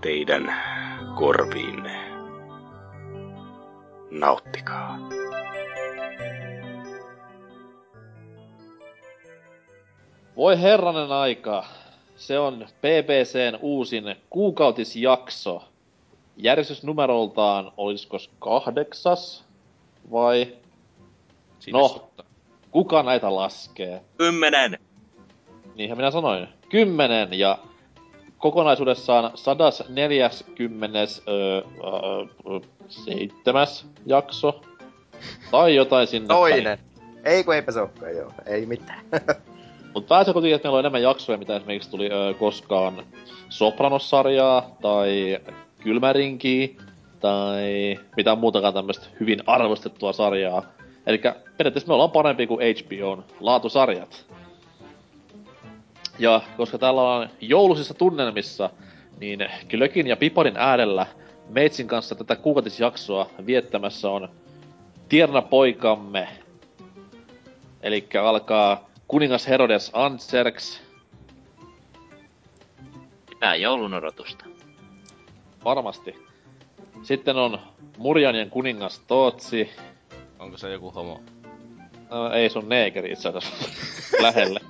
teidän korviinne. Nauttikaa. Voi herranen aika. Se on BBC:n uusin kuukautisjakso. Järjestysnumeroltaan olisikos 8 vai? No, kuka näitä laskee? 10! Niinhän minä sanoin. 10 ja kokonaisuudessaan 147. jakso. Tai jotain sinne. Toinen! Ei kun eipä se olekaan, joo. Ei mitään. Mutta pääsee kuitenkin, että meillä on enemmän jaksoja, mitä esimerkiksi tuli koskaan Sopranos-sarjaa, tai Kylmärinkiä, tai mitään muutakaan tämmöistä hyvin arvostettua sarjaa. Elikkä periaatteessa me ollaan parempia kuin HBOn laatusarjat. Ja koska täällä on joulusissa tunnelmissa, niin Glögin ja Piparin äärellä meitsin kanssa tätä kuukautisjaksoa viettämässä on tierna poikamme. Elikkä alkaa kuningas Herodes Anserx. Hyvää joulun odotusta. Varmasti. Sitten on Murjanien kuningas Tootsi. Onko se joku homo? No, ei, se on neekeri itse asiassa. Lähelle.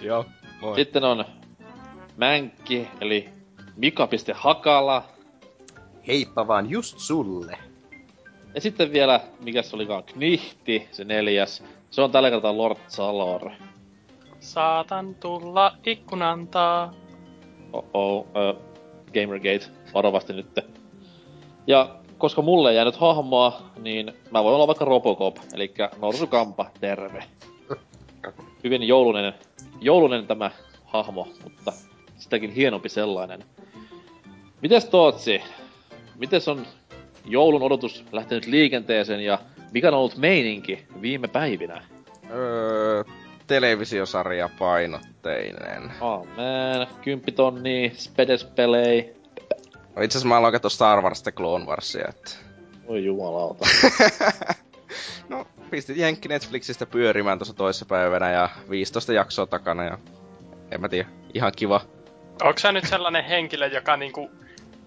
Joo, moi. Sitten on Mänkki, eli Mika.Hakala. Heippa vaan just sulle. Ja sitten vielä, mikäs se olikaan, Knihti, se 4. Se on tällä kertaa Lord Salor. Saatan tulla ikkunan taa. Gamergate, varovasti nytte. Ja koska mulle ei jäänyt hahmoa, niin mä voin olla vaikka Robocop, elikkä norsukampa, terve. Hyvin joulunen tämä hahmo, mutta sitäkin hienompi sellainen. Mites Tootsi? Mites on joulun odotus lähtenyt liikenteeseen ja mikä on ollut meininki viime päivinä? Televisiosarja painotteinen. Amen. 10 000 spedespelei. No itseasiassa mä aloin katsoa Star Wars The Clone Warsia, että... Oi jumalauta. No, pistin jenkki Netflixistä pyörimään tuossa toissapäivänä ja 15 jaksoa takana ja... En mä tiedä, ihan kiva. Onks sä nyt sellainen henkilö, joka niinku...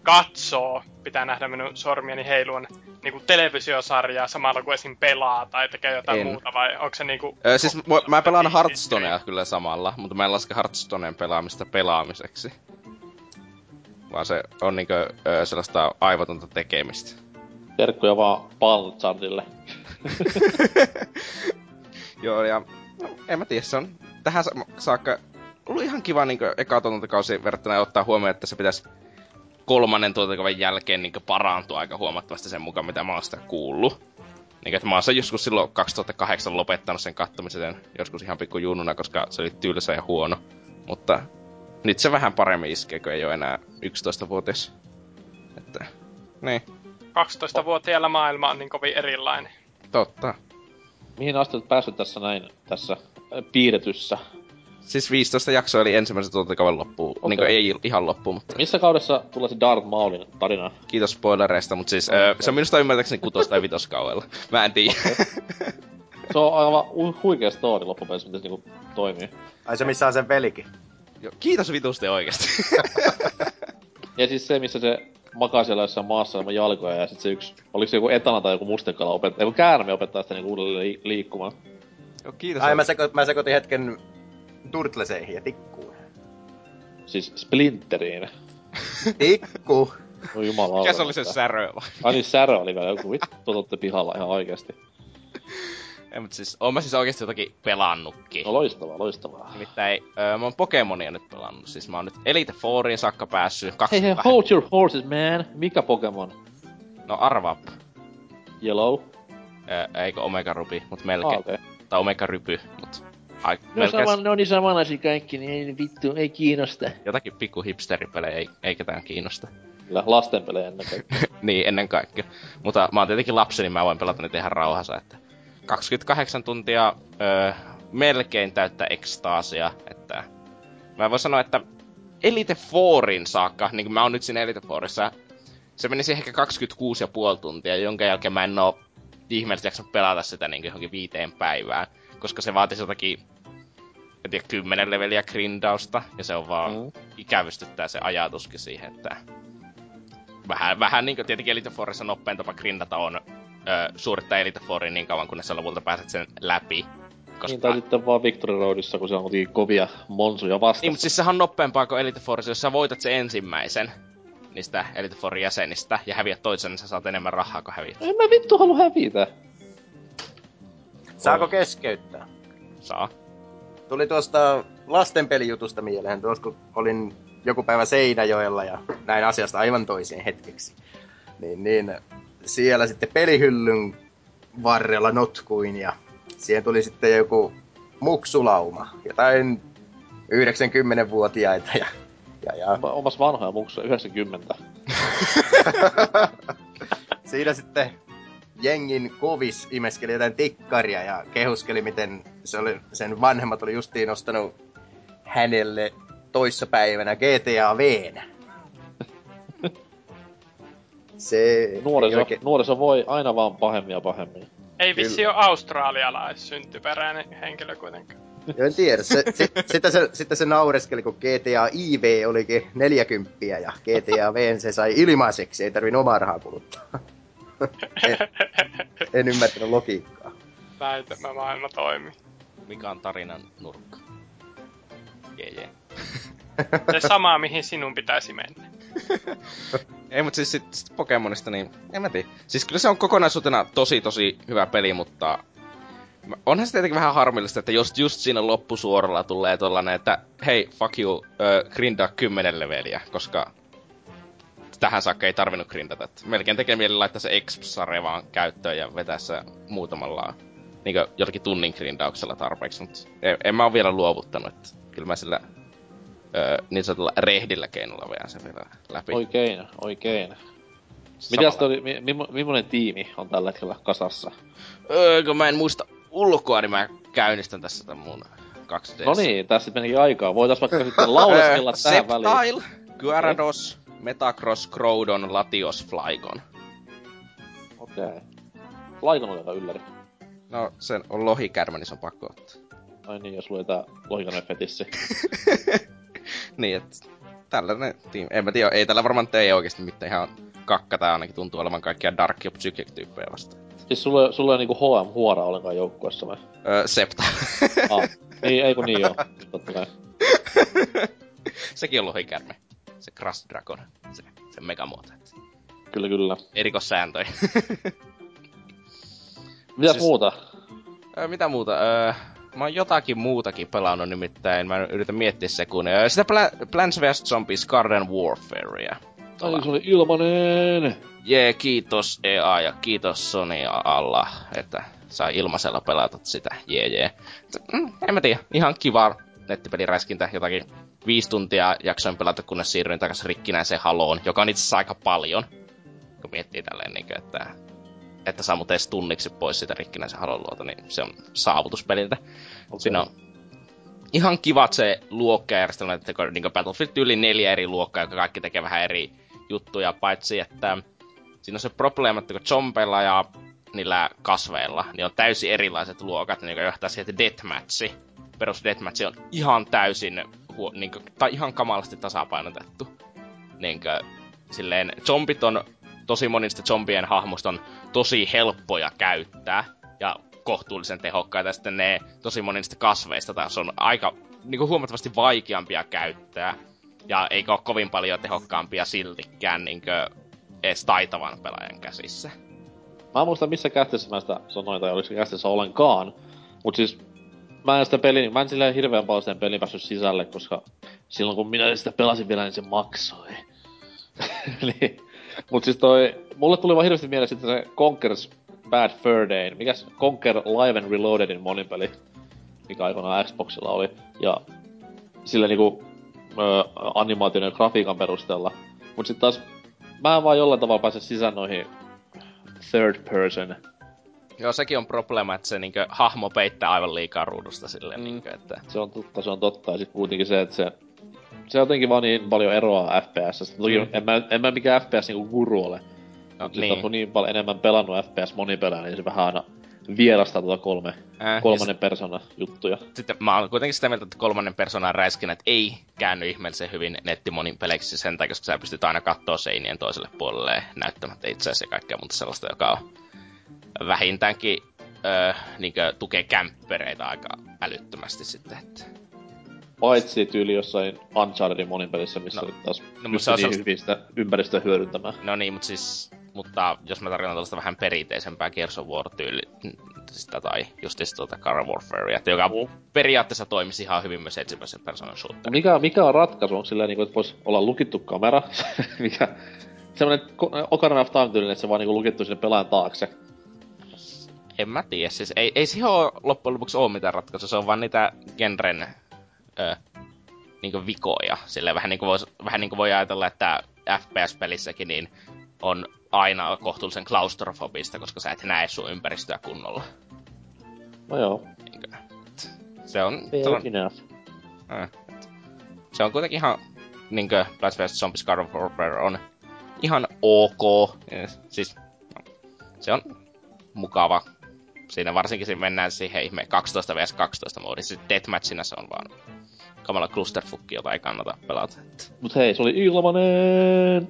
katsoo, pitää nähdä minun sormieni heiluun, niinku televisiosarjaa samalla kun esim pelaa tai tekee jotain muuta, vai onko se niinku... mä pelaan Hearthstonea kyllä samalla, mutta mä en laske Hearthstonen pelaamista pelaamiseksi. Vaan se on niinku sellaista aivotonta tekemistä. Terkkuja vaan Paltsardille. Joo, ja... No, en mä tiedä, se on tähän saakka... Ollut ihan kiva niinku eka tuotantokausi verrattuna ottaa huomioon, että se pitäisi... 3. tuotantokauden jälkeen niinku parantua aika huomattavasti sen mukaan, mitä mä oon sitä kuullut. Niinku, että mä oon joskus silloin 2008 lopettanut sen kattomisen joskus ihan pikku junnuna, koska se oli tylsä ja huono. Mutta nyt se vähän paremmin iskee, kun ei oo enää 11-vuotias. Että, niin. 12-vuotiailla maailma on niin kovin erilainen. Totta. Mihin asti olet päässyt tässä näin, tässä piirretyssä? Siis 15 jaksoa, eli ensimmäisen tuotantokauden loppuun. Okay. Niinku ei ihan loppuun, mutta... Missä kaudessa tulee se Darth Maulin tarina? Kiitos spoilereista, mutta siis okay. Se on minusta ymmärtääkseni 6. tai 5. kaudella. Mä en tiedä. Okay. Se on aivan huikea story loppupeleissä, miten se niinku toimii. Ai se missä on sen velikin. Jo, kiitos vitusti oikeesti. Ja siis se, missä se makaa siellä jossain maassa ilman jalkoja ja sit se yksi... Oliko se joku etana tai joku mustekala opettaa? Joku käärme opettaa sitä niinku uudelleen liikkumaan. Joo, kiitos. Ai mä sekoitin hetken... Turtleseihin ja tikkuun. Siis Splinteriin. Tikku! No jumala. Mikä se oli se särö vai? Ai niin särö oli vielä joku vittu totte pihalla ihan oikeesti. Ei mut siis, oon mä siis oikeesti jotakin pelannutkin. No loistavaa. Nimittäin, mä oon Pokemonia nyt pelannut. Siis mä oon nyt Elite Fouriin saakka päässyt. Hei, hold your horses man! Mikä Pokemon? No arvaap. Yellow? Eikö Omega Ruby, mut melkein. Ah, okay. Tai Omega Rypy, mut... Ne on niin samanlaisia kaikki, niin ei vittu, ei kiinnosta. Jotakin pikku hipsteripelejä ei ketään kiinnosta. Kyllä, lastenpelejä ennen kaikkea. Niin, ennen kaikkea. Mutta mä oon tietenkin lapsi, niin mä voin pelata niitä ihan rauhassa, että 28 tuntia melkein täyttä ekstaasia, että mä voin sanoa, että Elite Fourin saakka, niin kuin mä oon nyt siinä Elite Fourissa, se menisi ehkä 26,5 tuntia, jonka jälkeen mä en oo ihmeellisesti jaksanut pelata sitä niin johonkin 5 päivään, koska se vaatisi jotakin, en tiedä, 10 leveliä grindausta, ja se on vaan ikävystyttää se ajatuskin siihen, että vähän niin kuin tietenkin Elite Fourissa nopein tapa grindata on suorittaa Elite Fourin niin kauan, kunnes sä lopulta pääset sen läpi. Koska... Niin, tai sitten vaan Victory Roadissa, kun se on kuitenkin kovia monsuja vastassa. Niin, mutta siis sehän on nopeampaa kuin Elite Fourissa, jos sä voitat sen ensimmäisen niistä Elite Fourin jäsenistä ja häviät toisen, niin sä saat enemmän rahaa kuin häviät. En mä vittu haluu hävitä. Saako keskeyttää? Saa. Tuli tuosta lastenpelijutusta mieleen, tuossa kun olin joku päivä Seinäjoella ja näin asiasta aivan toiseen hetkeksi. Niin siellä sitten pelihyllyn varrella notkuin ja siihen tuli sitten joku muksulauma, jotain 90-vuotiaita ja... Omas vanhoja muksuja, 90. Siinä sitten jengin kovis imeskeli jotain tikkaria ja kehuskeli, miten sen vanhemmat oli justiin ostanut hänelle toissapäivänä GTA V:nä. Nuoriso voi aina vaan pahemmin ja pahemmin. Ei vissi ole australialais syntyperäinen henkilö kuitenkaan. Joo, en tiedä. Sitten se naureskeli, kun GTA IV olikin 40 ja GTA V:n se sai ilmaiseksi, ei tarvinnut omaa rahaa kuluttaa. En ymmärtänyt logiikkaa. Näin tämä maailma toimii. Mikä on tarinan nurkka? Jee. Se sama, mihin sinun pitäisi mennä. Ei, mutta siis sit Pokemonista, niin en mä tiedä. Siis kyllä se on kokonaisuutena tosi hyvä peli, mutta onhan se tietenkin vähän harmillista, että just siinä loppusuoralla tulee tollanen, että hei, fuck you, grindaa 10 leveliä, koska tähän saakka ei tarvinnut grindata. Et melkein tekee mieli laittaa se Exp-sare vaan käyttöön ja vetää se muutamalla niinkö jollakin tunnin grindauksella tarpeeksi, mutta en mä oo vielä luovuttanut, että kyllä mä sillä niin sanotulla rehdillä keinolla vedän se vielä läpi. Oikein. Mitäs toi, millainen tiimi on tällä hetkellä kasassa? Kun mä en muista ulkoa, niin mä käynnistän tässä tämän mun 2D:ssä. Noniin, tässä menikin aikaa. Voitais vaikka sitten lauleskella tähän väliin. Sceptile, Gyarados, Metagross, Groudon, Latios, Flygon. Okei. Flygon on jotain ylläri. No, sen on lohikärmä, niin se on pakko ottaa. Ai niin, jos luetaan lohikainen fetissi. Niin, että tällainen tiimi. En mä tiedä, ei tällä varmaan tee oikeesti mitään ihan kakka, tai ainakin tuntuu olevan kaikkia dark ja psychic-tyyppejä vastaan. Siis sulla on niinku HM-huora ollenkaan joukkuessa vai? Septa. Niin, ei kun niin joo. Sekin on lohikärme. Se Crush Dragon. Se megamuoto. Kyllä. Erikossääntöi. Mitäs siis, muuta? Mitä muuta? Mä oon jotakin muutakin pelannut nimittäin, mä yritän miettiä sekunnin. Sitä Plants vs. Zombies Garden Warfarea. Ai, se oli ilmanen! Jee, kiitos EA ja kiitos Sony alla, että saa ilmaisella pelata sitä, jee. En mä tiedä, ihan kiva nettipeliräiskintä, jotakin 5 tuntia jaksoin pelata, kunnes siirryin takas rikkinäiseen Haloon, joka on itseasiassa aika paljon. Kun miettii tälleen niinkö, että saa mut edes tunniksi pois siitä rikkinäisen halonluota, niin se on saavutuspeliltä. Okay. Siinä on ihan kivat se luokkajärjestelmä, että niin Battlefield yli 4 eri luokkaa, jotka kaikki tekee vähän eri juttuja, paitsi että siinä on se probleema, että kun chompeilla ja niillä kasveilla, niin on täysin erilaiset luokat, niin johtaa siihen, että deathmatchi, perus deathmatchi on ihan täysin, niin kuin, tai ihan kamalasti tasapainotettu. Niin kuin, silleen, chompit on tosi monista zombien hahmoista on tosi helppoja käyttää ja kohtuullisen tehokkaita. Sitten ne tosi monista kasveista taas on aika niinku huomattavasti vaikeampia käyttää ja eikä ole kovin paljon tehokkaampia siltikään niinku edes taitavan pelaajan käsissä. Mä en muista missä kästissä mä sitä sanoin tai oliko kästissä ollenkaan, mut siis mä en silleen hirveän paljon sen pelin päässyt sisälle, koska silloin kun minä sitä pelasin vielä, niin se maksoi. Eli... Mut siis mulle tuli vaan hirveesti mieleen sitten se Conker's Bad Fur Day, mikäs Conker Live and Reloadedin monipeli. mikä aikanaan Xboxilla oli, ja sillä niinku animaation ja grafiikan perusteella. Mut sit taas mä en vaan jollain tavalla pääse sisään noihin third person. Joo, sekin on probleema, että se niinkö hahmo peittää aivan liikaa ruudusta silleen niinkö, että... Se on totta, ja sit kuitenkin se, että se jotenkin vaan niin paljon eroaa FPS:stä. Toki en mä mikään FPS niinku guru ole. No, niin. Sitten on niin paljon enemmän pelannut FPS monipelää, niin se vähän aina vierastaa tuota kolmannen persoonan juttuja. Sitten mä oon kuitenkin sitä mieltä, että kolmannen persoonan räiskinät ei käänny ihmeellisen hyvin nettimonin peleiksi sen takia, koska sä pystyt aina kattoo seinien toiselle puolelle näyttämättä itseäsi ja kaikkea muuta sellaista, joka on vähintäänkin niinkö tukee kämppereitä aika älyttömästi sitten, että... Paitsi tyyli jossain Unchartedin moninpelissä, missä no, taas no, pystyi niin sellaista... hyvistä ympäristöä hyödyntämään. No niin, mutta jos mä tarkoitan tällaista vähän perinteisempää Gears of War-tyylistä tai justiinsa tuota Car Warfarea, joka periaatteessa toimisi ihan hyvin myös ensimmäisen persoonan shooterin. Mikä on ratkaisu? Onko silleen, että voisi olla lukittu kamera? Mikä... Sellainen Ocarina of Time-tyylinen, että se vaan lukittu sinne pelaajan taakse. En mä tiedä, siis ei siihen loppujen lopuksi oo mitään ratkaisua, se on vaan niitä genren... niinku vikoja. Silleen vähän niinku voi ajatella, että FPS-pelissäkin niin on aina kohtuullisen klaustrofobista, koska sä et näe sun ympäristöä kunnolla. No joo. Se on kuitenkin ihan niinkö Plants vs. Zombies Garden of Warfare on ihan ok. Siis se on mukava. Siinä varsinkin siinä mennään siihen ihme 12-12 moodiin. Siis deathmatchina se on vaan kamala clusterfucki, jota ei kannata pelata. Mut hei, se oli ilmanen!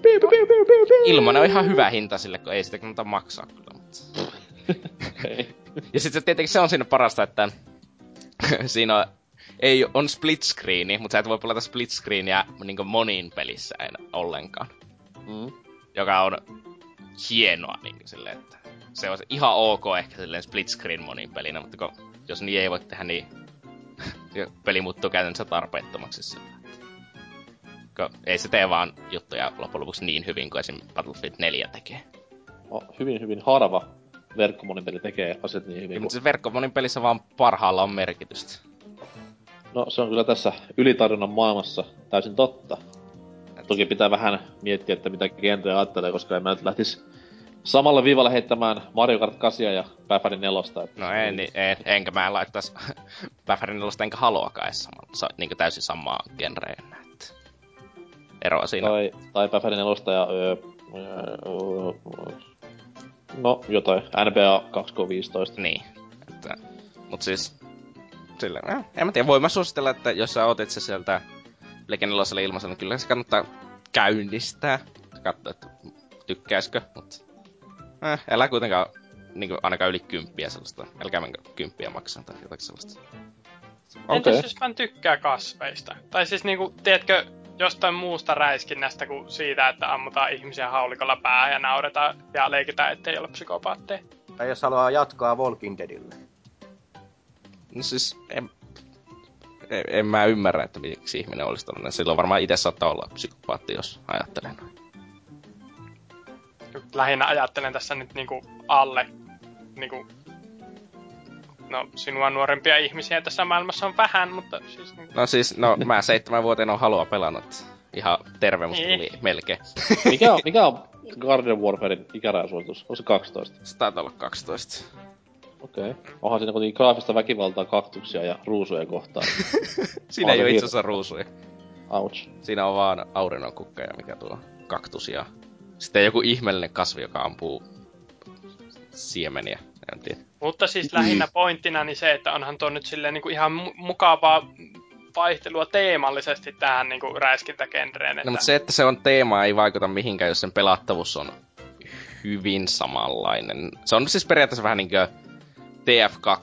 Ilmanen on ihan hyvä hinta sille, kun ei sitä kannata maksaa kyllä. Ja sit se tietenkin se on siinä parasta, että siinä on split screeni, mutta sä et voi pelata split screeniä niinku moniin pelissä en ollenkaan. Mm. Joka on hienoa niinku silleen, että... Se on ihan ok ehkä silleen split screen monin pelinä, mutta jos niin ei voi tehdä, niin peli muuttuu käytännössä tarpeettomaksi sillä. Ei se tee vaan juttuja loppujen lopuksi niin hyvin kuin esim. Battlefield 4 tekee. No, hyvin harva verkkomonin peli tekee asiat niin hyvin. Ja, mutta se verkkomonin pelissä vaan parhaalla on merkitystä. No se on kyllä tässä ylitarjonnan maailmassa täysin totta. Toki pitää vähän miettiä, että mitä gentoja ajattelee, koska en mä nyt lähtisi... Samalla viivalla heittämään Mario Kart 8 ja Päfärin 4. No ei, niin, enkä mä laittais Päfärin 4 enkä haluakaan edes samalla. Niinku täysin samaa genreä näitä. Eroa siinä. Tai Päfärin 4 ja... no jotain. NBA 2K15. Niin. Että, mut siis... Sillä, en mä tiedä, voin mä suositella, että jos sä oot itse sieltä Legendalliselle ilmaiselle, niin kyllä se kannattaa käynnistää. Katso, että tykkäisikö, mut... älä kuitenkaan niinku ainakaan yli 10 sellaista. Älkää menkö 10 maksaa tai jotakin sellaista. Okay. Entäs jos mä tykkää kasveista? Tai siis niinku, tiedätkö, jostain muusta räiskinnästä kuin siitä, että ammutaan ihmisiä haulikolla päähän ja nauretaan ja leikitään, ettei ole psykopaatteja. Tai jos haluaa jatkaa Walking Deadille. No siis, en mä ymmärrä, että miksi ihminen olisi tollainen. Silloin varmaan itse saattaa olla psykopaatti, jos ajattelee noin. Lähinnä ajattelen tässä nyt niinku alle, niinku, no sinua nuorempia ihmisiä tässä maailmassa on vähän, mutta siis niinku... No mä 7-vuotiaana on halua pelannut, ihan terve musta tuli melkein. Mikä on Garden Warfarein ikärajansuositus? Onko se 12? Se taitaa olla 12. Okei. Okay. Onhan siinä kuitenkin graafista väkivaltaa, kaktuksia ja ruusuja kohtaan. Siinä ei oo itse asiassa ruusuja. Ouch. Siinä on vaan aurinkokukkeja, mikä tuo kaktusia. Sitten joku ihmeellinen kasvi, joka ampuu siemeniä, en tiedä. Mutta siis lähinnä pointtina niin se, että onhan tuo nyt silleen niin kuin ihan mukavaa vaihtelua teemallisesti tähän niin kuin räiskintägenreen. Että... No, mutta se, että se on teema, ei vaikuta mihinkään, jos sen pelattavuus on hyvin samanlainen. Se on siis periaatteessa vähän niin kuin TF2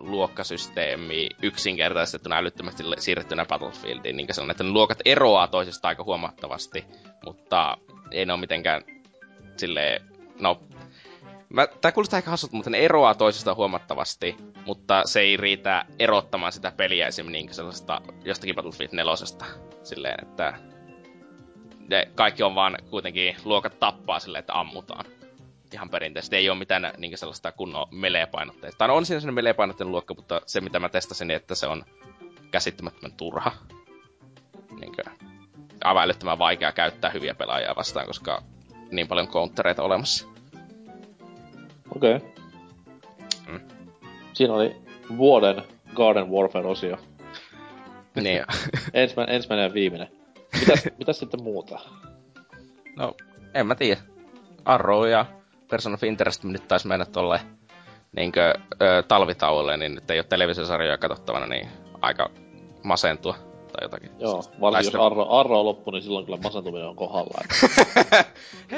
luokkasysteemi yksinkertaistettuna älyttömästi siirrettynä Battlefieldiin. Niin sanon, että ne luokat eroaa toisesta aika huomattavasti, mutta ei ne ole mitenkään silleen... No, tää kuulostaa ehkä hassulta, mutta ne eroaa toisesta huomattavasti, mutta se ei riitä erottamaan sitä peliä esimerkiksi sellaista jostakin Battlefield 4:sta. Silleen, että ne kaikki on vaan kuitenkin luokat tappaa silleen, että ammutaan. ihan perinteisesti. Ei ole mitään niin sellaista kunnon melee-painotteista. Tai on siinä sellainen melee-painotteinen luokka, mutta se mitä mä testasin, että se on käsittämättömän turha. Niinkö aivan älyttömän vaikea käyttää hyviä pelaajia vastaan, koska niin paljon konttereita olemassa. Okei. Okay. Mm. Siinä oli vuoden Garden Warfare-osio. Niin ensimmäinen ja viimeinen. Mitäs sitten muuta? No, en mä tiedä. Arrow ja Person of Interest nyt taisi mennä tolle niinkö talvitauolle, niin nyt ei oo televisiosarjoja katsottavana, niin aika masentua tai jotakin. Joo, varsinkin jos Arrow loppuu, niin silloin kyllä masentuminen on kohdalla.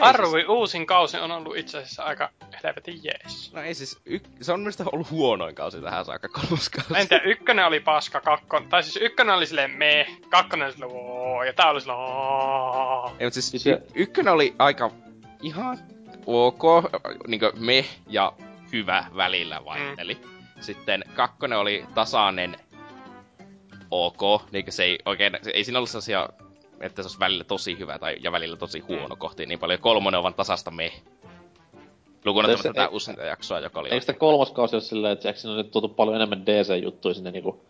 Arrowin uusin kausi on ollut itse asiassa aika helvetin jees. No ei siis, se on mielestäni ollut huonoin kausi tähän saakka, kolmoskausi. En tiedä, ykkönen oli paska, tai siis ykkönen oli silleen meh, kakkonen oli silleen voo, ja tää oli silleen aaaaaah. Ei, mutta siis ykkönen oli aika ihan ok, niinkö meh ja hyvä välillä vaihteli. Sitten kakkonen oli tasainen ok, niinkö se ei oikein, ei siinä ollut sellaisia, että se olisi välillä tosi hyvä tai ja välillä tosi huono kohti niin paljon. Kolmonen on vaan tasasta meh. Lukunottamatta tätä uusinta jaksoa, joka oli... Eikö sitä kolmoskausi ole silleen, että eikö siinä ole tuotu paljon enemmän DC-juttuja sinne niinku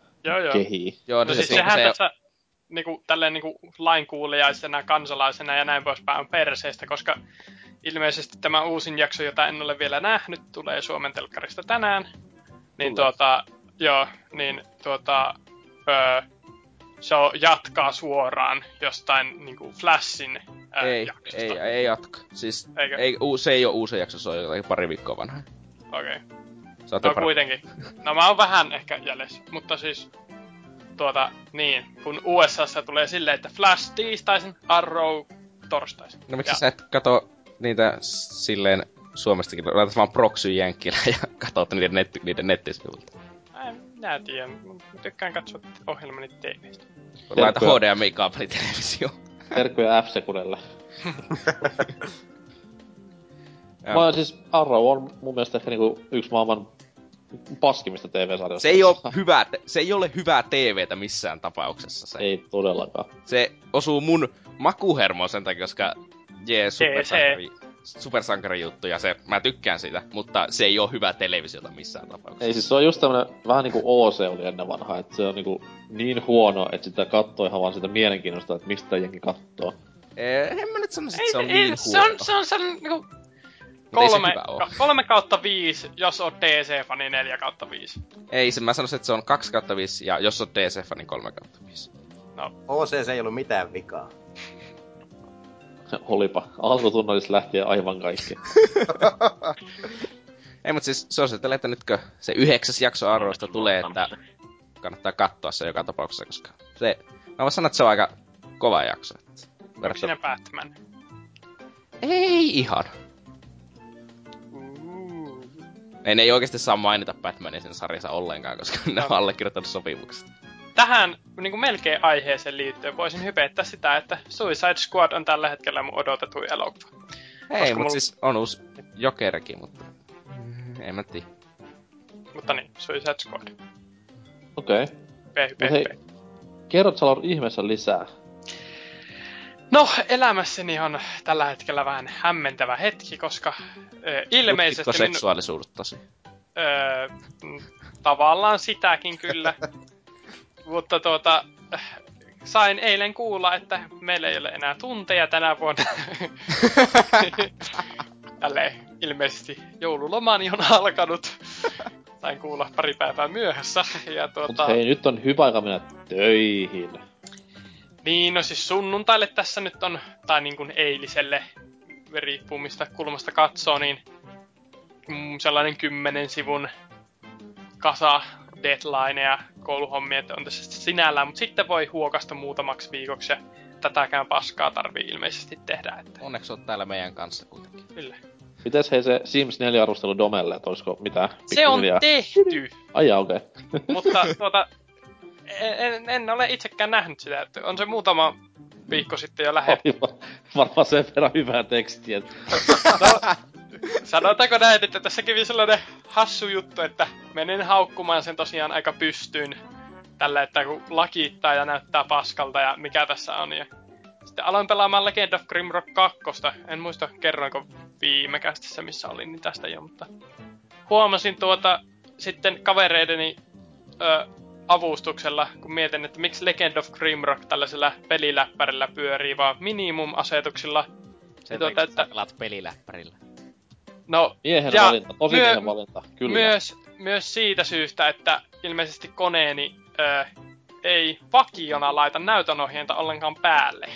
kehiin? Joo, no siis sehän se tässä niinku tälleen niinku lainkuulijaisena, kansalaisena ja näin poispäin on perseistä, koska ilmeisesti tämä uusin jakso, jota en ole vielä nähnyt, tulee Suomen telkkarista tänään. Niin se jatkaa suoraan jostain niinku Flashin jaksosta. Ei jatka. Siis se ei oo uusi jakso, se on jotakin pari viikkoa vanha. Okei. Okay. No kuitenkin. No mä oon vähän ehkä jäljessä, mutta siis niin, kun USAssa tulee silleen, että Flash tiistaisin, Arrow torstaisin. No miksi sä et kato niitä silleen Suomestakin, laitat vaan proxy jänkkilä ja katot niiden nettisivuilta? Minä tiedän. Mä tykkään katsoa ohjelmani TVstä. Laita HDMI-kaapelitelevisioon. Terkkuja F-Securelle. Mä siis Arrow on mun mielestä ehkä niinku yksi maailman paskimmista TV-sarjoista. Se ei ole hyvää TVtä missään tapauksessa. Se. Ei todellakaan. Se osuu mun makuhermoon sen takia, koska supersankarijuttuja, mä tykkään sitä, mutta se ei oo hyvä televisiota missään tapauksessa. Ei siis se on just tämmönen, vähän niinku OC oli ennen vanha, että se on niinku niin huono, että sitä kattoo ihan vaan sitä mielenkiinnosta, että miksi sitä jengi kattoo. En mä nyt sanoisi, että se on niin huono. Se on sellanen niinku 3/5, jos on DC-fani 4/5. Ei, mä sanoisin, että se on 2/5 ja jos on DC-fani 3/5. No. OC se ei ollut mitään vikaa. Olipa. Alkutunnollis lähtien aivan kaikki. Ei, mut siis suosittelee, että nytkö se 9. jakso Arrowsta tulee, että kannattaa katsoa se joka tapauksessa, koska se... Mä voin sanoa, että se on aika kova jakso. Onko siinä Batman? Ei ihan. Ei oikeesti saa mainita Batmanin sen sarjassa ollenkaan, koska ne on allekirjoittanut sopimukset. Tähän niin kuin melkein aiheeseen liittyen voisin hypettää sitä, että Suicide Squad on tällä hetkellä mun odotetuin elokuva. Ei, mutta siis on uusi Jokerikin, mutta en mä tiedä. Mutta niin, Suicide Squad. Okei. Okay. Kerrot sä Lauri ihmeessä lisää? No, elämässäni on tällä hetkellä vähän hämmentävä hetki, koska ilmeisesti... Tutkitko seksuaalisuuduttasi? Tavallaan sitäkin kyllä. Mutta sain eilen kuulla, että meillä ei ole enää tunteja tänä vuonna. Tälleen ilmeisesti joululomani on alkanut. Sain kuulla pari päivää myöhässä. Ja Mut hei, nyt on hyvä aika mennä töihin. Niin, no siis sunnuntaille tässä nyt on, tai niin kuin eiliselle, riippuu mistä kulmasta katsoo, niin sellainen 10 sivun kasa deadlineja, kouluhommia, että on tässä sinällään, mutta sitten voi huokasta muutamaksi viikoksi ja tätäkään paskaa tarvii ilmeisesti tehdä. Että... Onneksi oot täällä meidän kanssa kuitenkin. Kyllä. Mites hei se Sims 4-arvostelu Domelle, että olisiko mitään? Se on tehty! Ai okei. Okay. Mutta en ole itsekään nähnyt sitä, että on se muutama viikko sitten jo lähellä. Varmaan sen verran hyvää tekstiä. Sanotaanko näin, että tässä kävi sellainen hassu juttu, että menin haukkumaan sen tosiaan aika pystyyn. Tällä, että kun lakiittaa ja näyttää paskalta ja mikä tässä on. Ja sitten aloin pelaamaan Legend of Grimrock 2. En muista kerroinko viime kästissä, missä olin, niin tästä ei ole, mutta huomasin sitten kavereideni avustuksella, kun mietin, että miksi Legend of Grimrock tällaisella peliläppärillä pyörii, vaan minimum-asetuksilla. Sen että pelaat peliläppärillä. No, miehen valinta, tosi miehen valinta, kyllä. Myös siitä syystä, että ilmeisesti koneeni ei vakiona laita näytönohjainta ollenkaan päälle.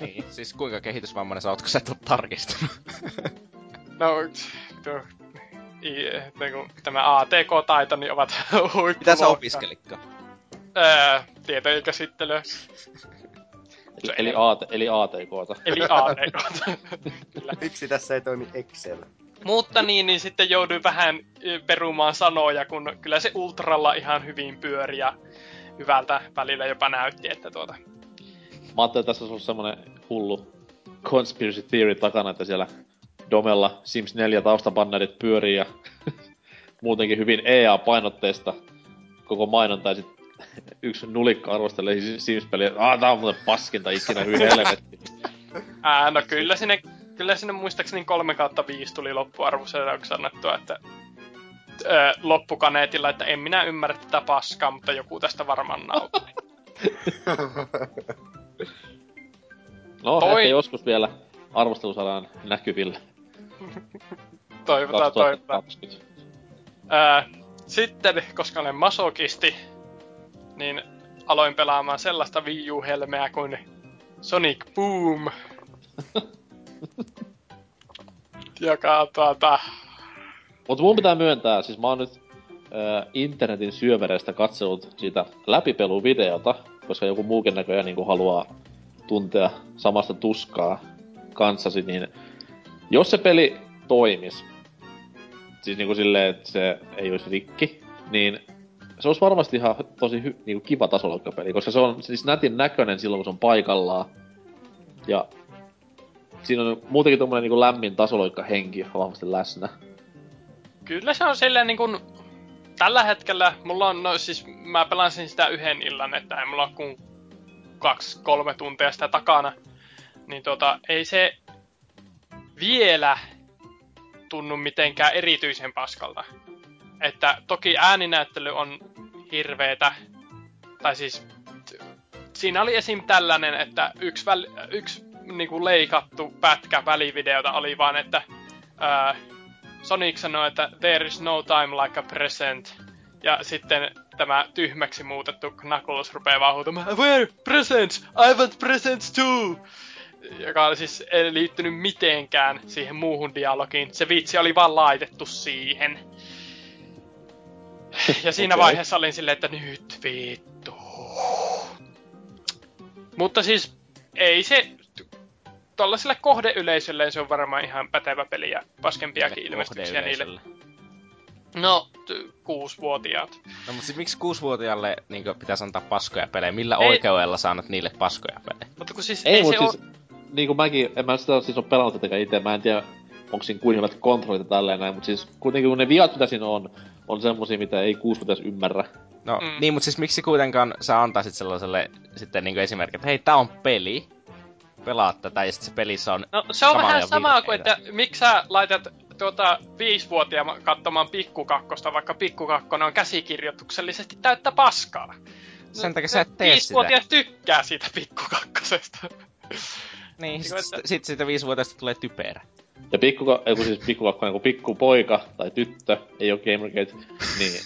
Niin, siis kuinka kehitysvammainen sä ootko sä et oo tarkistanut? No, tämä ATK-taito niin ovat huippuluokka. Mitä sä opiskelitko? Tietojenkäsittelyä. Eli ATK:ta. Eli ATK:ta. Kyllä. Miksi tässä ei toimi Excel? Mutta niin sitten jouduin vähän perumaan sanoja, kun kyllä se Ultralla ihan hyvin pyöri ja hyvältä välillä jopa näytti, että Mä ajattelin, että tässä on ollut semmonen hullu conspiracy theory takana, että siellä Domella Sims 4 taustabannerit pyörii ja muutenkin hyvin EA-painotteista koko mainonta ja sit yksi nulikka arvostelee Sims-peliä, että tää on muuten paskinta ikinä hyvin helvetti. No kyllä sinne muistaakseni 3/5 tuli loppuarvoseurauksessa annettua, että loppukaneetilla, että en minä ymmärrä tätä paskaa, mutta joku tästä varmaan nautti. No, ehkä joskus vielä arvostelu saadaan näkyville. Toivotaan, 2020. Sitten, koska olen masokisti, niin aloin pelaamaan sellaista Wii U-helmeä kuin Sonic Boom. Joka Mut mun pitää myöntää, siis mä oon nyt internetin syövereistä katsellut siitä läpipeluvideota, koska joku muukin näköjään niinku haluaa tuntea samasta tuskaa kanssasi, niin jos se peli toimis, siis niinku silleen, että se ei olisi rikki, niin se olisi varmasti ihan tosi niinku kiva tasoloikkapeli, koska se on siis nätin näköinen silloin, kun se on paikallaan, ja siinä on muutenkin tommonen niinku lämmin tasoloikkahenki vahvasti läsnä. Kyllä se on silleen niinkun tällä hetkellä mulla on, no siis mä pelasin sitä yhden illan, että ei mulla ole kun 2-3 tuntia sitä takana. Niin ei se vielä tunnu mitenkään erityisen paskalta. Että toki ääninäyttely on hirveetä. Tai siis siinä oli esim. Tällainen, että yksi niinku leikattu pätkä välivideota oli vaan, että Sonic sanoi, että there is no time like a present. Ja sitten tämä tyhmäksi muutettu Knuckles rupeaa vaan huutamaan, where? Presents! I want presents too! Joka siis ei liittynyt mitenkään siihen muuhun dialogiin. Se vitsi oli vaan laitettu siihen. Ja siinä vaiheessa olin silleen, että nyt vittu. Mutta siis ei se... Tuollaiselle kohdeyleisölle se on varmaan ihan pätevä peli ja paskempiakin ilmestyksiä niille. No, 6-vuotiaat. No mutta siis miksi 6-vuotiaalle niin pitäis antaa paskoja pelejä? Millä oikeudella sä annat niille paskoja pelejä? Mutta kun siis ei se siis, niinku mäkin, en mä sitä siis oo pelannut tätäkään ite, mä en tiedä onks siinä kuin hyvät kontrollit tälleen näin, mut siis kuitenkin kun ne viat mitä siinä on semmosia mitä ei 6-vuotias ymmärrä. No niin, mut siis miksi kuitenkaan sä antaisit sellaiselle sitten niinku esimerkki, että hei tää on peli. Pelaa tätä ja sit se pelissä on... No se on vähän samaa kuin, että miksi sä laitat 5-vuotiaan katsomaan Pikkukakkosta, vaikka Pikkukakkonen on käsikirjoituksellisesti täyttä paskaa. Sen takia sä et tee sitä. 5-vuotias tykkää siitä Pikkukakkosesta. Niin, sit siitä 5-vuotiaasta tulee typerä. Ja Pikkukakkonen, kun pikkupoika tai tyttö, ei oo Gamergate, niin...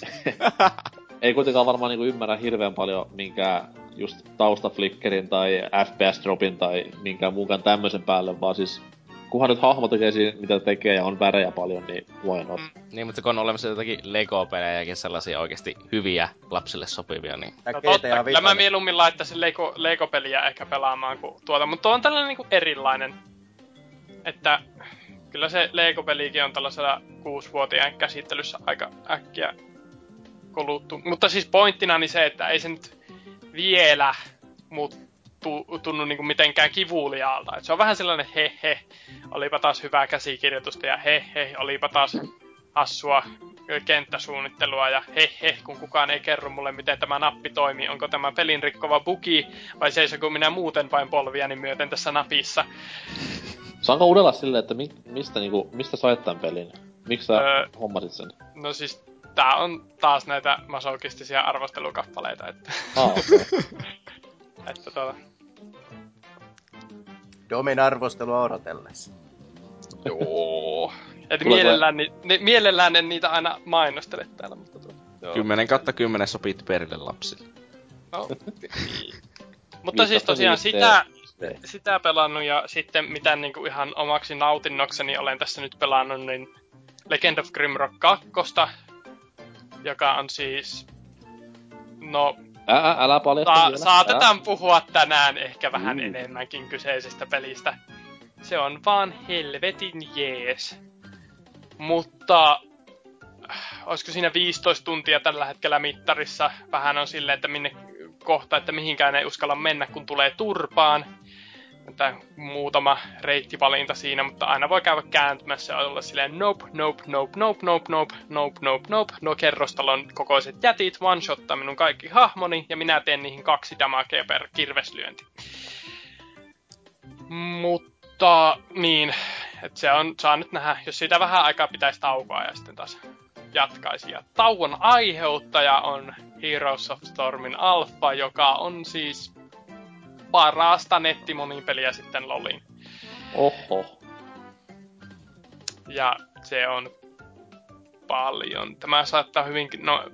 ei kuitenkaan varmaan niinku ymmärrä hirveän paljon minkään just taustaflickerin tai FPS-dropin tai minkään muunkaan tämmösen päälle, vaan siis kunhan nyt hahmo tekee siinä, mitä tekee ja on värejä paljon, niin why not? Niin, mutta kun on olemassa jotakin Lego-pelejäkin sellaisia oikeesti hyviä lapsille sopivia, niin... No totta, kyllä mä mieluummin laittaisin Lego-peliä ehkä pelaamaan kuin mutta tuo on tällainen niinku erilainen, että kyllä se Lego-pelikin on tällaisella 6-vuotiaan käsittelyssä aika äkkiä koluttu. Mutta siis pointtina niin se, että ei se nyt vielä tunnu niinku mitenkään kivuliaalta. Et se on vähän sellainen he, olipa taas hyvää käsikirjoitusta ja he, olipa taas hassua kenttäsuunnittelua ja he, kun kukaan ei kerro mulle miten tämä nappi toimii, onko tämä pelin rikkova bugi vai seisonko minä muuten vain polviani myöten tässä napissa. Saanko uudella silleen, että mistä sait tän pelin? Miksi sä hommasit sen? No siis tää on taas näitä masokistisia arvostelukappaleita, että... Okay. Että Domin arvostelua odotellessa. Joo. Et mielellään en niitä aina mainostele täällä, mutta 10/10 sopii perille lapsille. No. Mutta siis tosiaan sitä pelannut, ja sitten mitä niinku ihan omaksi nautinnokseni olen tässä nyt pelannut, niin Legend of Grimrock 2, joka on siis... No... Älä paljasta vielä. Saatetaan puhua tänään ehkä vähän enemmänkin kyseisestä pelistä. Se on vaan helvetin jees. Mutta... Olisiko siinä 15 tuntia tällä hetkellä mittarissa? Vähän on silleen, että minne kohta, että mihinkään ei uskalla mennä, kun tulee turpaan. Tää muutama reittivalinta siinä, mutta aina voi käydä kääntymässä ja olla silleen nope. No kerrostalon kokoiset jätit one-shottaa minun kaikki hahmoni, ja minä teen niihin 2 damagea per kirveslyönti. Mutta niin, että se on, saa nyt nähdä, jos siitä vähän aikaa pitäisi taukoa ja sitten taas jatkaisi. Ja tauon aiheuttaja on Heroes of Stormin Alpha, joka on siis parasta nettimonipeliä sitten LoLin. Oho. Ja se on paljon. Tämä saattaa hyvinkin... No,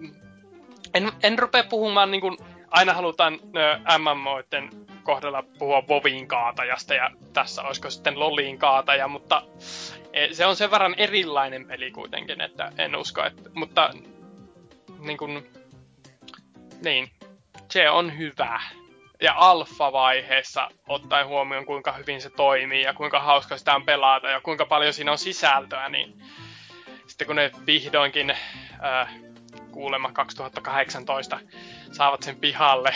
en rupea puhumaan niin kuin aina halutaan MMOiden kohdalla puhua Vovin kaatajasta, ja tässä olisiko sitten LoLin kaataja, mutta se on sen verran erilainen peli kuitenkin, että en usko, että... Mutta niin kuin... Niin, se on hyvä. Ja alfa-vaiheessa, ottaen huomioon kuinka hyvin se toimii ja kuinka hauska sitä on pelata ja kuinka paljon siinä on sisältöä, niin sitten kun ne vihdoinkin kuulemma 2018 saavat sen pihalle,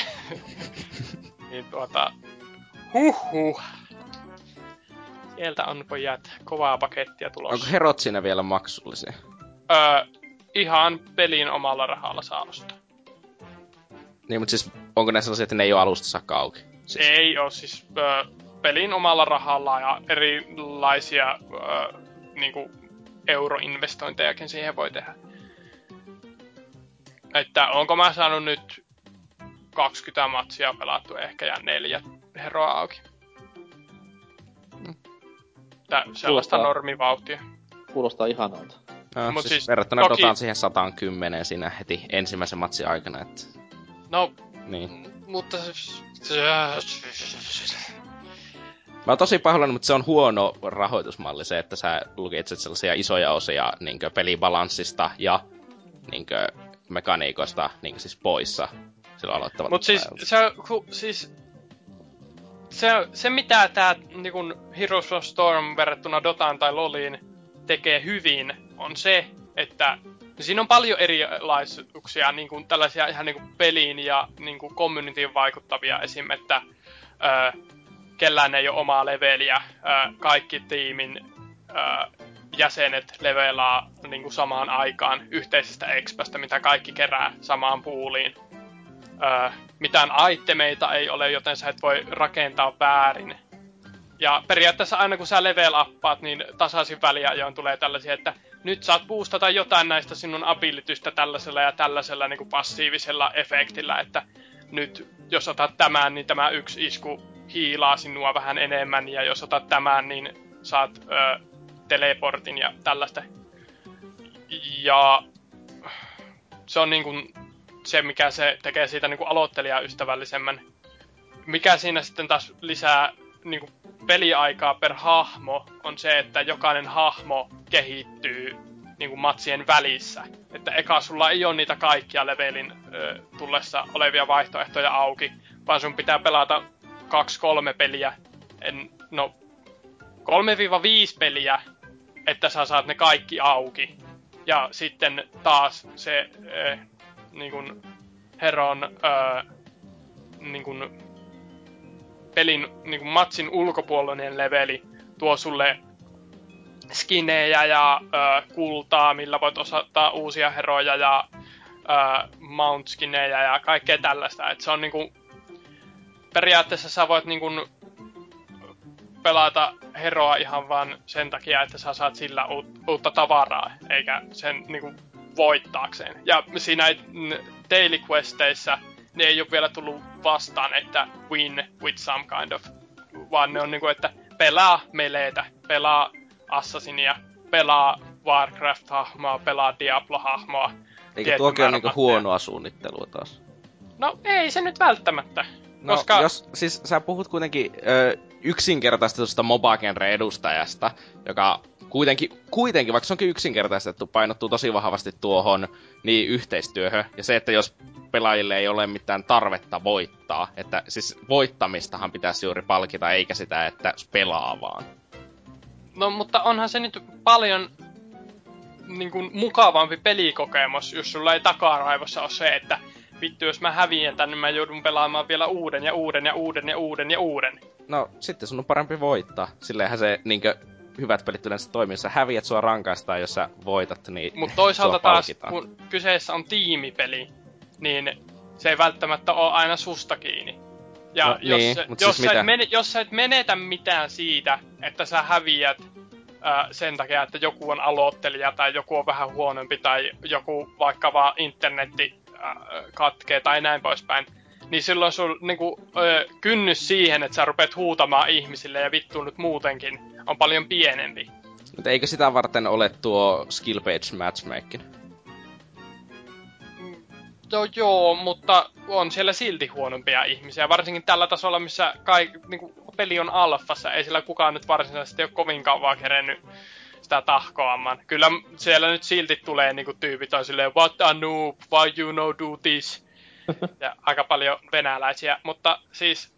niin sieltä on pojat kovaa pakettia tulossa. Onko herot siinä vielä maksullisia? Ihan pelin omalla rahalla saa ostaa. Niin, mutta siis onko näissä sellaisia, että ne ei ole alusta saakka auki? Siis. Ei oo, siis pelin omalla rahalla ja erilaisia niinku euroinvestointejakin siihen voi tehdä. Että onko mä saanut nyt 20 matsia pelattua ehkä ja 4 heroa auki. Tää sellaista normivauhtia. Kuulostaa ihanalta. Mut siis verrattuna toki... Dotaan siihen 110 siinä heti ensimmäisen matsin aikana, että... No, niin. Mutta... Mä oon tosi pahoillani, mutta se on huono rahoitusmalli se, että sä lukitset sellaisia isoja osia niinkö pelibalanssista ja niinkö mekaniikoista niinkö siis poissa silloin aloittavalta. Mut siis se mitä tää niinkun Heroes of Storm verrattuna Dotaan tai LoLiin tekee hyvin on se, että siinä on paljon erilaisuuksia, niin kuin tällaisia ihan niin kuin peliin ja niin kuin communityin vaikuttavia, esim. Että kellään ei ole omaa leveliä, kaikki tiimin jäsenet levelaa niin kuin samaan aikaan yhteisestä expästä, mitä kaikki kerää samaan puuliin. Mitään aittemeita ei ole, joten sä et voi rakentaa väärin. Ja periaatteessa aina kun sä level-appaat, niin tasaisin väliajoin tulee tällaisia, että nyt saat boostata jotain näistä sinun abilitystä tällaisella ja tällaisella niin kuin passiivisella efektillä, että nyt jos otat tämän, niin tämä yksi isku hiilaa sinua vähän enemmän, ja jos otat tämän, niin saat teleportin ja tällaista. Ja se on niin kuin se, mikä se tekee siitä niin kuin aloittelijaystävällisemmän. Mikä siinä sitten taas lisää... Niin kuin peliaikaa per hahmo on se, että jokainen hahmo kehittyy niin kuin matsien välissä. Että eka sulla ei ole niitä kaikkia levelin tullessa olevia vaihtoehtoja auki, vaan sun pitää pelata 2-3 peliä, 3-5 peliä, että sä saat ne kaikki auki. Ja sitten taas se niin kuin heron niin kuin pelin niin kuin matsin ulkopuolinen leveli tuo sulle skinejä ja kultaa, millä voit osata uusia heroja ja mount-skinejä ja kaikkea tällaista. Et se on niin kuin, periaatteessa sä voit niin kuin, pelata Heroa ihan vaan sen takia, että sä saat sillä uutta tavaraa, eikä sen niinku voittaakseen. Ja siinä daily questeissä ne ei ole vielä tullut vastaan, että win with some kind of, vaan ne on niinku, että pelaa meleitä, pelaa Assassinia, pelaa Warcraft-hahmoa, pelaa Diablo-hahmoa. Eikö tuokin ole niinku huonoa suunnittelua taas? No ei se nyt välttämättä. No, koska... jos, siis sä puhut kuitenkin yksinkertaistetusta MOBA-genren edustajasta, joka kuitenkin, vaikka se onkin yksinkertaistettu, painottuu tosi vahvasti tuohon niin yhteistyöhön. Ja se, että jos pelaajille ei ole mitään tarvetta voittaa, että siis voittamistahan pitäisi juuri palkita, eikä sitä, että pelaa vaan. No, mutta onhan se nyt paljon niin kuin, mukavampi pelikokemus, jos sulla ei takaraivossa ole se, että vittu, jos mä häviän tän, niin mä joudun pelaamaan vielä uuden. No, sitten sun on parempi voittaa. Silleenhän se niinkö hyvät pelit yleensä toimii. Jos sä häviät, sua rankaistaan, jos sä voitat, niin mut toisaalta taas, kun kyseessä on tiimipeli, niin se ei välttämättä oo aina susta kiinni. Ja no, jos, niin, jos sä et menetä mitään siitä, että sä häviät sen takia, että joku on aloittelija tai joku on vähän huonompi tai joku vaikka vaan internetti katkee tai näin poispäin, niin silloin sun niinku, kynnys siihen, että sä rupeat huutamaan ihmisille ja vittuun nyt muutenkin, on paljon pienempi. Mutta eikö sitä varten ole tuo skill page matchmaking? Joo, mutta on siellä silti huonompia ihmisiä, varsinkin tällä tasolla, missä niinku, peli on alfassa, ei sillä kukaan nyt varsinaisesti ole kovin kauaa kerennyt sitä tahkoamaan. Kyllä siellä nyt silti tulee niinku tyypit on silleen, what a noob, why you no do this? Ja aika paljon venäläisiä, mutta siis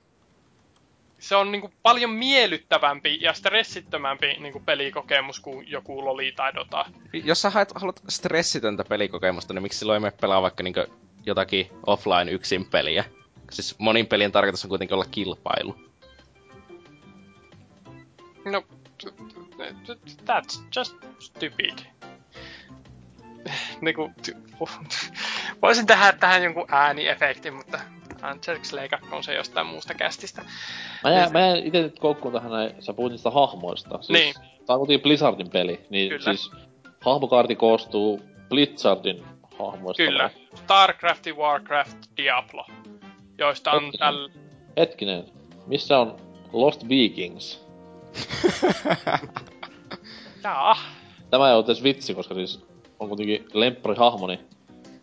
se on niinku paljon miellyttävämpi ja stressittömämpi niinku pelikokemus kuin joku Loli tai Dota. Jos sä haluat stressitöntä pelikokemusta, niin miksi silloin me pelaa vaikka niinku jotakin offline yksin peliä? Siis monin pelien tarkoitus on kuitenkin olla kilpailu. No, that's just stupid. Niinku, voisin tehdä tähän jonkun ääniefektin, mutta anteeksi leikatkoon se jostain muusta kästistä. Mä jään ite nyt koukkuun tähän näin, sä puhut niistä hahmoista. Siis, niin. Tää on kuitenkin Blizzardin peli, niin kyllä. Siis hahmokaarti koostuu Blizzardin hahmoista. Kyllä, vai? Starcraft, Warcraft, Diablo, joista on Hetkinen, missä on Lost Vikings? Jaa. Tämä ei ole edes vitsi, koska siis on kuitenkin lempparihahmoni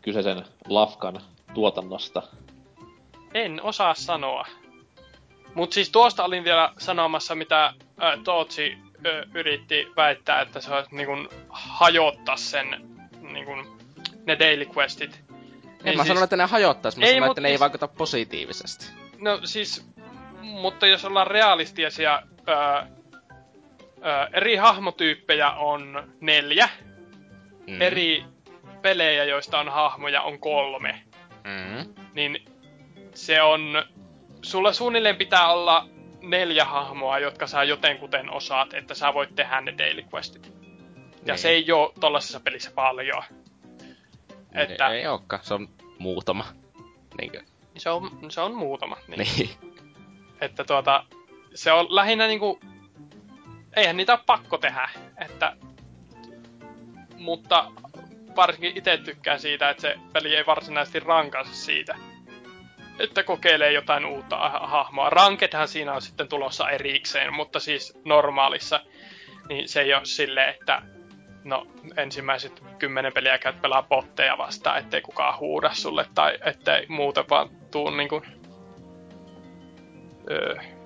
kyseisen lafkan tuotannosta. En osaa sanoa. Mut siis tuosta olin vielä sanomassa, mitä Tootsi yritti väittää, että se olisi niinkun hajottaa sen niinkun ne daily questit. En mä siis... sano, että ne hajottais, mutta että ne ei vaikuta positiivisesti. No siis, mutta jos ollaan realistisia, eri hahmotyyppejä on 4. Mm. Eri pelejä, joista on hahmoja, on 3. Mm. Niin se on... Sulla suunnilleen pitää olla 4 hahmoa, jotka sä jotenkuten osaat, että sä voit tehdä ne daily questit. Ja se ei oo tollasessa pelissä paljon. Että... Ei ookaan, se on muutama. Niinkö? Se on muutama. Niin. Että se on lähinnä niinku... Eihän niitä ole pakko tehdä, että... Mutta varsinkin itse tykkään siitä, että se peli ei varsinaisesti rankaise siitä, että kokeilee jotain uutta hahmoa. Rankedhän siinä on sitten tulossa erikseen, mutta siis normaalissa, niin se ei ole silleen, että no ensimmäiset 10 peliä käyt pelaa botteja vastaan, ettei kukaan huuda sulle tai ettei muuten vaan tuu niinku...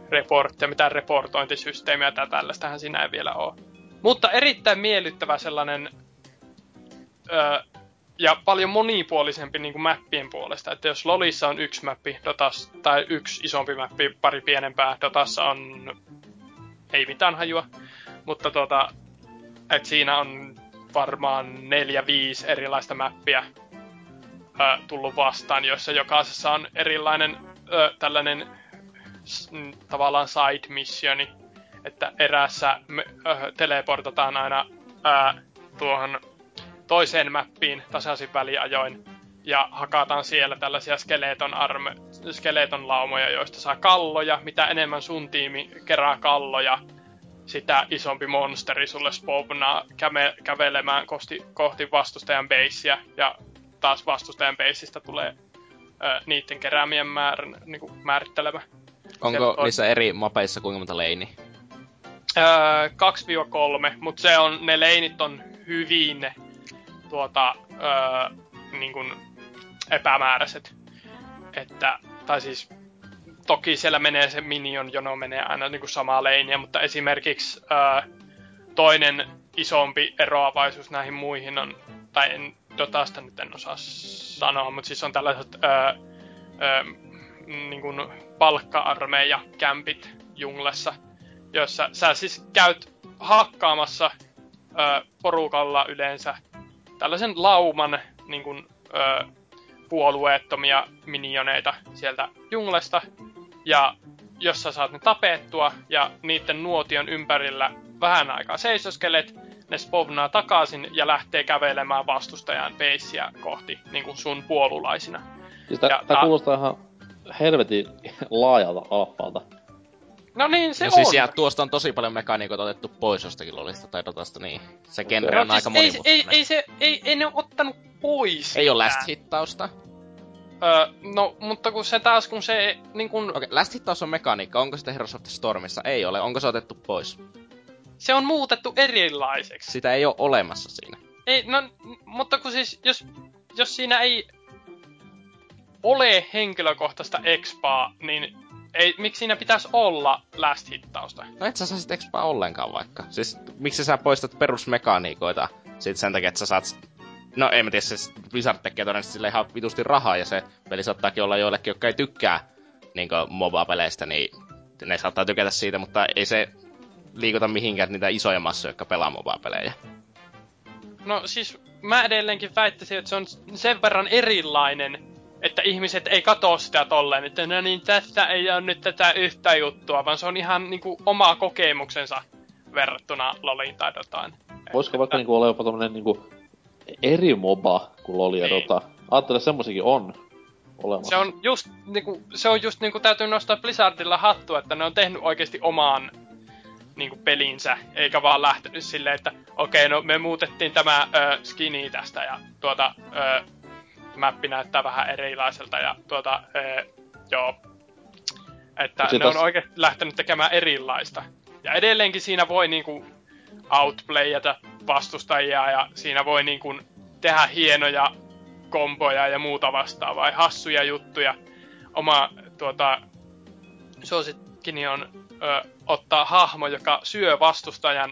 reporttia, mitään reportointisysteemiä tai tällaistähän siinä ei vielä ole. Mutta erittäin miellyttävä sellainen ja paljon monipuolisempi niin kuin mappien puolesta. Että jos Lolissa on 1 mappi, Dotassa, tai 1 isompi mappi, 2 pienempää, Dotassa on ei mitään hajua, mutta et siinä on varmaan 4-5 erilaista mappia tullut vastaan, joissa jokaisessa on erilainen tällainen tavallaan side missioni, että eräässä teleportataan aina tuohon toiseen mappiin tasaisin väliajoin ja hakataan siellä tällaisia skeleton laumoja, joista saa kalloja. Mitä enemmän sun tiimi kerää kalloja, sitä isompi monsteri sulle spavnaa kävelemään kohti vastustajan baseä, ja taas vastustajan baseista tulee niiden keräämien määrittelemä. Onko niissä eri mapeissa kuinka monta leiniä? 2-3, mutta ne leinit on hyvin epämääräiset. Että, tai siis toki siellä menee se minion jono menee aina samaa leiniä, mutta esimerkiksi toinen isompi eroavaisuus näihin muihin on, tai en Dotasta nyt en osaa sanoa, mutta siis on tällaiset palkka-armeija-kämpit junglessa, jossa sä siis käyt hakkaamassa porukalla yleensä tällaisen lauman puolueettomia minioneita sieltä junglesta, ja jos sä saat ne tapettua ja niiden nuotion ympärillä vähän aikaa seisoskelet, ne spavnaa takaisin ja lähtee kävelemään vastustajan baseä kohti sun puolulaisina. Tää kuulostaa ihan helvetin laajalta alfaalta. No niin, se on. Siis jää, tuosta on tosi paljon mekaniikoita otettu pois jostakin LoLista tai Dotasta, niin se genre on aika monimuotoinen. Ei ne ole ottanut pois. Ei oo last-hittausta. No, mutta kun se taas, kun se niin kun... Okei, last-hittaus on mekaniikka, onko sitä Heroes of the Stormissa? Ei ole, onko se otettu pois? Se on muutettu erilaiseksi. Sitä ei oo olemassa siinä. Ei, no, mutta kun siis, jos siinä ei ole henkilökohtaista expaa, niin... Ei, miksi siinä pitäis olla last-hittausta? No et sä saa sit expaa ollenkaan vaikka. Siis miksi sä poistat perusmekaniikoita sit sen takia, että sä saat... No ei mä tiedä, siis Blizzard tekee todennäköisesti sille ihan vitusti rahaa, ja se peli saattaakin olla joillekin, jotka ei tykkää MOBA-peleistä, niin ne saattaa tykätä siitä, mutta ei se liikuta mihinkään niitä isoja massoja, jotka pelaa MOBA-pelejä. No siis mä edelleenkin väittäisin, että se on sen verran erilainen, että ihmiset ei katso sitä tolleen, että no niin, tässä ei ole nyt tätä yhtä juttua, vaan se on ihan omaa kokemuksensa verrattuna LoLiin tai Dotaan. Voisiko vaikka olla jopa tommonen eri moba kuin LoL ja Dota? Ajattele, semmoisikin on olemassa. Se on just täytyy nostaa Blizzardilla hattua, että ne on tehnyt oikeesti omaan pelinsä, eikä vaan lähtenyt silleen, että okei, no me muutettiin tämä skini tästä ja mappi näyttää vähän erilaiselta ja joo. Että ne on oikeesti lähtenyt tekemään erilaista. Ja edelleenkin siinä voi outplayata vastustajia ja siinä voi tehdä hienoja komboja ja muuta vastaavaa ja hassuja juttuja. Oma suosikkini on ottaa hahmo, joka syö vastustajan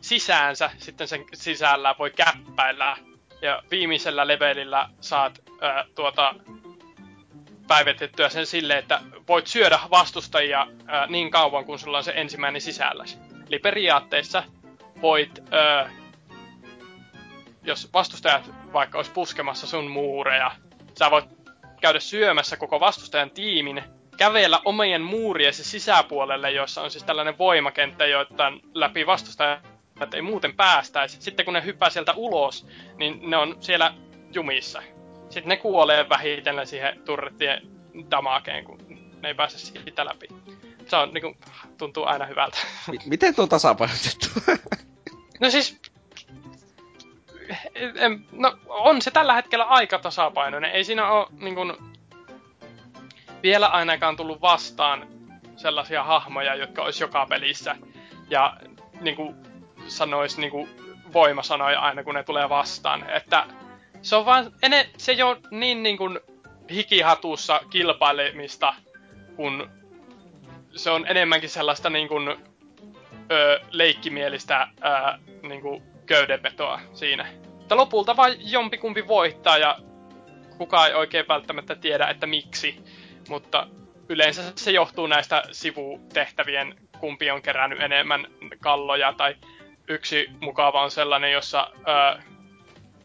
sisäänsä, sitten sen sisällä voi käppäillä. Ja viimeisellä levelillä saat päivitettyä sen silleen, että voit syödä vastustajia niin kauan, kun sulla on se ensimmäinen sisälläsi. Eli periaatteessa voit, jos vastustajat vaikka olisi puskemassa sun muureja, sä voit käydä syömässä koko vastustajan tiimin, kävellä omien muuriesi sisäpuolelle, jossa on siis tällainen voimakenttä, joita läpi vastustajan ei muuten päästäisi. Sitten kun ne hyppää sieltä ulos, niin ne on siellä jumissa. Sitten ne kuolee vähitellen siihen turrettien damakeen, kun ne ei pääse siitä läpi. Se on tuntuu aina hyvältä. Miten tuo on tasapainotettu? No siis... on se tällä hetkellä aika tasapainoinen. Ei siinä ole vielä ainakaan tullut vastaan sellaisia hahmoja, jotka olisi joka pelissä. Ja sanois voimasanoja aina, kun ne tulee vastaan. Että se on vaan, se ei ole niin hikihatussa kilpailemista, kun se on enemmänkin sellaista leikkimielistä köydenvetoa siinä. Mutta lopulta vaan jompikumpi voittaa ja kukaan ei oikein välttämättä tiedä, että miksi. Mutta yleensä se johtuu näistä sivutehtävien, kumpi on kerännyt enemmän kalloja tai... Yksi mukava on sellainen, jossa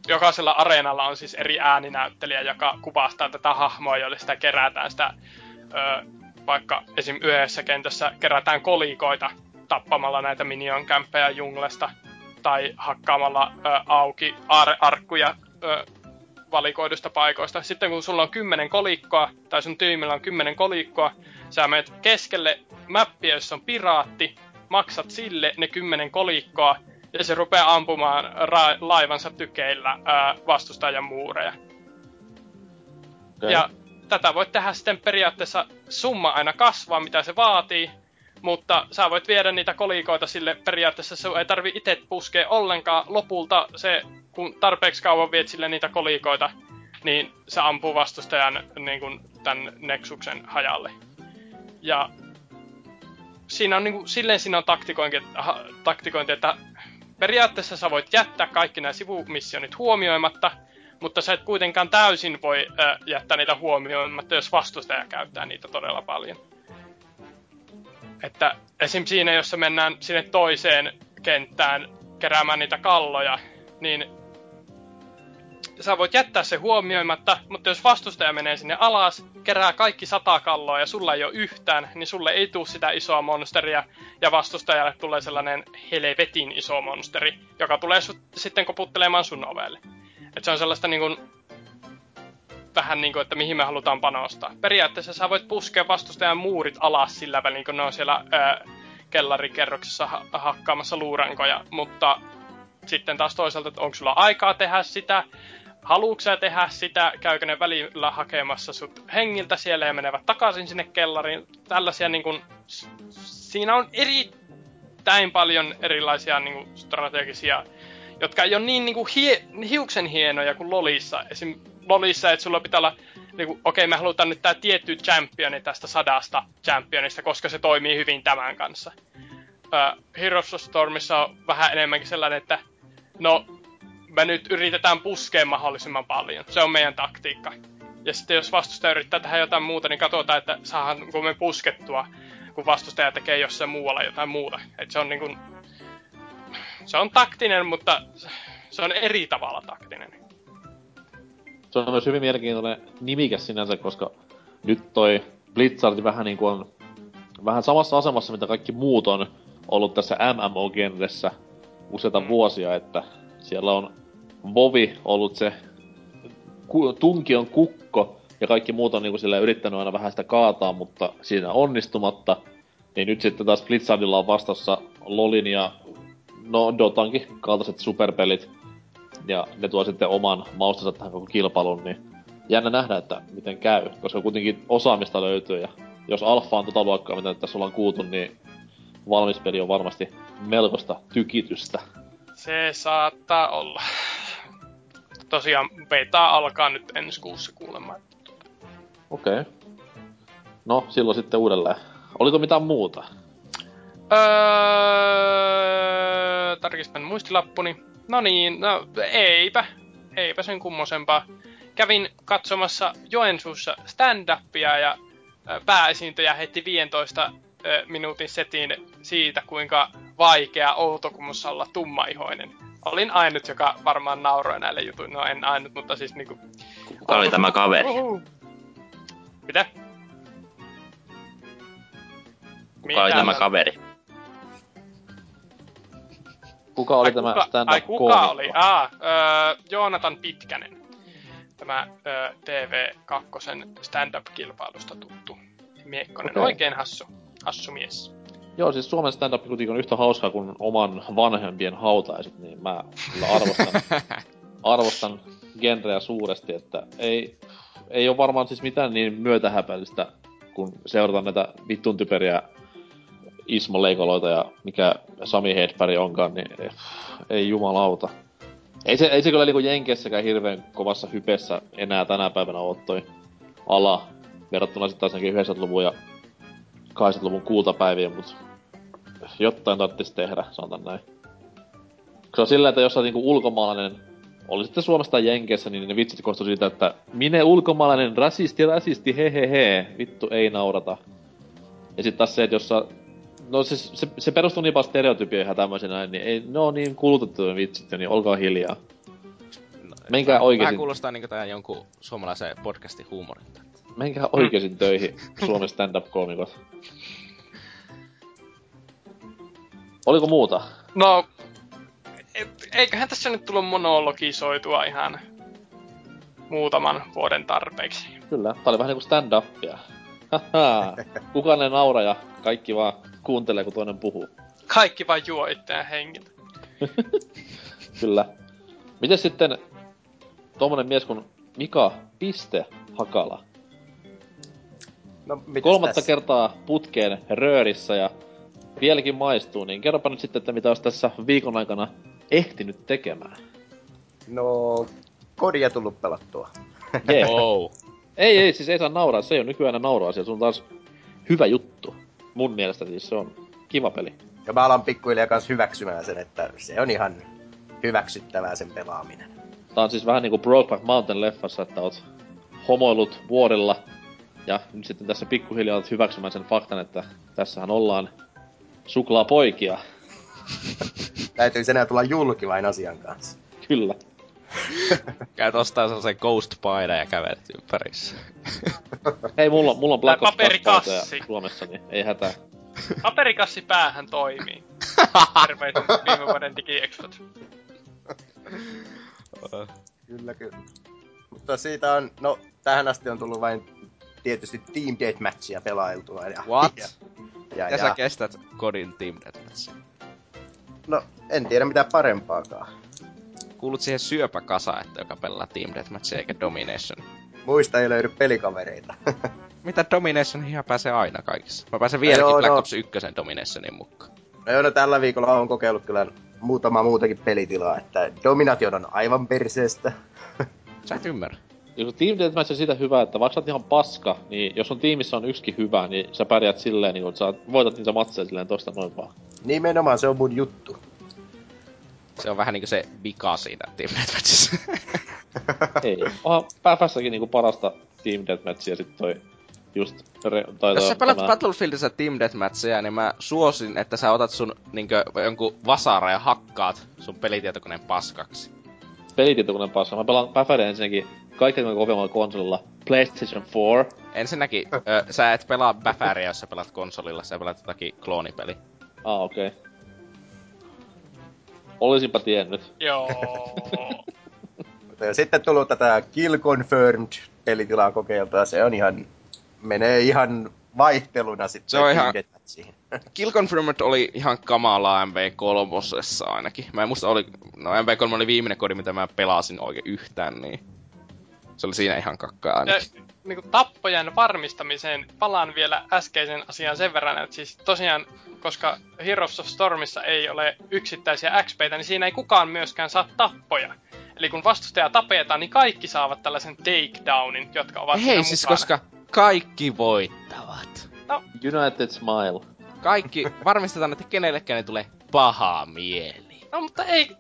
jokaisella areenalla on siis eri ääninäyttelijä, joka kuvastaa tätä hahmoa, jolle sitä kerätään sitä. Vaikka esim. Yhdessä kentässä kerätään kolikoita tappamalla näitä minion-kämppejä junglesta tai hakkaamalla auki arkkuja valikoidusta paikoista. Sitten kun sulla on 10 kolikkoa, tai sun tiimillä on 10 kolikkoa, sä menet keskelle mäppiä, jossa on piraatti, maksat sille ne 10 kolikkoa, ja se rupeaa ampumaan laivansa tykeillä vastustajan muureja. Okay. Ja tätä voit tehdä sitten periaatteessa, summa aina kasvaa, mitä se vaatii, mutta sä voit viedä niitä kolikoita sille periaatteessa, se ei tarvi itse puskea ollenkaan. Lopulta se, kun tarpeeksi kauan viet sille niitä kolikoita, niin se ampuu vastustajan niin kuin tämän Nexuksen hajalle. Ja siinä on niin kuin, silleen siinä on taktikointi, että periaatteessa sä voit jättää kaikki nämä sivumissionit huomioimatta, mutta sä et kuitenkaan täysin voi jättää niitä huomioimatta, jos vastustaja käyttää niitä todella paljon. Että esim. Siinä, jossa mennään sinne toiseen kenttään keräämään niitä kalloja, niin sä voit jättää se huomioimatta, mutta jos vastustaja menee sinne alas, kerää kaikki 100 kalloa ja sulla ei ole yhtään, niin sulle ei tule sitä isoa monsteria, ja vastustajalle tulee sellainen helvetin iso monsteri, joka tulee sitten koputtelemaan sun ovelle. Että se on sellaista niin kuin, vähän niin kuin, että mihin me halutaan panostaa. Periaatteessa sä voit puskea vastustajan muurit alas sillä välin, kun ne on siellä kellarikerroksessa hakkaamassa luurankoja, mutta sitten taas toisaalta, että onko sulla aikaa tehdä sitä, haluatko sä tehdä sitä, käykö ne välillä hakemassa sut hengiltä siellä ja menevät takaisin sinne kellariin. Tällaisia niin kuin, siinä on erittäin paljon erilaisia niin kuin strategisia, jotka ei ole niin, hiuksen hienoja kuin LoLissa. Esim. LoLissa, että sulla pitää olla, niin okei, me halutaan nyt tää tietty championi tästä 100 championista, koska se toimii hyvin tämän kanssa. Heroes of Stormissa on vähän enemmänkin sellainen, että no, me nyt yritetään puskea mahdollisimman paljon. Se on meidän taktiikka. Ja sitten jos vastustaja yrittää tehdä jotain muuta, niin katsotaan, että saadaan kun me puskettua, kun vastustaja tekee jossain muualla jotain muuta. Että se on niin kuin, se on taktinen, mutta se on eri tavalla taktinen. Se on myös hyvin mielenkiintoinen nimikäs sinänsä, koska nyt toi Blizzard vähän niin kuin on vähän samassa asemassa, mitä kaikki muut on ollut tässä MMO-genressä useita vuosia, että siellä on Vovi ollut se tunkion kukko, ja kaikki muut on niin kuin sillä yrittänyt aina vähän sitä kaataa, mutta siinä onnistumatta. Niin nyt sitten taas Blizzardilla on vastassa LoLin ja no Dotankin kaltaiset superpelit, ja ne tuo sitten oman maustansa tähän koko kilpailuun, niin jännä nähdä, että miten käy, koska kuitenkin osaamista löytyy, ja jos alfa on tota luokkaa, mitä tässä ollaan kuultu, niin valmis peli on varmasti melkoista tykitystä. Se saattaa olla. Tosiaan beta alkaa nyt ensi kuussa kuulemma. Okei. No, silloin sitten uudelleen. Oliko mitään muuta? Tarkistan muistilappuni. No eipä sen kummosempaa. Kävin katsomassa Joensuussa stand-upia ja pääesiintyjä heitti 15 minuutin setin siitä, kuinka vaikea Outokummussa olla tummaihoinen. Olin ainut, joka varmaan nauroi näille jutuille. No en ainut, mutta siis niinku... Kuka oli tämä kaveri? Mitä? Kuka oli tämä kaveri? Kuka oli tämä stand-up-koomikko? Kuka oli? Joonatan Pitkänen. Tämä TV2 stand-up-kilpailusta tuttu miekkonen. Okay. Oikein hassu mies. Joo, siis Suomen stand-up on yhtä hauskaa kuin oman vanhempien hautaiset, niin mä arvostan genreä suuresti, että ei ole varmaan siis mitään niin myötähäpällistä, kun seurataan näitä vittun typeriä Ismo Leikoloita ja mikä Sami Hedberg onkaan, niin ei jumalauta. Ei se kyllä niinku Jenkeissäkään hirveän kovassa hypessä enää tänä päivänä ole toi ala, verrattuna sitten taas 90-luvun ja 80-luvun kultapäiviä, mutta jotain tarvitsisi tehdä, sanotaan näin. Se on silleen, että jos sä niinku ulkomaalainen, oli sitten Suomessa tai Jenkeissä, niin ne vitsit koostui siitä, että minä ulkomaalainen, rasisti, hehehe, vittu ei naurata. Ja sit taas se, että jos sä, no siis se perustuu niin paljon stereotypioihin ja tämmöisiä näin, niin ei, ne on niin kulutettuja vitsit, niin olkaa hiljaa. No, menkää oikeesti. Vähän kuulostaa niinku tää jonkun suomalaisen podcastin huumorin. Menkää oikeesti töihin, Suomen stand-up-koomikot. Oliko muuta? No, eiköhän tässä nyt tullut monologisoitua ihan. muutaman vuoden tarpeeksi. Kyllä, tää oli vähän niinku stand-upia. Kukaan ei naura ja kaikki vaan kuuntelee, kun toinen puhuu. Kaikki vaan juo itseään hengiltä. Kyllä. Miten sitten tommonen mies kuin Mika Piste Hakala? No, kolmatta tässä? Kertaa putkeen röörissä ja vieläkin maistuu, niin kerropa nyt sitten, että mitä olisi tässä viikon aikana ehtinyt tekemään. No, kodia tullut pelattua. Yeah. Wow. Ei, siis ei saa nauraa, se ei ole nykyään enää nauraa siellä, se on taas hyvä juttu. Mun mielestä siis se on kiva peli. Ja mä alan pikkuhiljaa kans hyväksymään sen, että se on ihan hyväksyttävää sen pelaaminen. Tää on siis vähän niinku Brokeback Mountain-leffassa, että oot homoillut vuodella. Ja nyt sitten tässä pikkuhiljaa olet hyväksymään sen faktan, että tässähän ollaan suklaapoikia. Täytyy enää tulla julki vain asian kanssa. Kyllä. Käyt ostaa sellasen Ghost-paidan ja kävelet ympärissä. Hei, mulla on Black Ops 2 Suomessa, niin ei hätää. Paperikassi päähän toimii. Terveiset viime vuoden digi-exot. Kyllä. Mutta siitä on, no tähän asti on tullut vain tietysti Team Deathmatchia pelailtua. What? Ja sä kestät kodin Team Deathmatchia? No, en tiedä mitään parempaakaan. Kuulut siihen syöpäkasaan, että joka pelaa Team Deathmatchia eikä Domination. Muista ei löydy pelikavereita. Mitä Domination ihan pääsee aina kaikissa? Mä pääsen vieläkin Black Ops 1 Dominationin mukaan. No, tällä viikolla on kokeillut kyllä muutama muutakin pelitilaa, että Domination on aivan perseestä. Sä et ymmärrä. Jos on Team Deathmatch on siitä hyvä, että vaikka sä oot ihan paska, niin jos on tiimissä on yksikin hyvä, niin sä pärjät silleen, niin kun sä voitat niitä matseja silleen toista noin vaan. Nimenomaan, se on mun juttu. Se on vähän niinku se vika siitä Team Deathmatchissa. Ei, onhan päfässäkin niinku parasta Team Deathmatchia sit toi just... Jos sä pelat Battlefieldissä Team Deathmatchia, niin mä suosin, että sä otat sun niinkö jonkun vasara ja hakkaat sun pelitietokoneen paskaksi. Pelitietokoneen paskaksi? Mä pelaan päfäiden ensinnäkin kaikki on kovemmalla konsolilla. PlayStation 4. Ensinnäkin, sä et pelaa Bäfäriä, jos sä pelaat konsolilla. Sä pelaat jotakin kloonipeliä. Okei. Okay. Olisinpä tiennyt. Joo. Sitten tullut tätä Kill Confirmed-pelitilaa kokeiltua. Se on ihan... Menee ihan vaihteluna sitten. Se on ihan... Kill Confirmed oli ihan kamalaa MV3:ssa ainakin. Mä en muista oli... No MV3 oli viimeinen kodi, mitä mä pelasin oikein yhtään, niin... Se oli siinä ihan kakkaa ainakin. Niinku tappojen varmistamiseen palaan vielä äskeisen asian sen verran, että siis tosiaan, koska Heroes of Stormissa ei ole yksittäisiä XP:itä, niin siinä ei kukaan myöskään saa tappoja. Eli kun vastustaja tapetaan, niin kaikki saavat tällaisen takedownin, jotka ovat hei, siinä siis mukana. Koska kaikki voittavat. No. United Smile. Kaikki varmistetaan, että kenellekään ei tule pahaa mieli. No mutta ei,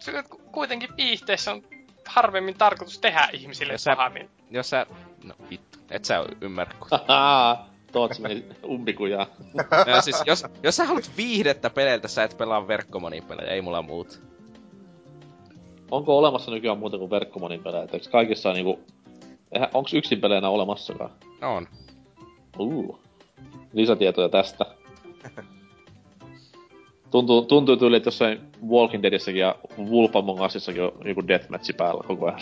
kuitenkin viihteessä on... harvemmin tarkoitus tehdä ihmisille pahammin. Jos sä... No vittu, et sä ymmärrä kun... Toot meni umpikujaa. No siis, jos sä haluat viihdettä peleiltä, sä et pelaa verkkomonipelejä, ei mulla muuta. Onko olemassa nykyään muuta kuin verkkomonipelejä? Eiks kaikissa on niinku... Onks yksin pelejä olemassakaan? On. Lisätietoja tästä. Tuntuu tyyli, että jossain Walking Deadissäkin ja Wolf Among Usissakin on joku deathmatchi päällä koko ajan.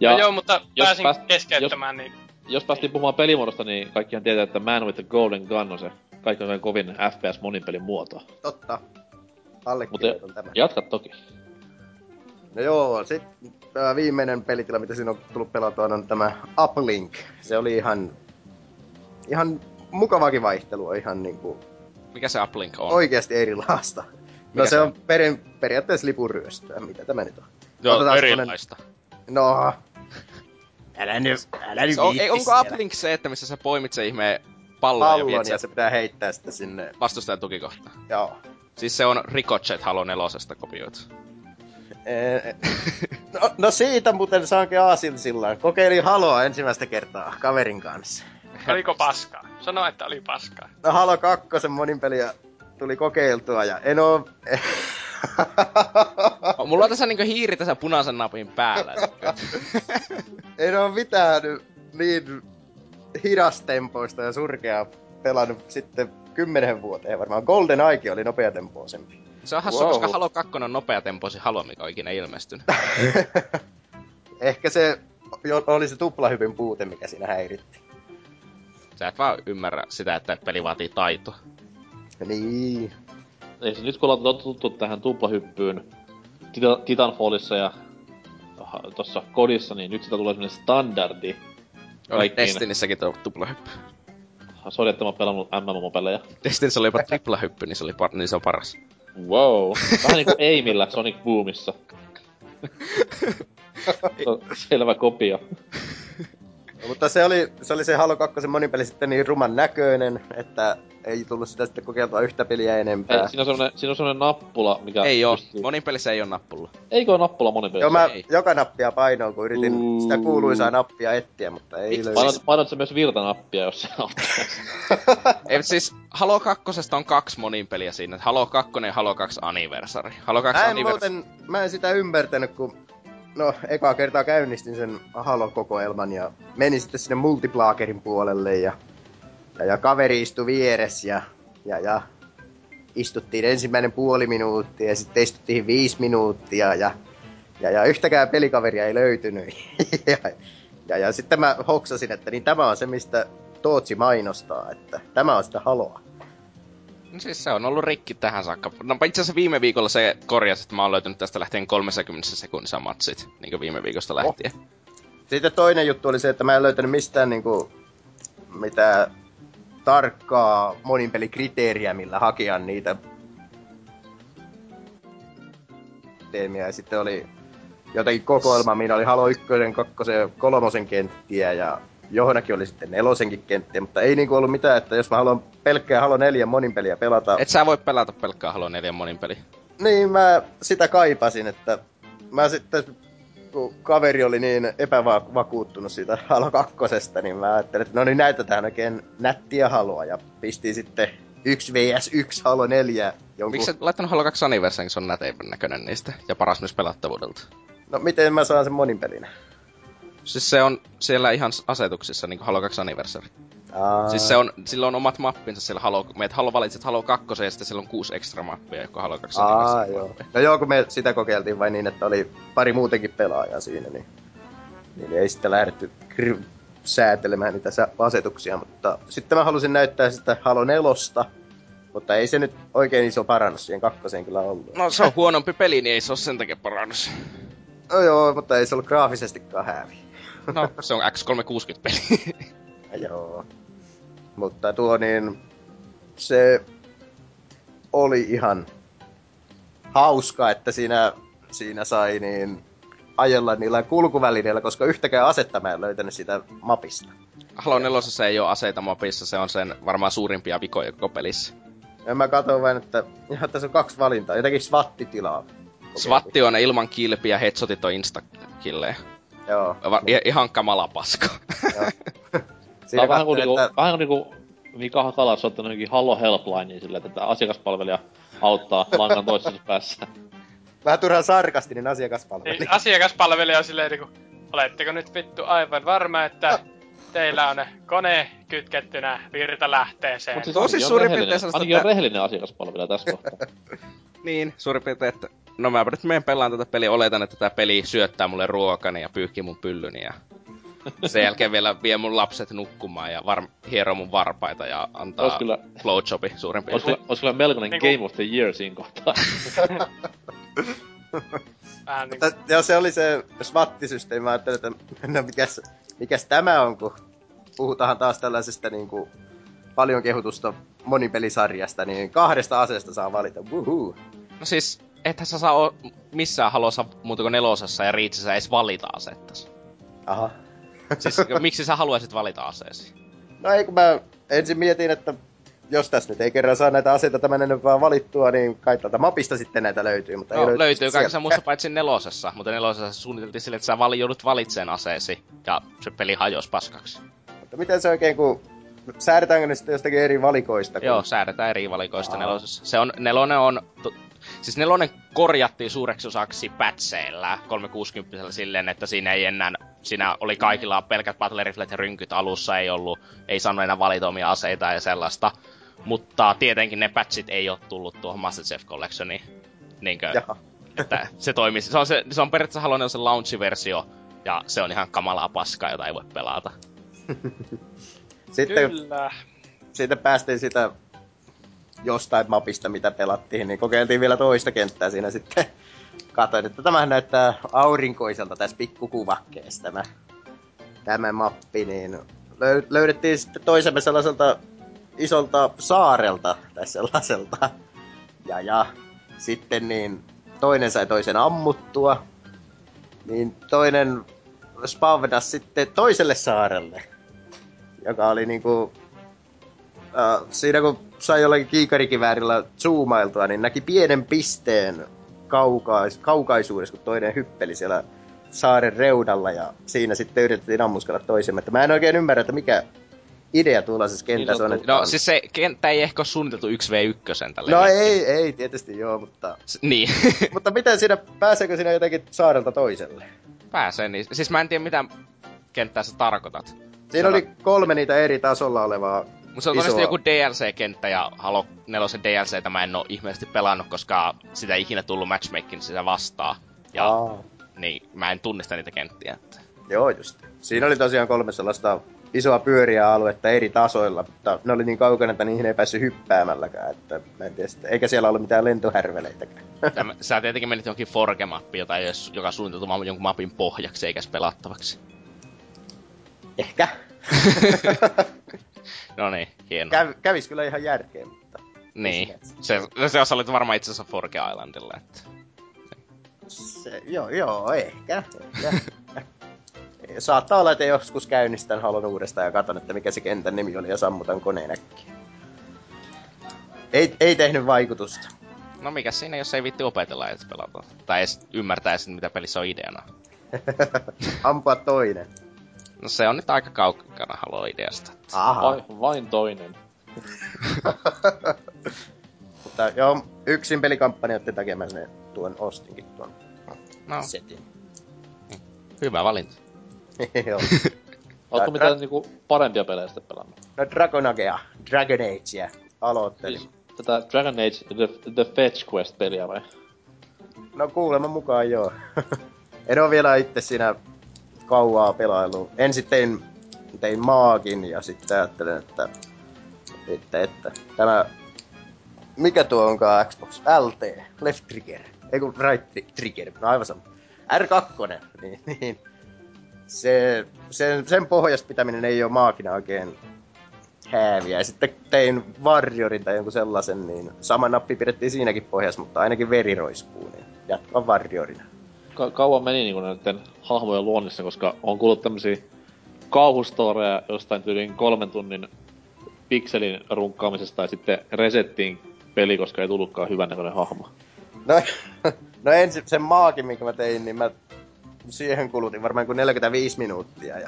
Ja no joo, mutta pääsin keskeyttämään, niin... Jos päästiin puhumaan pelimuodosta, niin kaikkihan tietää, että Man with the Golden Gun on se kaikkein kovin FPS-monipelin muoto. Totta. Allekirjoitan tämän. Jatka toki. No joo, sit tämä viimeinen pelitila, mitä siinä on tullut pelata, on tämä Uplink. Se oli ihan mukavaakin vaihtelua, ihan niinku... Mikä se Uplink on? Oikeesti erilaista. No se on periaatteessa lipunryöstöä. Mitä tämä nyt on? Joo, otetaan erilaista. No. Älä nyt viittis. Onko Uplink se, että missä sä poimit se ihmeen pallon ja viet sen? Ja se pitää heittää sitä sinne. Vastustajan tukikohtaan. Joo. Siis se on Ricochet Halo 4:sta kopioitu. No siitä muuten saankin aasinsillaan. Kokeilin Haloa ensimmäistä kertaa kaverin kanssa. Oliko paskaa? Sano, että oli paskaa. No Halo 2 monin peliä tuli kokeiltua ja en oo... Mulla on tässä niinku hiiri tässä punaisen napin päällä. En oo mitään niin hidastempoista ja surkeaa pelannut sitten 10 vuoteen varmaan. Golden Aike oli nopeatempoisempi. Se on hassu, koska Halo 2 on nopeatempoisin Halo, mikä on ikinä ilmestynyt. Ehkä se oli se tuplahypyn puute, mikä siinä häiritti. Sä et vaan ymmärrä sitä, että peli vaatii taitoa. Niin. Ei se nyt kun ollaan tuttu tähän tuplahyppyyn Titanfallissa ja tuossa kodissa, niin nyt sitä tulee semmoinen standardi. Oli Destinissäkin tuo tuplahyppy. Sori, että mä oon pelannut MMO-pelejä. Destinissä oli jopa tuplahyppy, niin se oli niin se on paras. Wow. Vähän niinku Aimillä Sonic Boomissa. Selvä kopio. No, mutta se oli se Halo 2 monipeli sitten niin ruman näköinen, että ei tullut sitä sitten kokeiltua yhtä peliä enempää. Ei, siinä on semmonen nappula, mikä... Ei oo, monipelissä ei oo nappula. Eikö oo nappula monipelissä? Joo, mä joka nappia painoin, kun yritin sitä kuuluisaa nappia etsiä, mutta ei löydy. Painoit sä myös virtanappia, jos se nappia. Ei, siis Halo 2 on 2 monipeliä siinä. Halo 2 ja Halo 2 Anniversary. Halo 2 Anniversary. Mä en sitä ymmärtänyt, kun... No, ekaa kertaa käynnistin sen Halo-kokoelman ja menin sitten sinne multiplagerin puolelle ja kaveri istui vieressä ja istuttiin ensimmäinen puoli minuuttia ja sitten istuttiin 5 minuuttia ja yhtäkään pelikaveria ei löytynyt. ja sitten mä hoksasin, että niin tämä on se, mistä Tootsi mainostaa, että tämä on sitä Haloa. No siis se on ollut rikki tähän saakka. No itse asiassa viime viikolla se korjasi, että mä oon löytänyt tästä lähtien 30 sekunnissa matsit, niin kuin viime viikosta lähtien. Oh. Sitten toinen juttu oli se, että mä en löytänyt mistään niinku mitään tarkkaa moninpelikriteeriä, millä hakea niitä teemiä. Ja sitten oli jotakin kokoelma, minä oli Halo 1, 2, 3 kenttiä ja... Johonkin oli sitten 4 kenttiä, mutta ei niinku ollut mitään, että jos mä haluan pelkkää Halo 4 moninpeliä pelata... Et sä voi pelata pelkkää Halo 4 moninpeliä. Niin, mä sitä kaipasin, että mä sitten, kun kaveri oli niin epävakuuttunut siitä Halo 2, niin mä ajattelin, että no niin näytetään oikein nättiä Haloa, ja pistiin sitten 1vs1 Halo 4 jonkun... Miksi sä laittanut Halo 2 Anniversary, kun se on näteimpän näköinen niistä, ja paras myös pelattavuudelta? No miten mä saan sen moninpelinä? Siis se on siellä ihan asetuksissa, niinku Halo 2 Anniversary. Siis se on, sillä on omat mappinsa siellä Halo... Meet valitset Halo 2 ja sitten siellä on 6 ekstra mappia, jotka Halo 2 Anniversary joo. Mappia. No joo, kun me sitä kokeiltiin vain niin, että oli pari muutenkin pelaajaa siinä, niin ei sitten lähdetty säätelemään niitä asetuksia, mutta... Sitten mä halusin näyttää sitä Halo 4, mutta ei se nyt oikein iso parannus siihen 2 kyllä ollut. No se on huonompi peli, niin ei se oo sen takia parannus. No joo, mutta ei se ollut graafisestikaan häviä. No, se on X360-peli. Joo. Mutta tuo niin... Se... Oli ihan... Hauska, että siinä sai niin... Ajella niillä kulkuvälineillä, koska yhtäkään asetta mä en löytänyt sitä mapista. Halo 4:ssä ei oo aseita mapissa, se on sen varmaan suurimpia vikoja koko pelissä. Ja mä katson vain, että... Ihan tässä on 2 valintaa, jotenkin SWAT-tilaa. SWAT on ilman kilpiä, headshotit on instakilleen. Joo. Ihan kamala paska. Tää on vähän kuin niinku Mika Kalas on ottanut johonkin Halo Helplineen silleen, että asiakaspalvelija auttaa langan toisessa päässä. Vähän turhaan sarkastinen asiakaspalvelija. Niin, asiakaspalvelija on silleen niinku, oletteko nyt vittu aivan varma, että teillä on kone kytkettynä virtalähteeseen? Mut siis tosi suurin piirtein sanotaan, ainakin on rehellinen asiakaspalvelija tässä kohtaa. Niin, suurin piirtein, että... No mä nyt menen pelaan tätä peliä, oletan, että tää peli syöttää mulle ruokani ja pyyhkii mun pyllyni ja... Sen jälkeen vielä vie mun lapset nukkumaan ja hieroo mun varpaita ja antaa blowjobi suurin piirtein. Ois kyllä melkoinen niin Game of the Year siinä kohtaa. Niin joo, se oli se SWAT-systeemi. Mä ajattelin, että no mikäs tämä on, kun puhutaan taas tällaisesta niinku... Paljon kehutusta monipelisarjasta, niin 2 aseesta saa valita. Woohoo! No siis... Ethän sä saa oo missään Halossa muuta kuin 4:ssä ja Reachissä edes valita asettas. Aha. Siis miksi sä haluaisit valita aseesi? No ei, kun mä ensin mietin, että jos tässä nyt ei kerran saa näitä aseita tämän enempää valittua, niin kai tältä mapista sitten näitä löytyy, mutta no, ei löytyy kaikessa muussa paitsi 4:ssä, mutta 4:ssä suunniteltiin sille, että sä joudut valitseen aseesi ja se peli hajosi paskaksi. Mutta miten se oikein, kun säädetäänkö ne sitten jostakin eri valikoista? Kun... Joo, säädetään eri valikoista 4:ssä. Se on, 4 on... Siis 4 korjattiin suureksi osaksi patcheillä 360 silleen, että siinä ei enää... Siinä oli kaikilla pelkät battle riflet ja rynkyt alussa, ei saanut enää valita omia aseita ja sellaista. Mutta tietenkin ne patchit ei ole tullut tuohon Master Chief Collectioniin. Niinkö? Jaha. Että se toimisi. Se on periaatteessa Halo 4 launch-versio, Ja se on ihan kamalaa paskaa, jota ei voi pelata. Sitten kyllä. Siitä päästiin sitä jostain mapista, mitä pelattiin, niin kokeiltiin vielä toista kenttää siinä sitten. Katsoin, että tämähän näyttää aurinkoiselta tässä pikkukuvakkeessa tämä mappi, niin löydettiin sitten toisemme sellaiselta isolta saarelta tai sellaiselta. Ja sitten niin toinen sai toisen ammuttua, niin toinen spavnasi sitten toiselle saarelle, joka oli niinku... siinä kun sai jollakin kiikarikiväärillä zoomailtua, niin näki pienen pisteen kaukaisuudessa, kun toinen hyppeli siellä saaren reudalla, ja siinä sitten yritettiin ammuskella toisemme. Että mä en oikein ymmärrä, että mikä idea tuollaisessa kentässä on. Että no on. Siis se kenttä ei ehkä ole suunniteltu 1v1. No ei tietysti joo, mutta... Niin. Mutta miten siinä, pääseekö siinä jotenkin saarelta toiselle? Pääsee niin. Siis mä en tiedä, mitä kenttää sä tarkoitat. Siinä oli 3 niitä eri tasolla olevaa. Mutta se on todennäköisesti joku DLC-kenttä, ja Halo 4:n DLCtä mä en oo ihmeellisesti pelannut, koska sitä ei ikinä tullut matchmaking sitä vastaan. Ja niin, mä en tunnista niitä kenttiä. Joo, just. Siinä oli tosiaan 3 sellaista isoa pyöriä aluetta eri tasoilla, mutta ne oli niin kaukana, että niihin ei päässyt hyppäämälläkään. Että mä en tiedä sitä. Eikä siellä ollut mitään lentohärveleitäkään. Sä tietenkin menit johonkin Forge-mappiin, jota ei olisi, joka suunniteltu vaan jonkun mapin pohjaksi eikäs pelattavaksi. Ehkä. No niin, hienoa. Kävis kyllä ihan järkeä, mutta... Niin. Se osa oli varmaan itse asiassa Forge Islandilla, että... Se, joo, ehkä. Saattaa olla, että joskus käynnistän Halon uudestaan ja katon, että mikä se kentän nimi oli, ja sammutan koneen äkkiä. Ei tehnyt vaikutusta. No mikä siinä, jos ei viitti opetella edes pelata. Tai edes ymmärtää edes, mitä pelissä on ideana. Ampua toinen. No se on nyt aika kaukana Halo-ideasta. Vain toinen. Mutta joo, yksin pelikampanjoiden takia mä sen ostinkin tuon setin. Hyvä valinta. Joo. Ootko mitään niinku parempia pelejä sitten pelaamaan? No Dragon Agea aloittelin. Tätä Dragon Age The Fetch Quest-peliä vai? No kuulemma mukaan joo. En oo vielä itse siinä... kauaa pelailu. Ensin tein maagin ja sitten ajattelin, että tämä... Mikä tuo onkaan Xbox? LT, left trigger. Ei kun right trigger, no aivan sama. R2, niin. Sen pohjasta pitäminen ei ole maagina oikein hääviä. Ja sitten tein Warriorin tai jonkun sellaisen, niin sama nappi pidettiin siinäkin pohjassa, mutta ainakin veri roiskuu, niin jatkan Warriorina. Kauan meni niinku näiden hahmojen luonnissa, koska on kuullut tämmösiä kauhustooreja jostain tyyliin 3 tunnin pikselin runkkaamisesta ja sitten resettiin peli, koska ei tullutkaan hyvännäköinen hahmo. No ensin sen maakin, minkä mä tein, niin mä siihen kulutin varmaan kuin 45 minuuttia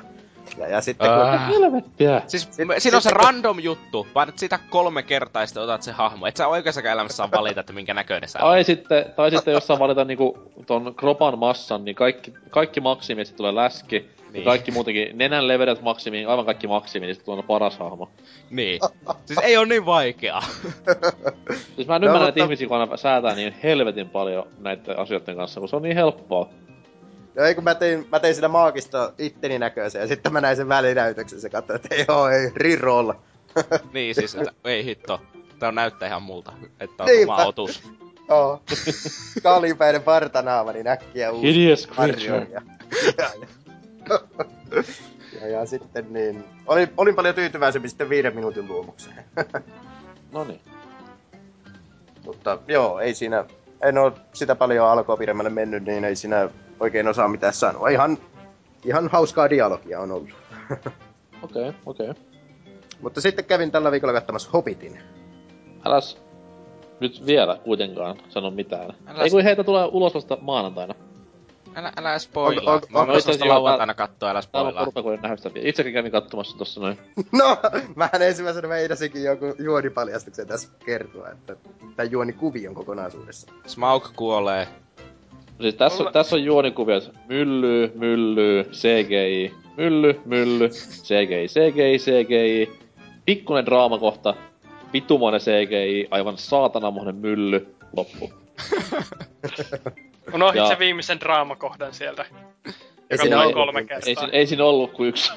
ja sitten helvettiä. Siis siinä on se random juttu, vaan sitä 3 kertaa sitten otat se hahmo. Et sä oikeassakaan elämässä saa valita, että minkä näköinen sä olet. Tai sitten jos saa valita niinku ton kropan massan, niin kaikki maksimiin sitten tulee läski. Niin. Kaikki muutenkin, nenän levedet maksimiin, aivan kaikki maksimiin, niin sitten on paras hahmo. Niin. Siis ei oo niin vaikeaa. Siis mä en ymmärrä, että ihmisiä kun aina säätää niin helvetin paljon näiden asioiden kanssa, kun se on niin helppoa. No ei kun mä tein sitä maagista itteni näköisen ja sitten mä näin sen välinäytöksen ja katsoin, että ei reroll. Niin siis, ei hitto. Tää on näyttää ihan multa, että on oma otus. Joo. Kaljupäinen partanaava, niin äkkiä uusi. Hideous creature. Ja sitten niin, olin paljon tyytyväisempi sitten 5 minuutin luomukseen. Noniin. Mutta joo, ei siinä, en oo sitä paljon alkoa pidemmälle mennyt, niin ei siinä... Oikein osaa mitään sanoa. Ihan hauskaa dialogia on ollut. Okei. Mutta sitten kävin tällä viikolla katsomassa Hobbitin. Äläs nyt vielä kuitenkaan sano mitään. Ei kun heitä tulee ulos vasta maanantaina. Älä spoilaa. Mä oon sitä lauantaina katsoa, älä spoilaa. Täällä on porukka, kun en nähdä sitä vielä. Itsekin kävin katsomassa tossa noin. No, mähän ensimmäisenä meidäsinkin jonkun juonipaljastuksen tässä kertoa, että tää juonikuvion kokonaisuudessa. Smaug kuolee. Siis tässä on juonikuvia, myllyy, CGI, mylly, CGI, pikkunen draamakohta, vitumainen CGI, aivan saatanamoinen mylly, loppu. Unohdit sen viimeisen draamakohdan sieltä. Joka tulee kolme kertaa. Ei siinä ollut kuin yksi.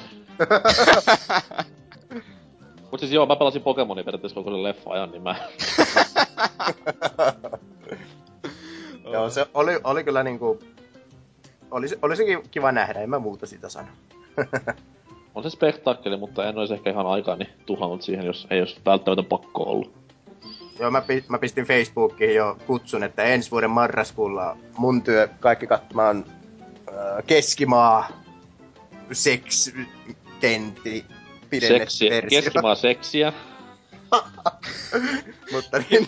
Mut siis joo, mä pelasin Pokemonia periaatteessa koko sen leffa ajan, niin mä... Joo, se oli kyllä niinku... Olisikin kiva nähdä, en mä muuta sitä sano. On se spektaakkeli, mutta en ois ehkä ihan aikani tuhannut siihen, jos ei olisi välttämättä pakko ollut. Joo, mä pistin Facebookiin jo kutsun, että ensi vuoden marraskuulla mun työ kaikki katsomaan Keskimaa seks-tentti pidennetversio. Keskimaa seksiä. Mutta niin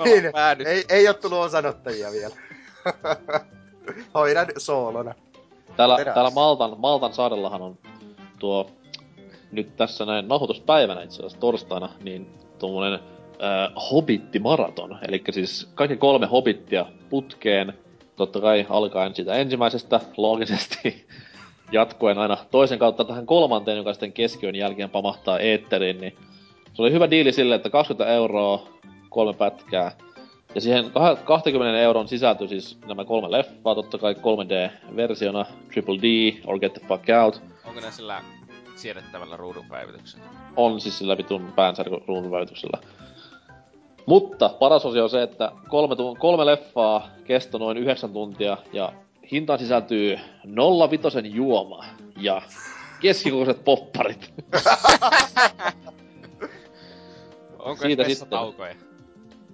ei oo tullut osanottajia vielä. Hoidan soolona. Täällä Maltan saarellahan on tuo nyt tässä näin nauhoituspäivänä itse asiassa torstaina, niin tuommoinen hobittimaraton. Elikkä siis kaikki 3 hobittia putkeen, totta kai alkaen siitä ensimmäisestä, loogisesti, jatkuen aina toisen kautta tähän kolmanteen, joka sitten keskiön jälkeen pamahtaa eetteriin, niin se oli hyvä diili sille, että 20 € 3 pätkää. Ja siihen 20 € sisältyi siis nämä 3 leffaa, totta kai 3D-versiona, Triple D, or Get the Fuck Out. Onko ne sillä siedettävällä ruudunpäivityksellä? On siis sillä vitun päänsärkyn ruudunpäivityksellä. Mutta paras osio on se, että 3 leffaa kesto noin 9 tuntia ja hintaan sisältyy 0,5 juoma ja keskikokoiset popparit. Onko vessataukoja?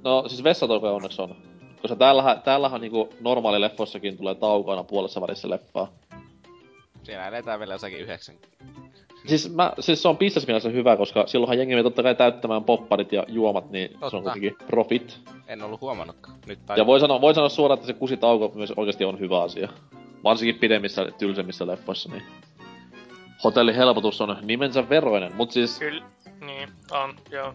No siis vessataukoja onneksi on. Koska täällähän niinku normaali leffossakin tulee taukoina puolessa välissä leffaa. Siinä eletään vielä jossakin 9. Siis se on bisnesmielessä hyvä, koska silloinhan jengi menee totta kai täyttämään popparit ja juomat, niin totta. Se on kuitenkin profit. En ollut huomannutkaan. Nyt tai... Ja voi sanoa suoraan, että se kusitauko myös oikeesti on hyvä asia. Varsinkin pidemmissä, tylsemmissä leffoissa, niin... Hotellihelpotus on nimensä veroinen, mut siis... Kyllä, niin, on, joo.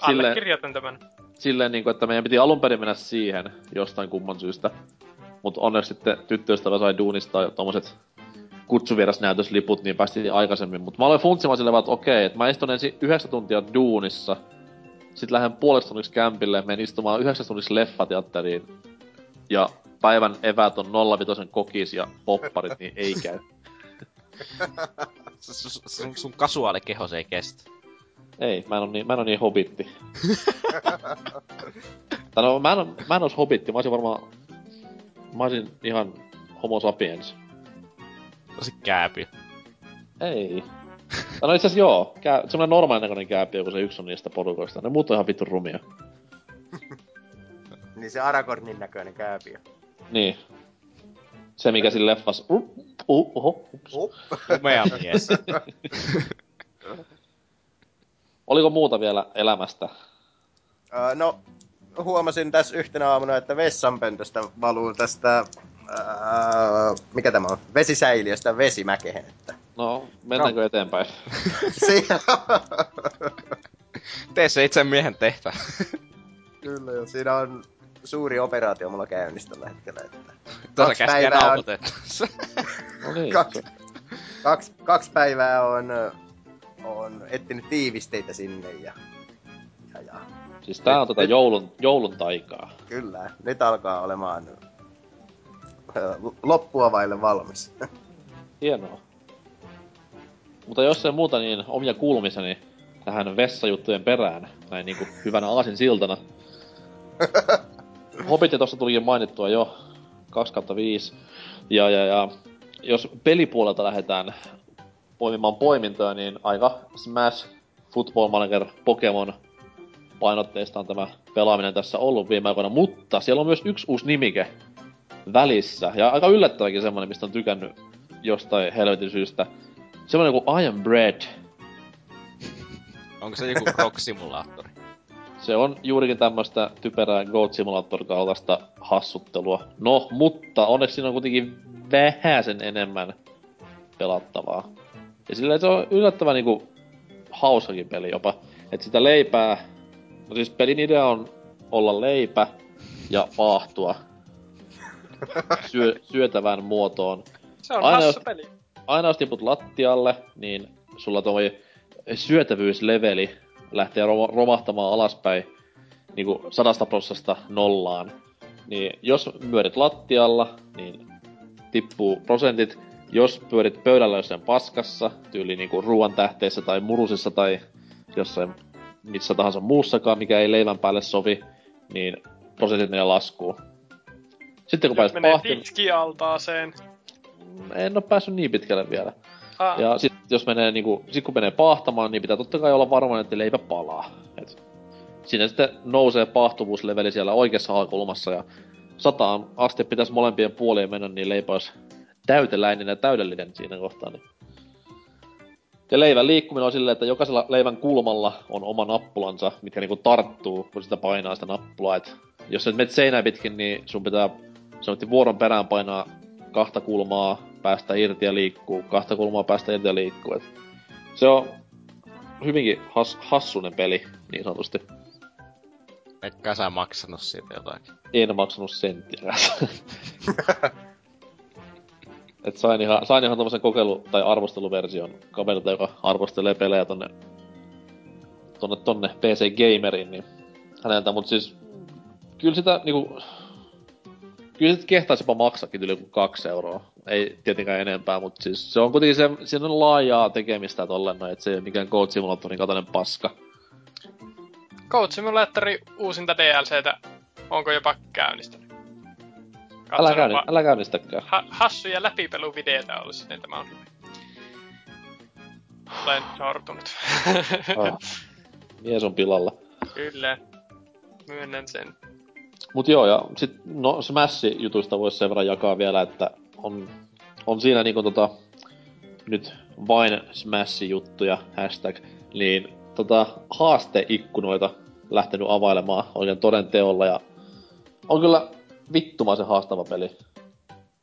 Allekirjoitan tämän. Silleen niinku, että meidän piti alunperin mennä siihen, jostain kumman syystä. Mut onneksi sitten tyttöystävä sai duunistaa tommoset... kutsuvierasnäytösliput, niin päästiin aikaisemmin. Mut mä aloin funtsimaan silleen vaan, että okei, että mä istun ensin 9 tuntia duunissa, sit lähden puoleksi tunniksi kämpille, menen istumaan 9 tunniksi leffateatteriin, ja päivän eväät on 0,5 kokis ja popparit, niin ei käy. Sun kasuaalikehos ei kestä. Ei, mä en oo niin hobitti. No, mä en ois hobitti, mä oisin ihan homo sapiens. Tosi kääpiö. Ei. No itse asiassa joo. Semmoinen normaalinen näköinen kääpiö, kun se yksi on niistä porukoista. Ne muut on ihan vittu rumia. Niin se Aragornin näköinen kääpiö. Niin. Se mikä siinä leffas... Umea mies. Oliko muuta vielä elämästä? No, huomasin tässä yhtenä aamuna, että vessanpöntöstä valuu tästä... mikä tämä on? Vesisäiliöstä vesimäkehen, että... No, mennäänkö eteenpäin? Tee se itse miehen tehtävä. Kyllä jo, siinä on suuri operaatio mulla käynnissä tällä hetkellä, että... Tuossa käsiä rauhoitettaessa. No niin. Kaksi päivää on etsinyt tiivisteitä sinne ja. Siis tää on nyt, joulun taikaa. Kyllä, nyt alkaa olemaan... loppua vaille valmis. Hienoa. Mutta jos ei muuta, niin omia kuulumiseni tähän vessajuttujen perään, näin niinku hyvänä aasinsiltana. Hobbitia tossa tulikin mainittua jo, 2/5. Ja jos pelipuolelta lähdetään poimimaan poimintoja, niin aika Smash, Football Manager, Pokemon painotteista on tämä pelaaminen tässä ollut viime aikoina, mutta siellä on myös yksi uusi nimike välissä, ja aika yllättäväkin semmonen, mistä on tykännyt jostain helvetin syystä. Semmonen kuin I Am Bread. Onko se joku rock-simulaattori? Se on juurikin tämmöstä typerää Goat-simulaattor-kaltaista hassuttelua. No, mutta onneksi siinä on kuitenkin vähäsen enemmän pelattavaa. Ja silleen se on yllättävän niinku hauskakin peli jopa. Et sitä leipää... No siis pelin idea on olla leipä ja paahtua syötävään muotoon. Se on hassu peli. Aina jos tiput lattialle, niin sulla toi syötävyysleveli lähtee romahtamaan alaspäin niinku 100% nollaan. Niin jos myörit lattialla, niin tippuu prosentit. jos pyörit pöydällä jossain paskassa, tyyli niinku ruoan tähteessä tai murusissa tai jossain missä tahansa muussakaan, mikä ei leivän päälle sovi, niin prosentit menee laskuun. Sitten kun jos menee tiskialtaaseen. En oo päässyt niin pitkälle vielä. Ah. Ja sit jos menee niinku, sit kun menee paahtamaan, niin pitää totta kai olla varmaan, että leipä palaa. Et siinä sitten nousee paahtuvuusleveli siellä oikeassa haakulmassa ja 100 asti pitäisi molempien puolien mennä, niin leipä olisi täyteläinen ja täydellinen siinä kohtaa. Niin. Ja leivän liikkuminen on silleen, että jokaisella leivän kulmalla on oma nappulansa, mitkä niinku tarttuu, kun sitä painaa sitä nappulaa. Et jos sä menet seinää pitkin, niin sun pitää vuoron perään painaa kahta kulmaa, päästä irti ja liikkuu, kahta kulmaa, päästä irti ja liikkuu. Et se on hyvinkin hassunen peli, niin sanotusti. Eikä sä maksanut siitä jotakin? En maksanut senttiä. Et sain ihan tommosen kokeilu- tai arvosteluversion kaverilta, joka arvostelee pelejä tonne PC Gameriin, niin häneltä, mut siis kyllä sitä niinku... Kyllä sit kehtaisi jopa maksakin yli 2 €, ei tietenkään enempää, mut siis se on kuitenkin siinä on laajaa tekemistä tolleen noin, et se ei oo mikään Goat Simulatorin katoinen paska. Goat Simulatorin uusinta DLCtä onko jopa käynnistänyt? Älä käynnistäkään. Hassuja läpipeluvideoita on ollut sitten, tämä on hyvä. Olen sortunut. Mies on pilalla. Kyllä. Myönnän sen. Mut joo, ja sit no Smash-jutuista vois sen verran jakaa vielä, että on siinä niinku nyt vain Smash-juttuja, hashtag, niin haasteikkunoita lähtenyt availemaan oikein toden teolla, ja on kyllä vittumaisen haastava peli.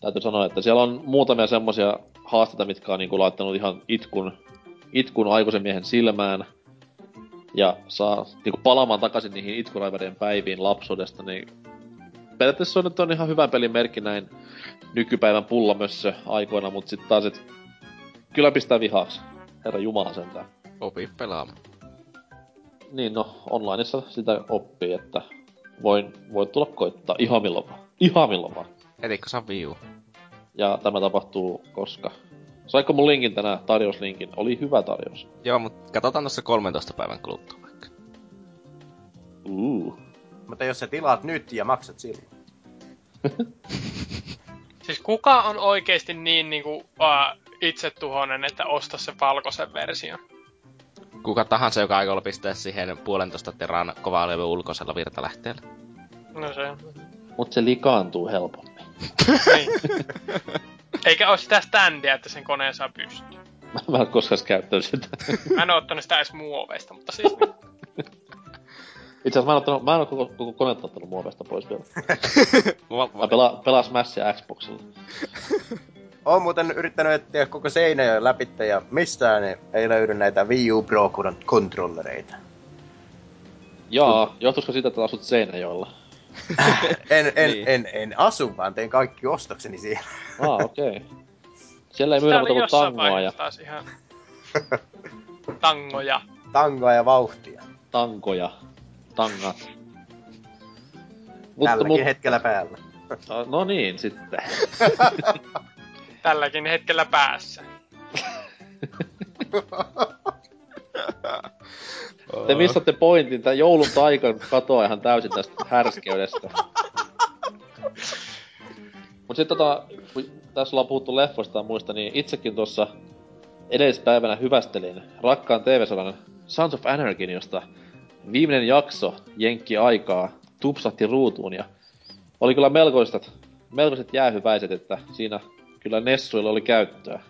Täytyy sanoa, että siellä on muutamia semmosia haasteita, mitkä on niinku laittanut ihan itkun aikuisen miehen silmään. Ja saa niinku palaamaan takaisin niihin itkuraivarien päiviin lapsuudesta, niin periaatteessa se on ihan hyvän pelin merkki näin nykypäivän pullamössö aikoina, mut sit taas kyllä pistää vihaaks. Herra jumala sentään. Opii pelaamaan. Niin no, onlineissa sitä oppii, että voi tulla koittaa ihan milloin vaan. Ihan milloin vaan. Elikkä saa viu. Ja tämä tapahtuu koska? Saiko mun linkin tänään, tarjouslinkin? Oli hyvä tarjous. Joo, mut katsotaan tuossa 13 päivän kuluttua vaikka. Mutta jos sä tilaat nyt ja maksat silloin. Siis kuka on oikeesti niin itsetuhoinen, että osta se valkoisen version? Kuka tahansa, joka aikoo pistää siihen 1,5 teran kovaa levy ulkoisella virtalähteellä. No se. Mut se likaantuu helpommin. Niin. Eikä oo sitä standia, että sen koneen saa pystyyn. Mä en oo koskaan käyttänyt sitä. Mä en oo ottanut sitä edes muoveista, mutta siis... Itse asiassa mä en oo koko koneet ottanut muoveista pois vielä. Mä pelaan Smashia Xboxilla. Oon muuten yrittänyt etsiä koko Seinäjoen läpitte ja mistään ei löydy näitä Wii U Pro-kontrollereita. Jaa, johtuisiko siitä, että asut Seinäjoella? En asu, vaan tein kaikki ostokseni siellä. Okei. Siellä ei myydä muuta tangoa ja... ihan... Tangoja. Tangoa ja vauhtia. Tankoja. Tangat. Tälläkin hetkellä päällä. No niin, sitten. Tälläkin hetkellä päässä. Te missatte pointin, tää joulun taikan katoaa ihan täysin tästä härskeydestä. Mut sit kun tässä ollaan puhuttu leffoista ja muista, niin itsekin tuossa edellispäivänä hyvästelin rakkaan TV-sarjan Sons of Anarchyn, josta viimeinen jakso jenkki aikaa, tupsahti ruutuun ja oli kyllä melkoiset jäähyväiset, että siinä kyllä nessuilla oli käyttöä.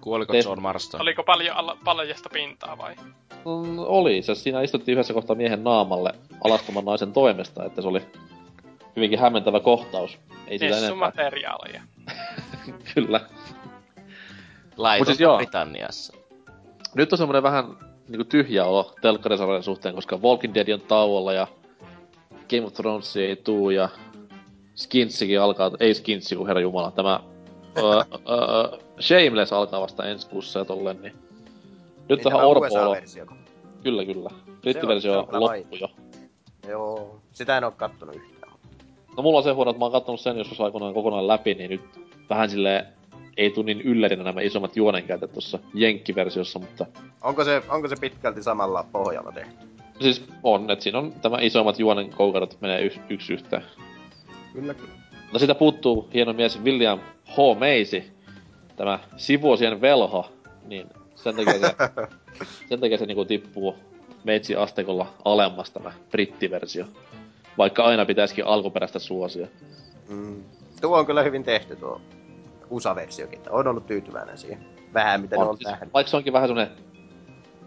Kuoliko John Marston? Oliko paljon paljasta pintaa vai? Oli. Se siinä istuttiin yhdessä kohtaa miehen naamalle alastoman naisen toimesta, että se oli hyvinkin hämmentävä kohtaus. Ei sitä enempää. Nessumateriaalia. Kyllä. Laitonta siis, Britanniassa. Nyt on semmoinen vähän niinku tyhjä olo telkkarisarjan suhteen, koska Walking Dead on tauolla ja Game of Thrones ei tuu ja Skinsikin alkaa... Ei Skinsi, kun herra jumala. Tämä... Shameless alkaa vasta ensi kuussa ja tolleen, niin... Nyt tähän Orpoolo... Kyllä. Brittiversio on loppu jo. Joo, sitä en oo kattonut yhtään. No mulla on se huono, että mä oon kattonut sen joskus aikoinaan kokonaan läpi, niin nyt vähän silleen... ei tule niin yllärinä nämä isommat juonenkäytöt tuossa jenkkiversiossa, mutta... Onko se pitkälti samalla pohjalla tehty? Siis on, että siinä on tämä isommat juonenkoukadot menee yksi yhteen. Kyllä, kyllä. No siitä puuttuu hieno mies William H. Macy, tämä sivuosien velho, niin sen takia se niinku tippuu Meitsi-asteikolla alemmas tämä brittiversio. Vaikka aina pitäisikin alkuperäistä suosia. Mm. Tuo on kyllä hyvin tehty tuo USA-versiokin, että on ollut tyytyväinen siihen. Vähän mitä on, ne on siis, nähnyt. Vaikka se onkin vähän semmonen...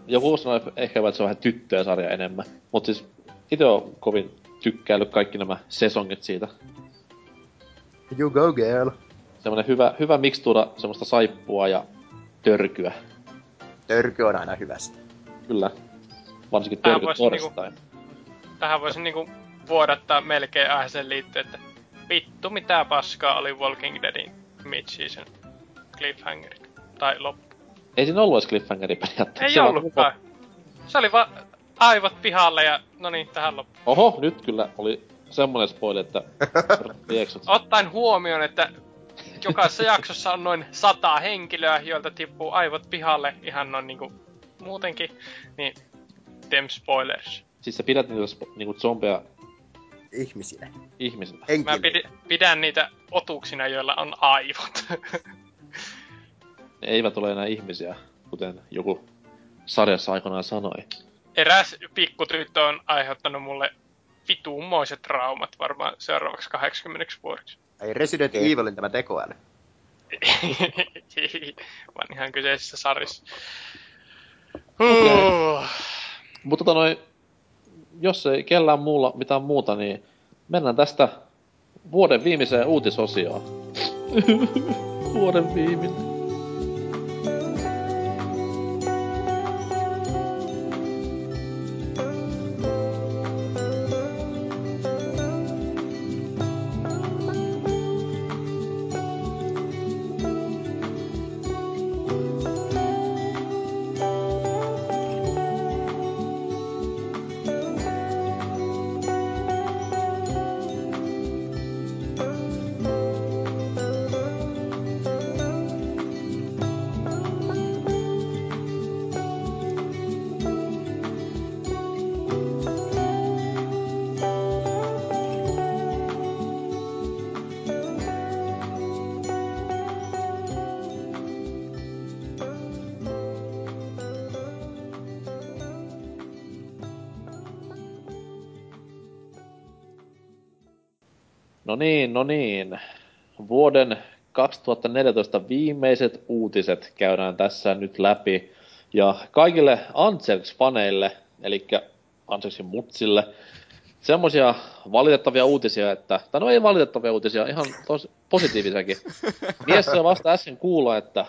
Joku sanoi ehkä, että se on vähän tyttöjä sarja enemmän. Mut siis ite on kovin tykkäillyt kaikki nämä sesongit siitä. You go girl. Semmonen hyvä mikstuura semmoista saippua ja törkyä. Törky on aina hyvästä. Kyllä. Varsinkin törky torstain. Tähän voisin niinku vuodattaa melkein aiheeseen liittyen, että vittu mitä paskaa oli Walking Deadin mid-season cliffhangerit. Tai loppu. Ei siinä ollut edes cliffhangeria periaatteessa. Ei ollutkaan. Se oli vaan aivot pihalle ja no niin, tähän loppu. Oho, nyt kyllä oli semmonen spoiler, että... Ottaen huomioon, että jokaisessa jaksossa on noin 100 henkilöä, joilta tippuu aivot pihalle ihan noin niinku muutenkin, niin them spoilers. Siis sä pidät niitä niinku zombeja... Ihmisinä. Henkilöä. Mä pidän niitä otuksina, joilla on aivot. Ne eivät ole enää ihmisiä, kuten joku sarjassa aikanaan sanoi. Eräs pikkutyttö on aiheuttanut mulle vituunmoiset traumat varmaan seuraavaksi 80 vuodeksi. Ei Resident Evilin tämä tekoäly. Vaan ihan kyseisessä sarjassa. Okay. Mutta jos ei kellään muulla mitään muuta, niin mennään tästä vuoden viimeiseen uutisosioon. Vuoden viimeinen. No niin. Vuoden 2014 viimeiset uutiset käydään tässä nyt läpi. Ja kaikille Anserks-faneille, eli Anserksin mutsille, semmoisia valitettavia uutisia, että... Tai no ei valitettavia uutisia, ihan positiivisiakin. Mies sai vasta äsken kuulla, että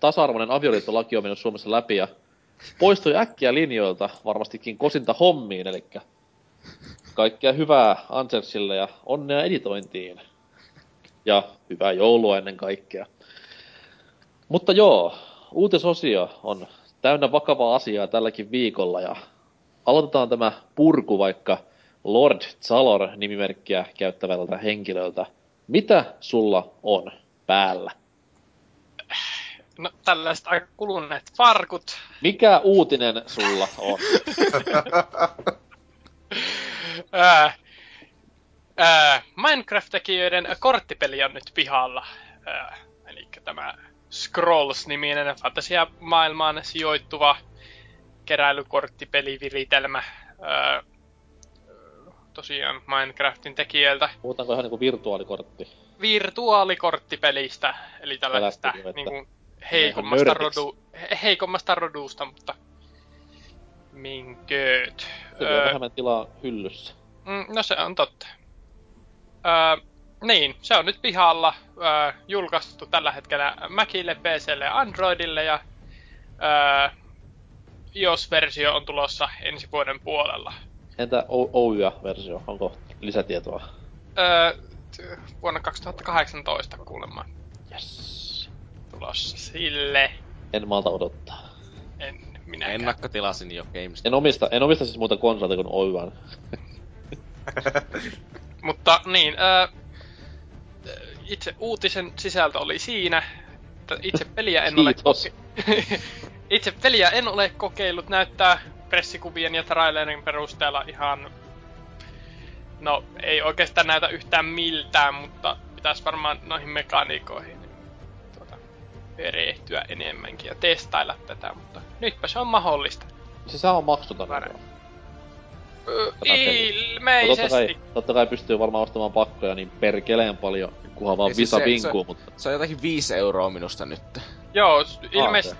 tasa-arvoinen avioliittolaki on mennyt Suomessa läpi ja poistui äkkiä linjoilta varmastikin kosinta hommiin, eli... Kaikkea hyvää Anserksille ja onnea editointiin. Ja hyvää joulua ennen kaikkea. Mutta joo, uutisosio on täynnä vakavaa asiaa tälläkin viikolla. Ja aloitetaan tämä purku vaikka Lord Zalor-nimimerkkiä käyttävältä henkilöltä. Mitä sulla on päällä? No tällaiset aika kuluneet farkut. Mikä uutinen sulla on? Minecraft-tekijöiden korttipeli on nyt pihalla. Eli tämä Scrolls-niminen fantasiamaailmaan sijoittuva keräilykorttipeliviritelmä. Tosiaan Minecraftin tekijöiltä. Puhutaanko ihan niinku virtuaalikortti? Virtuaalikorttipelistä. Eli tällaista niinku heikommasta rodusta, mutta... Minkööt. Kyllä vähemmän tilaa hyllyssä. No se on totta. Niin, se on nyt pihalla. Julkaistu tällä hetkellä Macille, PClle ja Androidille. Ja iOS-versio on tulossa ensi vuoden puolella. Entä OUA-versio? Onko lisätietoa? Vuonna 2018 kuulemma. Yes. Tulossa sille. En malta odottaa. En tilasin jo GameStop. En omista siis muuta konsolta kuin OYAn. Mutta niin, itse uutisen sisältö oli siinä. mutta itse peliä en ole kokeillut. Näyttää pressikuvien ja trailerin perusteella ihan... No, ei oikeastaan näytä yhtään miltään, mutta pitäisi varmaan noihin mekaniikoihin perehtyä enemmänkin ja testailla tätä, mutta nytpä se on mahdollista. Siis sehän on maksutonta. Ilmeisesti. Totta kai pystyy varmaan ostamaan pakkoja niin perkeleen paljon, kunhan vaan Visa siis vinkuu, mutta... Se on jotakin 5 € minusta nyt. Joo, ilmeisesti...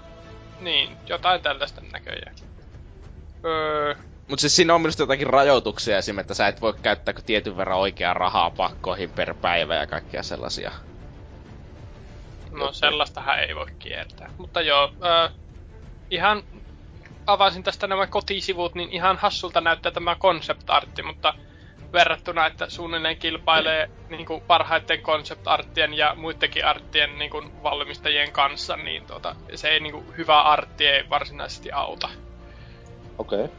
Niin, jotain tällaista näköjään. Mut siis siinä on minusta jotakin rajoituksia esim, että sä et voi käyttää tietyn verran oikeaa rahaa pakkoihin per päivä ja kaikkia sellaisia. No sellaistahan ei voi kiertää. Mutta joo, ihan avasin tästä nämä kotisivut, niin ihan hassulta näyttää tämä concept-artti, mutta verrattuna, että suunnilleen kilpailee niinku parhaiten concept-arttien ja muidenkin arttien niinku valmistajien kanssa, niin se ei niinku hyvä artti ei varsinaisesti auta. Okei. Okay.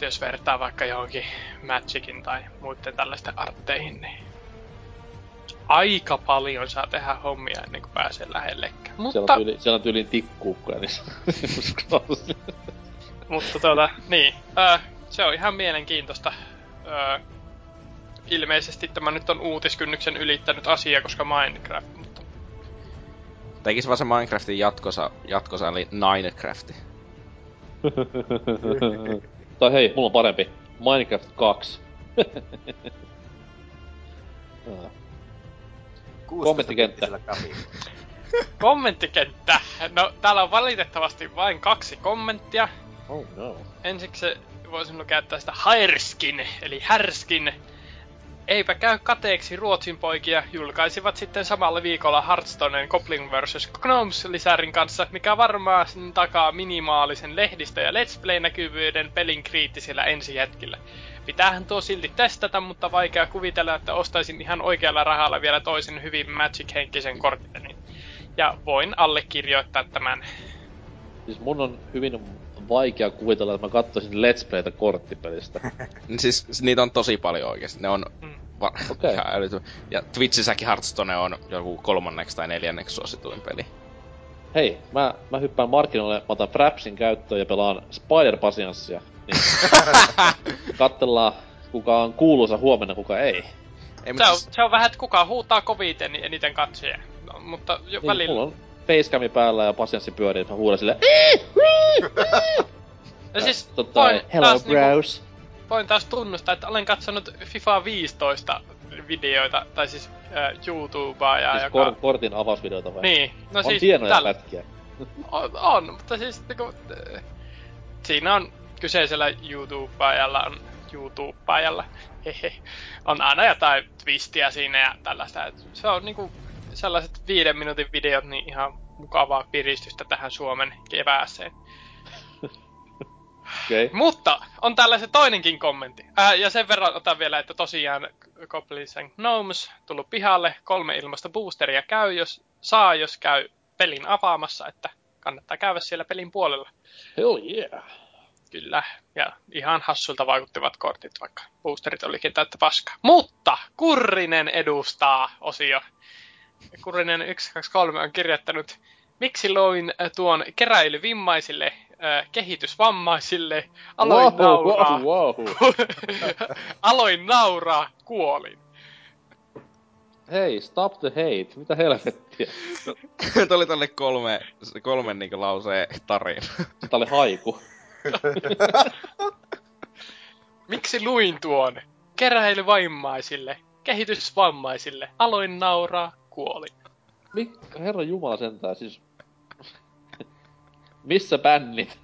Jos vertaa vaikka johonkin Magicin tai muiden tällaisten artteihin, niin aika paljon saa tehdä hommia ennen kuin pääsee lähellekään. Mutta... Siellä on tyyliin tikkuukkoja, niin mutta niin. Se on ihan mielenkiintoista. Ilmeisesti tämä nyt on uutiskynnyksen ylittänyt asia, koska Minecraft, mutta... Tekis vaan se Minecraftin jatkosa eli Ninecrafti. Tai hei, mulla on parempi. Minecraft 2. Kommenttikenttä. Kommenttikenttä. No, täällä on valitettavasti vain 2 kommenttia. Oh no. Ensiksi voisin lukea tästä Hairskin, eli Härskin. Eipä käy kateeksi Ruotsin poikia, julkaisivat sitten samalla viikolla Hearthstoneen Goblin vs. Gnomes-lisärin kanssa, mikä varmaan sen takaa minimaalisen lehdistö- ja Let's Play-näkyvyyden pelin kriittisillä ensihetkillä. Pitäähän tuo silti testata, mutta vaikea kuvitella, että ostaisin ihan oikealla rahalla vielä toisen hyvin Magic-henkisen kortteni. Ja voin allekirjoittaa tämän. Siis mun on hyvin vaikea kuvitella, että mä katsoisin Let's Playtä korttipelistä. Siis niitä on tosi paljon oikeesti. Ne on okay. Ihan älytön. Ja Twitchissäkin Hearthstone on joku 3. tai 4. suosituin peli. Hei, mä hyppään markkinoille, mä otan Frapsin käyttöön ja pelaan Spider-Pasianssia. Niin. Kattellaan, kuka on kuuluisa huomenna, kuka ei. Se on vähän, että kuka huutaa koviten, niin eniten katsojia. No, mutta jo niin, välillä... Mulla on facecami päällä ja pasianssi pyörii, että mä huudan silleen... Ja siis hello bros. Voin taas tunnustaa, että olen katsonut FIFA 15 videoita, tai siis YouTubea ja... Siis joka... kortin avausvideoita vai? Niin. No on siis hienoja pätkiä. On, mutta siis niinku... Siinä on kyseisellä YouTubeajalla on aina jotain twistiä siinä ja tällaista. Et se on niinku sellaiset 5 minuutin videot, niin ihan mukavaa piristystä tähän Suomen kevääseen. Okay. Mutta on täällä se toinenkin kommentti. Ja sen verran otan vielä, että tosiaan Goblins & Gnomes tullut pihalle. 3 ilmasta boosteria käy, jos käy pelin avaamassa, että kannattaa käydä siellä pelin puolella. Hell yeah! Kyllä, ja ihan hassulta vaikuttivat kortit, vaikka boosterit olikin täyttä paskaa. Mutta Kurrinen edustaa -osio. Kurrinen 123 on kirjoittanut, miksi loin tuon keräilyvimmaisille... kehitysvammaisille, aloin nauraa, kuolin. Hei, stop the hate, mitä helvettiä? Tämä oli tälle 3 niinku lauseen tarina. Tämä oli haiku. Miksi luin tuon? Keräilyvammaisille, kehitysvammaisille, aloin nauraa, kuolin. Herra Jumala sentään, siis... Missä bännit?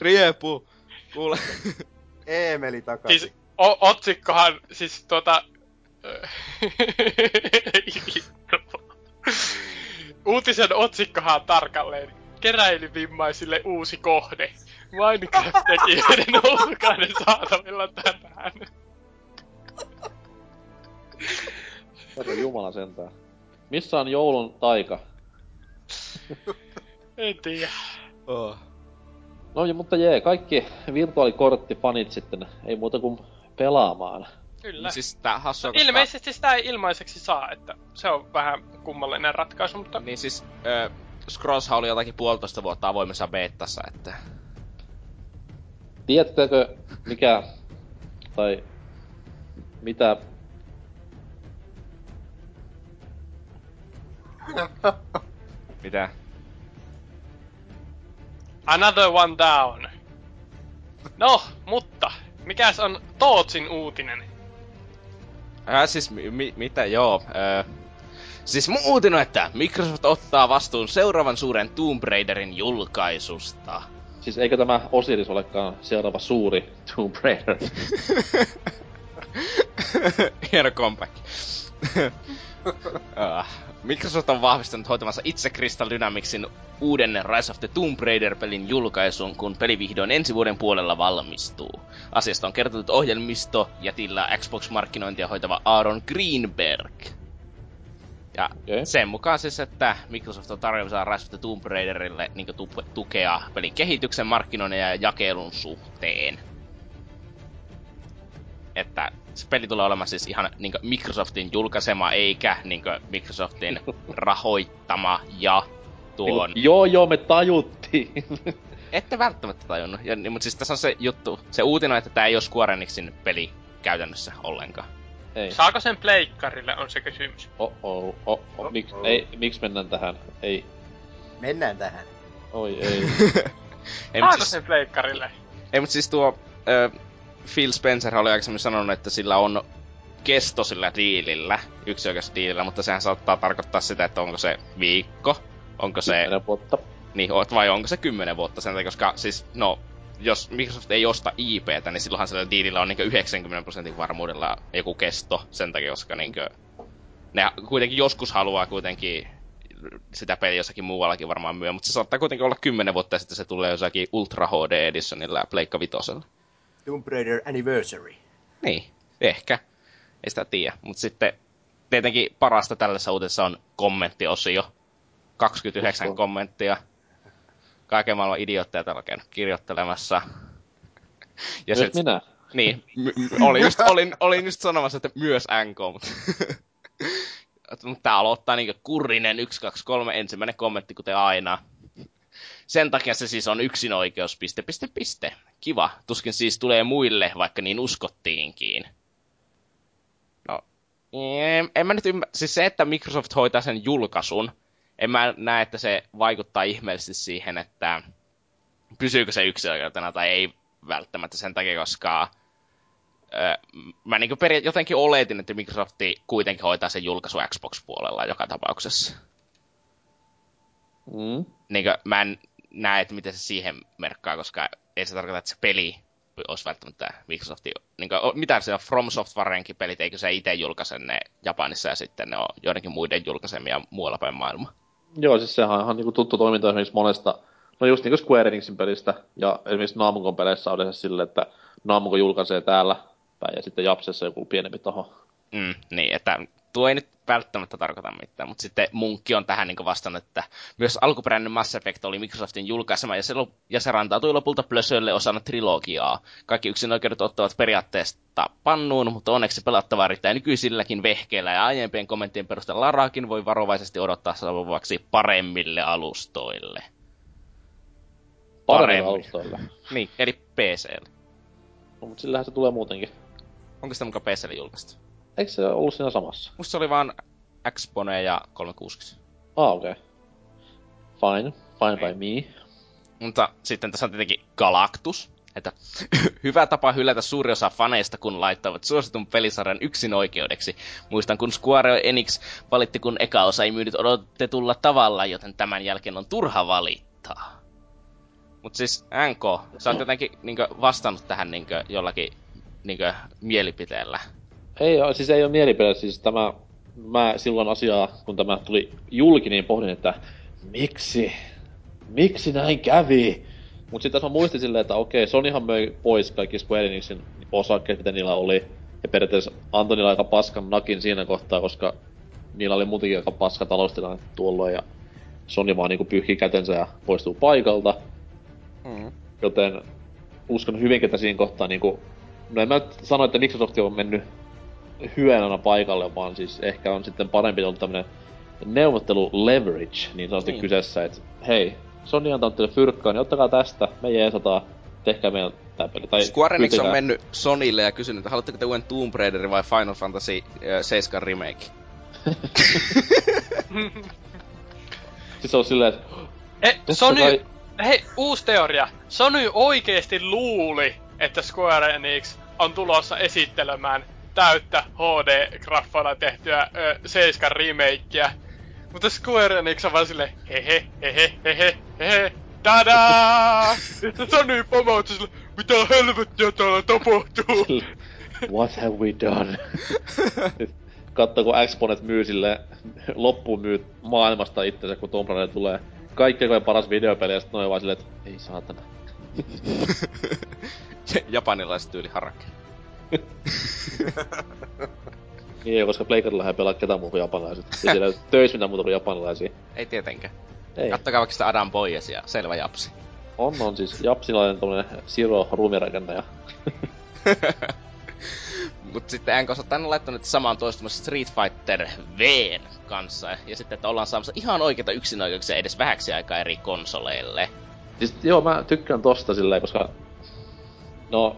Riepu, kuule. Eemeli takaisin. Siis otsikkohan, siis uutisen otsikkohan tarkalleen. Keräilyvimmaisille uusi kohde. Minecraft-tekijöiden olkaiden saatavilla tänään. Herra Jumala sentään. Missä on joulun taika? En tiedä. Oh. No mutta kaikki virtuaalikorttifanit sitten, ei muuta kuin pelaamaan. Kyllä. Siis tää hassua, no, ilmeisesti sitä ei ilmaiseksi saa, että se on vähän kummallinen ratkaisu, mutta... Niin siis, Scrollshan oli jotakin 1,5 vuotta avoimessa beettassa, että... Tiedättekö mikä... tai... mitä... Mitä? Another one down. No, mutta... Mikäs on Tootsin uutinen? Siis mitä joo. Siis mun uutinen, että Microsoft ottaa vastuun seuraavan suuren Tomb Raiderin julkaisusta. Siis eikö tämä Osiris olekaan seuraava suuri Tomb Raider? Hieno comeback. Microsoft on vahvistanut hoitamansa itse Crystal Dynamicsin uuden Rise of the Tomb Raider-pelin julkaisuun, kun peli vihdoin ensi vuoden puolella valmistuu. Asiasta on kertonut ohjelmisto ja tillä Xbox-markkinointia hoitava Aaron Greenberg. Ja sen mukaan siis, että Microsoft on tarjoamassa Rise of the Tomb Raiderille niin tukea pelin kehityksen, markkinoinnin ja jakelun suhteen. Että se peli tulee olemaan siis ihan niinkö Microsoftin julkaisema, eikä niinkö Microsoftin rahoittama ja tuon... Niin, joo, me tajuttiin! Ette välttämättä tajunnut, mutta siis tässä on se juttu, se uutinen, että tää ei oo Square Enixin peli käytännössä ollenkaan. Ei. Saako sen pleikkarille, on se kysymys. Miks mennään tähän? Ei. Mennään tähän? Oi ei. Saako sen pleikkarille? Ei, mutta siis tuo... Phil Spencer oli aikaisemmin sanonut, että sillä on kesto sillä diilillä, yksioikeus diilillä, mutta sehän saattaa tarkoittaa sitä, että onko se viikko, onko se... 10 vuotta. Niin, vai onko se 10 vuotta sen, koska siis, no, jos Microsoft ei osta IPtä, niin silloinhan sillä diilillä on niinkö 90% varmuudella joku kesto sen takia, koska niinkö... Ne kuitenkin joskus haluaa kuitenkin sitä peliä jossakin muuallakin varmaan myö, mutta se saattaa kuitenkin olla 10 vuotta ja sitten se tulee jossakin Ultra HD Editionilla ja Pleikka Vitosella. Tomb Raider Anniversary. Niin, ehkä. Ei sitä tiedä. Mutta sitten tietenkin parasta tällaisessa uutessa on kommenttiosio. 29 kommenttia. Kaiken maailman idiootteja täällä on käynyt kirjoittelemassa. Ja myös minä. Niin, olin just sanomassa, että myös NK. Mutta tää aloittaa niinkö kurrinen 123 ensimmäinen kommentti, kuten aina. Sen takia se siis on yksinoikeus, .. Kiva, tuskin siis tulee muille, vaikka niin uskottiinkin. No, en mä nyt siis se, että Microsoft hoitaa sen julkaisun, en mä näe, että se vaikuttaa ihmeellisesti siihen, että pysyykö se yksinoikeutena tai ei välttämättä sen takia, koska... mä niin jotenkin oletin, että Microsoft kuitenkin hoitaa sen julkaisu Xbox-puolella joka tapauksessa. Mm. Niin kuin, mä en näe, että miten se siihen merkkaa, koska ei se tarkoita, että se peli olisi välttämättä Microsoftin... Niin kuin, mitä se on From Softwarenkin pelit, eikö se itse julkaise ne Japanissa ja sitten ne on joidenkin muiden julkaisemia muualla päin maailmaa? Joo, siis sehän on ihan niin kuin tuttu toiminta esimerkiksi monesta... No just niin kuin Square Enixin pelistä ja esimerkiksi Namcon peleissä on yleensä silleen, että Namco julkaisee täällä päin ja sitten Japsessa joku pienempi taho. Niin, että... Tuo ei nyt välttämättä tarkoita mitään, mutta sitten Munkki on tähän niin vastannut, että myös alkuperäinen Mass Effect oli Microsoftin julkaisema ja se rantautui lopulta plösölle osana trilogiaa. Kaikki yksinoikeudet ottavat periaatteesta pannuun, mutta onneksi pelattavaa riittää nykyisilläkin vehkeillä ja aiempien kommenttien perusteella Laraakin voi varovaisesti odottaa saavuvaksi paremmille alustoille. Paremmille alustoille? Niin, eli PClle. No, mutta sillähän se tulee muutenkin. Onko sitä mukaan PClle julkaistu? Eikö se ollut siinä samassa? Musta se oli vaan Xbone ja 360. Okei. Fine by me. Mutta sitten tässä on tietenkin Galactus. Että hyvä tapa hylätä suuri osa faneista, kun laittavat suositun pelisarjan yksinoikeudeksi. Muistan, kun Square Enix valitti, kun eka osa ei myynyt odotetulla tavalla, joten tämän jälkeen on turha valittaa. Mut siis, NK, sä oot jotenkin niinkö vastannut tähän niinkö jollakin niinkö mielipiteellä. Ei oo mielipide, siis tämä, mä silloin asiaa, kun tämä tuli julki, niin pohdin, että miksi näin kävi? Mut sit tässä mä muistin silleen, että okei, Sonyhan möi pois kaikki Square Enixin osakkeet, mitä niillä oli. Ja periaatteessa antoi niillä aika paskan nakin siinä kohtaa, koska niillä oli muutenkin aika paska taloustilanne tuolloin, ja Sony vaan niinku pyyhkii kätensä ja poistuu paikalta. Mm. Joten uskon hyvinkin, että siinä kohtaa niinku... No en mä sano, että Microsoft on mennyt hyönänä paikalle, vaan siis ehkä on sitten parempi ollut tämmönen neuvottelu-leverage, niin sanotusti niin kyseessä, että hei, Sony antaa teille fyrkkaa, niin ottakaa tästä, me jeesataan, tehkää meidän tää peli. Tai Square Enix on mennyt Sonylle ja kysynyt, että haluatteko te uuden Tomb Raiderin vai Final Fantasy 7 remake? Siis on silleen, että... Sony... Kai... Hei, uusi teoria. Sony oikeesti luuli, että Square Enix on tulossa esittelemään täyttä HD-graffoilla tehtyä 7 remakeä. Mutta Square Enix on vaan silleen, hehe, hehe, hehe, hehe, tadaa! Sony pomautti silleen, mitä helvettiä täällä tapahtuu? What have we done? Katso, kun Xbonet myy silleen, loppuun myy maailmasta itsensä, kun Tomb Raider tulee. Kaikki on paras videopeli, ja sit noin vaan silleen, että ei saatana. Japanilaiset tyyli harake. Niin, koska pleikarilla ei pelaa ketään muu kuin japanilaiset. Ei siellä töissä mitään muuta kuin japanilaisia. Ei tietenkään. Ei. Kattokaa vaikka sitä Adam Boyesia, selvä japsi. On siis japsilainen tommonen Siro ruumirakentaja. Mut sitten NKs on tänne laittanut samaan toistumassa Street Fighter V:n kanssa. Ja sitten, että ollaan saamassa ihan oikeita yksinoikeuksia edes vähäksi aikaa eri konsoleille. Siis joo, mä tykkään tosta silleen, koska... No...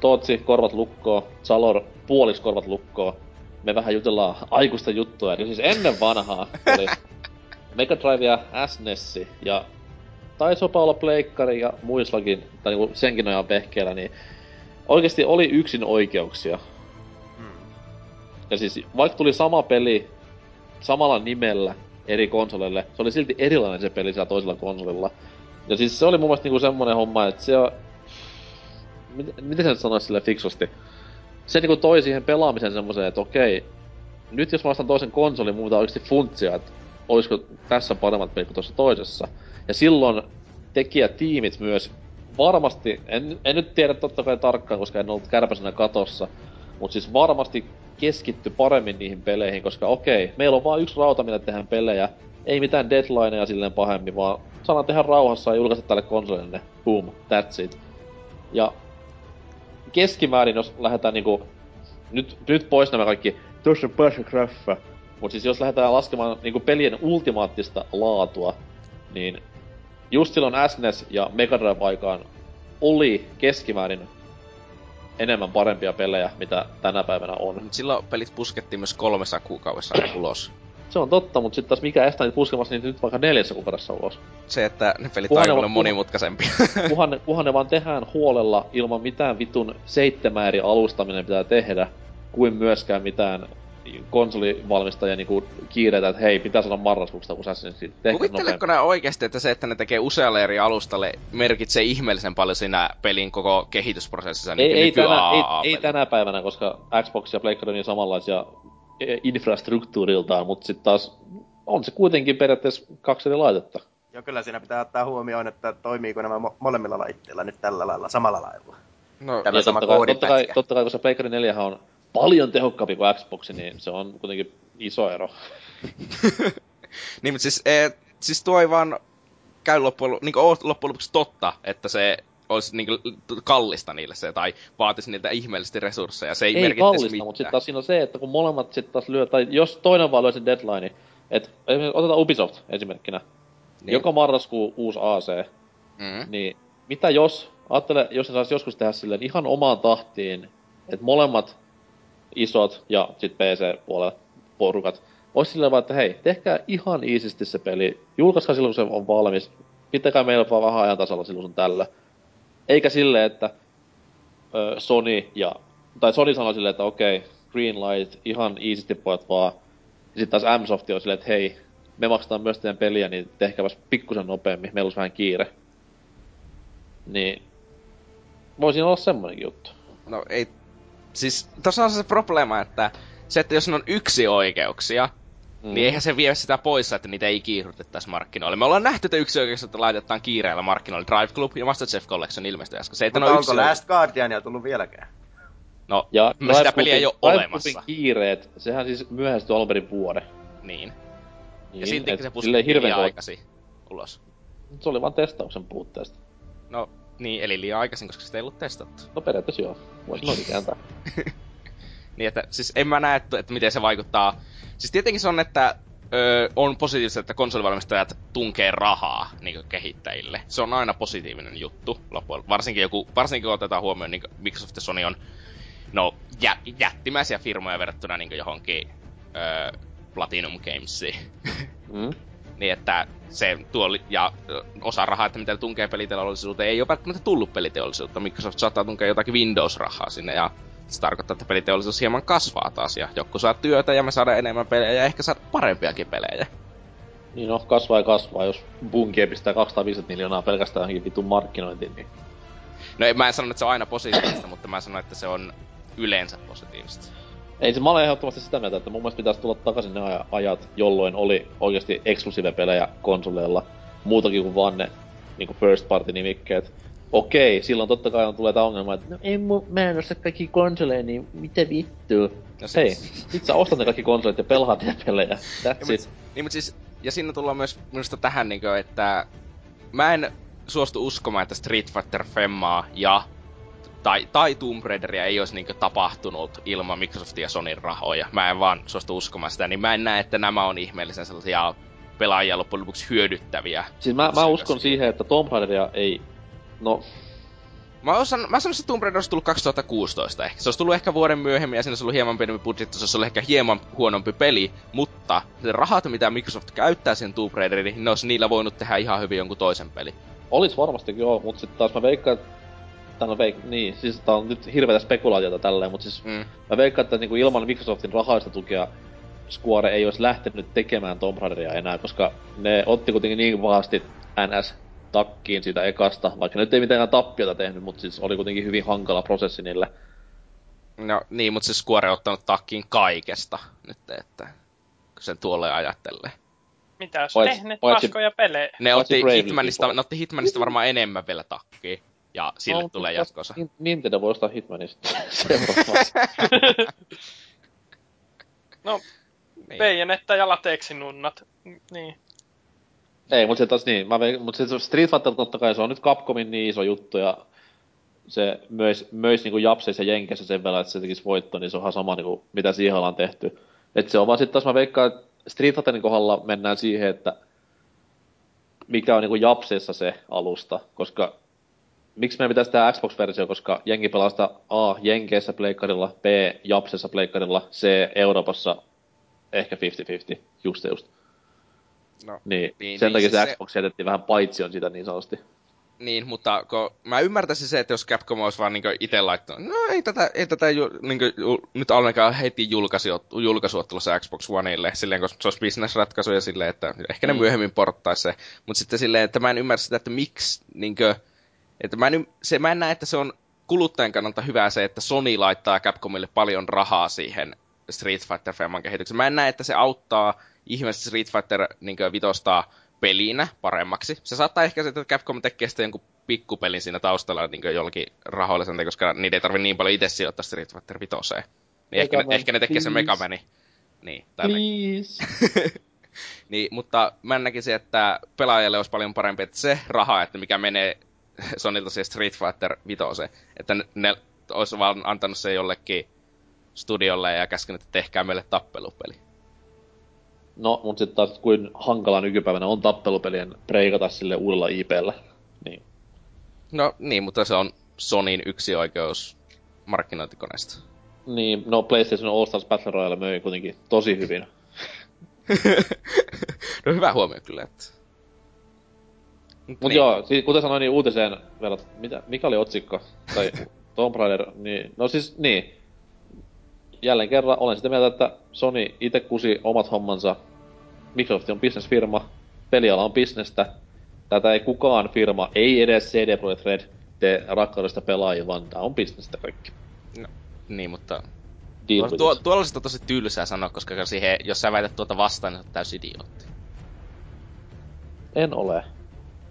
Tootsi, korvat lukkoo. Salor, puolis korvat lukkoo. Me vähän jutellaan aikuista juttua. Eli siis ennen vanhaa oli Mega Drive ja SNES. Ja taisi jopa olla pleikkari ja muislakin, tai niinku senkin nojaan pehkeellä, niin... Oikeesti oli yksin oikeuksia. Ja siis vaikka tuli sama peli samalla nimellä eri konsolille, se oli silti erilainen se peli siellä toisella konsolilla. Ja siis se oli mun mielestä niinku semmonen homma, että se on... Miten se nyt sanois silleen fiksusti? Se niinku toi siihen pelaamiseen semmosen, että okei, nyt jos mä ostan toisen konsolin, mun pitää oikeesti funtsia, että olisiko tässä paremmat pelit kuin tossa toisessa. Ja silloin tekijätiimit myös varmasti, en nyt tiedä totta kai tarkkaan, koska en ollut kärpäsenä katossa, mut siis varmasti keskitty paremmin niihin peleihin, koska okei, meillä on vaan yksi rauta, millä tehdään pelejä, ei mitään deadlineja silleen pahemmin, vaan saadaan tehdä rauhassa ja julkaista tälle konsolille, boom, that's it. Ja keskimäärin, jos lähdetään niinku, nyt pois nämä kaikki, tuossa on päässä graffa, mut siis jos lähdetään laskemaan niinku pelien ultimaattista laatua, niin just silloin SNES ja Mega Drive-aikaan oli keskimäärin enemmän parempia pelejä, mitä tänä päivänä on. Silloin pelit puskettiin myös 3 kuukaudessa ulos. Se on totta, mutta sitten taas mikä estää niitä puskemassa niitä nyt vaikka 4 kuukaudessa ulos. Se, että ne pelit on paljon monimutkaisempia. Kunhan ne vaan tehdään huolella ilman mitään vitun 7 eri alustaminen pitää tehdä, kuin myöskään mitään... konsolivalmistajia niinku kiireitä, että hei, pitää saada marraskuusta, kun sä sen tehty. Kuvitteletko nää oikeesti, että se, että ne tekee usealle eri alustalle, merkitsee ihmeellisen paljon siinä pelin koko kehitysprosessissa? Ei tänä päivänä, koska Xbox ja Playcard on niin samanlaisia infrastruktuuriltaan, mutta sit taas on se kuitenkin periaatteessa 2 eri laitetta. Joo, kyllä siinä pitää ottaa huomioon, että toimiiko nämä molemmilla laitteilla nyt tällä lailla, samalla lailla. No, tämä sama koodipätkä. Totta kai, koska Playcard 4 on paljon tehokkaampi kuin Xboxi, niin se on kuitenkin iso ero. Niin, mutta siis tuo ei vaan käy loppujen lopuksi totta, että se olisi niin kallista niille se, tai vaatisi niiltä ihmeellisesti resursseja, se ei merkittäisi mitään. Ei kallista, mutta sitten taas siinä on se, että kun molemmat sitten taas lyö, tai jos toinen vaan lyö sen deadline, että otetaan Ubisoft esimerkkinä, niin joka marraskuu uusi AC, niin mitä jos, ajattele, jos ne saisi joskus tehdä silleen ihan omaan tahtiin, että molemmat isot ja sit PC-puolella porukat. Ois silleen vaan, että hei, tehkää ihan iisisti se peli. Julkaiskaa silloin, kun se on valmis. Pitäkää meillä vaan vähän ajan tasalla silloin sun tällä. Eikä silleen, että Sony sanoi silleen, että okei, green light, ihan iisisti pojat vaan. Ja sit taas M-Soft on silleen, että hei, me maksetaan myös teidän peliä, niin tehkääpäs pikkusen nopeammin. Meillä olisi vähän kiire. Niin, voisin olla semmonenkin juttu. No ei... Siis tossa on se probleema, että se, että jos ne on yksi oikeuksia, niin eihän se vie sitä pois, että niitä ei kiihdytettäisi markkinoille. Me ollaan nähty, että yksi oikeuksia, että laitetaan kiireellä markkinoille. Drive Club ja MasterChef Collection ilmestyi äsken. Se, mutta onko Last Guardiania tullut vieläkään? No, ja sitä peliä ei ole olemassa. Drive Clubin kiireet, sehän siis myöhästyi alunperin vuoden. Niin. Ja siltikin se puskettiin liian aikaisin ulos. Se oli vaan testauksen puutteesta. No. Niin, eli liian aikaisin, koska sitä ei ollut testattu. No periaatteessa joo. Voisi noin kääntää. Niin että, siis en mä näe, että miten se vaikuttaa. Siis tietenkin se on, että on positiivista, että konsolivalmistajat tunkee rahaa niin kehittäjille. Se on aina positiivinen juttu loppujen. Varsinkin kun otetaan huomioon, niin Microsoft ja Sony on jättimäisiä firmoja verrattuna niin johonkin Platinum Gamesiin. Mm. Niin että se tuo, ja osa rahaa, että mitä tunkee peliteollisuuteen, ei ole välttämättä tullut peliteollisuutta. Microsoft saattaa tunkea jotakin Windows-rahaa sinne, ja se tarkoittaa, että peliteollisuus hieman kasvaa taas, ja joku saa työtä, ja me saadaan enemmän pelejä, ja ehkä saadaan parempiakin pelejä. Niin no, kasvaa ja kasvaa, jos Bungie pistää 250 miljoonaa pelkästään johonkin vitun markkinointiin, niin... No mä en sano, että se on aina positiivista, mutta mä sanon, että se on yleensä positiivista. Ei se, mä olen ehdottomasti sitä mieltä, että mun mielestä pitäisi tulla takaisin ne ajat, jolloin oli oikeasti eksklusiivipelejä konsoleilla, muutakin kuin vaan ne niin first party nimikkeet. Okei, silloin totta kai tulee tää ongelma, että no ei mä en osta kaikki konsoleja, niin mitä vittua? No, hei, sit sä ostat ne kaikki konsoleet ja pelaat ne pelejä, that's it. Niin mut siis, ja siinä tullaan myös minusta tähän niinkö, että mä en suostu uskomaan, että Street Fighter Femmaa ja tai Tomb Raideria ei olisi niinkö tapahtunut ilman Microsoftin ja Sonyn rahoja. Mä en vaan suostu uskomaan sitä, niin mä en näe, että nämä on ihmeellisen sellaisia pelaajia loppujen lopuksi hyödyttäviä. Siis mä uskon siihen, että Tomb Raideria ei... No... Mä sanoisin, että Tomb Raider olisi tullut 2016 ehkä. Se olisi tullut ehkä vuoden myöhemmin ja siinä olisi ollut hieman pienempi budjetti, se olisi ollut ehkä hieman huonompi peli, mutta ne rahat, mitä Microsoft käyttää sen Tomb Raideriin, niin ne olisi niillä voinut tehdä ihan hyvin jonkun toisen pelin. Olis varmastikin joo, mutta sitten taas mä veikkaan, niin, siis tää on nyt hirveetä spekulaatiota tälleen, mutta siis mä veikkaan, että niinku ilman Microsoftin rahaista tukea Square ei olisi lähtenyt tekemään Tomb Raideria enää, koska ne otti kuitenkin niin vahvasti NS takkiin siitä ekasta, vaikka nyt ei mitään tappiota tehnyt, mutta siis oli kuitenkin hyvin hankala prosessi niillä. No niin, mutta se Square on ottanut takkiin kaikesta nyt, että kun sen tuolleen ajattelee. Mitä jos tehneet paskoja pelejä? Ne otti Hitmanista varmaan enemmän vielä takkiin, ja sille tulee jatkossa. Nintendo voi ostaa Hitmanista. No, niin. Bayonetta ja lateksinunnat, niin. Ei, mutta se taas niin. Mutta se Street Fighter totta kai se on nyt Capcomin niin iso juttu ja se myös niinku japseissa ja jenkeissä sen verran, että se tekisi voitto, niin se onhan sama niinku mitä siihen ollaan tehty. Että se on vaan sit taas mä veikkaan, että Street Fighterin kohdalla mennään siihen, että mikä on niinku japseissa se alusta, koska miksi meidän pitäisi tehdä Xbox-versio, koska jengi pelaa sitä A jenkeissä pleikkarilla, B japseissa pleikkarilla, C Euroopassa ehkä 50-50, just. No, niin, sen takia se Xbox jätettiin vähän paitsion sitä niin sanotusti. Niin, mutta mä ymmärtäisin se, että jos Capcom olisi vaan niinku ite laittanut, no nyt alkaa heti julkaisua tulossa Xbox Oneille, silleen, koska se olisi business-ratkaisuja silleen, että ehkä ne myöhemmin porttaisi se. Mutta sitten silleen, että mä en ymmärrä sitä, että miksi, niinku, että mä en näe, että se on kuluttajan kannalta hyvä se, että Sony laittaa Capcomille paljon rahaa siihen Street Fighter Femman kehitykseen. Mä en näe, että se auttaa ihmeessä Street Fighter niin vitostaa pelinä paremmaksi. Se saattaa ehkä se, että Capcom tekee sitä jonkun pikkupelin siinä taustalla niin jollakin rahoilla sen, koska niitä ei tarvitse niin paljon itse sijoittaa Street Fighter vitoseen. Niin ehkä ne tekee sen Megamani. Niin, niin, mutta mä näkisin, että pelaajalle olisi paljon parempi, että se raha, että mikä menee Sonilta siihen Street Fighter vitoseen, että ne olisi vaan antanut se jollekin studiolle ja käskenyt, että tehkää meille tappelupeli. No, mutta sitten taas kuin hankala nykypäivänä on tappelupelien breikata sille uudella IP:llä. Niin. No niin, mutta se on Sonyn yksioikeus markkinointikoneesta. Niin, no PlayStation All-Stars Battle Royale möi kuitenkin tosi hyvin. No hyvä huomio kyllä, että... Mut niin. Joo, kuten sanoin, niin uutiseen vielä, mikä oli otsikko? Tai Tomb Raider, niin... No siis, niin. Jälleen kerran olen sitä mieltä, että Sony itse kusi omat hommansa. Microsoft on businessfirma, peliala on bisnestä. Tätä ei kukaan firma, ei edes CD Projekt Red, tee rakkaudesta pelaajia, vaan tää on bisnestä kaikki. No, niin, mutta... Tuolla on tosi tylsää sanoa, koska siihen, jos sä väität tuota vastaan, niin sä oot täys idiootti. En ole.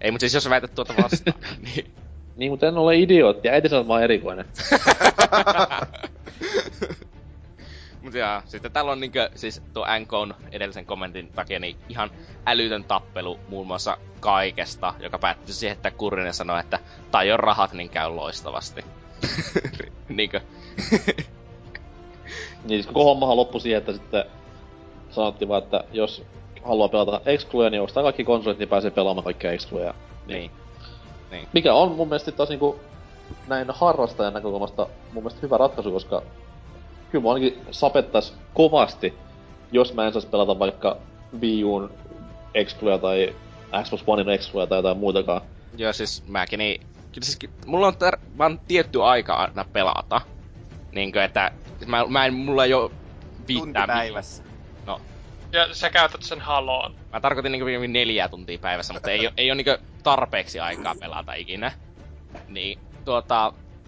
Ei, mutta siis jos sä väität tuota vastaan, niin... Niin, mutta en ole idiootti, ja äiti sanoo, että mä oon erikoinen. Mut jaa, sitten täällä on niinkö, siis tuo NK:n edellisen kommentin takia niin ihan älytön tappelu muun muassa kaikesta, joka päättyi siihen, että Kurinen sanoi, että tai on rahat, niin käy loistavasti. Niinkö? Niin siis koko hommahan loppui siihen, että sitten sanottiin vaan, että jos haluaa pelata Excluja, niin ostaa kaikki konsolit, niin pääsee pelaamaan kaikkia Excluja. Niin. Mikä on mun mielestä taas niinku näin harrastajan näkökulmasta mun mielestä hyvä ratkaisu, koska kyllä mä ainakin sapettais kovasti, jos mä en saisi pelata vaikka Wii U:n Excluja tai Xbox Onein Excluja tai jotain muutakaan. Joo, siis mäkin niin... Kyllä siis mulla on vaan tietty aika aina pelata. Niinkö, että mä en, mulla ei oo viittää päivässä. No. Ja sä käytät sen Haloon. Mä tarkoitin niinku 4 tuntia päivässä, mutta ei oo niinku tarpeeksi aikaa pelata ikinä. Niin,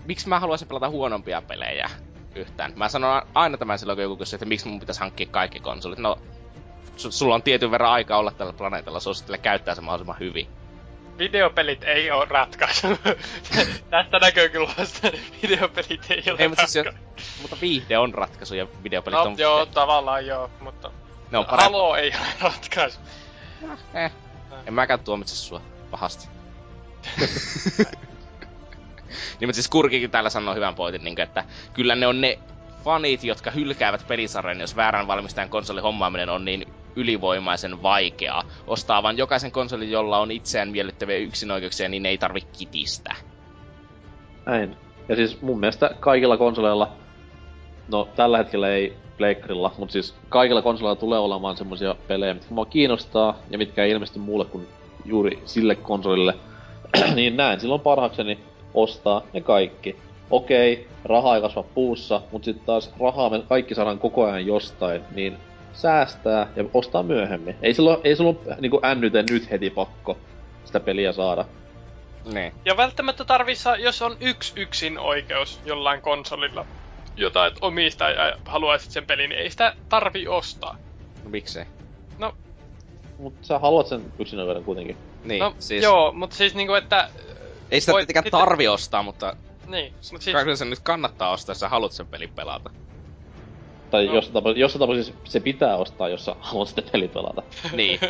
miksi mä haluaisin pelata huonompia pelejä yhtään? Mä sanon aina tämän silloin, kun joku kysyy, että miksi mun pitäis hankkia kaikki konsolit. No, sulla on tietyn verran aikaa olla tällä planeetalla, suosittelen käyttää se mahdollisimman hyvin. Videopelit ei oo ratkaisu. Tästä näkyy kyllä vasta, videopelit ei ole ratkaisu. Mutta viihde on ratkaisu ja videopelit on... joo, tavallaan joo, mutta... Halo ei ole ratkaisu. En mäkään tuomitse sua pahasti. Niin, mutta siis Kurkikin täällä sanoo hyvän pointin, niin, että kyllä ne on ne fanit, jotka hylkäävät pelisarjan, jos väärän valmistajan konsolin hommaaminen on niin ylivoimaisen vaikeaa. Ostaa vaan jokaisen konsolin, jolla on itseään miellyttäviä yksinoikeuksia, niin ei tarvi kitistä. Näin. Ja siis mun mielestä kaikilla konsoleilla, no tällä hetkellä ei pleikkarilla, mutta siis kaikilla konsoleilla tulee olemaan semmosia pelejä, mitkä mua kiinnostaa ja mitkä ei ilmesty muulle kuin juuri sille konsolille. Niin näen silloin parhaakseni ostaa ne kaikki. Okei, raha ei kasva puussa, mutta sitten taas rahaa me kaikki saadaan koko ajan jostain, niin säästää ja ostaa myöhemmin. Ei sulla niinku nyt heti pakko sitä peliä saada. Niin. Ja välttämättä tarvii saa, jos on yksin oikeus jollain konsolilla, jota et omista ja haluaisit sen pelin, niin ei sitä tarvii ostaa. No miksei? No... Mut sä haluat sen yksinoikeuden kuitenkin. Niin, no, siis... Joo, mut siis niinku, että... Ei sitä tietenkään tarvi ostaa, mutta... Niin, mut siis... Kyllä sen nyt kannattaa ostaa, jos sä haluat sen pelin pelata. Tai no. Jossain tapauksessa siis se pitää ostaa, jos sä haluat sitä peli pelata. Niin.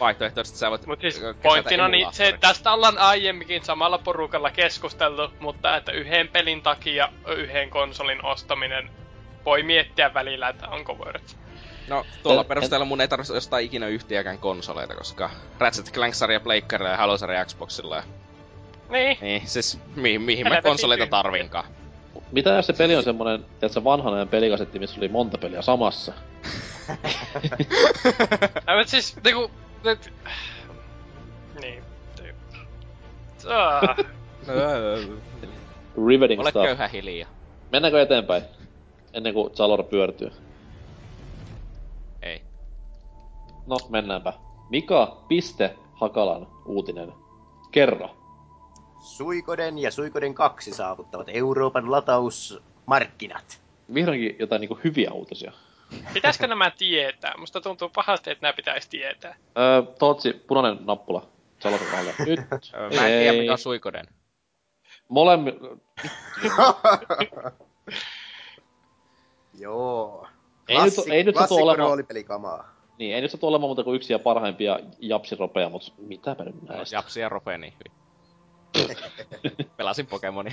Vaihtoehtoisesti sä voit... Mut siis pointtina niin se, tästä ollaan aiemminkin samalla porukalla keskusteltu, mutta että yhden pelin takia yhden konsolin ostaminen voi miettiä välillä, että onko worth. No, tuolla perusteella mun ei tarvitse ostaa ikinä yhtiäkään konsoleita, koska Ratchet Clank-sarja pleikkarilla ja Halo-sarja Xboxilla ja... Niin, siis mihin mä konsoleita tarvinkaan. Mitä jos se peli on semmonen, tiiätsä, vanhan ajan pelikasetti, missä oli monta peliä samassa? Mut siis, niinku... Niin... Riveting stuff. Ole köyhä hiljaa. Mennäänkö eteenpäin? Ennen kuin Zalor pyörtyy. Ei. No, mennäänpä. Mika Hakalan uutinen. Kerro. Suikoden ja Suikoden 2 saavuttavat Euroopan latausmarkkinat. Vihdoinkin jotain niinku hyviä uutisia. Pitäisikö nämä tietää? Musta tuntuu pahasti, että nämä pitäis tietää. Tootsi, punainen nappula. Salosen päälle. Nyt. Mä en tiedä, mikä on Suikoden. Joo. Klassikko roolipelikamaa. Niin, ei nyt satu olemaan muuta kuin yksi ja parhaimpia japsiropeja, mutta mitäpä nyt näistä? Japsi ja rope niin hyvin. Pelasin Pokemonia.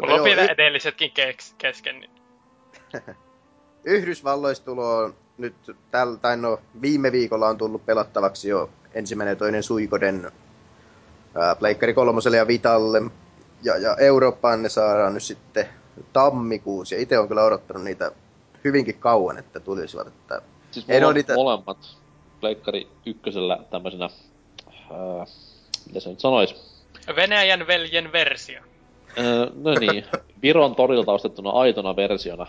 Mulla on vielä edellisetkin kesken. Niin. Yhdysvalloista tulo nyt viime viikolla on tullut pelattavaksi jo ensimmäinen ja toinen Suikoden pleikkari kolmoselle ja Vitalle. Ja Eurooppaan ne saadaan nyt sitten tammikuussa. Ja itse on kyllä odottanut niitä hyvinkin kauan, että tulisivat. Että siis molemmat. Pleikkari ykkösellä tämmöisenä, mitä se nyt sanois? Venäjän veljen versio. No niin, Viron torilta ostettuna aitona versiona.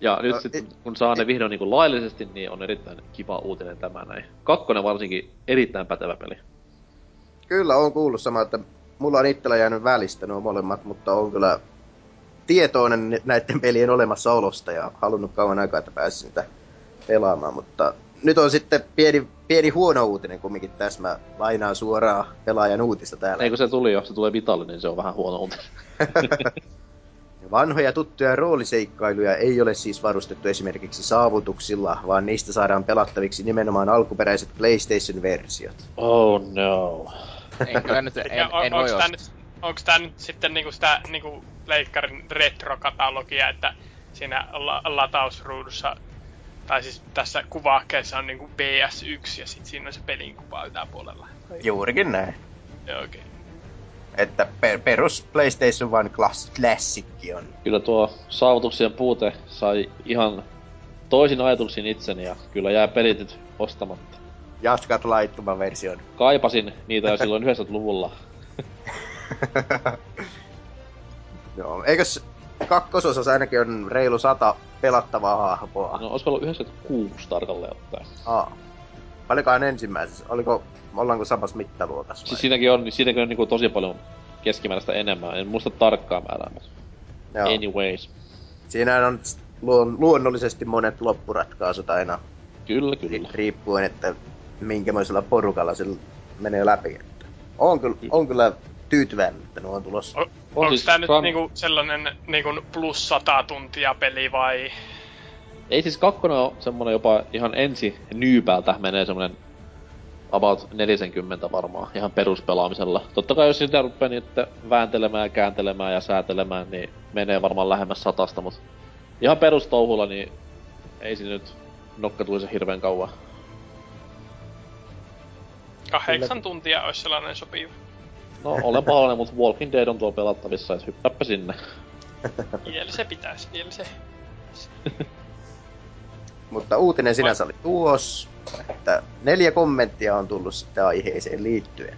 Ja nyt sitten, kun saa ne vihdoin niinku laillisesti, niin on erittäin kiva uutinen tämä näin. 2 varsinkin erittäin pätevä peli. Kyllä, on kuullut sama, että mulla on itsellä jäänyt välistä nuo molemmat, mutta on kyllä tietoinen näiden pelien olemassaolosta ja halunnut kauan aikaa, että pääsin sitä pelaamaan, mutta nyt on sitten pieni huono uutinen kumminkin tässä. Mä lainaan suoraan pelaajan uutista täällä. Eikö se tuli jo? Se tulee Vitalle, niin se on vähän huono uutinen. Vanhoja tuttuja rooliseikkailuja ei ole siis varustettu esimerkiksi saavutuksilla, vaan niistä saadaan pelattaviksi nimenomaan alkuperäiset PlayStation-versiot. Oh no. Enkä nyt, en voi ostaa. onko tämä nyt sitten niinku sitä niinku Pleikkarin retrokatalogia, että siinä latausruudussa, tai siis tässä kuvakkeessa on niinku PS1 ja sitten siinä on se pelin kuva yläpuolella. Juurikin näin. Joo, okei. Okay. Että perus PlayStation 1 Classic on. Kyllä tuo saavutuksien puute sai ihan toisin ajatuksin itseni ja kyllä jää pelit ostamatta. Jatkat laittoman version. Kaipasin niitä jo silloin 90-luvulla. Joo, eikös kakkososassa ainakin on reilu 100 pelattavaa hahmoa? No, olisiko ollut 96 tarkalleen ottaen. Paljonkaan ensimmäisessä? Ollaanko samassa mittaluokassa? Siis siinäkin on niinku tosi paljon keskimääräistä enemmän. En muista tarkkaa määrää. Anyways. Siinä on luonnollisesti monet loppuratkaisut aina. Kyllä. Riippuen, että minkämoisella porukalla se menee läpi. On kyllä tyytyväinen, että ne on tulossa. Onko siis tää nyt niinku sellainen niinku plus 100 tuntia peli vai? Ei siis kakkonen on semmonen jopa ihan ensi nyypäältä menee semmonen about 40 varmaan ihan peruspelaamisella. Totta kai jos sitä ruppee niin, että vääntelemään, kääntelemään ja säätelemään, niin menee varmaan lähemmäs 100, mut ihan perustouhulla niin ei siinä nyt nokka tulisi hirveen kauan. 8 tuntia ois sellainen sopiva. No, olen pahoinen, mut Walking Dead on tuo pelattavissa, et hyppääpä sinne. Vielä se pitäis, vielä se. Mutta uutinen sinänsä oli tuos, että 4 kommenttia on tullut sitten aiheeseen liittyen.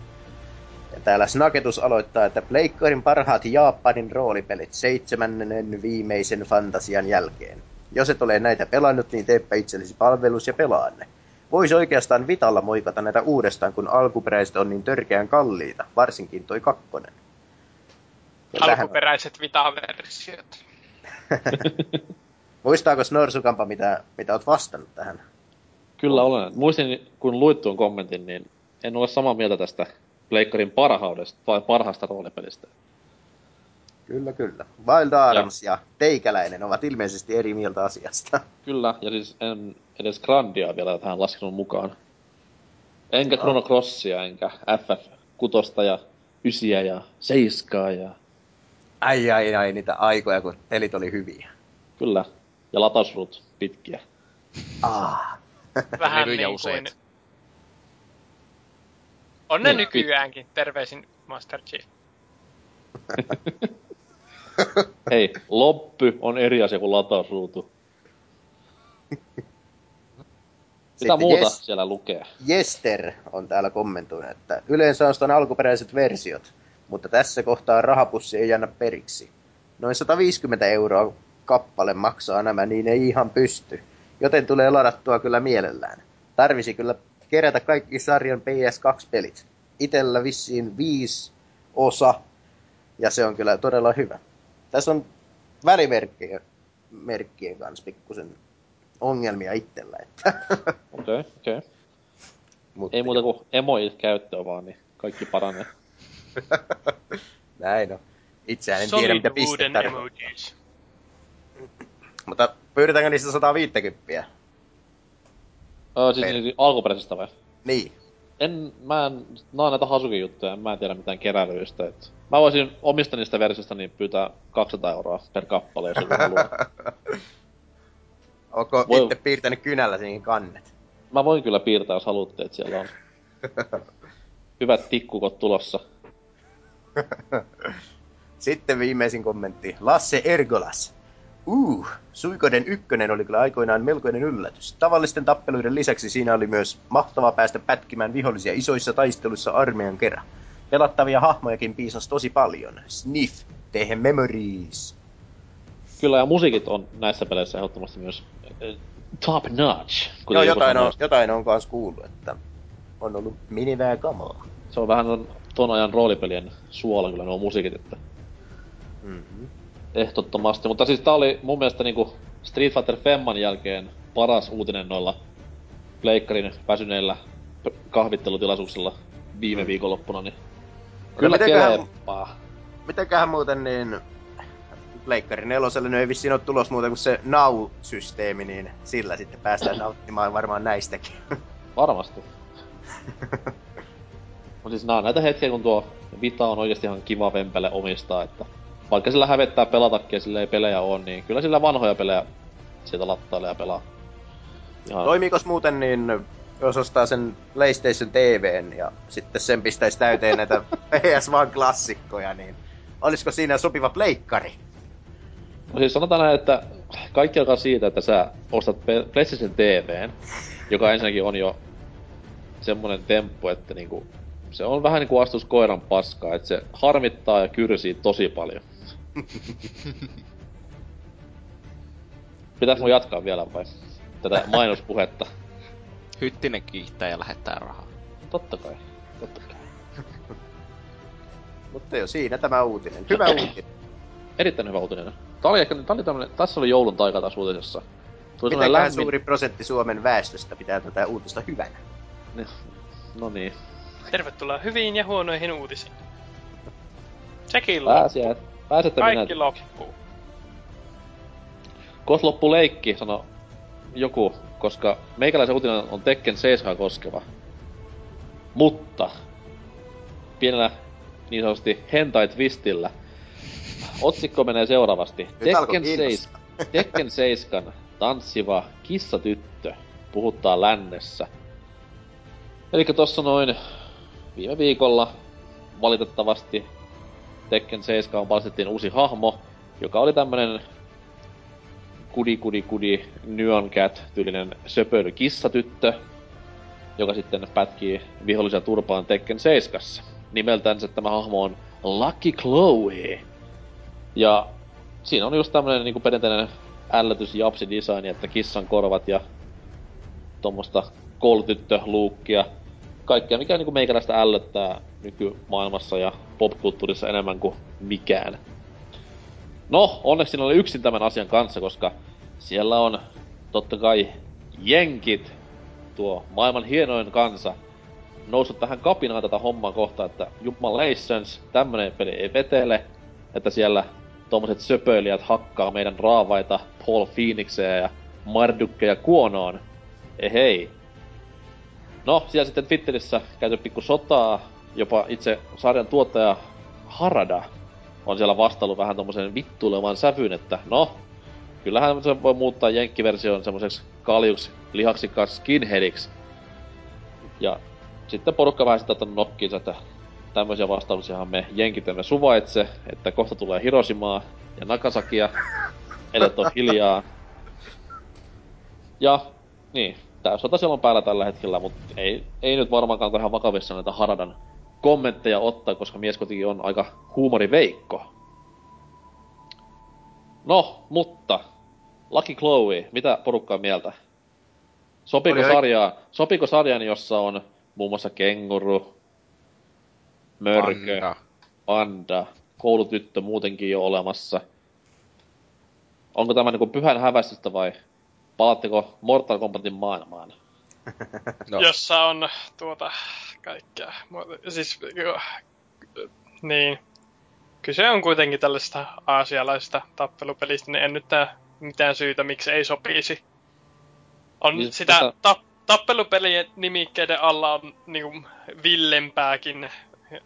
Ja täällä Snaketus aloittaa, että Pleikkarin parhaat Japanin roolipelit 7. viimeisen fantasian jälkeen. Jos et ole näitä pelannut, niin teepä itsellesi palvelus ja pelaa ne. Voisi oikeastaan vitalla moikata näitä uudestaan, kun alkuperäiset on niin törkeän kalliita, varsinkin toi 2. Alkuperäiset vita-versiot. Muistaako Snorsukampa, mitä oot vastannut tähän? Kyllä olen. Muistin, kun luit tuon kommentin, niin en ole samaa mieltä tästä Pleikkarin parhaudesta tai parhaasta roolipelistä. Kyllä. Wild Arms ja Teikäläinen ovat ilmeisesti eri mieltä asiasta. Kyllä, ja siis en edes Grandia vielä tähän laskenut mukaan. Enkä Chrono Crossia, enkä FF6 ja 9 ja 7 ja... Ai, niitä aikoja, kun pelit oli hyviä. Kyllä, ja latausruut pitkiä. Vähän niin kuin... On ne nykyäänkin, terveisin Master Chief. Hei, loppy on eri asia kuin latausruutu. Mitä muuta siellä lukee? Jester on täällä kommentoinut, että yleensä ostan alkuperäiset versiot, mutta tässä kohtaa rahapussi ei anna periksi. Noin 150 € kappale maksaa nämä, niin ei ihan pysty, joten tulee ladattua kyllä mielellään. Tarvisi kyllä kerätä kaikki sarjan PS2-pelit. Itellä vissiin 5 osa. Ja se on kyllä todella hyvä. Tässä on välimerkkien kanssa pikkusen ongelmia itsellä. Okei. Ei muuta kuin emojit käyttöön vaan, niin kaikki paranee. Näin on. Itseään en tiedä, mitä piste tarkoittaa. Mutta pyydetäänkö niistä 150? Siis alkuperäisestä vai? Niin. Nää on näitä Hasuki-juttuja, en tiedä mitään keräilyistä, et... Mä voisin omista niistä versioista niin pyytää 200 € per kappale, jos joku haluaa. Onko itte piirtänyt kynällä siihen kannet? Mä voin kyllä piirtää, jos haluatte, et siellä on hyvät tikkukot tulossa. Sitten viimeisin kommentti. Lasse Ergolas. Suikoden 1 oli kyllä aikoinaan melkoinen yllätys. Tavallisten tappeluiden lisäksi siinä oli myös mahtavaa päästä pätkimään vihollisia isoissa taisteluissa armeijan kerran. Pelattavia hahmojakin piisasi tosi paljon. Sniff, tehen memories. Kyllä, ja musiikit on näissä peleissä ehdottomasti myös top notch. Joo, jotain on kanssa kuullut, että on ollut minivää kamaa. Se on vähän ton ajan roolipelien suola kyllä nuo musiikit, että... Mm-hmm. Ehdottomasti, mutta siis tää oli mun mielestä niinku Street Fighter Femman jälkeen paras uutinen noilla Pleikkarin väsyneillä kahvittelutilaisuuksilla viime viikonloppuna, niin kyllä kelpaa. Mitenköhän muuten niin Pleikkarin 4:lle no ei vissiin oo tulos muuten kuin se Now-systeemi, niin sillä sitten päästään nauttimaan varmaan näistäkin. Varmasti. Mut siis nää on näitä hetkiä, kun tuo Vita on oikeesti ihan kiva vempele omistaa, että vaikka sillä hävettää pelatakin ja sillä ei pelejä oo, niin kyllä sillä vanhoja pelejä sieltä lattailee ja pelaa. Ihan... Toimiikos muuten niin, jos ostaa sen PlayStation TV:n ja sitten sen pistäis täyteen näitä PS1-klassikkoja, niin olisiko siinä sopiva pleikkari? No siis sanotaan näin, että kaikki alkaa siitä, että sä ostat PlayStation TV:n, joka ensinnäkin on jo semmonen temppu, että niinku se on vähän niinku astus koiran paskaa, että se harmittaa ja kyrsii tosi paljon. Pitäis mun jatkaa vielä vai? Tätä mainospuhetta. Hyttinen kiittää ja lähettää rahaa. Totta kai, totta kai. Mutta jo siinä tämä uutinen. Hyvä uutinen. Erittäin hyvä uutinen. Tässä oli joulun taika taas uutisessa. Mitenköhän lämmin... suuri prosentti Suomen väestöstä pitää tätä uutista hyvänä? No niin. Tervetuloa hyviin ja huonoihin uutisiin. Sekin loppuu. Kaikki minä... loppuu. Kos loppu leikki, sano joku, koska meikäläisen uutinen on Tekken 7 koskeva. Mutta pienellä niin sanotusti hentai-twistillä otsikko menee seuraavasti. Tekken 7 tanssiva kissatyttö puhuttaa lännessä. Elikkä tossa noin viime viikolla valitettavasti Tekken 7 paljastettiin uusi hahmo, joka oli tämmönen kudi Nyan Cat -tyylinen söpöily kissatyttö, joka sitten pätkii vihollisia turpaan Tekken 7. Nimeltänsä tämä hahmo on Lucky Chloe. Ja siinä on just tämmönen niinku perinteinen ällätys japsi design, että kissan korvat ja tommosta koulutyttöluukkia. Kaikkea mikä niinku meikäläistä ällöttää nykymaailmassa ja popkulttuurissa enemmän kuin mikään. No, onneksi siinä oli yksin tämän asian kanssa, koska siellä on totta kai jenkit, tuo maailman hienoin kansa, noussut tähän kapinaan tätä hommaa kohtaan, että jumalations, tämmönen peli ei vetele, että siellä tommoset söpöilijät hakkaa meidän raavaita Paul Phoenixeja ja Mardukkeja kuonoon. Ehei. No, siellä sitten Twitterissä käyty pikku sotaa, jopa itse sarjan tuottaja Harada on siellä vastaillut vähän tommosen vittuilevan sävyyn, että no, kyllähän se voi muuttaa jenkkiversion semmoseks kaljuks, lihaksikkaas skinheadiksi. Ja sitten porukka vähän sitä ottanut nokkiinsa, että tämmösiä vastauksiahan me jenkit emme suvaitse, että kohta tulee Hiroshimaa ja Nagasakia, elet on hiljaa. Ja niin, tää sota siellä on päällä tällä hetkellä, mut ei nyt varmaan kannata ihan vakavissa näitä Haradan kommentteja ottaa, koska mies kuitenkin on aika huumoriveikko. No, mutta Lucky Chloe, mitä porukkaa mieltä? Sopiiko sarjaan, jossa on muun muassa kenguru, mörkö, panda, koulutyttö muutenkin jo olemassa? Onko tämä niinku pyhän häväistystä vai palaatteko Mortal Kombatin maailmaan? No. Jossa on kaikkea. Siis, niin. Kyse on kuitenkin tällaista aasialaista tappelupelistä, niin en nyt mitään syytä, miksi ei sopisi. On niin, sitä tappelupelien nimikkeiden alla on niinku villempääkin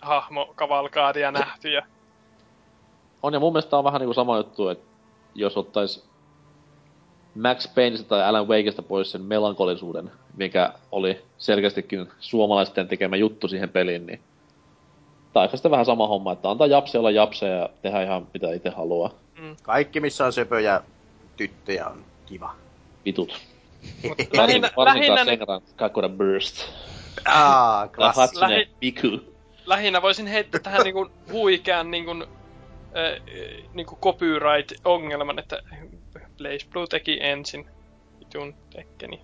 hahmokavalkaadia nähty. Ja... on, ja mun mielestä on vähän niinku sama juttu, että jos ottais Max Payneista tai Alan Wakeista pois sen melankolisuuden, mikä oli selkeästikin suomalaisten tekemä juttu siihen peliin, niin... tai ehkä sitten vähän sama homma, että antaa japsi olla japseja ja tehdä ihan mitä itse haluaa. Mm. Kaikki missä on söpöjä tyttöjä on kiva. Vitut. Varsinkaan Senran Kakura Burst. Tai Hatsune Miku. Lähinnä voisin heittää tähän niinku huikean niinku copyright-ongelman, että... BlazBlue teki ensin jutun Tekkeni.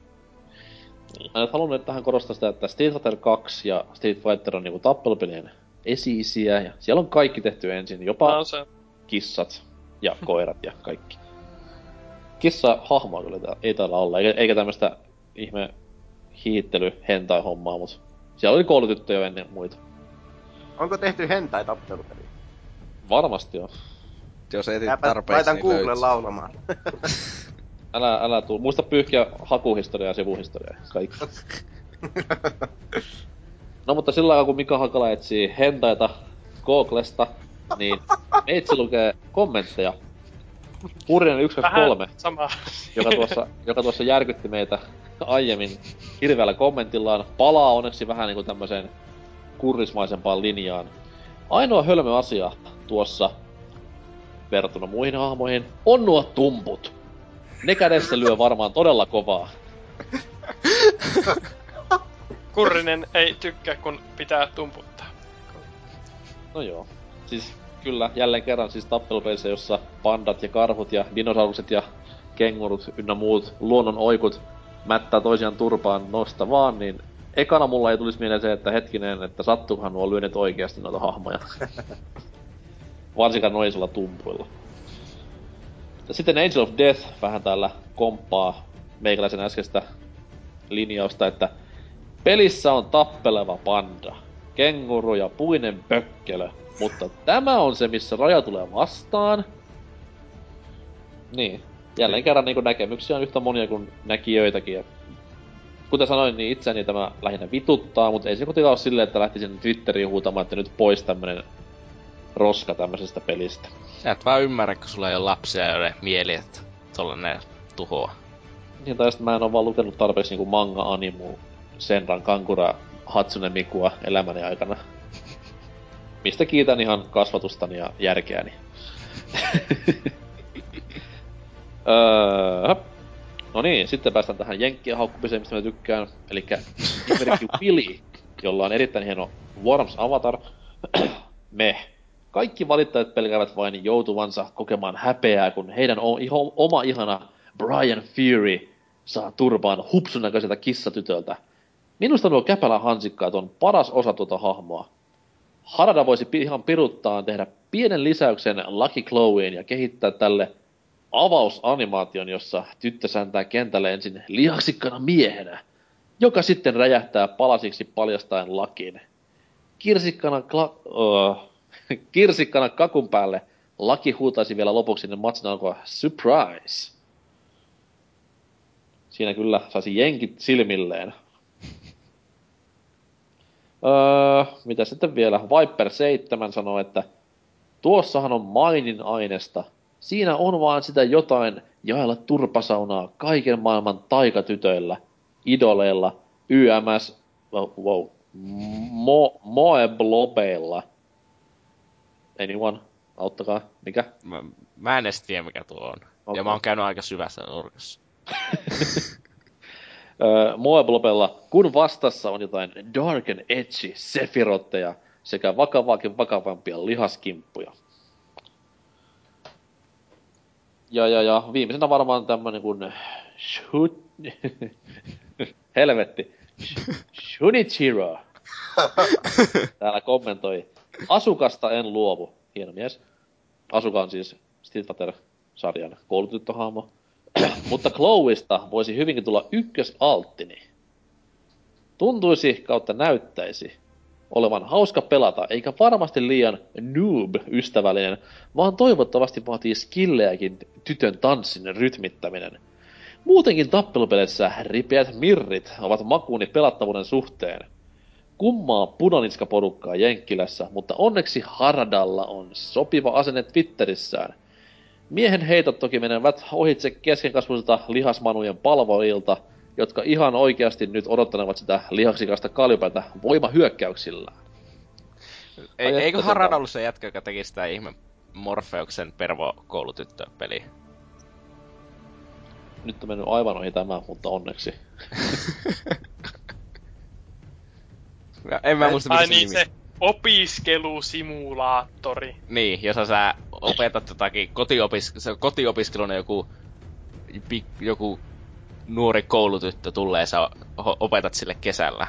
Niin. Mä en halunnut tähän korostaa sitä, että Street Fighter 2 ja Street Fighter on niinku tappelupelien esi-isiä, ja siellä on kaikki tehty ensin, jopa kissat ja koirat ja kaikki. Kissahahmoa kyllä ei täällä olla, eikä tämmöstä ihme hiittely hentai hommaa, mut siellä oli koulutyttöjä jo ennen muita. Onko tehty hentai tappelupeliä? Varmasti on. Jos etit tarpeeksi, niin Googlen löytyy. Laulamaan. Älä tuu. Muista pyyhkiä hakuhistoriaa ja sivuhistoriaa. Kaikki. No mutta sillä lailla, kun Mika Hakala etsii hentaita Googlesta, niin meitsi lukee kommentteja. Hurinen 123, joka tuossa järkytti meitä aiemmin hirveällä kommentillaan, palaa onneksi vähän niinku tämmöseen kurrismaisempaan linjaan. Ainoa hölmö asia tuossa, verrattuna muihin hahmoihin, on nuo tumput. Ne kädessä lyö varmaan todella kovaa. Kurrinen ei tykkää, kun pitää tumputtaa. No joo, siis kyllä, jälleen kerran siis tappelupeleissä, jossa pandat ja karhut ja dinosaurukset ja kengurut ynnä muut luonnon oikut mättää toisiaan turpaan nosta vaan, niin ekana mulla ei tulisi mieleen se, että hetkinen, että sattuuhan nuo lyöneet oikeasti noita hahmoja. Varsinkaan noisilla tumpuilla. Sitten Angel of Death vähän täällä komppaa meikäläisen äskeistä linjausta, että pelissä on tappeleva panda, kenguru ja puinen pökkelö, mutta tämä on se, missä raja tulee vastaan. Niin, jälleen kerran niin näkemyksiä on yhtä monia kuin näkijöitäkin. Kuten sanoin, niin itseäni tämä lähinnä vituttaa, mutta ei se kuitenkaan ole silleen, että lähtisin Twitteriin huutamaan, että nyt pois tämmönen roska tämmöisestä pelistä. Sä et vaan ymmärrä, kun sulla ei ole lapsia ja ei ole mieli, että tollanen tuhoa. Niin, tai sitten mä en oo vaan lukenut tarpeeksi niinku manga-animu Senran Kankura Hatsune Mikua elämäni aikana. Mistä kiitän ihan kasvatustani ja järkeäni. No niin, sitten päästään tähän jenkkien haukkumiseen, mistä mä tykkään. Elikkä esimerkiksi Willy, jolla on erittäin hieno Worms-avatar. Me. Kaikki valittajat pelkäävät vain joutuvansa kokemaan häpeää, kun heidän oma ihana Brian Fury saa turpaan hupsun näköiseltä kissatytöltä. Minusta nuo käpälähansikkaat on paras osa tuota hahmoa. Harada voisi ihan piruttaan tehdä pienen lisäyksen Lucky Chloeen ja kehittää tälle avausanimaation, jossa tyttö säntää kentälle ensin lihaksikkana miehenä, joka sitten räjähtää palasiksi paljastaen Luckin. Kirsikkana kakun päälle Lucky huutaisi vielä lopuksi ennen matsin alkoa surprise. Siinä kyllä saisi jenkit silmilleen. Mitä sitten vielä? Viper 7 sanoo, että tuossahan on maininainesta. Siinä on vaan sitä jotain jaella turpasaunaa kaiken maailman taikatytöillä, idoleilla, YMS, moeblobeilla. Anyone? Auttakaa. Mikä? Mä en edes tiedä, mikä tuo on. Okay. Ja mä oon käynyt aika syvässä nurkassa. Moeblobella, kun vastassa on jotain dark and edgy sefirotteja sekä vakavampia lihaskimppuja. Ja viimeisenä varmaan tämmönen kuin helvetti. Shunichiro. Täällä kommentoi. Asukasta en luovu. Hieno mies. Asuka on siis Street Fighter-sarjan koulutyttöhahmo. Mutta Chloesta voisi hyvinkin tulla ykkösalttini. Tuntuisi kautta näyttäisi olevan hauska pelata, eikä varmasti liian noob-ystävällinen, vaan toivottavasti vaatii skillejäkin tytön tanssin rytmittäminen. Muutenkin tappelupeleissä ripeät mirrit ovat makuuni pelattavuuden suhteen. Kummaa punaniskaporukkaa Jenkkilässä, mutta onneksi Haradalla on sopiva asenne Twitterissään. Miehen heitot toki menevät ohitse keskenkasvuisilta lihasmanujen palvoilta, jotka ihan oikeasti nyt odottanevat sitä lihaksikasta kaljupäitä voimahyökkäyksillään. Eikö Harada ollut se jätkä, joka teki sitä ihme Morfeuksen pervo-koulutyttöön peliä? Nyt on mennyt aivan ohi tämä, mutta onneksi. En mä muista, mitä se nimi. Se opiskelusimulaattori. Niin, jossa sä opetat jotakin kotiopiskelun joku nuori koulutyttö tulee ja sä opetat sille kesällä.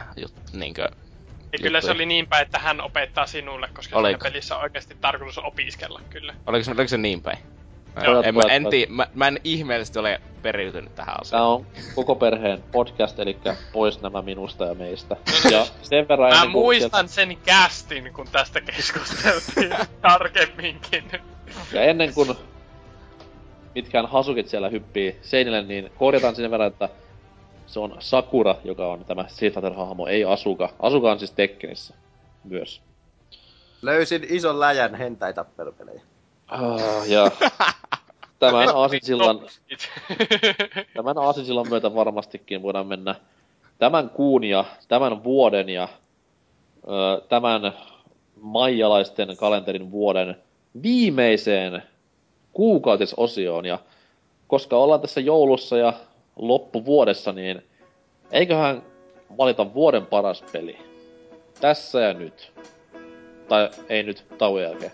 Kyllä se oli niin päin, että hän opettaa sinulle, koska siinä pelissä on oikeasti tarkoitus opiskella, kyllä. Oliko se niin päin? Mä en ihmeellisesti ole periytynyt tähän asiaan. Tää on koko perheen podcast, elikkä pois nämä minusta ja meistä. Ja sen verran mä muistan sen castin, kun tästä keskusteltiin tarkemminkin. Ja ennen kuin mitkään hasukit siellä hyppii seinille, niin korjataan sen verran, että Se on Sakura, joka on tämä Street-hahmo, ei Asuka. Asuka on siis Tekkenissä myös. Löysin ison läjän hentai-tappelupelejä. Ja tämän aasinsillan myötä varmastikin voidaan mennä tämän kuun ja tämän vuoden ja tämän maijalaisten kalenterin vuoden viimeiseen kuukautisosioon. Ja koska ollaan tässä joulussa ja loppuvuodessa, niin eiköhän valita vuoden paras peli. Tässä ja nyt. Tai ei nyt, tauon jälkeen.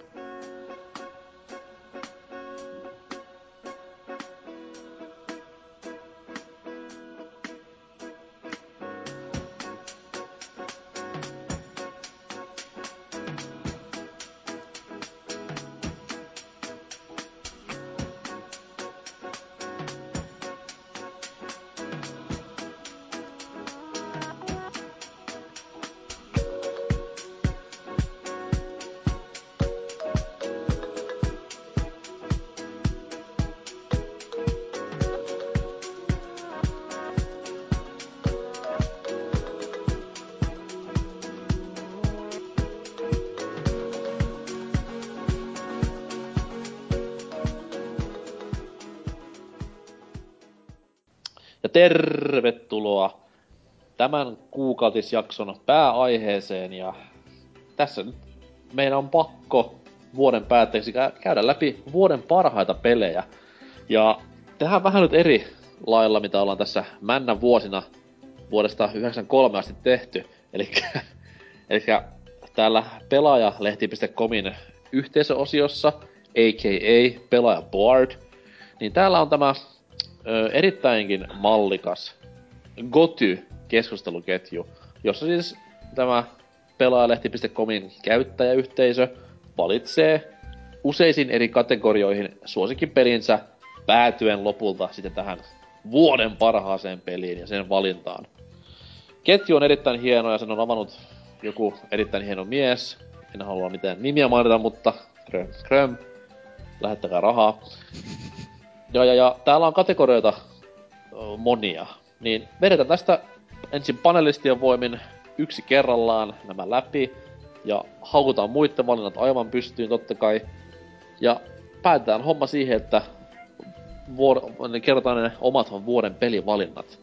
Tervetuloa tämän kuukautisjakson pääaiheeseen, ja tässä nyt meidän on pakko vuoden päätteeksi käydä läpi vuoden parhaita pelejä. Ja tehdään vähän nyt eri lailla, mitä ollaan tässä männä vuosina vuodesta 1993 asti tehty. Elikkä täällä pelaajalehti.comin yhteisöosiossa, a.k.a. pelaajaboard, niin täällä on tämä erittäinkin mallikas GOTY-keskusteluketju, jossa siis tämä pelaajalehti.comin käyttäjäyhteisö valitsee useisiin eri kategorioihin suosikkipelinsä päätyen lopulta sitten tähän vuoden parhaaseen peliin ja sen valintaan. Ketju on erittäin hieno ja sen on avannut joku erittäin hieno mies. En halua mitään nimiä mainita, mutta kröm kröm, lähettäkää rahaa. Ja täällä on kategorioita monia, niin vedetään tästä ensin panelistien voimin yksi kerrallaan nämä läpi, ja haukutaan muitten valinnat aivan pystyyn totta kai, ja päätetään homma siihen, että kerrotaan ne omat vuoden pelivalinnat.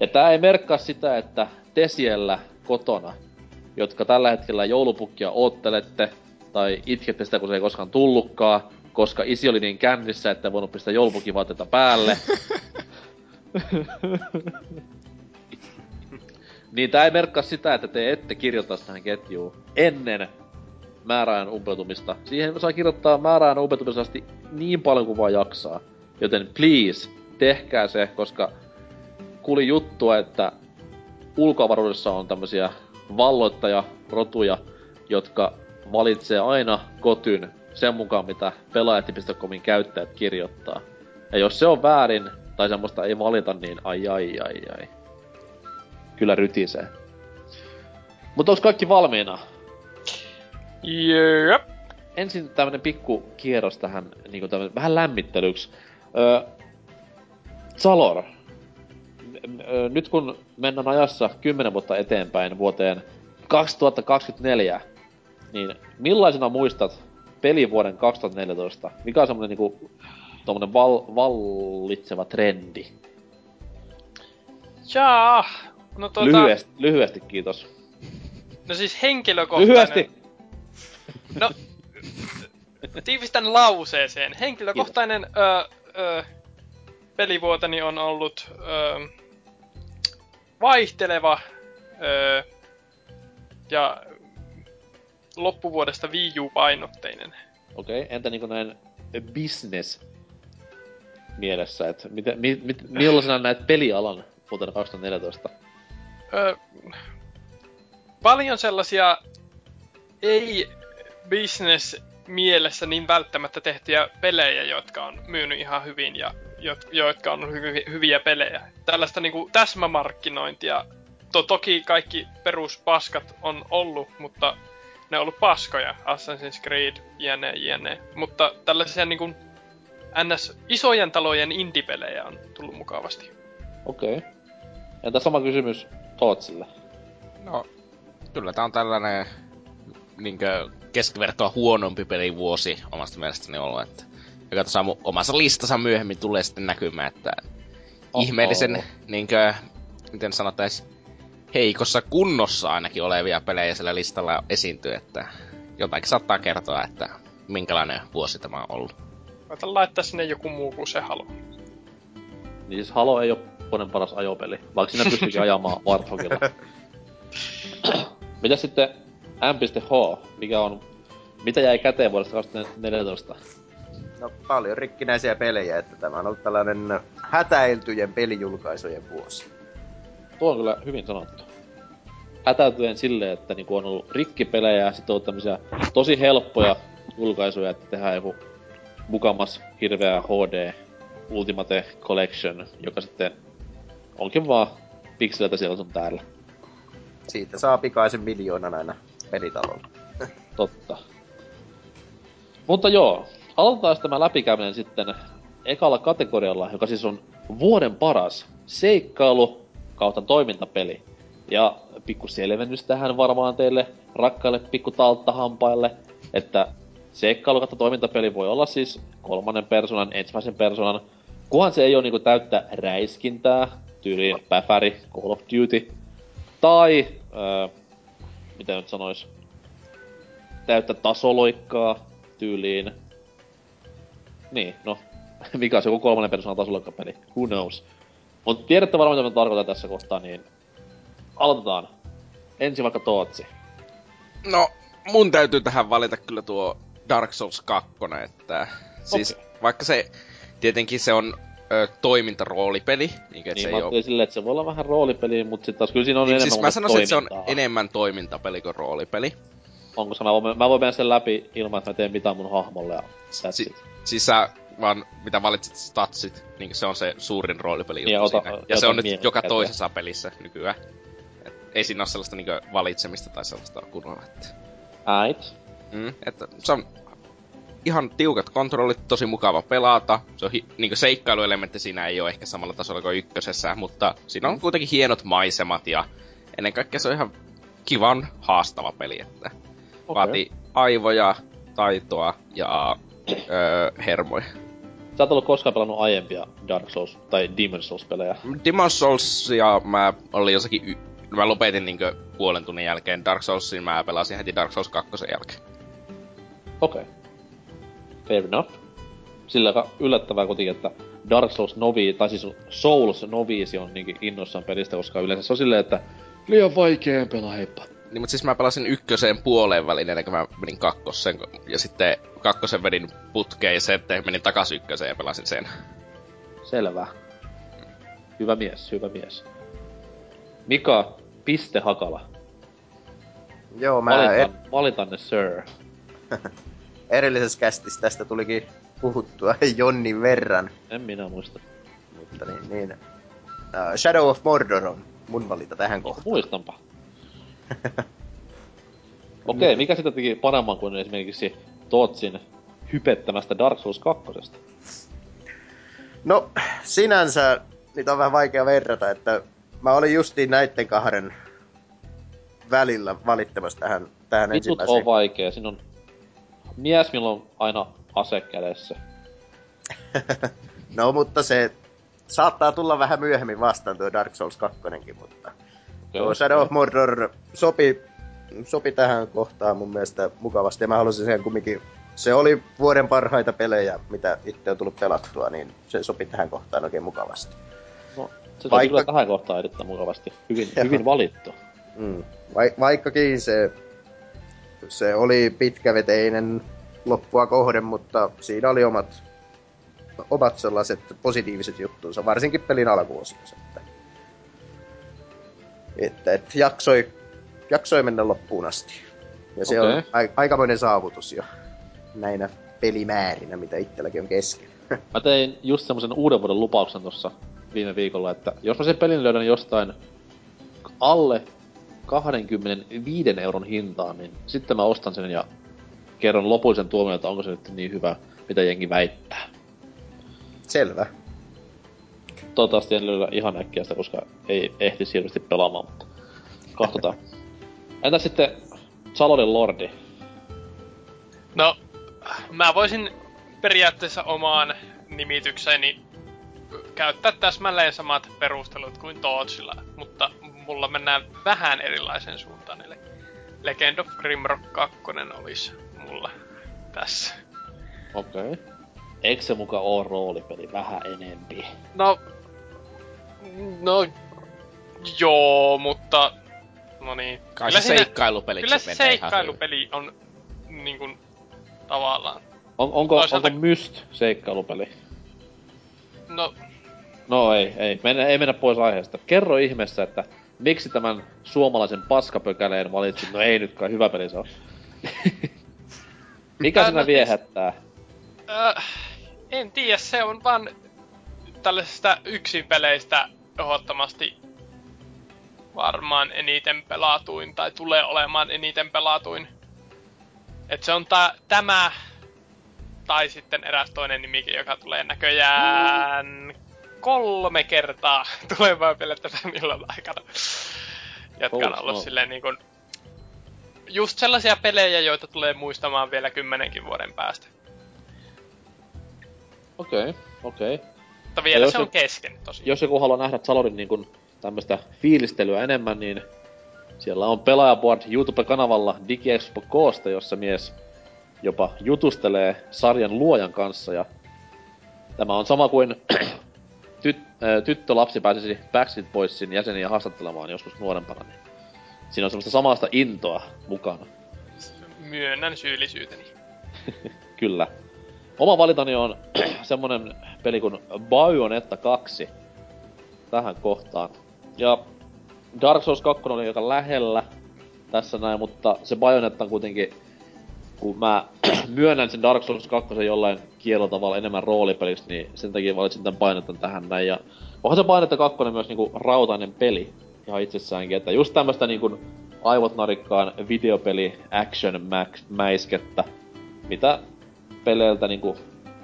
Ja tää ei merkkaa sitä, että te siellä kotona, jotka tällä hetkellä joulupukkia oottelette, tai itkette sitä, kun se ei koskaan tullutkaan, koska isi oli niin kännissä, että voinut pistää joulupukivaatteita päälle. Niin tää ei merkkaa sitä, että te ette kirjoittaa tähän ketjuun ennen määräajan umpeutumista. Siihen saa kirjoittaa määräajan umpeutumista asti niin paljon kuin vaan jaksaa. Joten please, tehkää se, koska kuuli juttua, että ulkoavaruudessa on tämmösiä valloittajarotuja, jotka valitsee aina GOTYn sen mukaan, mitä pelaajat.comin käyttäjät kirjoittaa. Ja jos se on väärin, tai semmoista ei valita, niin ai. Kyllä rytisee. Mutta onko kaikki valmiina? Jep. Ensin tämmönen pikku kierros tähän, niinku tämmönen vähän lämmittelyksi. Salor. Nyt kun mennään ajassa 10 vuotta eteenpäin vuoteen 2024, niin millaisena muistat pelivuoden 2014? Mikä on semmonen niinku tommonen vallitseva trendi? Jaa, no lyhyesti, kiitos. No siis henkilökohtainen. Lyhyesti! No, tiivistän lauseeseen. Henkilökohtainen pelivuoteni on ollut vaihteleva ja loppuvuodesta Wii U-painotteinen. Okei, entä niinku näin business mielessä, että millaisena näet pelialan vuotena 2014? Paljon sellaisia ei business mielessä niin välttämättä tehtyjä pelejä, jotka on myynyt ihan hyvin ja jotka on hyviä pelejä. Tällaista niinku täsmämarkkinointia. Toki kaikki peruspaskat on ollut, mutta ne on ollut paskoja, Assassin's Creed, jne. Mutta tällaisia niin kuin NS isojen talojen indie-pelejä on tullut mukavasti. Okei. Entä sama kysymys Tootsille? No, kyllä tää on tällainen niinkö keskivertoa huonompi pelivuosi omasta mielestäni ollut, että joka tuossa omassa listansa myöhemmin tulee sitten näkymään, että ihmeellisen niinkö, miten sanotais, heikossa kunnossa ainakin olevia pelejä sillä listalla esiintyy, että jotakin saattaa kertoa, että minkälainen vuosi tämä on ollut. Voitan laittaa sinne joku muu kuin se Halo. Niin siis Halo ei oo ponen paras ajopeli, vaikka sinä pystyikin ajamaan Warthogilla. Mitäs sitten M.H, mikä on, mitä jäi käteen vuodesta 2014? No paljon rikkinäisiä pelejä, että tämä on ollut tällainen hätäiltyjen pelijulkaisujen vuosi. Tuo on kyllä hyvin sanottu. Hätäytyen silleen, että niinku on ollut rikkipelejä ja sit on tämmösiä tosi helppoja julkaisuja, että tehdään joku mukamas hirveä HD Ultimate Collection, joka sitten onkin vaan pikseltä siellä sun täällä. Siitä saa pikaisen miljoonan aina pelitalolla. Totta. Mutta joo, aloitetaan tämä läpikäyminen sitten ekalla kategorialla, joka siis on vuoden paras seikkailu kautta toimintapeli. Ja pikku selvennys tähän varmaan teille rakkaille pikku talttahampaille, että seikkailu kautta toimintapeli voi olla siis kolmannen persoonan, ensimmäisen persoonan, kunhan se ei ole niinku täyttä räiskintää, tyyliin Päfäri, Call of Duty, tai, mitä nyt sanois, täyttä tasoloikkaa tyyliin. Niin, no, mikä on joku kolmannen persoonan tasoloikkapeli, who knows. Mut tiedätte varmaan, mitä mä tarkoitan tässä kohtaa, niin aloitetaan. Ensin vaikka Tootsi. No, mun täytyy tähän valita kyllä tuo Dark Souls 2, että siis vaikka se, tietenkin se on toimintaroolipeli. Niin, mä ajattelin silleen, että se voi olla vähän roolipeli, mutta sit taas kyllä siinä on niin, enemmän siis mä sanoisin, että se on enemmän toimintapeli kuin roolipeli. Onko se? Mä voin mennä sen läpi ilman, että mä teen mitään mun hahmolle ja siis sä vaan, mitä valitsit statsit, niin se on se suurin roolipeli juttu siinä. Ja se on nyt joka toisessa pelissä nykyään. Et ei siinä ole sellaista niin valitsemista tai sellaista kunnolla, että... Ait. Että se on ihan tiukat kontrollit, tosi mukava pelata. Se on niin seikkailuelementti siinä ei ole ehkä samalla tasolla kuin ykkösessä, mutta siinä on kuitenkin hienot maisemat ja ennen kaikkea se on ihan kivan haastava peli, että vaatii aivoja, taitoa ja hermoja. Sä oot ollut koskaan pelannut aiempia Dark Souls tai Demon Souls-pelejä? Demon Soulsia mä olin jossakin... Mä lopetin niinkö puolen tunnin jälkeen Dark Soulsin, mä pelasin heti Dark Souls 2 jälkeen. Okei. Fair enough. Sillä aika yllättävää kuitenkin, että Dark Souls novi, tai siis Souls noviisi on niinkin innoissaan pelistä, koska yleensä se on silleen, että liian vaikeen pelaa, heippa. Niin, mut siis mä pelasin ykköseen puoleen väliin, ennen kuin mä menin kakkosen, ja sitten kakkosen vedin putkeen, ja sitten menin takas ykköseen ja pelasin sen. Selvä. Hyvä mies, hyvä mies. Mika, piste Hakala. Joo, mä... Valitan ne, sir. Erillisessä kästissä tästä tulikin puhuttua jonnin verran. En minä muista. Mutta niin. Shadow of Mordor on mun valinta tähän kohtaan. Muistanpa. Okei, mikä sitä teki paremman kuin esimerkiksi Tootsin hypettämästä Dark Souls 2? No, sinänsä niitä on vähän vaikea verrata, että... Mä olin justiin näitten kahden välillä valittamassa tähän ensimmäiseen. Vitut on vaikea, siinä on mies, millä on aina ase kädessä. No, mutta se saattaa tulla vähän myöhemmin vastaan tuo Dark Souls 2kin, mutta tuo Shadow of Mordor sopi tähän kohtaan mun mielestä mukavasti. Ja mä halusin sen kumminkin, se oli vuoden parhaita pelejä, mitä itse on tullut pelattua, niin se sopi tähän kohtaan oikein mukavasti. No. Se on kyllä tähän kohtaan erittäin mukavasti. Hyvin valittu. Vaikkakin se oli pitkäveteinen loppua kohden, mutta siinä oli omat sellaiset positiiviset juttuunsa, varsinkin pelin alkuosiossa. Että jaksoi mennä loppuun asti. Ja se on aikamoinen saavutus jo näinä pelimäärinä, mitä itselläkin on kesken. Mä tein just semmosen uuden vuoden lupauksen tossa viime viikolla, että jos mä sen pelin löydän jostain alle 25 euron hintaan, niin sitten mä ostan sen ja kerron lopullisen tuomion, että onko se nyt niin hyvä, mitä jengi väittää. Selvä. Toivottavasti en löydä ihan äkkiä sitä, koska ei ehti hirveästi pelaamaan, mutta katsotaan. Entä sitten Salonin Lordi? No, mä voisin periaatteessa omaan nimitykseni käyttää täsmälleen samat perustelut kuin Tootsilla, mutta mulla mennään vähän erilaisen suuntaan, eli Legend of Grimrock 2 olisi mulla tässä. Okei. Okay. Eikö se muka oo roolipeli vähän enempi? No... Joo, mutta... No niin. Kai se seikkailupeliksi menee ihan. Kyllä seikkailupeli on niinkun tavallaan. Onko Myst seikkailupeli? No ei. Ei mennä pois aiheesta. Kerro ihmeessä, että miksi tämän suomalaisen paskapökäleen valitsit? No ei nyt kai, hyvä peli se on. Mikä sinä viehättää? En tiedä, se on vaan tällaisista yksinpeleistä ehdottomasti varmaan eniten pelatuin, tai tulee olemaan eniten pelatuin. Et se on tämä, tai sitten eräs toinen nimikin, joka tulee näköjään 3 kertaa tulemaan vielä tässä milloin aikana. Jotka on ollut silleen niin kun just sellaisia pelejä, joita tulee muistamaan vielä 10 vuoden päästä. Okei. Mutta vielä se on kesken tosiaan. Jos joku haluaa nähdä Salonin niin kun tämmöstä fiilistelyä enemmän, niin siellä on Pelaajaboard YouTube-kanavalla DigiExpo Koosta, jossa mies jopa jutustelee sarjan luojan kanssa. Ja tämä on sama kuin tyttölapsi pääsisi Backstreet Boysin jäseniä haastattelemaan joskus nuorempana. Niin siinä on semmoista samasta intoa mukana. Myönnän syyllisyyteni. Kyllä. Oma valintani on semmonen peli kuin Bayonetta 2 tähän kohtaan. Ja Dark Souls 2 oli joka lähellä tässä näin, mutta se Bayonetta on kuitenkin, kun mä myönnän sen Dark Souls 2 jollain kielellä tavalla enemmän roolipeliksi, niin sen takia valitsin tän Bayonettan tähän näin. Ja onhan se Bayonetta 2 myös niinku rautainen peli ihan itsessäänkin, että just tämmöstä niinku aivot narikkaan videopeli action mäiskettä, mitä peleiltä niinku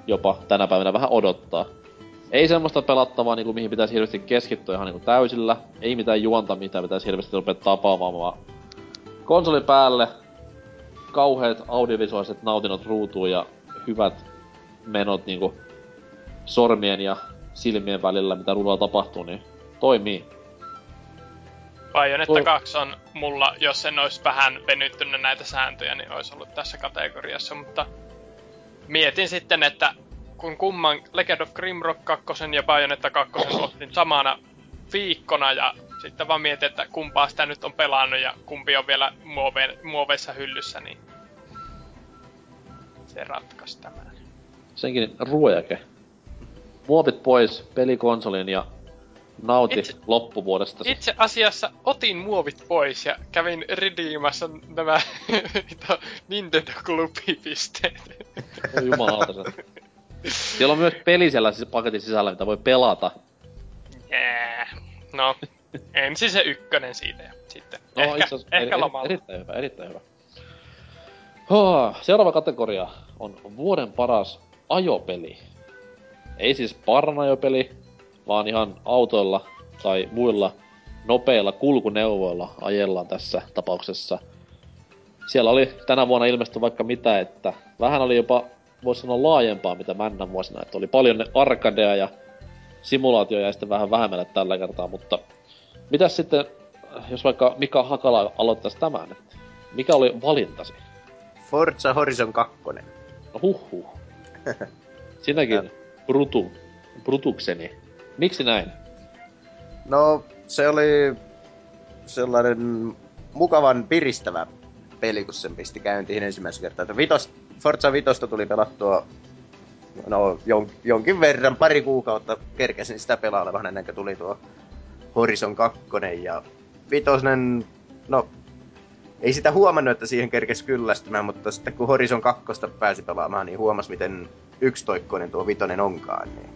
jopa tänä päivänä vähän odottaa. Ei semmoista pelattavaa niinku mihin pitäisi hirveästi keskittyä ihan niinku täysillä. Ei mitään juonta mitä pitäisi hirveästi rupea tapaamaan, vaan konsoli päälle, kauheet audiovisuaaliset nautinnot ruutuun ja hyvät menot niinku sormien ja silmien välillä mitä ruudulla tapahtuu, niin toimii. Bayonetta 2 on mulla, jos en ois vähän venyttynyt näitä sääntöjä, niin ois ollut tässä kategoriassa, mutta mietin sitten, että kun kumman Legend of Grimrock 2 ja Bayonetta 2 otin samana viikkona ja sitten vaan mietin, että kumpaa sitä nyt on pelannut ja kumpi on vielä muoveissa hyllyssä, niin se ratkaisi tämän. Senkin ruojake. Muovit pois pelikonsolin ja nauti loppuvuodesta. Itse asiassa otin muovit pois ja kävin ridiimassa nämä Nintendo Club-pisteet. Oi jumalauta se. Siellä on myös peli siellä paketin sisällä, mitä voi pelata. Yeah. No, ensin se ykkönen siitä ja sitten. No, ehkä lomalla. Erittäin hyvä. Seuraava kategoria on vuoden paras ajopeli. Ei siis paran ajopeli, vaan ihan autoilla tai muilla nopeilla kulkuneuvoilla ajellaan tässä tapauksessa. Siellä oli tänä vuonna ilmestynyt vaikka mitä, että vähän oli jopa, voisi sanoa, laajempaa mitä männän vuosina. Että oli paljon ne arcadea ja simulaatioja ja sitten vähän vähemmälle tällä kertaa, mutta mitäs sitten, jos vaikka Mika Hakala aloittaisi tämän, että mikä oli valintasi? Forza Horizon 2. No huhhuh. Sinäkin brutukseni. Miksi näin? No, se oli sellainen mukavan piristävä peli, kun sen pisti käyntiin ensimmäisen kertaa. Forza 5 tuli pelattua no, jonkin verran, pari kuukautta kerkesin sitä pelaamaan vähän ennen kuin tuli tuo Horizon 2. Ja vitosen, no, ei sitä huomannut, että siihen kerkesi kyllästymään, mutta sitten kun Horizon 2 pääsi pelaamaan, niin huomasi, miten yksitoikkoinen tuo vitonen onkaan. Niin.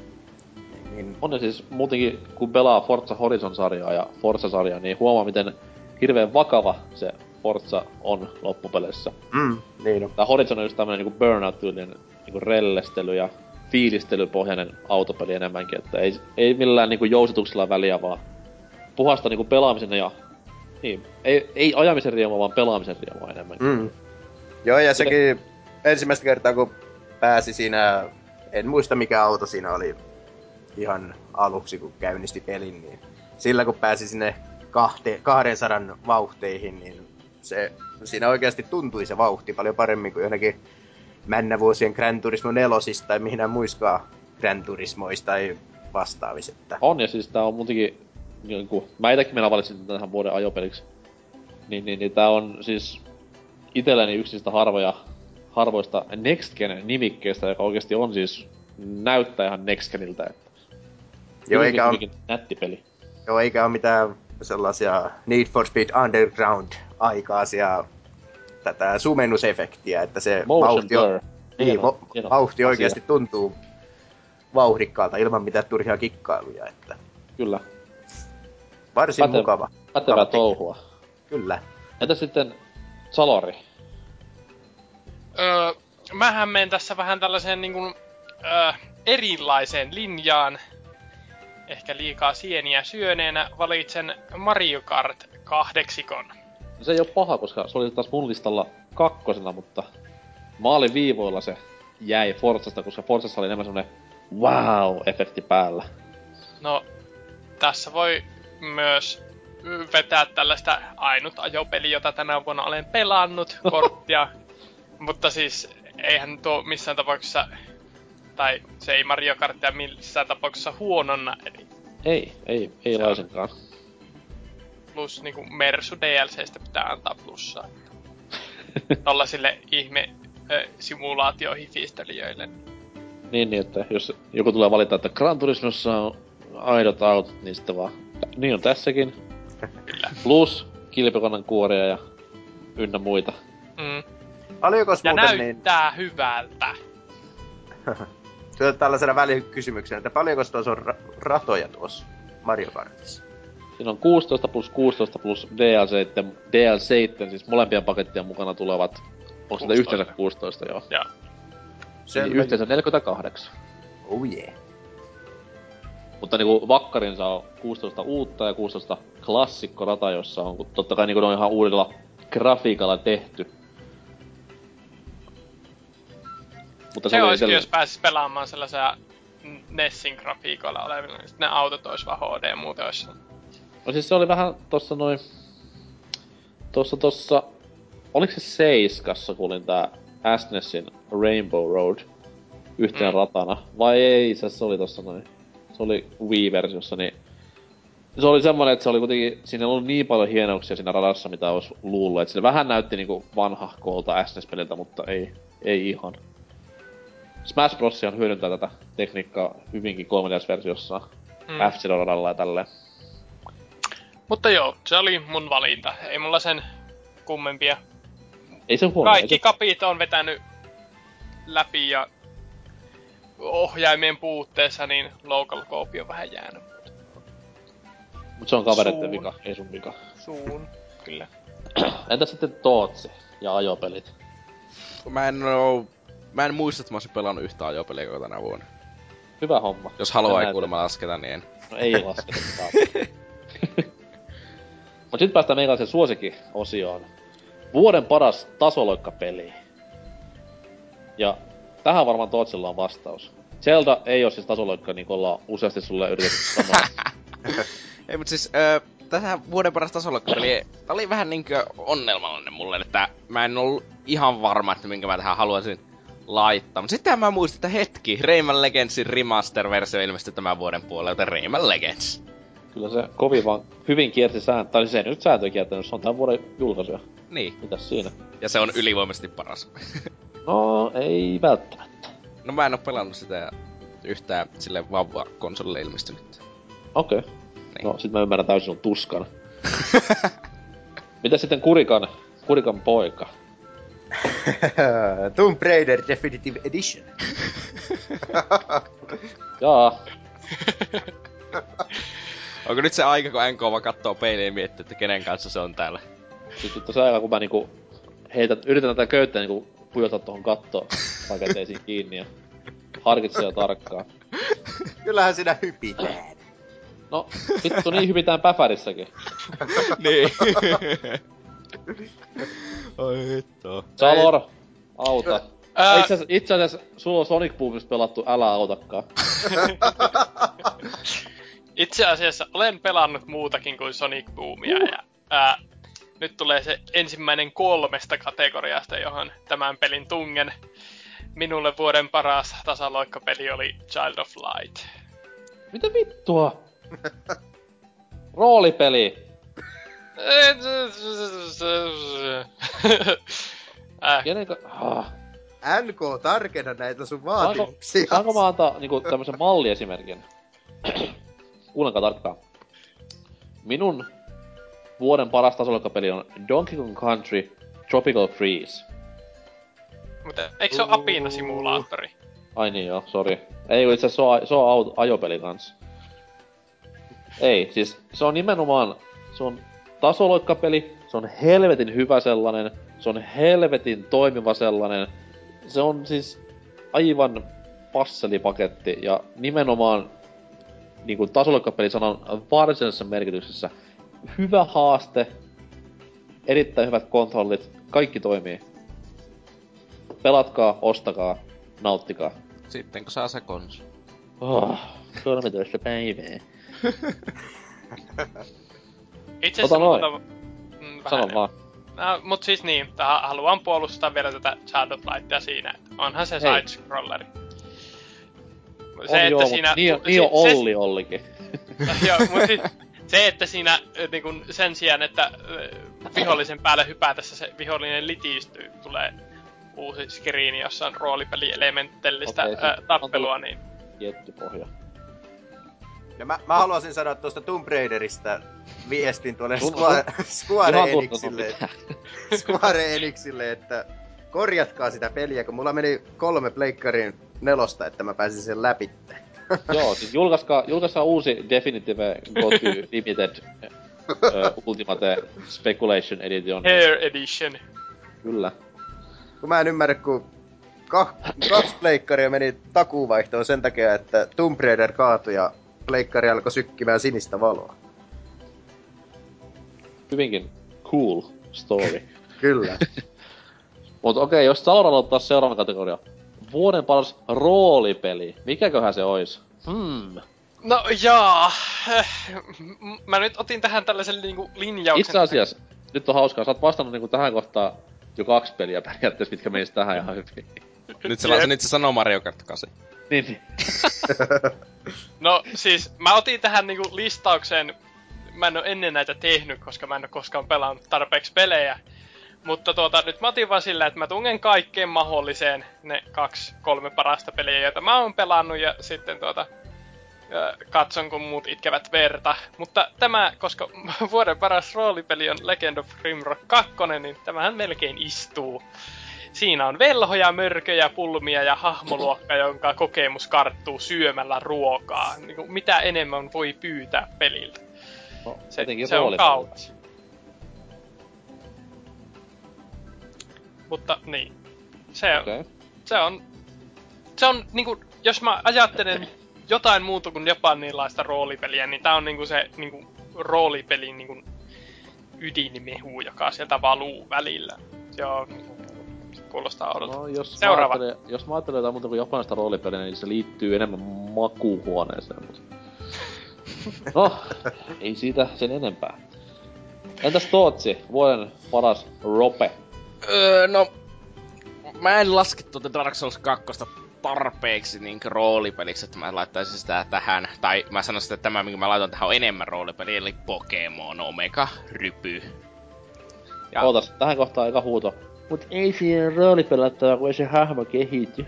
On ne siis muutenkin, kun pelaa Forza Horizon-sarjaa ja Forza-sarjaa, niin huomaa, miten hirveän vakava se Forza on loppupeleissä. Niin on. Tää Horizon on just tämmönen niinku burnout-tyylinen niinku rellestely ja fiilistelypohjainen autopeli enemmänkin, että ei millään niinku jousituksella väliä, vaan puhasta niinku pelaamisen ja niin, ei ajamisen riemua, vaan pelaamisen riemua enemmänkin. Mm. Joo, ja sekin ensimmäistä kertaa, kun pääsi siinä, en muista mikä auto siinä oli ihan aluksi, kun käynnisti pelin, niin sillä kun pääsi sinne 200 vauhteihin, niin se, siinä oikeasti tuntui se vauhti paljon paremmin kuin johonkin männä vuosien Gran Turismo 4:sista tai mihinään muiskaan Gran Turismoista tai vastaavisetta. On, ja siis tää on muutenkin, niin kun, mä itsekin meillä valitsin tähän vuoden ajopeliksi, niin tää on siis itselleni yksi niistä harvoista Next Gen -nimikkeistä, joka oikeesti on siis, näyttää ihan Next Geniltä, että joo, eikä on nätti peli. Joo, eikä ole mitään sellaisia Need for Speed Underground-aikaisia tätä sumennusefektiä, että se vauhti oikeasti tuntuu vauhdikkaalta ilman mitään turhia kikkailuja, että kyllä. Varsin mukava. Pätevää touhua. Kyllä. Entä sitten Salori? Mähän menen tässä vähän tällaiseen niin kuin, erilaiseen linjaan. Ehkä liikaa sieniä syöneenä valitsen Mario Kart 8. No se ei oo paha, koska se oli taas mun listalla 2, mutta maaliviivoilla se jäi Forzasta, koska Forzassa oli enemmän semmonen wow-efekti päällä. No, tässä voi myös vetää tällaista ainut ajopeli, jota tänä vuonna olen pelannut, korttia. Mutta siis eihän tuo missään tapauksessa, tai se ei Mario Kartia missään tapauksessa huononna, eli ei laisinkaan. Plus niinku Mersu DLCstä pitää antaa plussaa. Tollasille ihme simulaatiohifistelijöille. Niin, että jos joku tulee valita, että Gran Turismossa on aidot autot, niin sitten vaan, niin on tässäkin. Kyllä. Plus kilpikonnan kuoria ja ynnä muita. Mm. Olikos ja muuten näyttää niin hyvältä. Tulee tällaisena välikysymyksenä, että paljonkos tuossa on ratoja tuossa Mario Kartissa? Siinä on 16 plus DL7, siis molempien pakettia mukana tulevat. Onko sitä yhteensä 16, joo? Joo. Eli yhteensä 48. Oh yeah. Mutta niinku vakkarinsa on 16 uutta ja 16 klassikkorata, jossa on tottakai niinku ne on ihan uudella grafiikalla tehty. Mutta se olisi jos pääsis pelaamaan sellaisia Nessin grafiikoilla olevilla, niin sitten ne autot olis vaan HD ja muuten olis. No siis se oli vähän tossa noin tossa oliks se 7:ssä kuulin tää SNESin Rainbow Road yhteen ratana, vai ei se oli tossa noin, se oli Wii-versiossa, niin se oli semmonen, että se oli kuitenkin, siinä oli niin paljon hienouksia siinä radassa, mitä olis luullut, et se vähän näytti niinku vanhahkoolta SNES-peliltä, mutta ei ihan. Smash Bros. On hyödyntää tätä tekniikkaa hyvinkin 3DS-versiossa, F-Zero-radalla ja tälleen. Mutta joo, se oli mun valinta. Ei mulla sen kummempia. Ei se huono. Kaikki kapit on vetänyt läpi ja ohjaimien puutteessa, niin local copy on vähän jäänyt. Mut se on kavereiden vika, ei sun vika. Suun, kyllä. Entäs sitten Tootsi ja ajopelit? Mä en muista, että mä olisin pelannut yhtä ajopeliä koko tänä vuonna. Hyvä homma. Jos haluaa ei kuulemma lasketa, niin en. No ei lasketa. Mut sit päästään meikäläisen suosikki-osioon. Vuoden paras tasoloikkapeli. Ja tähän varmaan Tootsilla on vastaus. Zelda ei oo siis tasoloikka, niin kun ollaan useasti sulle yritetty sanoa. Ei mut siis, tähän vuoden paras tasoloikkapeli, tää oli vähän niinkö onnelmallinen mulle, että mä en ollu ihan varma, että minkä mä tähän haluaisin laittaa. Mut sitten mä muistin, että hetki, Rayman Legendsin remaster-versio ilmestyi tämän vuoden puolella, joten Rayman Legends. Kyllä se kovin vaan hyvin kiersi sääntöä, tai se ei nyt sääntöä kiertänyt, se on tämän vuoden julkaisuja. Niin. Mitäs siinä? Ja se on ylivoimaisesti paras. No, ei välttämättä. No mä en oo pelannut sitä yhtään sille vauva-konsolille ilmestynyt. Okei. Okay. Niin. No sit mä ymmärrän täysin sun tuskan. Mitäs sitten Kurikan poika? Tomb Raider Definitive Edition. Jaa. Onko nyt se aika, kun NK vaan kattoo peiliin ja miettii, että kenen kanssa se on täällä? Sitten on se aika, kun mä niinku yritän tätä köyttä niinku pujota tohon kattoon, vaikka teisiin kiinni ja harkitse tarkkaan. Kyllähän sinä hypitään. No, vittu niin hypitään päfärissäkin. Niin. Oi hittoa. Salor, auta. Itse asiassa sulla on Sonic Boomista pelattu, älä autakaan. Itse asiassa olen pelannut muutakin kuin Sonic Boomia ja nyt tulee se ensimmäinen 3 kategoriasta, johon tämän pelin tungen. Minulle vuoden paras tasaloikkapeli oli Child of Light. Mitä vittua? Roolipeli. Kenenkä... NK, tarkenna näitä sun vaatimuksia. Saanko mä antaa niinku tämmösen malliesimerkin? Kuulenkaan tarkkaan. Minun vuoden paras tasoloikkapeli on Donkey Kong Country Tropical Freeze. Mutta eikö se oo apina-simulaattori? Ai niin joo, sori. Ei, itse asiassa se on ajopeli kans. Ei, siis se on nimenomaan... Se on tasoloikkapeli, se on helvetin hyvä sellainen, se on helvetin toimiva sellainen. Se on siis aivan passelipaketti ja nimenomaan niinku tasoloikkapelisanan varsinaisessa merkityksessä. Hyvä haaste, erittäin hyvät kontrollit, kaikki toimii. Pelatkaa, ostakaa, nauttikaa. Sitten kun saa se konsu. Oh, 13 päivää. Itse asiassa sano vaan. Mut siis niin, haluan puolustaa vielä tätä Child of Lightia siinä, että onhan se side-scrolleri. Ollikin. Joo, mut siis se, että siinä niinku, sen sijaan, että vihollisen päälle hypätessä se vihollinen litistyy, tulee uusi skriini, jossa on roolipelielementellistä tappelua, niin... Jettypohja. Ja mä haluaisin sanoa tuosta Tomb Raiderista viestin tuolle Square Enixille, että korjatkaa sitä peliä, kun mulla meni 3 pleikkarin 4, että mä pääsin sen läpi. Joo, siis julkaiskaa uusi Definitive Goty Limited Ultimate Speculation Edition. Hair Edition. Kyllä. Kun mä en ymmärrä, kun 2 pleikkaria meni takuuvaihtoon sen takia, että Tomb Raider kaatui ja pleikkari alkoi sykkimään sinistä valoa. Hyvinkin cool story. Kyllä. Mut okei, jos Salon aloittaa seuraavan kategorian. Vuoden paras roolipeli. Mikäköhän se ois? No jaa. Mä nyt otin tähän tällaisen niinku linjauksen. Itse asiassa, nyt on hauskaa. Sä oot vastannut niinku tähän kohtaan jo 2 peliä periaatteessa, mitkä menisi tähän ihan hyvin. Nyt se laitan itse sanoo Mario Kart 8. Niin. No siis, mä otin tähän niinku listaukseen. Mä en oo ennen näitä tehnyt, koska mä en oo koskaan pelannut tarpeeksi pelejä. Mutta nyt mä otin vaan sillä, että mä tungen kaikkeen mahdolliseen ne 2-3 parasta peliä, joita mä oon pelannut, ja sitten katson, kun muut itkevät verta. Mutta tämä, koska vuoden paras roolipeli on Legend of Grimrock 2, niin tämähän melkein istuu. Siinä on velhoja, mörköjä, pulmia ja hahmoluokka, jonka kokemus karttuu syömällä ruokaa. Niin kuin mitä enemmän voi pyytää peliltä. No, se on kauas. Mutta niin. Se on niinku, jos mä ajattelen jotain muuta kuin japanilaista roolipeliä, niin tää on niinku se niinku roolipelin niinku ydinmehu, joka sieltä valuu välillä. Joo, kuulostaa odotettu. No, jos mä ajattelen jotain muuta kuin japanilaista roolipeliä, niin se liittyy enemmän makuuhuoneeseen, mutta... No, ei siitä sen enempää. Entäs Tootsi, vuoden paras rope? No, mä en laske tuota Dark Souls 2 tarpeeksi niinkö roolipeliksi, että mä laittaisin sitä tähän. Tai mä sanoisin, että tämä, minkä mä laitan tähän, on enemmän roolipeli, eli Pokemon Omega Rypy. Ja... Ootas, tähän kohtaan eka huuto. Mut ei siihen roolipelattava, kun ei se hahmo kehity.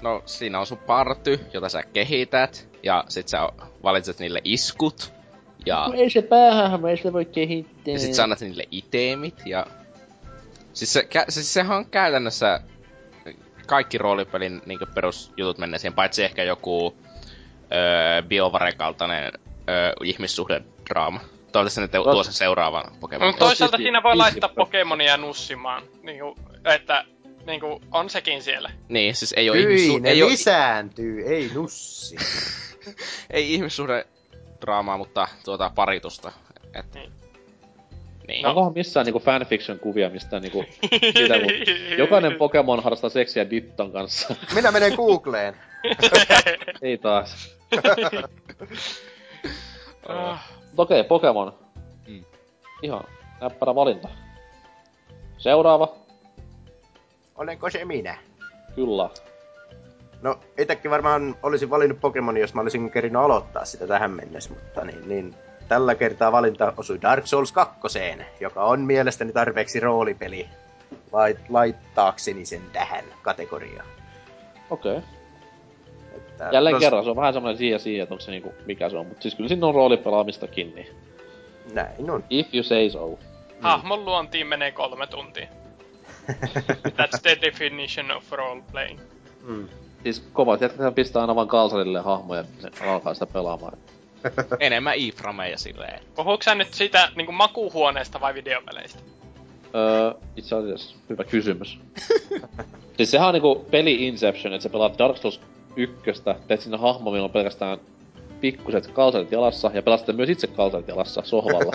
No, siinä on sun party, jota sä kehität, ja sit sä valitset niille iskut, ja... No, ei se päähahmo, ei sitä voi kehittää. Ja sit sä annat niille iteemit, ja... Siis sehän on käytännössä... Kaikki roolipelin niinku perusjutut menee siihen, paitsi ehkä joku... BioVare-kaltainen ihmissuhdedraama. Toivottavasti ne tuo sen seuraavan Pokemonin. No, toisaalta siinä voi laittaa Pokemonia nussimaan, niinku... Että niinku on sekin siellä. Niin, siis ei oo ihmissuhde... Ei lisääntyy, oo... ei nussi. Ei ihmissuhde draamaa, mutta tuota paritusta. Et... Niin. Niin. Onkohan missään niinku fanfiction-kuvia mistään niinku... Siitä, jokainen Pokemon harrastaa seksiä Ditton kanssa. Minä menen Googleen. Ei taas. Okei, Pokemon. Mm. Ihan näppärä valinta. Seuraava. Olenko se minä? Kyllä. No, itsekin varmaan olisin valinnut Pokemonia, jos mä olisin kerinyt aloittaa sitä tähän mennessä, mutta niin tällä kertaa valinta osui Dark Souls 2, joka on mielestäni tarpeeksi roolipeli laittaakseni sen tähän kategoriaan. Okei. Okay. Jälleen kerran, se on vähän semmoinen siihen, että onko se niinku, mikä se on, mutta siis kyllä siinä on roolipelaamistakin, niin... Näin on. If you say so. Hahmon luontiin menee 3 tuntia. That's the definition of role-playing. Mm. Siis kovat jätkätään pistää aina vaan kalsarille hahmoja, ja se alkaa sitä pelaamaan. Enemmän iframeja silleen. Puhuuko sä nyt sitä niinku makuuhuoneesta vai videopeleistä? Itse asiassa hyvä kysymys. Siis sehän on niinku peli Inception, että sä pelaat Dark Souls 1, teet sinne hahmo, millä on pelkästään pikkuset kalsarit jalassa, ja pelaat sitten myös itse kalsarit jalassa sohvalla.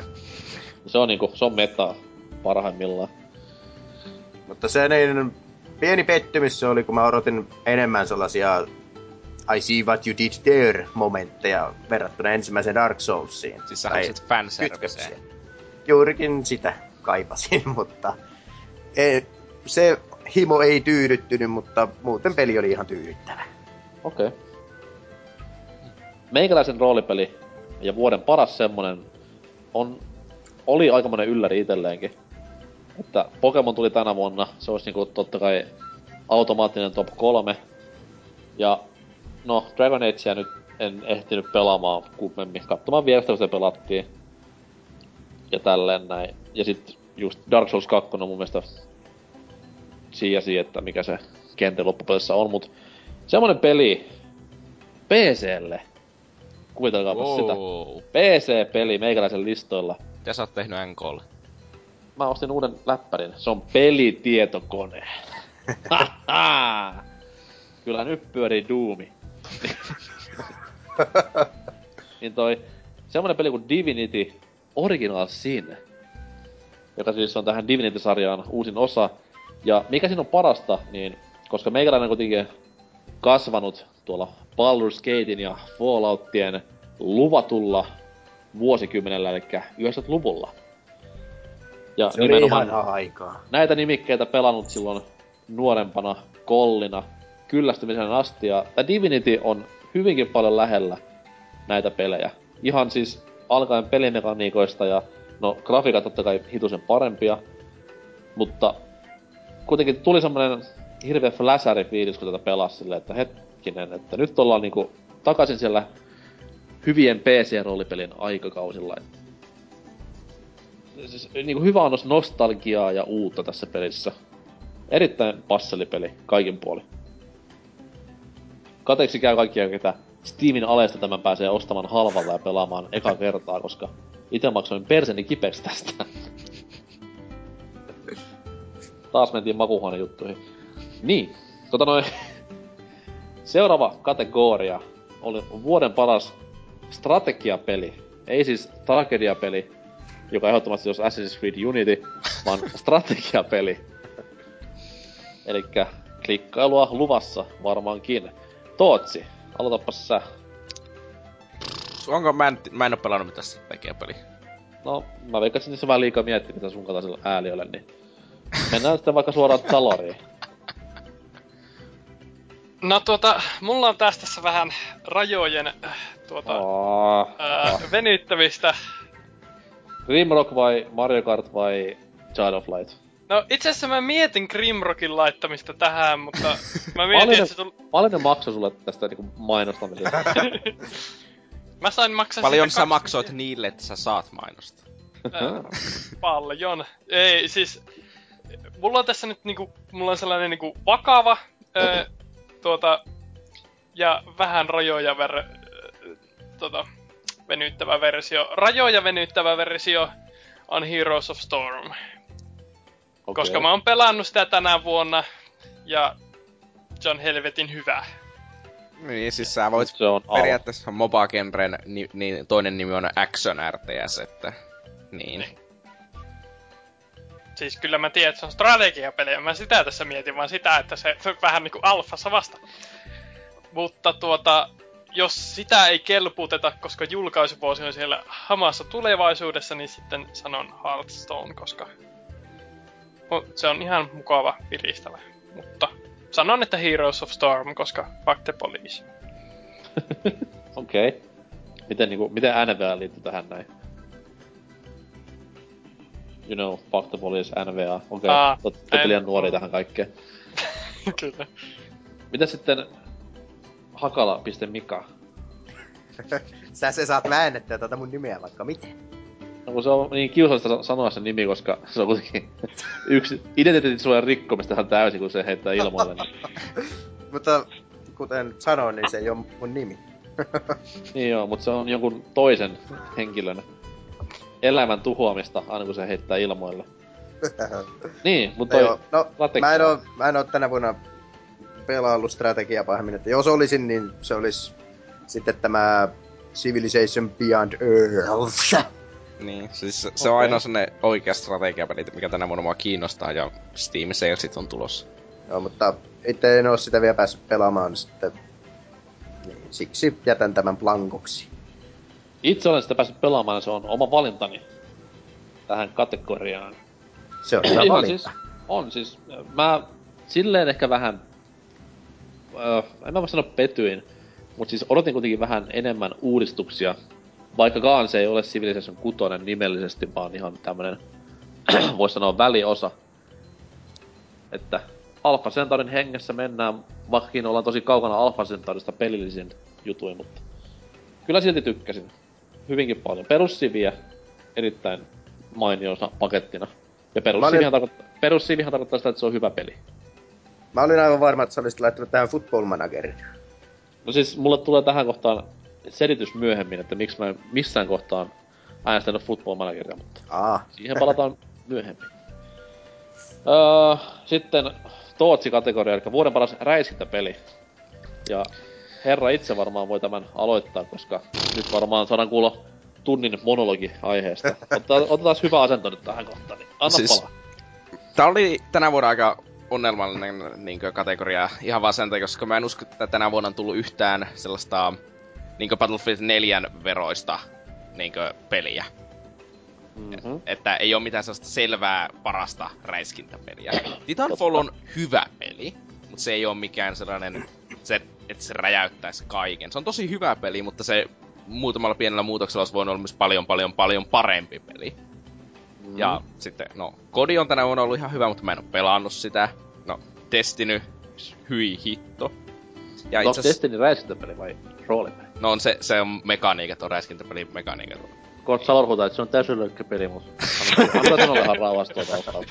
Se on niinku, se on metaa parhaimmillaan. Mutta se niin pieni pettymys se oli, kun mä odotin enemmän sellaisia I see what you did there -momentteja verrattuna ensimmäiseen Dark Soulsiin. Siis sä halusit fanserviceen. Juurikin sitä kaipasin, mutta ei, se himo ei tyydyttynyt, mutta muuten peli oli ihan tyydyttävä. Okei. Okay. Meikäläisen roolipeli ja vuoden paras semmonen oli aikamoinen ylläri itselleenkin. Että Pokemon tuli tänä vuonna, se olisi niinku tottakai automaattinen top 3. Ja no, Dragon Agea nyt en ehtinyt pelaamaan kummemmin, katsomaan vierestä, kun sitä pelattiin. Ja tälleen näin. Ja sit just Dark Souls 2 on mun mielestä että mikä se kenttä loppupelissä on, mut semmonen peli PClle. Kuvitelkaapa sitä. PC-peli meikäläisen listoilla. Ja sä oot tehnyt NK:lle. Mä ostin uuden läppärin. Se on pelitietokone. Kyllä nyt pyörii Doomi. Niin toi... Semmonen peli kuin Divinity Original Sin. Joka siis on tähän Divinity-sarjaan uusin osa. Ja mikä siinä on parasta, niin... Koska meikäläinen on kuitenkin kasvanut tuolla Baldur's Gatein ja Falloutien luvatulla vuosikymmenellä, elikkä 90-luvulla. Ja se oli ihanaa aikaa. Näitä nimikkeitä pelannut silloin nuorempana kollina kyllästymisen asti, ja Divinity on hyvinkin paljon lähellä näitä pelejä. Ihan siis alkaen pelimekaniikoista ja no grafiikat totta kai hitusen parempia, mutta kuitenkin tuli semmonen hirveä fläsäri fiilis, kun tätä pelasi silleen, että hetkinen, että nyt ollaan niinku takaisin siellä hyvien PC-roolipelien aikakausilla. Siis, niinku hyvä annos nostalgiaa ja uutta tässä pelissä. Erittäin passelipeli kaikin puolin. Kateeksi käy kaikkia, ketä Steamin alesta tämän pääsee ostamaan halvalla ja pelaamaan eka kertaa, koska itse maksoin perseni kipeäksi tästä. Taas mentiin makuuhuone juttuihin. Niin, seuraava kategoria oli vuoden paras strategiapeli. Ei siis tragediapeli, joka ehdottomasti olisi Assassin's Creed Unity, vaan strategiapeli. Elikkä klikkailua luvassa varmaankin. Tootsi, aloitapas sä. Onko mä en oo pelannut mitään strategiapeliä? No, mä veikkasin niissä vähän liikaa miettiä, mitä sun kataisella ääliölle, niin... Mennään sitten vaikka suoraan taloriin. No mulla on taas tässä vähän rajojen venyttämistä. Grimrock vai Mario Kart vai Child of Light? No itse asiassa mä mietin Grimrockin laittamista tähän, mutta mä mietin, että se paljon ne maksoi sulle tästä niinku mainostamisesta? Mä sain maksaa... Paljon sä maksoit niille, että sä saat mainosta? Paljon. Ei siis... Mulla on tässä nyt niinku... Mulla on sellainen niinku vakava... ja vähän rajoja venyttävä versio. Rajoja venyttävä versio on Heroes of Storm. Okay. Koska mä oon pelannut sitä tänä vuonna, ja se on helvetin hyvä. Niin, siis sä voit periaatteessa MOBA-genren toinen nimi on Action RTS, että niin. Siis kyllä mä tiedän, että se on strategiapelejä, mä sitä tässä mietin, vaan sitä, että se vähän niinku alfassa vasta. Mutta jos sitä ei kelputeta, koska julkaisuvuosi on siellä hamassa tulevaisuudessa, niin sitten sanon Hearthstone, koska se on ihan mukava piristävä. Mutta sanon, että Heroes of Storm, koska fuck the police. Okei. Okay. Miten NVA liittyy tähän näin? You know, fuck the police, NVA. Okei, olette liian nuoria tähän kaikkeen. Kyllä. Mitä sitten Hakala.Mika? Sä se saat väännettyä tätä mun nimeä vaikka miten. No kun se on niin kiusallista sanoa sen nimi, koska se on kuitenkin yksi identiteettisuojan rikkomistahan täysin, kun se heittää ilmoille. Mutta kuten sanoin, niin se ei oo mun nimi. Niin joo, mutta se on jonkun toisen henkilön elämän tuhoamista, aina kun se heittää ilmoille. Niin, mutta toi mä en oo tänä vuonna pelaillut strategiaa pahemmin, että jos olisin, niin se olisi sitten tämä Civilization Beyond Earth. Niin, siis se on aina sellainen oikea strategiapeli, mikä tänä vuonna mua kiinnostaa, ja Steam Salesit on tulossa. Joo, mutta itse en ole sitä vielä päässyt pelaamaan, sitten niin, siksi jätän tämän blankoksi. Itse olen sitä päässyt pelaamaan, ja se on oma valintani tähän kategoriaan. Se on hyvä valinta. Siis, mä silleen ehkä vähän en mä sano petyin, mut siis odotin kuitenkin vähän enemmän uudistuksia. Vaikkakaan se ei ole Civilization 6 nimellisesti, vaan ihan tämmönen, vois sanoa, väliosa. Että Alpha Centaurin hengessä mennään, vaikkakin ollaan tosi kaukana Alpha Centaurista pelillisin jutuin, mutta kyllä silti tykkäsin hyvinkin paljon. Perussiviä erittäin mainiosa pakettina. Ja perussivihan tarkoittaa sitä, että se on hyvä peli. Mä olin aivan varma, että sä olisit laittanut tähän Football Managerin. No siis mulle tulee tähän kohtaan selitys myöhemmin, että miksi mä en missään kohtaan äänestänyt Football Manageria, mutta siihen palataan myöhemmin. Sitten Tootsi-kategoria, eli vuoden paras räiskintäpeli. Ja herra itse varmaan voi tämän aloittaa, koska nyt varmaan saadaan kuulla tunnin monologi aiheesta. Otetaan hyvä asento nyt tähän kohtaan, niin anna siis palaa. Tää oli tänä vuonna aika onnelmallinen niinkö kategoria ihan vaan sen takia, koska mä en usko, että tänä vuonna on tullut yhtään sellaista niinkö Battlefield 4 veroista niinkö peliä. Mm-hmm. Että ei oo mitään sellaista selvää parasta räiskintäpeliä. Titanfall on hyvä peli, mut se ei oo mikään sellainen, että se räjäyttäisi kaiken. Se on tosi hyvä peli, mutta se muutamalla pienellä muutoksella olisi voinut olla myös paljon parempi peli. Ja sitten, Kodi on tänä vuonna ollut ihan hyvä, mutta mä en oo pelannut sitä. Destiny, hyi hitto. Ja itseasiassa Destiny räiskintäpeli vai roolipeli? No se on mekaniikat, on räiskintäpeli mekaniikat. Koot sä lorhutaan, et se on täysin löykkäpeli, mut antaa sen olla harraa vastaan taustaa.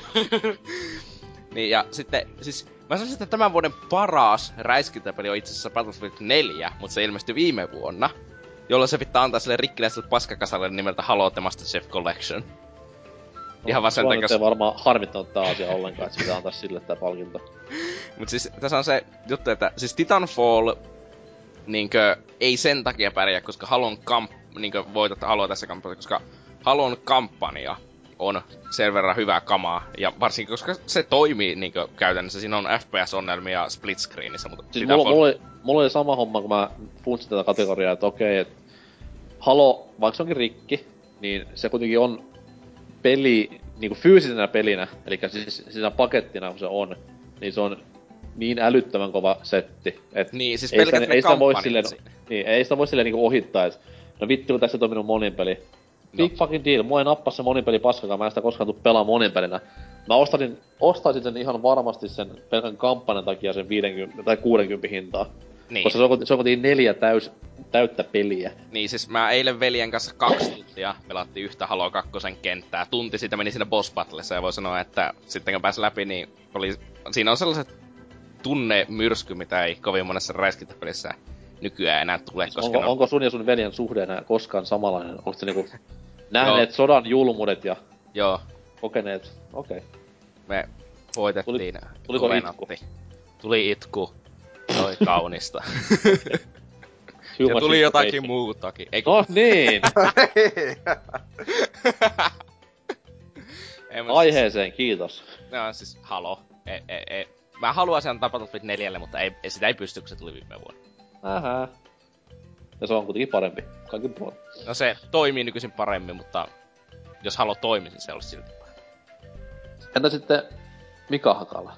Niin ja sitten, siis mä sanoisin, että tämän vuoden paras räiskintäpeli on itseasiassa Battlefield 4, mutta se ilmestyi viime vuonna. Jolloin se pitää antaa sille rikkinäiselle paskakasalle nimeltä Halo The Master Chief Collection. Ihan vaan sen takia, ei varmaan harmittanut tää asia ollenkaan, että pitää antaa sille tää palkinto. Mut siis tässä on se juttu, että siis Titanfall niinkö ei sen takia pärjää, koska Halon niinkö voitat Haloa tässä kampanjassa, koska Halon kampanja on sen verran hyvää kamaa. Ja varsinkin, koska se toimii niinkö käytännössä, siinä on FPS-onnelmia split screenissä, mutta siis mulla oli sama homma, kun mä funtsin tätä kategoriaa, että okei, että Halo, vaikka se onkin rikki, niin se kuitenkin on peli, niinku fyysisenä pelinä, elikkä siinä pakettina kun se on, niin se on niin älyttömän kova setti, et niin, siis ei sitä voi silleen niinku ohittaa, et no vittu kun tässä on minun moninpeli. Big fucking deal, mua ei nappaa se moninpeli paskakaan, mä en sitä koskaan tuu pelaa moninpelinä. Mä ostaisin sen ihan varmasti sen pelkän kampanjan takia sen 50 tai 60 hintaa. Niin. Koska se on kuitenkin 4 täyttä peliä. Niin, siis mä eilen veljen kanssa 2 tuntia pelattiin yhtä Halo 2 kenttää. Tunti siitä meni siinä boss battlessa ja voi sanoa, että sitten kun pääs läpi, niin siinä on sellaiset tunnemyrsky, mitä ei kovin monessa räiskintäpelissä nykyään enää tule. Siis koska onko sun ja sun veljen suhde enää koskaan samanlainen? Onko se niinku nähneet sodan julmuudet ja kokeneet? Okei. Me voitettiin kovenatti. Tuli itku. Se oli kaunista. Ja tuli jotakin teitä. Muutakin. Eikö? Oh niin! Aiheeseen, kiitos. No siis, halo. Mä haluaisin antaa Battlefield 4, mutta sitä ei pysty, kun se tuli viime vuonna. Ähä. Ja se on kuitenkin parempi. Kaikin puolin. No se toimii nykyisin paremmin, mutta jos halo toimisi, niin se olisi silti parempi. Entä sitten Mika Hakala?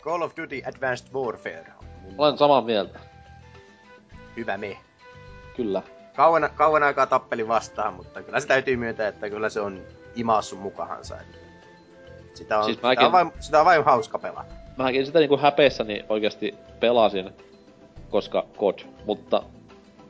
Call of Duty Advanced Warfare. Olen samaa mieltä. Hyvä me. Kyllä. Kauan aikaa tappeli vastaan, mutta kyllä se täytyy myöntää, että kyllä se on imaassu mukahansa. Sitä on vain hauska pelata. Mäkin sitä niinku häpeessäni oikeasti pelasin, koska COD. Mutta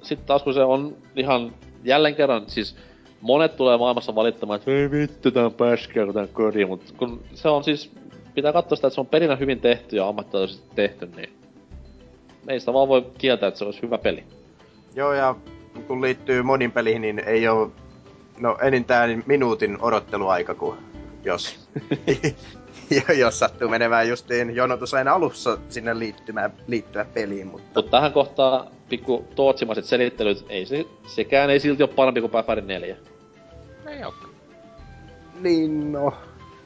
sitten taas kun se on ihan jälleen kerran, siis monet tulee maailmassa valittamaan, että ei vittu tää on paskaa tää COD, mutta kun se on siis, pitää katsoa sitä, että se on pelinä hyvin tehty ja ammattitaitoisesti tehty, niin ei sitä vaan voi kieltää, että se olisi hyvä peli. Joo, ja kun liittyy monin peliin, niin ei oo enintään minuutin odotteluaika, kun jos. Jos sattuu menemään justiin jonotus aina alussa sinne liittyä peliin, mutta tähän kohtaa pikku tootsimaiset selittelyt, ei sekään ei silti oo parempi kuin Battlefield 4. Ei oo. Niin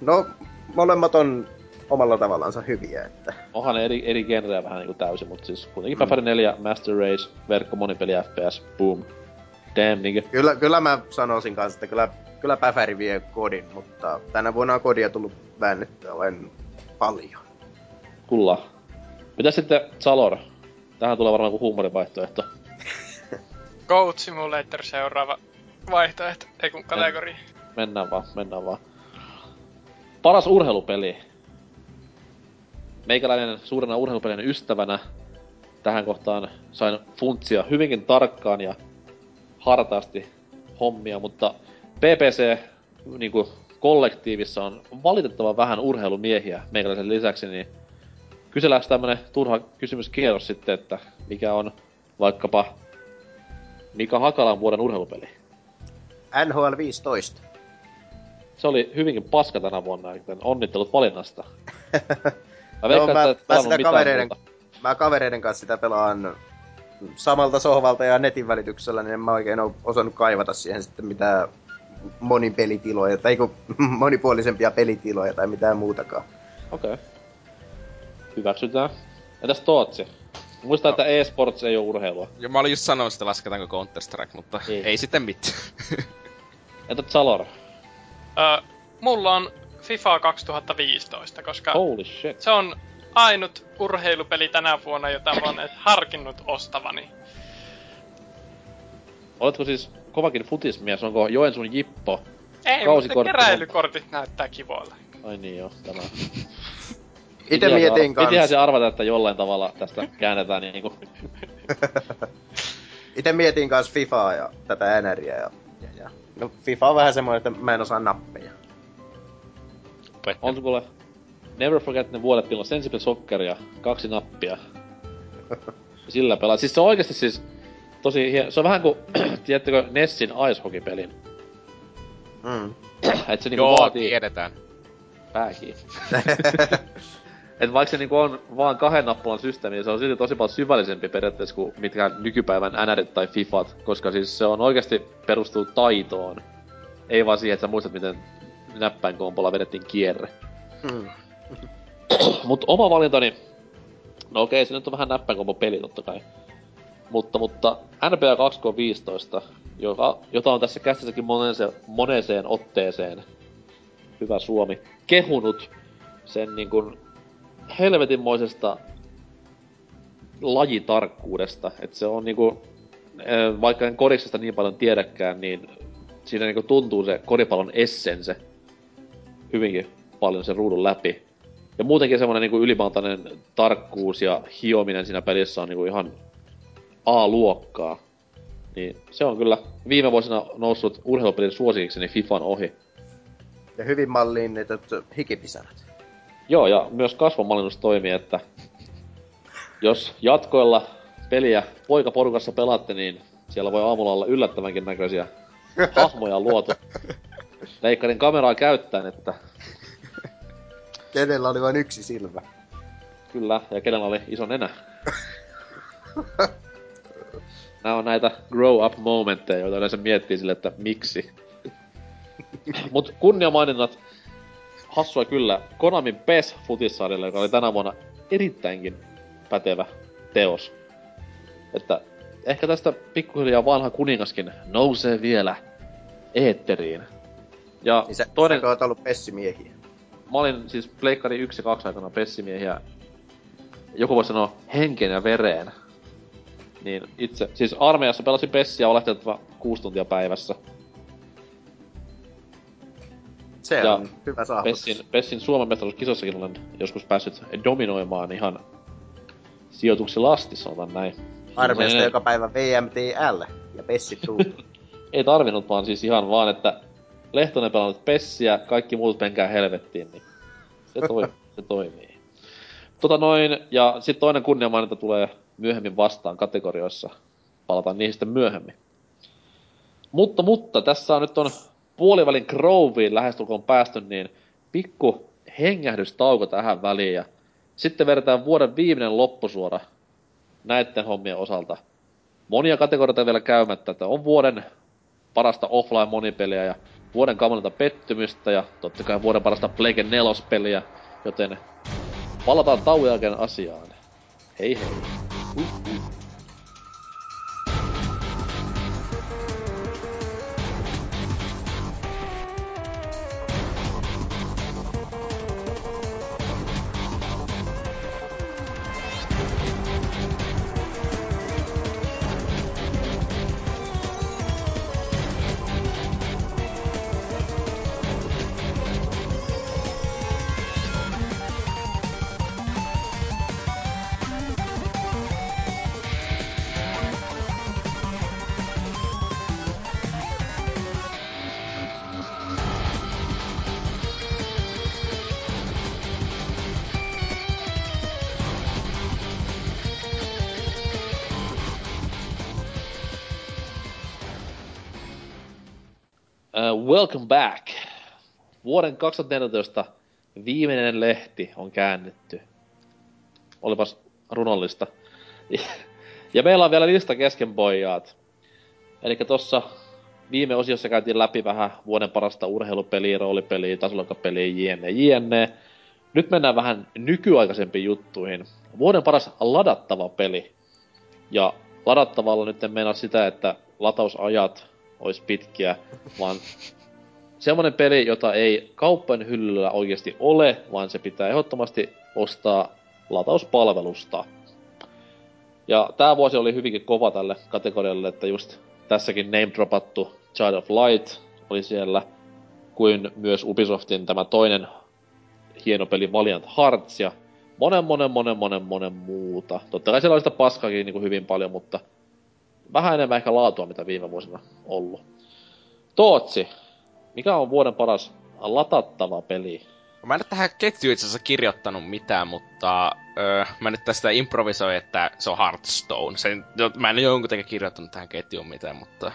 no, molemmat on omalla tavallaansa hyviä, että... Onhan eri genreä vähän niinku täysin, mut siis kuitenkin Battlefield 4, Master Race, verkkomonipeli FPS, boom. Damn nigga. Kyllä mä sanoisin kans, että kyllä Päfäri vie kodin, mutta tänä vuonna on kodia tullut väännettyä vain paljon. Kulla. Mitäs sitten Salor? Tähän tulee varmaan joku huumorivaihtoehto. Goat Simulator seuraava vaihtoehto, ei kun kategori. Mennään vaan. Paras urheilupeli. Meikäläinen suurena urheilupelien ystävänä tähän kohtaan sain funtsia hyvinkin tarkkaan ja hartaasti hommia, mutta PPC niin kuin kollektiivissa on valitettavan vähän urheilumiehiä meikäläisen lisäksi, niin kyselläks tämmönen turha kysymyskierros sitten, että mikä on vaikkapa Mika Hakalan vuoden urheilupeli? NHL 15. Se oli hyvinkin paska tänä vuonna, joten onnittelut valinnasta. Mä kavereiden kanssa sitä pelaan samalta sohvalta ja netin välityksellä, niin en mä oikein oo osannut kaivata siihen sitten mitään monipelitiloja, tai monipuolisempia pelitiloja tai mitään muutakaan. Okei. Hyväksytään. Entäs Tootsi? Muista, että e-sports ei oo urheilua. Joo, mä olin just sanonut, että lasketaanko Counter-Strike, mutta ei sitten mitään. Entä Zalor? Mulla on FIFA 2015, koska se on ainut urheilupeli tänä vuonna, jota mä oon harkinnut ostavani. Oletko siis kovakin futismies? Onko Joensuun Jippo? Ei, mutta keräilykortit näyttää kivoille. Ai niin joo, tämä. Itse mietin kanssa. Pitihän se arvata, että jollain tavalla tästä käännetään niinku. Itse mietin kanssa FIFAa ja tätä NRiä ja. No FIFA on vähän semmoinen, että mä en osaa nappeja. On sulle Never Forget ne vuodet, milloin Sensible Socceria, 2 nappia. Sillä pelaa. Siis se on oikeesti siis tosi hieno. Se on vähän kuin, tiedättekö, Nessin Ice Hockey-pelin. Mm. Et se niinku vaatii... tiedetään. Pääkiin. Et vaikka se niinku on vaan 2 nappulan systeemi, se on silti tosi paljon syvällisempi periaatteessa kuin mitkään nykypäivän NRit tai Fifat. Koska siis se on oikeesti perustuu taitoon. Ei vaan siihen, että sä muistat, miten näppäinkompolla vedettiin kierre. Mm. Mut oma valintani... No okei, se nyt on vähän näppäinkompopeli tottakai. Mutta NBA 2K15, jota on tässä käsissäkin moneeseen otteeseen, hyvä Suomi, kehunut sen niinkun helvetinmoisesta lajitarkkuudesta. Et se on niinku, vaikka en koriksesta niin paljon tiedäkään, niin siinä niinku tuntuu se koripallon essense hyvinkin paljon sen ruudun läpi. Ja muutenkin semmonen niinku ylimaltainen tarkkuus ja hiominen siinä pelissä on niinku ihan A-luokkaa. Niin se on kyllä viime vuosina noussut urheilupelin suosikikseni FIFAn ohi. Ja hyvin malliin ne hikipisarat. Joo, ja myös kasvonmallinnus toimii, että jos jatkoilla peliä poikaporukassa pelaatte, niin siellä voi aamulla olla yllättävänkin näköisiä hahmoja luotu. Leikkarin kameraa käyttäen, että... Kenellä oli vain yksi silmä. Kyllä, ja kenellä oli iso nenä. Nää on näitä grow up momentteja, joita yleensä miettii sille, että miksi. Mut kunniamaininnat, hassua kyllä, Konamin PES-futissarjalle, joka oli tänä vuonna erittäinkin pätevä teos. Että ehkä tästä pikkuhiljaa vanha kuningaskin nousee vielä eetteriin. Ja niin sä oot ollut pessimiehiä. Mä olin siis pleikkari 1 ja 2 aikana pessimiehiä. Joku voi sanoa henkeen ja vereen. Niin itse, siis armeijassa pelasin pessiä olehteltava 6 tuntia päivässä. Se on ja hyvä saavutus. Pessin Suomen mestaruuskisossakin olen joskus päässyt dominoimaan ihan sijoituksilla asti, sanotaan näin. Armeijasta joka päivä VMTL ja pessit ruutuun. Ei tarvinnut vaan siis ihan vaan, että Lehtonen pelannut pessiä, kaikki muut penkää helvettiin, niin se toimii. Ja sit toinen kunniamaininta tulee myöhemmin vastaan kategorioissa. Palataan niihin sitten myöhemmin. Mutta tässä on nyt on puolivälin Groveen lähestulkoon päästy, niin pikku hengähdystauko tähän väliin. Ja sitten vedetään vuoden viimeinen loppusuora näitten hommien osalta. Monia kategorioita vielä käymättä, että on vuoden parasta offline-monipeliä ja vuoden kamalinta pettymystä ja totta kai vuoden parasta Plague 4-peliä, joten palataan tauon jälkeen asiaan. Hei hei! Welcome back! Vuoden 2014 viimeinen lehti on käännetty. Olipas runollista. Ja meillä on vielä lista kesken, pojat. Elikkä tossa viime osiossa käytiin läpi vähän vuoden parasta urheilupeliä, roolipeliä, tasoloikkapeliä, jne, jne. Nyt mennään vähän nykyaikaisempiin juttuihin. Vuoden paras ladattava peli. Ja ladattavalla nyt en meinaa sitä, että latausajat ois pitkiä, vaan semmonen peli, jota ei kauppojen hyllyllä oikeesti ole, vaan se pitää ehdottomasti ostaa latauspalvelusta. Ja tää vuosi oli hyvinkin kova tälle kategorialle, että just tässäkin name-dropattu Child of Light oli siellä, kuin myös Ubisoftin tämä toinen hieno peli Valiant Hearts ja monen muuta. Totta kai siellä oli sitä paskaakin niin hyvin paljon, mutta vähän enemmän ehkä laatua, mitä viime vuosina ollut. Tootsi, mikä on vuoden paras latattava peli? Mä en ole tähän ketjuun itse asiassa kirjoittanut mitään, mutta mä nyt tästä improvisoin, että se on Hearthstone. Mä en ole jonkutenkin kirjoittanut tähän ketjuun mitään, mutta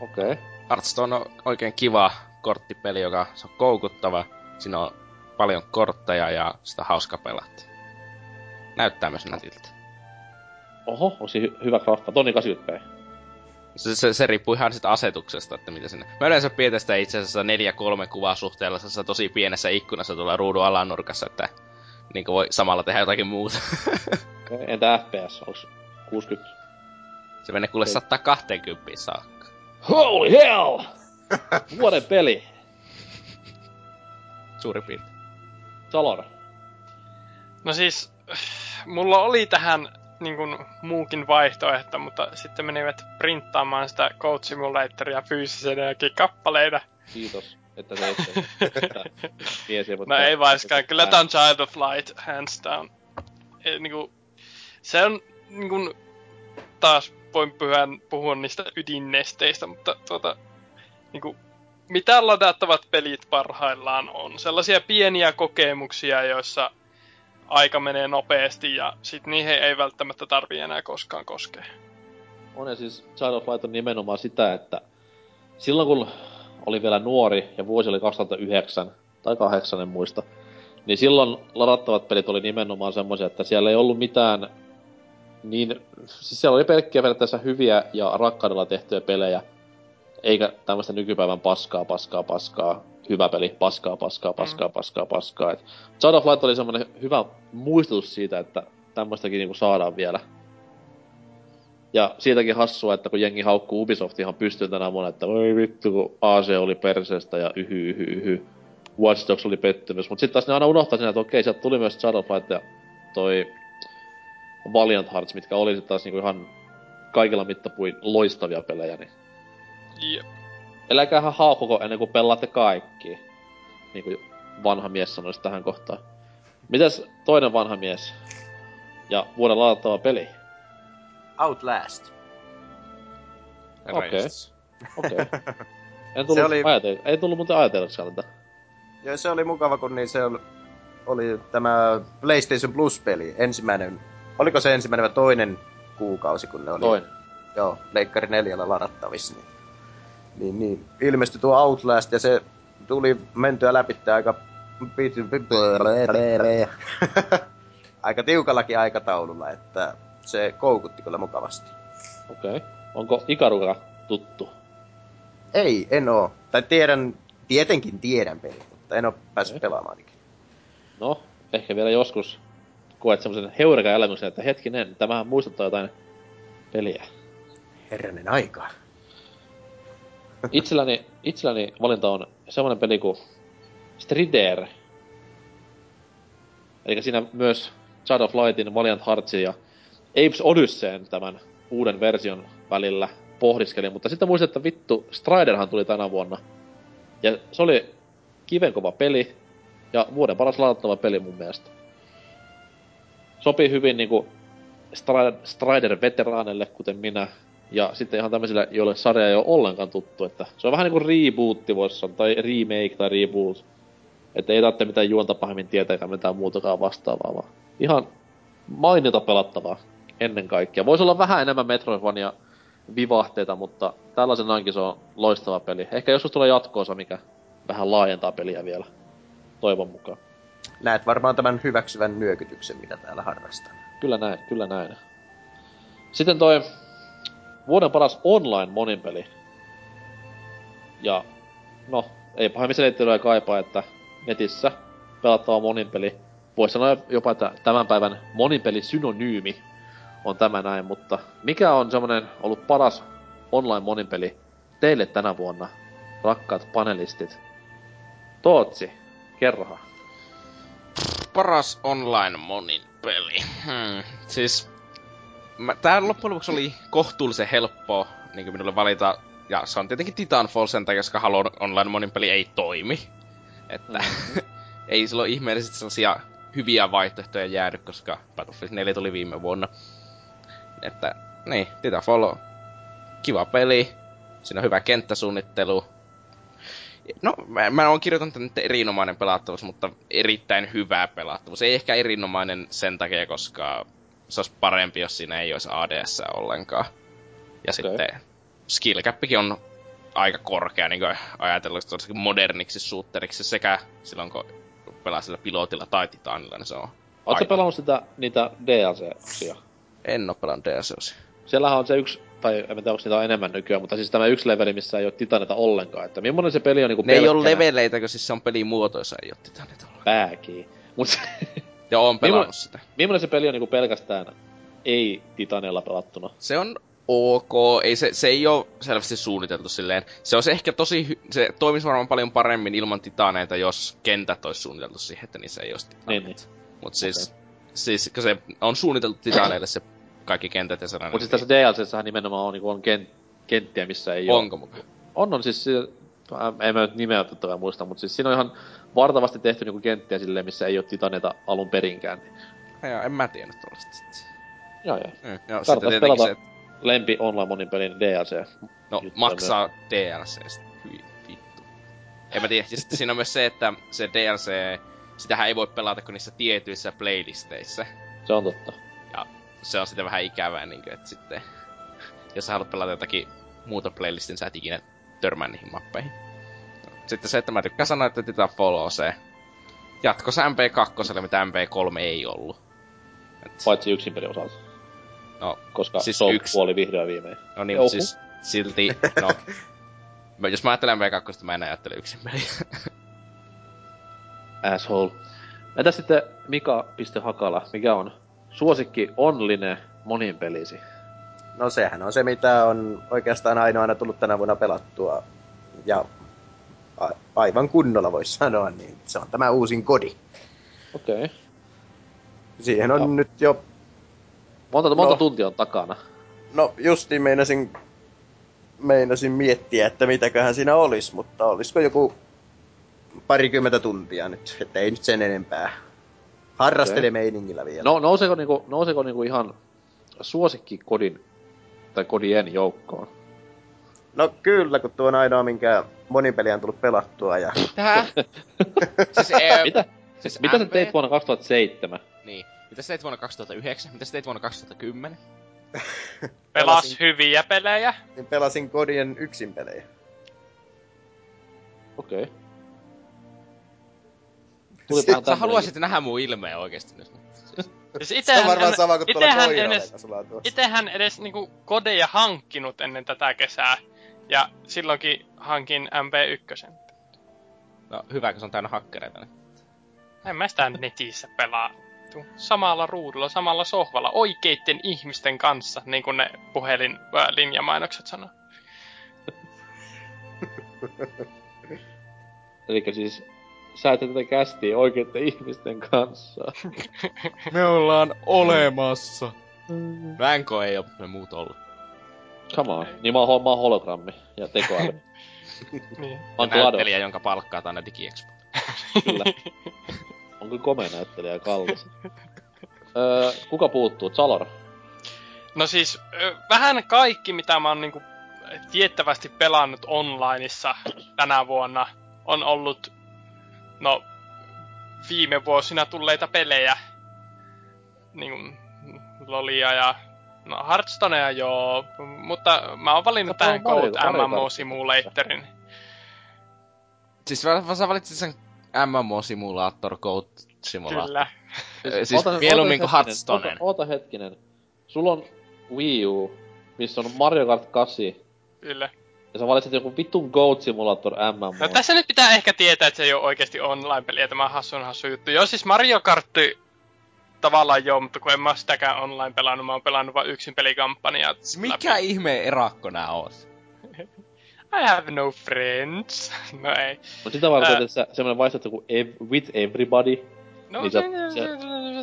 okei. Okay. Hearthstone on oikein kiva korttipeli, joka on koukuttava. Siinä on paljon kortteja ja sitä hauska pelata. Näyttää myös nätiltä. Oho, onko se hyvä graffa? Tonni 80p. Se riippuu ihan siitä asetuksesta, että mitä sinne. Mä yleensä pidetään sitä itse asiassa 4:3 kuvaa suhteella tosi pienessä ikkunassa tuolla ruudun alanurkassa, että niinku voi samalla tehdä jotakin muuta. Okay, entä FPS? Onks 60? Se menee kuule 120 saakka. Holy hell! Vuoden peli! Suurin piirtein. Salora. No siis, mulla oli tähän niin kuin muukin vaihtoehto, mutta sitten menivät printtaamaan sitä Goat Simulatoria fyysisenäkin kappaleina. Kiitos, että teitte. No ei vaiskaan, kyllä tää on Child of Light, hands down. Niin se on niin kuin, taas voin puhua niistä ydinnesteistä, mutta niin kuin, mitä ladattavat pelit parhaillaan on? Sellaisia pieniä kokemuksia, joissa aika menee nopeesti ja sit niihin ei välttämättä tarvii enää koskaan koskea. On, ja siis Child of Light on nimenomaan sitä, että silloin kun oli vielä nuori ja vuosi oli 2009 tai 2008 en muista, Niin silloin ladattavat pelit oli nimenomaan semmoisia, että siellä ei ollut mitään niin... Siis siellä oli pelkkiä periaatteessa hyviä ja rakkaudella tehtyjä pelejä. Eikä tämmöistä nykypäivän paskaa. Hyvä peli, paskaa. Et Child of Light oli semmoinen hyvä muistutus siitä, että tämmöistäkin niinku saadaan vielä. Ja siitäkin hassua, että kun jengi haukkuu Ubisoft ihan pystyyn tänä vuonna, että voi vittu, kun AC oli perseestä ja yhy. Watch Dogs oli pettymys, mut sit taas ne aina unohtaa sen, että okei, sieltä tuli myös Shadow Fight ja toi Valiant Hearts, mitkä oli sit taas niinku ihan kaikilla mittapuin loistavia pelejä, niin... Jep. Eläkähän haukkoko ennen kuin pelaatte kaikki, niinku vanha mies sanoisi tähän kohtaan. Mitäs toinen vanha mies ja vuoden ladattava peli? Outlast. Okei. Ei tullu muuten ajatellakaan tätä. Ja se oli mukava, kun niin se oli tämä PlayStation Plus-peli, ensimmäinen, oliko se ensimmäinen vai toinen kuukausi, kun ne oli? Toinen. Joo, Pleikkari 4:llä ladattavissa. Niin. Ilmestyi tuo Outlast, ja se tuli mentyä läpi aika... aika tiukallakin aikataululla, että se koukutti kyllä mukavasti. Okei. Onko Ikaruga tuttu? Ei, en oo. Tai tietenkin tiedän peli. Mutta en oo päässyt pelaamaan ikinä. No, ehkä vielä joskus koet semmosen heureka-elämyksen, että hetkinen, tämähän muistuttaa jotain peliä. Herranen aika. Itselläni valinta on semmonen peli kuin Strider. Elikkä siinä myös Child of Lightin, Valiant Heartsin ja Apes Odysseyn tämän uuden version välillä pohdiskeli. Mutta sitten muistin, että vittu, Striderhan tuli tänä vuonna. Ja se oli kivenkova peli, ja vuoden paras ladattava peli mun mielestä. Sopii hyvin niinku Strider-veteraanille, kuten minä, ja sitten ihan tämmöisillä, joille sarja ei ole ollenkaan tuttu, että se on vähän niinku rebootti voisi sanoa, tai remake tai reboot. Että ei tarvitse mitään juonta pahemmin tietääkään mitään muutakaan vastaavaa, vaan ihan mainita pelattavaa ennen kaikkea. Voisi olla vähän enemmän Metroidvania vivahteita, mutta tällaisenaankin se on loistava peli. Ehkä joskus tulee jatkoosa, mikä vähän laajentaa peliä vielä, toivon mukaan. Näet varmaan tämän hyväksyvän nyökytyksen, mitä täällä harrastan. Kyllä näin. Sitten toi vuoden paras online moninpeli. Ja no, ei pahemmin selittelyä kaipaa, että netissä pelattava moninpeli. Voisi sanoa jopa, että tämän päivän moninpelisynonyymi on tämä näin, mutta mikä on semmonen ollut paras online moninpeli teille tänä vuonna, rakkaat panelistit? Tootsi, kerrohan. Paras online monin peli. Siis... Tää loppujen lopuksi oli kohtuullisen helppoa niin minulle valita. Ja se on tietenkin Titanfall sen takia, koska Halo online monin peli ei toimi. Että ei silloin ihmeellisesti sellaisia hyviä vaihtoehtoja jäädy, koska Battlefield 4 tuli viime vuonna. Että niin, Titanfall on kiva peli. Siinä on hyvä kenttäsuunnittelu. No, mä oon kirjoitan tänne erinomainen pelattavuus, mutta erittäin hyvä pelattavuus. Ei ehkä erinomainen sen takia, koska se olisi parempi, jos siinä ei olisi ADS ollenkaan. Ja sitten skill cappikin on aika korkea, niin kuin ajatellaan moderniksi shooteriksi sekä silloin, kun pelaa sillä pilotilla tai Titanilla, niin se on... Oletko pelannut niitä DLC-osia? En oo pelannut DLC-osia. Siellähän on se yksi... Tai en tiedä, onko niitä on enemmän nykyään, mutta siis tämä yksi leveli, missä ei oo titanita ollenkaan. Että millainen se peli on niinku pelkkänä? Ne ei oo leveleitäkö, kun siis se on pelimuotoissa, ei oo titanita ollenkaan. Pääkii. Ja oon pelannut sitä. Millainen se peli on niinku pelkästään ei-titaneilla pelattuna? Se on ok, se ei oo selvästi suunniteltu silleen. Se olisi ehkä se toimis varmaan paljon paremmin ilman titaneita, jos kentät ois suunniteltu siihen, että niissä ei oo titaneita. Niin. Mut siis kun se on suunniteltu titaneille se kaikki kentät ja sellainen. Mut siis tässä DLC:ssähän nimenomaan on, niinku, on kenttiä, missä ei oo. Onko mukaan? On siis... En mä nyt nimeä totta muista, mut siis siinä on ihan vartavasti tehty niinku kenttiä silleen, missä ei oo titaneita alun perinkään. Joo, en mä tiennyt tollaista. Joo. Tarvittais pelata lempi online monin pelin DLC. No, maksaa DLC:stä. Hyi vittu. En mä tiedä, siis siinä on myös se, että se DLC... Sitähän ei voi pelata kuin niissä tietyissä playlisteissä. Se on totta. Se on sitten vähän ikävää, niin kuin, että sitten, jos sä haluat pelata jotakin muuta playlistin, sä et ikinä törmää niihin mappeihin. Sitten se, että mä tykkään sanoa, että Titanfall on se. jatkossa MP2, mitä MP3 ei ollut. Et... Paitsi yksin pelin osalta. No, koska siis Soap kuoli vihdoin viimein. No niin, mutta siis silti, no. Jos mä ajattelen MP2, mä en ajattele yksin peliä. Asshole. Entä sitten Mika.Hakala, mikä on suosikki online monin pelisi? No sehän on se, mitä on oikeastaan aina tullut tänä vuonna pelattua. Ja aivan kunnolla voisi sanoa, niin se on tämä uusin kodi. Okei. Okay. Siihen on nyt jo... Monta tuntia on takana? No justiin meinasin miettiä, että mitäköhän siinä olisi, mutta olisiko joku 20 tuntia nyt, että ei nyt sen enempää. Harrastele meiningillä vielä. No nouseeko niinku ihan suosikki kodin tai kodien joukkoon? No kyllä, kun tuo on ainoa, minkä monipeliä on tullut pelattua ja... Tää? Siis mitä sä teit vuonna 2007? Niin. Mitä sä teit vuonna 2009? Mitä sä teit vuonna 2010? Pelas hyviä pelejä. Niin pelasin kodien yksin pelejä. Okei. Okay. Sä haluaisit nähdä mun ilmeen oikeesti nyt. Siis se on varmaan sama kuin tuolla koiralla. Itsehän edes niinku kodeja hankkinut ennen tätä kesää. Ja silloinkin hankin MP1. No hyvä, kun se on täynnä hakkereita. Niin. En mä sitä netissä pelaa. Samalla ruudulla, samalla sohvalla, oikeitten ihmisten kanssa, niin kuin ne puhelinlinjamainokset sanoo. Elikkä siis... Sä et tätä kästiä oikeitten ihmisten kanssa. Me ollaan olemassa. Vänko ei oo me muut olleet. Come on. Niin mä oon hologrammi ja tekoäly. Niin. Ja näyttelijä, jonka palkkaa tänne DigiExpo. Kyllä. On kyllä komea näyttelijä ja kallis. Kuka puuttuu? Zalor? No siis, vähän kaikki mitä mä oon niinku tiettävästi pelannut onlineissa tänä vuonna on ollut... No, viime vuosina tulleita pelejä, niin Lolia ja no Hearthstonea joo, mutta mä oon valinnut tähän Cold MMO-simulatorin. Siis sä valitsit sen MMO-simulator Cold Simulator. Kyllä. Siis mieluummin kuin Hearthstonen. Oota hetkinen, sulla on Wii U, missä on Mario Kart 8. Kyllä. Ja sä valitset joku vitun Goat Simulator MMO. No tässä nyt pitää ehkä tietää, että se ei oo oikeesti online-peliä, tämä hassu juttu. Joo, siis Mario Kart tavallaan joo, mutta kun en mä oo sitäkään online pelannut, mä oon pelannut vaan yksin pelikampanjaa. Mikä ihmeen erakko nää oot? I have no friends. No ei. Mut sitä varten, että semmonen vaihtoehto kuin With Everybody. No, niin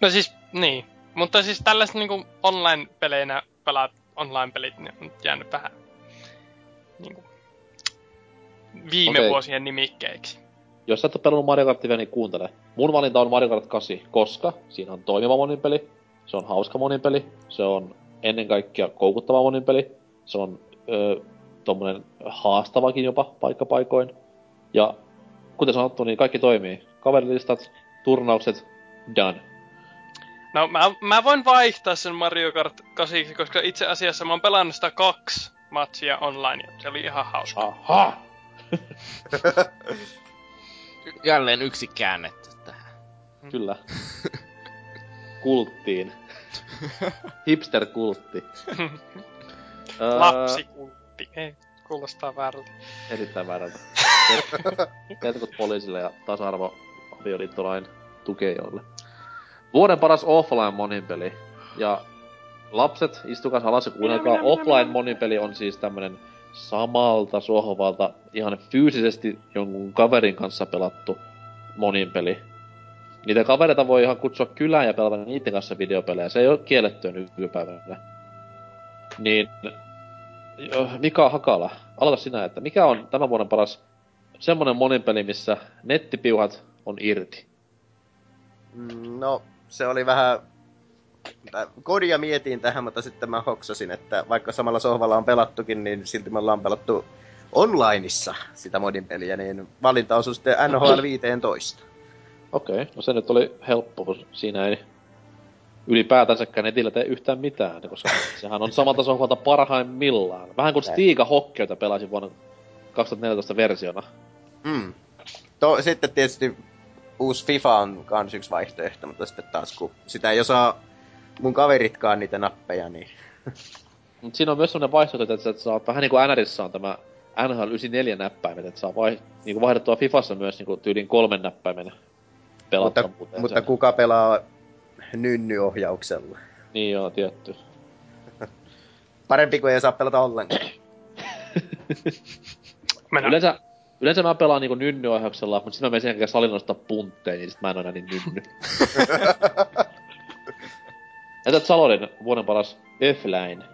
no siis, niin. Mutta siis tällaiset niinku online-peleinä pelaat online-pelit, niin on jäänyt vähän. Niinku viime vuosien nimikkeiksi. Jos sä et oo pelannut Mario Kartia vielä, niin kuuntele. Mun valinta on Mario Kart 8, koska siinä on toimiva moninpeli, se on hauska moninpeli, se on ennen kaikkea koukuttava moninpeli, se on tommonen haastavakin jopa paikkapaikoin. Ja kuten sanottu, niin kaikki toimii. Kaverilistat, turnaukset, done. No mä voin vaihtaa sen Mario Kart 8, koska itse asiassa mä oon pelannut sitä 2 matsia online. Se oli ihan hauska. Aha! Jälleen yksi käännetty tähän. Kyllä. Kulttiin. Hipster-kultti. Lapsikultti. Ei, kuulostaa väärältä. Erittäin väärältä. Terkut poliisille ja tasa-arvo-avioliittolain tukejoille. Vuoden paras offline-moninpeli. Ja... Lapset, istukaa alas ja kuunnelkaa. Offline monipeli on siis tämmönen samalta sohvalta ihan fyysisesti jonkun kaverin kanssa pelattu monipeli. Niitä kavereita voi ihan kutsua kylään ja pelata niiden kanssa videopelejä. Se ei oo kiellettyä nykypäivänä. Niin, Mika Hakala, aloita sinä, että mikä on tämän vuoden paras semmonen monipeli, missä nettipiuhat on irti? No, se oli vähän... Kodia mietin tähän, mutta sitten mä hoksasin, että vaikka samalla sohvalla on pelattukin, niin silti me ollaan pelattu onlineissa sitä modin peliä, niin valinta osui sitten NHL 15. Okei, no se nyt oli helppo, kun siinä ei ylipäätänsäkään netillä tee yhtään mitään, koska sehän on samalta sohvalta parhaimmillaan. Vähän kuin Stiga Hockeyta pelasi vuonna 2014 versiona. Mm. Sitten tietysti uusi FIFA on kans yksi vaihtoehto, mutta sitten taas kun sitä ei osaa mun kaveritkaan niitä nappeja, niin... Mut siinä on myös sellainen vaihtoehto, että saa vähän niinku NRissä on tämä NHL 94-näppäimet, että saa niinku vaihdettua FIFassa myös niinku tyylin 3 näppäimenä pelata. Mutta kuka pelaa nynnyohjauksella? Niin joo, tietty. Parempi kuin ei saa pelata ollenkaan. Yleensä mä pelaan niinku nynnyohjauksella, mutta sitten mä menen sen jälkeen salin nostaa puntteja, niin sit mä en ole niin nynny. Entä Salonen, vuoden paras F-line?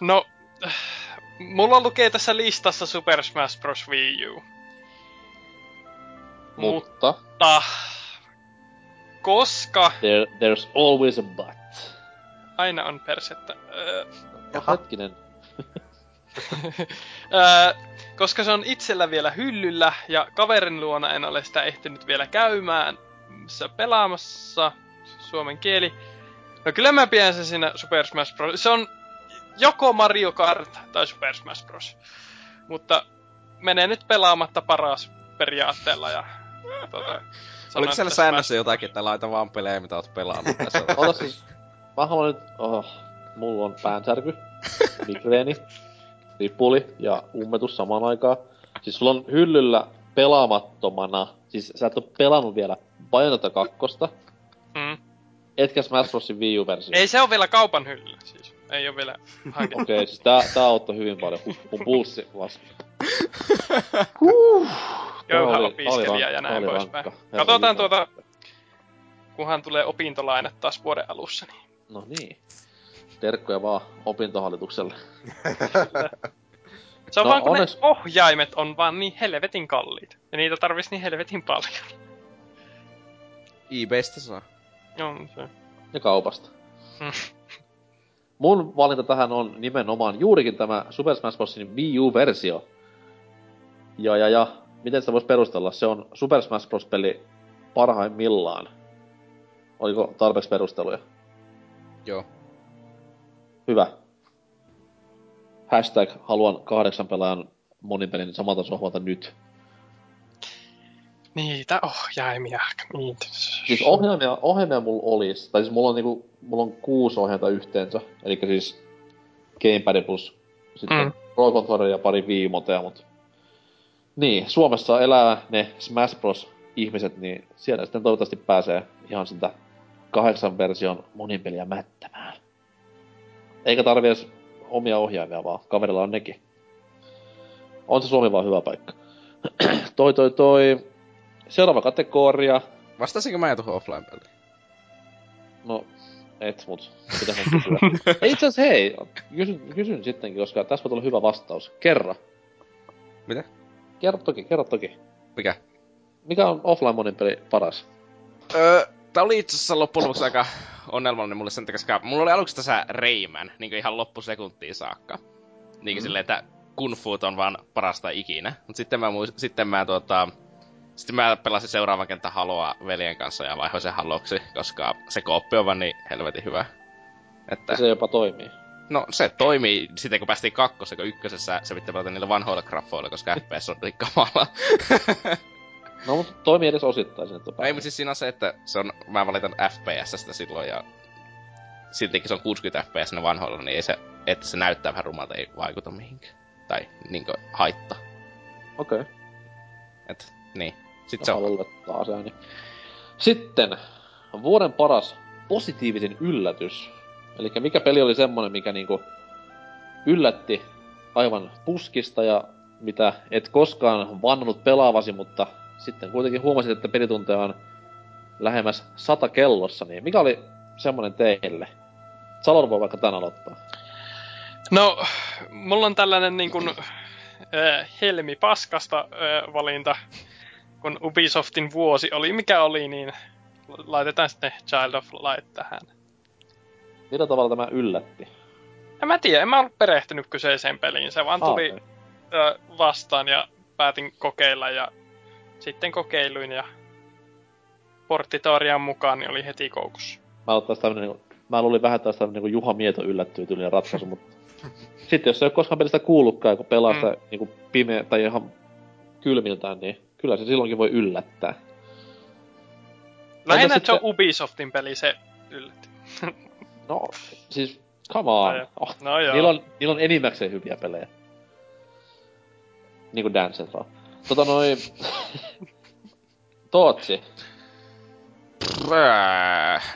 No, mulla lukee tässä listassa Super Smash Bros. Wii U. Mutta koska... There's always a but. Aina on persettä. Hetkinen. Koska se on itsellä vielä hyllyllä ja kaverin luona en ole sitä ehtinyt vielä käymään pelaamassa suomen kieli. No kyllä mä pidän sen siinä Super Smash Bros. Se on joko Mario Kart tai Super Smash Bros. Mutta menee nyt pelaamatta paras periaatteella ja... Oliko siellä säännössä jotakin, että laita vaan pelejä, mitä oot pelannut tässä? Ota siis... Mä haluan nyt... mulla on päänsärky, migreeni, ripuli ja ummetus samaan aikaan. Siis sulla on hyllyllä pelaamattomana... Siis sä et oo pelannut vielä Bayonetta 2. Etkä Smash Brosin Wii U-versio. Ei se oo vielä kaupan hyllyllä, siis. Ei oo vielä hankittu. Okei, siis tää auttoi hyvin paljon. Mun pulssi laski. Köyhä opiskelija ja näin poispäin. Katotaan tuota... Kunhan tulee opintolainat taas vuoden alussa, niin... No niin. Terkkoja vaan opintohallitukselle. Se on vaan kun ne ohjaimet on vaan niin helvetin kalliit. Ja niitä tarvis niin helvetin paljon. eBaystä saa. Joo, se. Ja kaupasta. Mun valinta tähän on nimenomaan juurikin tämä Super Smash Brosin Wii U-versio. Ja, miten sitä voisi perustella? Se on Super Smash Bros-peli parhaimmillaan. Oliko tarpeeksi perusteluja? Joo. Hyvä. Hashtag haluan 8 pelaajan monin pelin samalta sohvalta nyt. Niitä ohjaimia. Siis ohjaimia mulla olis. Tai siis mulla on 6 ohjainta yhteensä. Elikkä siis Gamepad plus sitten Pro Controller ja pari Wiimotea, mut... Niin, Suomessa elää ne Smash Bros. Ihmiset, niin siellä sitten toivottavasti pääsee ihan sitä 8 version monin peliä mättämään. Eikä tarvi edes omia ohjaimia vaan, kaverilla on nekin. On se Suomi vaan hyvä paikka. Seuraava kategoria. Vastasinko mä tuohon offline-peliin? No, et mut. Pitäis on kysyä. Itseasiassa hei, kysyn sittenkin, koska tässä voi olla hyvä vastaus. Kerro. Mitä? Kerro toki. Mikä? Mikä on offline-monin peli paras? Tää oli itseasiassa loppujen lopuksi aika onnelmallinen mulle sen takia. Mulla oli aluksi tässä Rayman, niinku ihan loppusekuntiin saakka. Niinkin silleen, että Kung Fuut on vaan parasta ikinä. Mut sitten mä pelasin seuraavan kentän Haloa veljen kanssa ja vaihoin sen Haloksi, koska se kooppi on vaan niin helvetin hyvä. Että... Se jopa toimii. No se toimii sitten kun päästiin kakkosessa, kun ykkösessä se pitää pelata niillä vanhoilla graffoilla, koska FPS on niin kamala. No mutta toimii edes osittain sinne topaan. Ei, mutta siis siinä on se, että se on, mä valitan FPS:stä silloin ja siltikin se on 60 FPS ne vanhoilla, niin ei se, että se näyttää vähän rumalta, ei vaikuta mihinkään. Tai niinkö haittaa. Okei. Okay. Et niin. Sitten no, se on. Asia, niin. Sitten vuoden paras positiivisin yllätys. Elikkä mikä peli oli semmonen, mikä niinku yllätti aivan puskista ja mitä et koskaan vannonut pelaavasi, mutta sitten kuitenkin huomasit, että pelitunteja on lähemmäs 100 kellossa. Niin mikä oli semmonen teille? Salon voi vaikka tän aloittaa. No, mulla on tällainen niinkun... Helmi paskasta valinta, kun Ubisoftin vuosi oli mikä oli, niin laitetaan sitten Child of Light tähän. Millä tavalla tämä yllätti? En mä tiedä, en mä ollut perehtynyt kyseiseen peliin, se vaan tuli vastaan ja päätin kokeilla ja sitten kokeiluin ja porttiteorian mukaan niin oli heti koukussa. Mä luulin vähän taas tämmönen niin Juha Mieto yllättyy tyylinen ratkaisu, mutta sitten jos ei ole koskaan pelistä kuullutkaan, kun pelaa sitä niin pimeä tai ihan kylmiltään, niin kyllä se silloinkin voi yllättää. Lähinnä sitten... se on Ubisoftin peli, se yllätti. No, siis come on. No, niillä on enimmäkseen hyviä pelejä. Niinku Dance Central. Tootsi.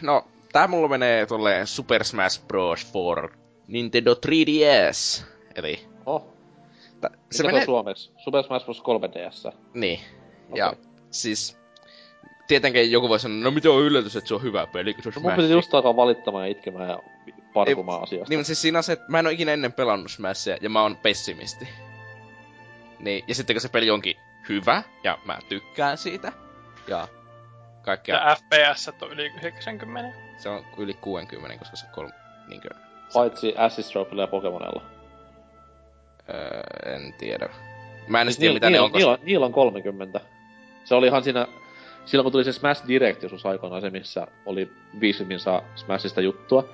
No, tää mulla menee tolleen Super Smash Bros. For Nintendo 3DS. Eli... Oh. Se menee... suomeksi? Super Smash Bros. 3DS. Niin. Okay. Ja siis... Tietenkin joku voi sanoa, no mitä on yllätys, että se on hyvä peli, kun se on Smash. Mun piti just alkaa valittamaan ja itkemään ja parkumaan asiasta. Niin, mutta siis siinä on se, että mä en oo ikinä ennen pelannut Smashia ja mä oon pessimisti. Niin, ja sitten kun se peli onkin hyvä, ja mä tykkään siitä, ja kaikkea... Ja FPS on yli 90. Se on yli 60, koska se on niinkö... Paitsi Assist Trophylla ja Pokemonella. En tiedä. Mä en siis tiedä, mitä ne on, koska... Niillä on 30. Se oli ihan siinä... Silloin kun tuli se Smash Direct joskus aikoinaan, se missä oli 50 Smashista juttua,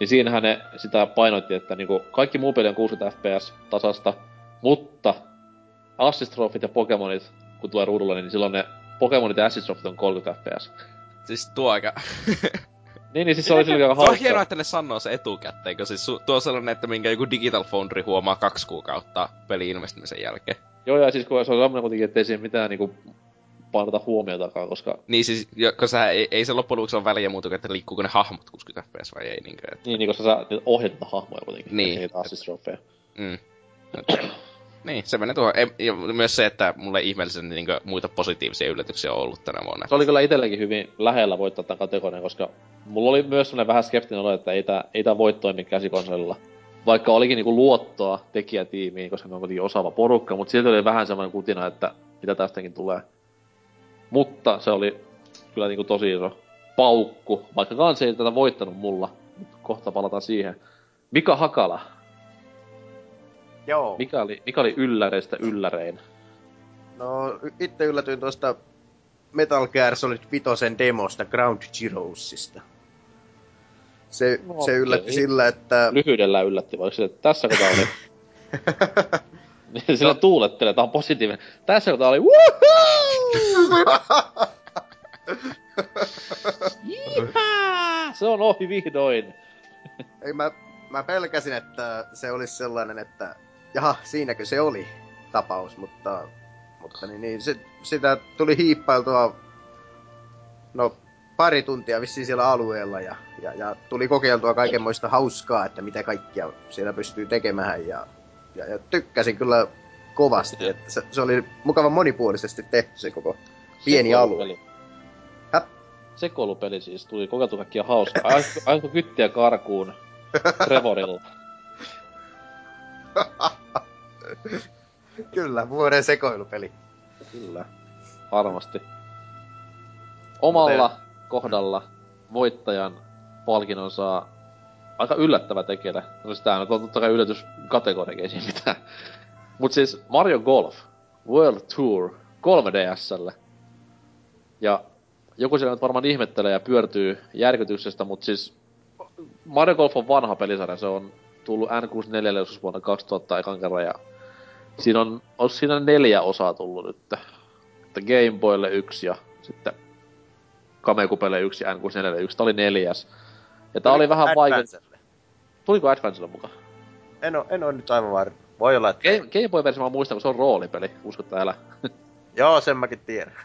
niin siinähän ne sitä painoitti, että niinku kaikki muu peli on 60 fps tasasta, mutta Assist Trophyt ja Pokemonit, kun tulee ruudulle, niin silloin ne Pokemonit ja Assist Trophyt on 30 fps. Siis tuo aika... niin, siis se oli silloin aika hauskaa. Se on hienoa, että ne sanoo se etukäteen, kun siis tuo on sellainen, että minkä joku Digital Foundry huomaa 2 kuukautta pelin ilmestymisen jälkeen. Joo, ja siis kun se on sellainen kuitenkin, ettei siihen mitään niinku... painata huomiotakaan, koska... Niin siis, kun sä, ei se loppujen luvuksi ole väliä muuta, että liikkuuko ne hahmot 60 fps vai ei niinkö, että... Niin, koska sä ohjat hahmoja kuitenkin, niin. Niitä assist-trofeja. Mm. Niin, se menee tuohon. Ja myös se, että mulle ihmeellisesti niinkö muita positiivisia yllätyksiä on ollut tänä vuonna. Se oli kyllä itselläkin hyvin lähellä voittaa tämän kategorian, koska mulla oli myös sellainen vähän skeptinen olo, että ei tää voi toimia käsikonsolilla. Vaikka olikin niinku luottoa tekijätiimiin, koska me on kuitenkin osaava porukka, mutta silti oli vähän semmoinen kutina, että mitä tästäkin tulee. Mutta se oli kyllä niinku tosi iso paukku, vaikka kans ei tätä voittanut mulla. Kohta palataan siihen. Mika Hakala. Joo. Mikä oli ylläreistä yllärein? No, itse yllätyin tuosta Metal Gear Solid 5:n demosta Ground Zeroesista. Se yllätti sillä, että... Lyhyydellä yllätti, vai sillä, että tässä kohtaa oli... Sillä tuulettelee, tää on positiivinen. Tässä kohtaa oli... Se on ohi vihdoin. Ei, mä pelkäsin, että se olisi sellainen, että jaha, siinäkö se oli tapaus, mutta niin sitä tuli hiippailtua no pari tuntia vissiin siellä alueella ja tuli kokeiltua kaikenmoista hauskaa, että mitä kaikkia siellä pystyy tekemään ja tykkäsin kyllä kovasti, että se oli mukavan monipuolisesti tehty se koko pieni alue. Sekoilupeli siis, tuli kokeiltu kaikkia hauskaa. Aiko kyttiä karkuun Trevorilla. Kyllä, vuoden sekoilupeli. Kyllä, varmasti. Omalla kohdalla voittajan palkinnon saa aika yllättävä tekele. No sitä on totta kai yllätyskategoria, ei siinä mitään. Mut siis Mario Golf World Tour 3DS:lle. Ja joku siellä nyt varmaan ihmettelee ja pyörtyy järkytyksestä, mut siis Mario Golf on vanha pelisarja, se on tullut N64 joskus vuonna 2000 ekan kerran, ja siinä on siinä 4 osaa tullut nyt. Että Game Boylle 1 ja sitten Kamekupelle 1 ja N64 1, tää oli 4. Ja tää oli vähän vaikea... Tuliko Advancelle mukaan? En oo nyt aivan varma. Voi olla, että... Game Boy-versio mä muistan, kun se on roolipeli. Usko, että älä. Joo, sen mäkin tiedän.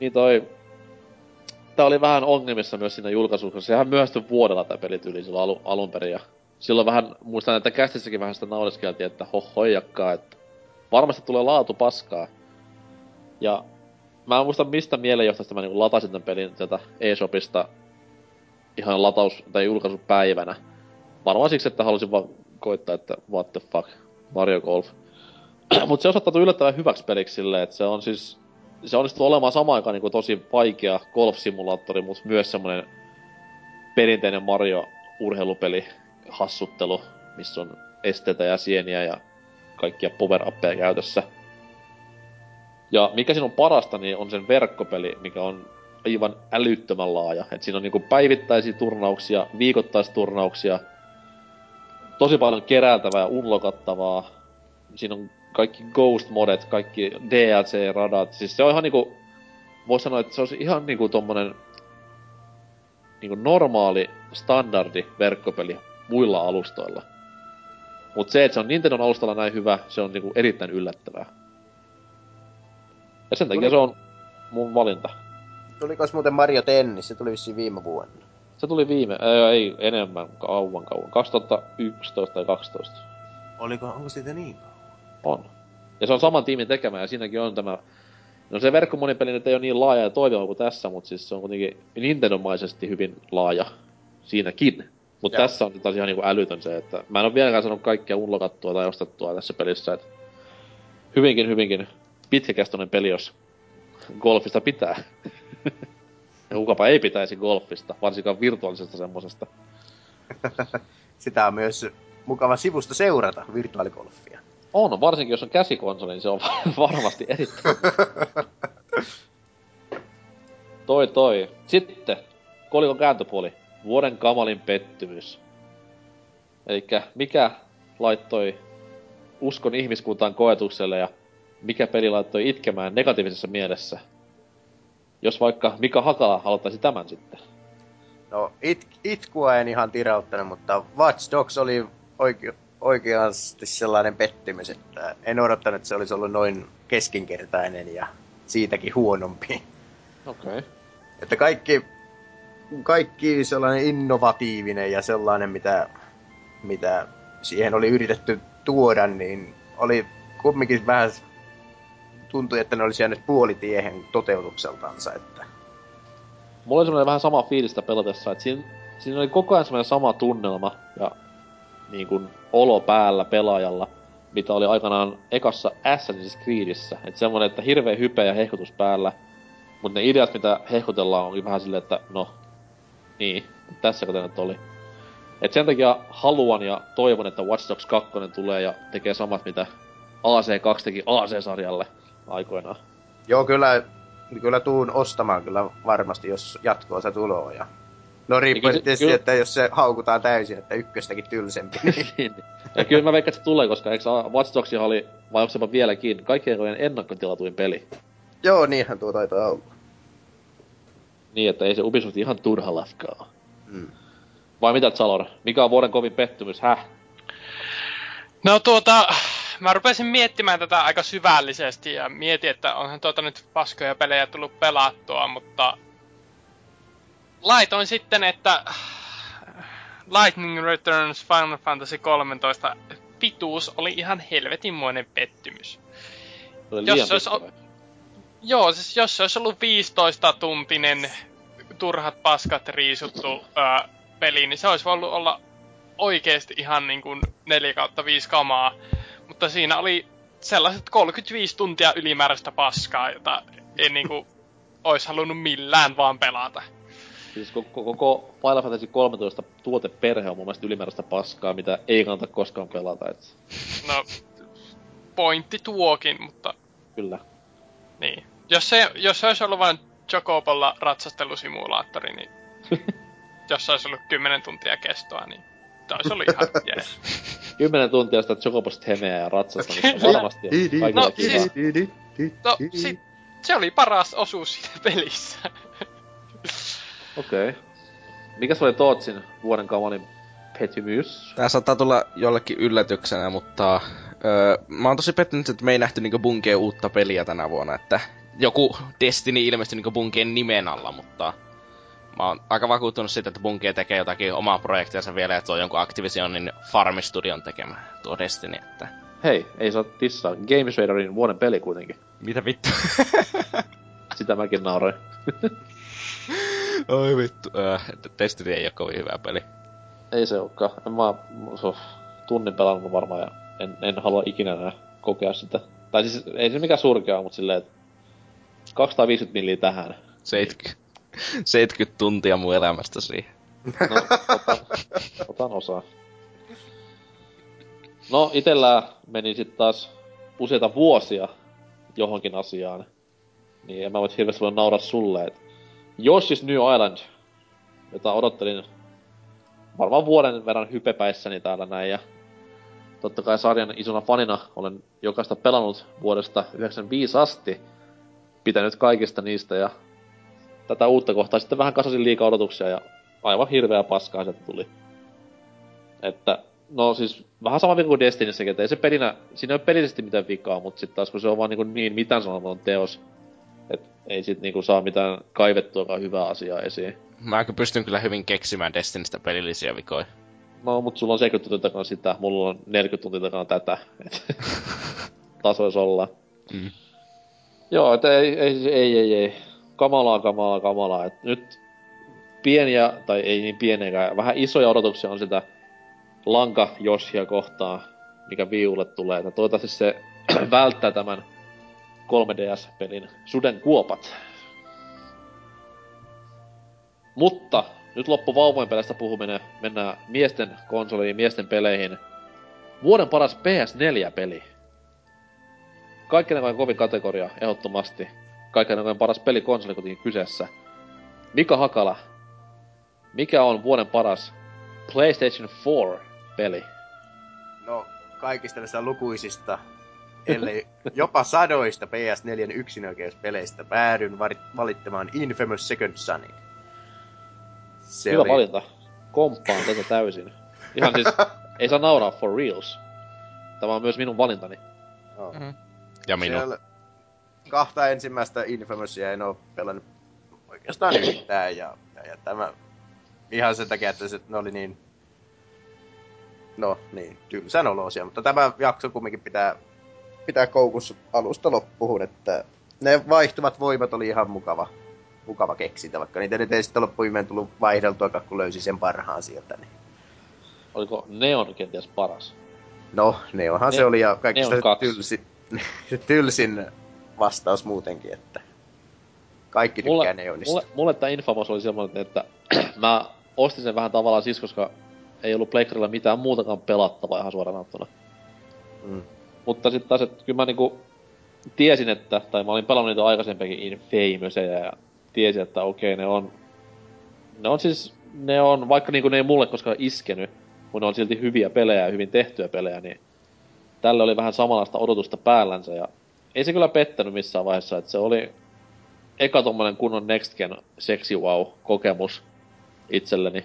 Niin toi... Tää oli vähän ongelmissa myös siinä julkaisussa. Sehän myöhästyi vuodella tää pelityyli silloin alunperin. Ja silloin vähän, muistan, että kästissäkin vähän sitä naureskeltiin, että hohojakkaa, että... Varmasti tulee laatu paskaa. Ja... Mä en muista mistä mielenjohtaista mä niinku latasin tän pelin sieltä eShopista. Ihan lataus- tai julkaisupäivänä. Varmaan siksi, että halusin vaan koittaa, että what the fuck. Mario Golf. Mut se osoittautui yllättävän hyväksi peliksi silleen, että se on siis... Se onnistuu olemaan samaan aikaan niinku tosi vaikea golf-simulaattori, mut myös semmonen perinteinen Mario-urheilupeli, hassuttelu, missä on esteitä ja sieniä ja kaikkia power-appeja käytössä. Ja mikä siinä on parasta, niin on sen verkkopeli, mikä on aivan älyttömän laaja. Et siinä on niinku päivittäisiä turnauksia, viikoittaisturnauksia, tosi paljon keräiltävää ja unlokattavaa. Siinä on kaikki ghost-modet, kaikki DLC-radat. Siis se on ihan niinku... Vois sanoa, että se olisi ihan niinku tommonen niinku normaali, standardi verkkopeli muilla alustoilla. Mut se, että se on Nintendon alustalla näin hyvä, se on niinku erittäin yllättävää. Ja sen takia se on mun valinta. Tulikos muuten Mario Tennis? Se tuli vissiin viime vuonna. Se tuli ei enemmän, kauan. 2011 tai 2012. Onko siitä niin kauan? On. Ja se on saman tiimin tekemä, ja siinäkin on tämä... No se verkkomonipeli nyt ei ole niin laaja ja toivoa kuin tässä, mutta siis se on kuitenkin Nintendo-maisesti hyvin laaja siinäkin. Mutta tässä on taas ihan niinku älytön se, että... Mä en ole vieläkään sanonut kaikkea unlokattua tai ostettua tässä pelissä, että... Hyvinkin pitkäkestoinen peli, jos golfista pitää. Ja kukapa ei pitäisi golfista, varsinkaan virtuaalisesta semmosesta. Sitä on myös mukava sivusta seurata, virtuaaligolfia. On, varsinkin jos on käsikonsoli, niin se on varmasti erittäin. toi. Sitten, kolikon kääntöpuoli. Vuoden kamalin pettymys. Elikkä mikä laittoi uskon ihmiskuntaan koetukselle ja mikä peli laittoi itkemään negatiivisessa mielessä? Jos vaikka Mika Hakala aloittaisi tämän sitten. No, itkua en ihan tirauttanut, mutta Watch Dogs oli oikeasti sellainen pettymys, että en odottanut, että se olisi ollut noin keskinkertainen ja siitäkin huonompi. Okei. Että kaikki sellainen innovatiivinen ja sellainen, mitä siihen oli yritetty tuoda, niin oli kumminkin vähän... Tuntui, että ne olisi jäänyt puolitiehen toteutukseltansa, että... Mulla oli semmoinen vähän sama fiilistä pelatessa, että siinä oli koko ajan semmoinen sama tunnelma ja niin kuin olo päällä pelaajalla, mitä oli aikanaan ekassa Assassin's Creedissä. Että semmoinen, että hirveä hype ja hehkutus päällä, mutta ne ideat, mitä hehkutellaan, onkin vähän silleen, että no, niin, tässäkö tämä nyt oli. Että sen takia haluan ja toivon, että Watch Dogs 2 tulee ja tekee samat, mitä AC2 teki AC-sarjalle. Aikoinaan. Joo, kyllä tuun ostamaan kyllä varmasti, jos jatko-osa tuloo. Ja... No riippuu tietysti, että jos se haukutaan täysin, että ykköstäkin tylsempi. Niin. Ja kyllä mä veikkaan, että se tulee, koska eikö Watch Dogs oli, vai onko sepa vieläkin, kaikkien kojen ennakkotilatuin peli? Joo, niinhän tuo taitaa olla. Niin, että ei se Ubisoft ihan turha lafkaa. Mm. Vai mitä, Salor? Mikä on vuoden kovin pettymys? Häh? No mä rupesin miettimään tätä aika syvällisesti ja mietin, että onhan nyt paskoja pelejä tullut pelattua, mutta laitoin sitten, että Lightning Returns Final Fantasy 13 pituus oli ihan helvetinmoinen pettymys. Jos se olisi ollut 15-tuntinen turhat paskat riisuttu peli, niin se olisi voinut olla oikeesti ihan niin kuin 4/5 kamaa. Mutta siinä oli sellaiset 35 tuntia ylimääräistä paskaa, jota ei niinku ois halunnut millään vaan pelata. Siis koko Final Fantasy 13 tuoteperhe on mun mielestä ylimääräistä paskaa, mitä ei kannata koskaan pelata. Et. No, pointti tuokin, mutta... Kyllä. Niin. Jos se ois ollut vain Chocobolla ratsastelusimulaattori, niin... jos se ois ollut 10 tuntia kestoa, niin... Se oli ihan jees. 10 tuntia sitä Chocobosta hemeä ja ratsastamista varmasti on kaikilla kivaa. Se oli paras osuus siinä pelissä. Okei. Mikäs oli Tootsin vuoden kamalin pettymys? Tää saattaa tulla jollekin yllätyksenä, mutta... mä oon tosi pettynyt, että me ei nähty niinku Bunkeen uutta peliä tänä vuonna, että... Joku Destiny ilmestyi niinku Bunkeen nimen alla, mutta... Mä oon aika vakuuttunut siitä, että Bungie tekee jotakin omaa projektiansa vielä, että se on jonkun Activisionin Farm-studion tekemä tuo Destiny, että... Hei, ei saa tissaa. Games Radarin vuoden peli kuitenkin. Mitä vittu? Sitä mäkin nauroin. Oi vittu. Destiny ei oo kovin hyvä peli. Ei se ookaan. Mä tunnin pelannut varmaan ja en halua ikinä enää kokea sitä. Tai siis ei se mikään surkea, mut silleen, että 250 milliä tähän. 70 tuntia mun elämästä siihen. No, otan osaa. No, itellä meni sit taas useita vuosia johonkin asiaan. Niin en mä voit hirveästi voida nauraa sulle, et... Yoshi's New Island, jota odottelin varmaan vuoden verran hypepäissäni täällä näin, ja... Totta kai sarjan isona fanina olen jokaista pelannut vuodesta 1995 asti. Pitänyt kaikista niistä ja... Tätä uutta kohtaa sitten vähän kasasin liikaa odotuksia ja aivan hirveä paskaa sieltä tuli. Että, no siis vähän sama kuin Destinyssäkin, että ei se pelinä, siinä ei ole pelillisesti mitään vikaa, mutta sitten taas kun se on vaan niin mitään sanomaton teos, että ei sit niinku saa mitään kaivettuakaan hyvää asiaa esiin. Mä pystyn kyllä hyvin keksimään Destinystä pelillisiä vikoja. No, mut sulla on 70 tuntia takana sitä, mulla on 40 tuntia takana tätä, et tasois ollaan. Mm. Joo, et ei. Kamalaa, et nyt pieniä, tai ei niin pieniäkään, vähän isoja odotuksia on sitä lankajoshia kohtaan, mikä viulle tulee, että toivottavasti se välttää tämän 3DS-pelin sudenkuopat. Mutta nyt loppu vauvojen peleistä puhuminen, mennään miesten konsoliin, miesten peleihin. Vuoden paras PS4-peli. Kaikkien aikojen kovin kategoria, ehdottomasti. Kaikkien aikojen paras pelikonsoli kuitenkin kyseessä. Mika Hakala, mikä on vuoden paras PlayStation 4-peli? No, kaikista näistä lukuisista, ellei jopa sadoista PS4 yksinäköispeleistä päädyn valittamaan Infamous Second Sonin. Se hyvä oli valinta. Komppaan tätä täysin. Ihan siis, ei saa nauraa, for reals. Tämä on myös minun valintani. No. Mm-hmm. Ja minun. Kahta ensimmäistä Infamousia en oo pelannut oikeastaan yhtään. Ja tämä ihan sen takia, että se oli niin, no niin, tylsän olosia. Mutta tämä jakso kumminkin pitää koukussa alusta loppuun, että ne vaihtuvat voimat oli ihan mukava keksintä, vaikka niitä nyt ei sitten loppuimeen tullut vaihdeltuakaan, kun löysi sen parhaan sieltä. Niin. Oliko Neon kenties paras? No, Neonhan se oli, ja kaikista tylsin vastaus muutenkin, että kaikki tykkää Neonista. Mulle tämä Infamous oli semmoinen, että mä ostin sen vähän tavallaan siis, koska ei ollut pleikkarilla mitään muutakaan pelattavaa ihan suoraan ottuna. Mm. Mutta sitten taas, että kyllä mä niinku tiesin, että, tai mä olin pelannut niitä aikaisempiakin Infamousia ja tiesin, että okei, ne on, vaikka niinku ne ei mulle koskaan iskenyt, kun ne on silti hyviä pelejä ja hyvin tehtyjä pelejä, niin tälle oli vähän samanlaista odotusta päällänsä, ja ei se kyllä pettänyt missään vaiheessa, että se oli eka tommonen kunnon Next Gen sexy wow-kokemus itselleni.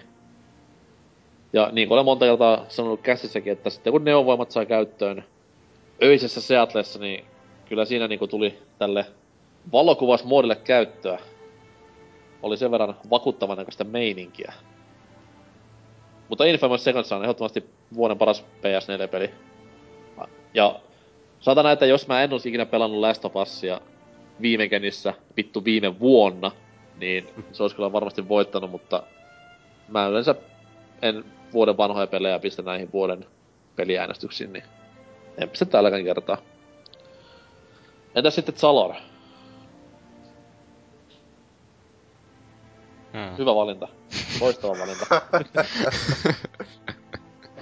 Ja niin kuin olen monta kertaa sanonut käsissäkin, että sitten kun neonvoimat sai käyttöön öisessä Seatlessa, niin kyllä siinä niinku tuli tälle valokuvausmoodille käyttöä. Oli sen verran vakuuttavan näköistä meininkiä. Mutta Infamous Second Son on ehdottomasti vuoden paras PS4-peli. Ja saatan näitä, jos mä en olisi ikinä pelannut Last of Usia viime genissä, vittu viime vuonna, niin se olisi kyllä varmasti voittanut, mutta mä yleensä en vuoden vanhoja pelejä pistä näihin vuoden peliäänestyksiin, niin en pistä tälläkään kertaa. Entäs sitten Zalor? Hyvä valinta. Loistava valinta.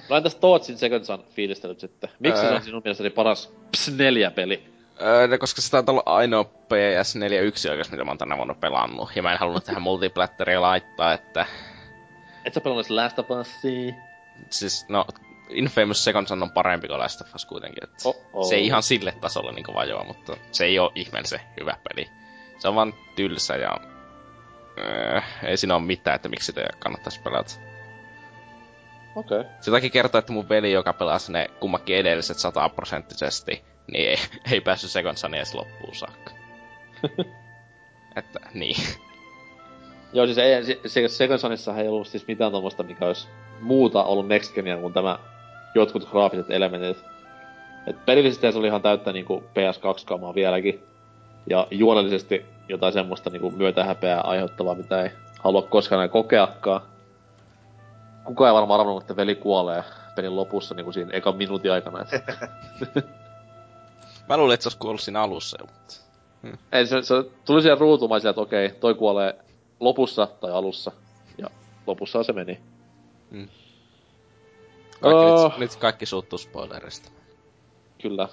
No entäs Tootsin Second Son fiilistelyt sitten? Miksi se on sinun mielestäni paras PS4-peli? Koska se taitaa olla ainoa PS41 oikeas, mitä mä oon tänä vuonna pelannut. Ja mä en halunnut tähän multiplatteria laittaa, että... Et sä pelannut Last of Usia? Siis, no... Infamous Second Son on parempi kuin Last of Us kuitenkin, että se ei ihan sille tasolle niinku vajoa, mutta se ei oo ihmeen se hyvä peli. Se on vaan tylsä ja... ei siinä oo mitään, että miksi sitä kannattais pelata. Okei. Okay. Sitäkin kertoo, että mun veli, joka pelasi ne kummakin edelliset 100%, niin ei päässyt Second Sonia edes loppuun saakka. Että, niin. Joo, siis ei, Second Sonissahan ei ollut siis mitään tommoista, mikä olisi muuta ollut Next Genia kuin tämä jotkut graafiset elementit. Et pelillisesti se oli ihan täyttä niinku PS2-kamaa vieläkin. Ja juonellisesti jotain semmoista niinku myötähäpeää aiheuttavaa, mitä ei halua koskaan enää kokeakaan. Kukaan ei varmaan arvannut, että veli kuolee pelin lopussa niinku siinä ekan minuutin aikana. Mä luulin, että se olisi kuollut siinä alussa, mutta... Ei, se tuli siihen ruutumaan sillä, että okei, toi kuolee lopussa tai alussa. Ja lopussa se meni. Mm. Nyt kaikki suuttuu spoilerista. Kyllä.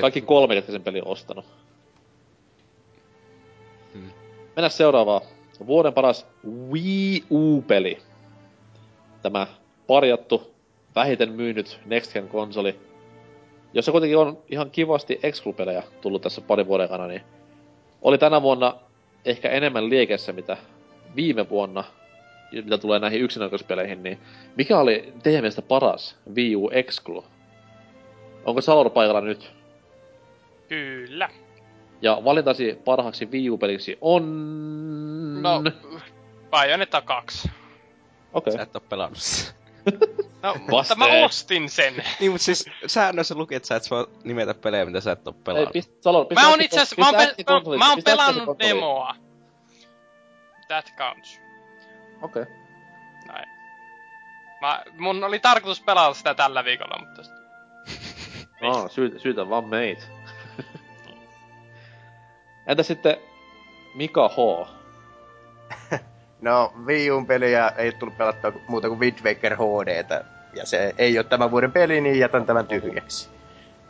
Kaikki kolme, ketkä sen pelin ostanut. Mm. Mennään seuraavaan. Vuoden paras Wii U-peli. Tämä parjattu, vähiten myynyt Next Gen konsoli. Jossa kuitenkin on ihan kivasti exclu-pelejä tullut tässä parin vuoden aikana, niin oli tänä vuonna ehkä enemmän liekessä, mitä viime vuonna. mitä tulee näihin yksinoikeuspeleihin, niin mikä oli teidän mielestä paras Wii U Exclu? Onko Salor paikalla nyt? Kyllä. Ja valintasi parhaaksi Wii U-peliksi on... No, Bayonetta 2. Okei. Sä et oo pelannut sitä. No, mutta mä ostin sen. Niin, mut siis säännössä luki, että sä et voi nimetä pelejä, mitä sä et oo pelannut. Ei, mä oon itseasiassa, mä oon pelannut demoa. That counts. Okei. Okay. Näin. Mun oli tarkoitus pelata sitä tällä viikolla, mutta... No, syytä vaan meit. Entä sitten Mika H? No, Wii U:n peliä ei tullut pelattua muuta kuin Wind Waker HD:tä. Ja se ei ole tämän vuoden peli, niin jätän tämän tyhjäksi.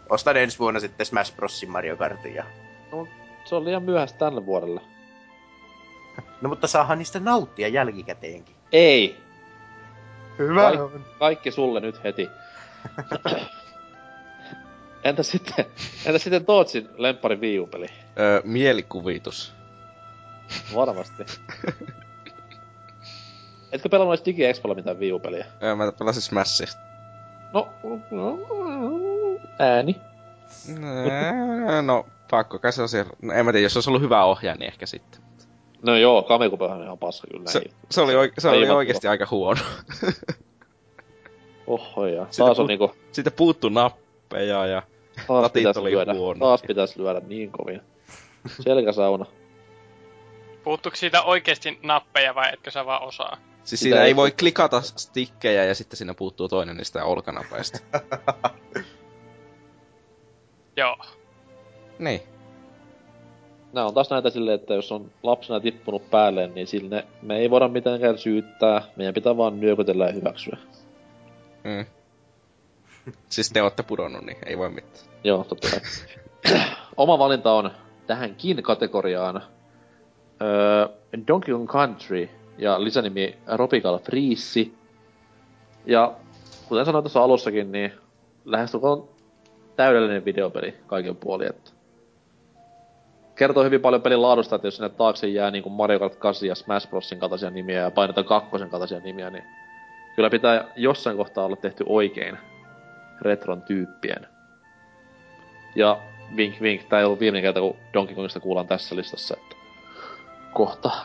Ostan ensi vuonna sitten Smash Brosin Mario Kartia. No, se on liian myöhäistä tällä vuodella. No, mutta saahan niistä nauttia jälkikäteenkin. Ei! Hyvä on. Kaikki sulle nyt heti. Entä sitten Tootsin lemppari Wii U-peli? Mielikuvitus. Varmasti. Etkö pelannut edes Digi-Expolla mitään Wii U-peliä? Mä pelasin Smashia. No... Ääni. No, pakko kai se on siellä. No, en mä tiedä, jos olisi ollut hyvä ohjaaja, niin ehkä sitten. No joo, Kamikupehan on ihan paska kyllä. Se oli oikeesti aika huono. Oho ja. Siitä puuttu nappeja ja... Taas pitäis lyödä niin kovin. Selkäsauna. Puuttuuko siitä oikeesti nappeja vai etkö sä vaan osaa? Siis siinä ei voi klikata stikkejä ja sitten siinä puuttuu toinen niistä olkanapeista. Joo. Niin. Nää on taas näitä silleen, että jos on lapsena tippunut päälle, niin sille me ei voida mitenkään syyttää. Meidän pitää vaan nyökytellä ja hyväksyä. Mm. Siis te ootte pudonnut, niin ei voi mitään. Joo, totta kai. Oma valinta on tähänkin kategoriaan Donkey Kong Country ja lisänimi Tropical Freeze. Ja kuten sanoin tuossa alussakin, niin lähestulkoon täydellinen videopeli kaiken puolin. Että kertoo hyvin paljon pelin laadusta, että jos sinne taakse jää niin kuin Mario Kart 8 ja Smash Brosin kaltaisia nimiä ja painetaan kakkosen kaltaisia nimiä, niin kyllä pitää jossain kohtaa olla tehty oikein retron tyyppien. Ja vink vink, tää ei ollut viimeinen kerta, kun Donkey Kongista kuullaan tässä listassa, että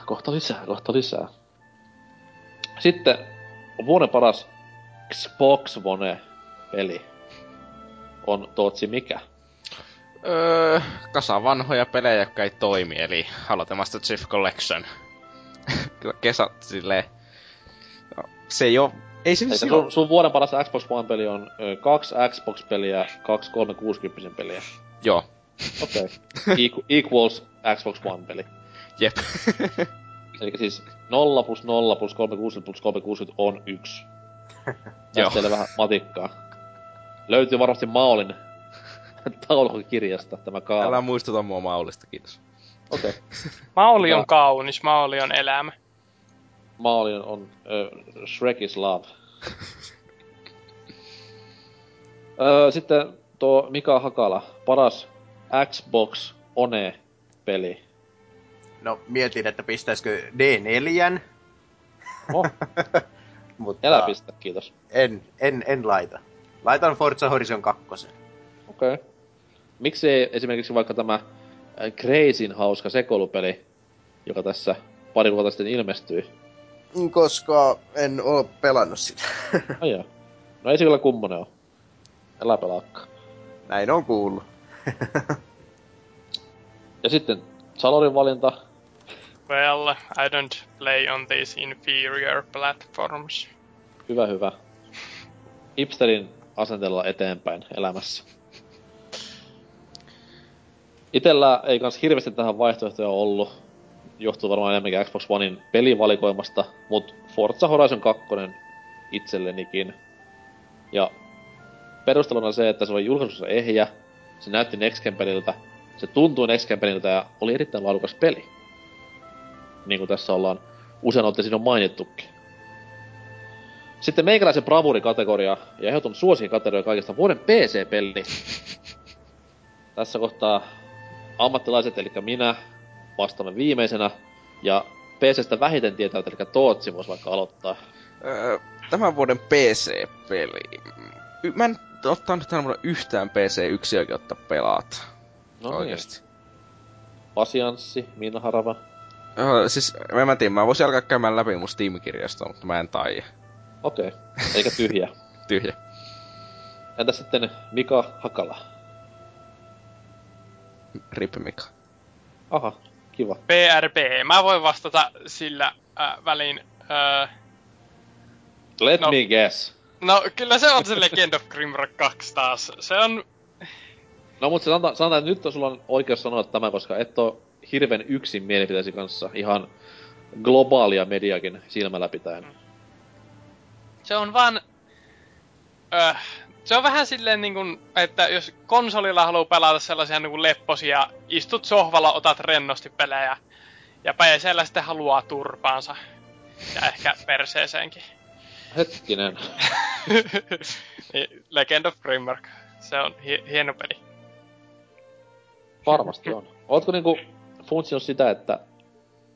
kohta lisää. Sitten vuoden paras Xbox One-peli on Tootsi mikä? Kasa vanhoja pelejä, jotka ei toimi, eli Halo The Master Chief Collection. Kesä silleen... No, se ei oo... Ei se mitään... Sun vuoden paras Xbox One-peli on 2 Xbox-peliä, 2 360-peliä. Joo. Okei. Okay. Equals Xbox One-peli. Jep. Elikkä siis 0 plus 0 plus 360 plus 360 on 1. Joo. Teille vähän matikkaa. Löytyy varmasti Maulin taulukirjasta tämä kaava. Älä muistuta mua Maulista, kiitos. Okei. Okay. Mauli on kaunis, Mauli on elämä. Mauli on Shrek is love. Sitten tuo Mika Hakala, paras Xbox One-peli. No, mietin, että pistäisikö D4. Mutta elä pistä, kiitos. En laita. Laitan Forza Horizon 2. Okei. Okay. Miksi esimerkiksi vaikka tämä Crazyn hauska sekoilupeli, joka tässä pari vuotta sitten ilmestyi? Koska en oo pelannut sitä. Ai joo. No ei se kyllä kummonen oo. Elä pelaakaan. Näin on kuullut. Ja sitten Salorin valinta. Well, I don't play on these inferior platforms. Hyvä. Hipsterin asentella eteenpäin elämässä. Itellä ei kans hirveesti tähän vaihtoehtoja ollu. Johtuu varmaan enemmänkin Xbox Onein pelivalikoimasta, mut Forza Horizon 2 itsellenikin. Ja perusteluna se, että se oli julkaisussa ehjä, se näytti Next Gen peliltä, se tuntui Next Gen peliltä ja oli erittäin laadukas peli. Niinku tässä ollaan usein otteisiin on mainittukin. Sitten meikäläisen bravuri-kategoria ja ehdoton suosikki-kategoria kaikista vuoden PC-peli. Tässä kohtaa ammattilaiset, eli minä, vastaamme viimeisenä, ja PC:stä vähiten tietää, eli Tootsi voisi vaikka aloittaa. Tämän vuoden PC-peli. Mä en ottanut tänä vuonna yhtään PC1 ottaa pelaat. No oikeesti. Niin. Pasianssi, Minharava. Siis mä en tiedä, mä voisin alkaa käymään läpi mun Steam-kirjastoa, mutta mä en taida. Okei, eikä tyhjä. Tyhjä. Entäs sitten Mika Hakala? Rip Mika. Aha, kiva. PRP. Mä voin vastata sillä välin. Let me guess. No kyllä se on se Legend of Grimrock 2 taas. Se on... No mut sanotaan, että nyt on sulla on oikeus sanoa tämä, koska et oo hirven yksin mielipiteesi kanssa ihan globaalia mediakin silmällä pitäen. Se on vaan... Se on vähän silleen niinkun, että jos konsolilla haluu pelata sellaisia niinkun lepposia, istut sohvalla, otat rennosti pelejä, ja PC:llä sitten haluaa turpaansa. Ja ehkä perseeseenkin. Hetkinen. Legend of Grimrock. Se on hieno peli. Varmasti on. Ootko niinku funtsinut sitä, että...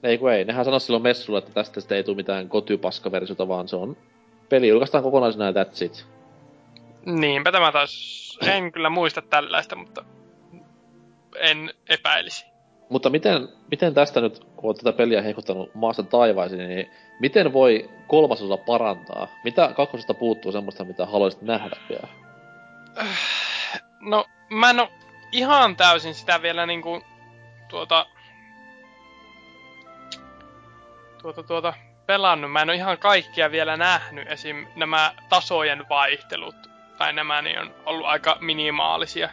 Ei, nehän sanois silloin messulla, että tästä sitten ei tuu mitään kotypaskaversiota, vaan se on... Peli julkaistaan kokonaisena ja that's it. Niinpä tämä taas... En kyllä muista tällaista, mutta... En epäilisi. Mutta miten tästä nyt, kun oot tätä peliä heikuttanut maasta taivaisiin, niin... Miten voi kolmasosa parantaa? Mitä kakkosesta puuttuu semmoista, mitä haluaisit nähdä vielä? No, mä en oo ihan täysin sitä vielä niinku... pelannut. Mä en oo ihan kaikkia vielä nähnyt. Esim. Nämä tasojen vaihtelut. Tai nämä niin on ollut aika minimaalisia.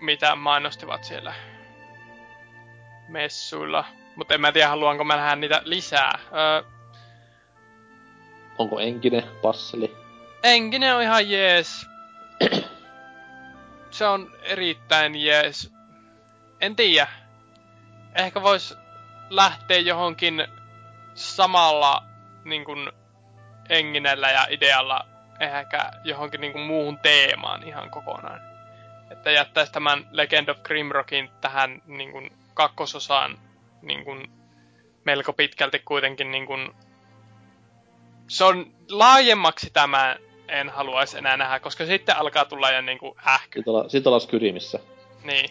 Mitä mainostivat siellä messuilla. Mut en mä tiedä, haluanko mä nähdä niitä lisää. Onko Enkinen passeli? Enkinen on ihan jees. Se on erittäin jees. En tiedä. Ehkä vois lähteä johonkin samalla niinkun Enginellä ja idealla ehkä johonkin niinkun muuhun teemaan ihan kokonaan. Että jättäis tämän Legend of Grimrockin tähän niinkun kakkososaan niinkun melko pitkälti kuitenkin niinkun... Se on laajemmaksi tämä en haluais enää nähdä, koska sitten alkaa tulla ja niinku hähky. Sitten ollaan skyrimissä. Niin.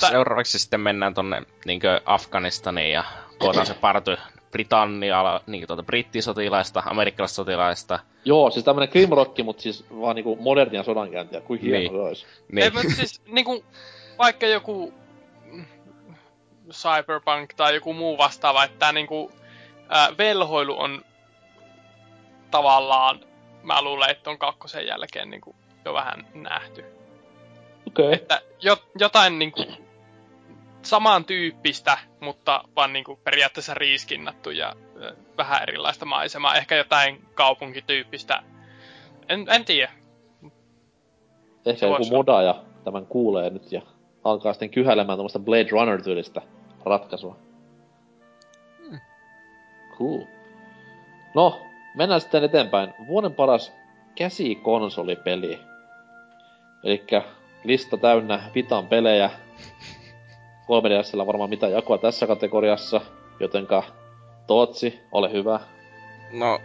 Seuraavaksi sitten mennään tonne niinkö Afganistaniin ja kootaan se party Britannialla, niinku tuolta brittisotilaista, amerikkalaisista sotilaista. Joo, siis tämmönen Grimrock, mut siis vaan niinku modernia sodankäyntiä, kuin hieno niin. Se ois. Niin. Ei, mutta siis niinku vaikka joku Cyberpunk tai joku muu vastaava, että tää niinku velhoilu on tavallaan, mä luulen, että on kakkosen jälkeen niinku jo vähän nähty. Okay. Että jotain niinku samantyyppistä, mutta vaan niinku periaatteessa riiskinnattu ja vähän erilaista maisemaa. Ehkä jotain kaupunkityyppistä. En tiedä. Ehkä joku modaaja tämän kuulee nyt ja alkaa sitten kyhäilemään tuommoista Blade Runner-tyylistä ratkaisua. Cool. No, mennään sitten eteenpäin. Vuoden paras käsikonsolipeli. Elikkä lista täynnä Vitan pelejä. 3DS:llä varmaan mitään jakoa tässä kategoriassa, jotenka Tootsi, ole hyvä. No...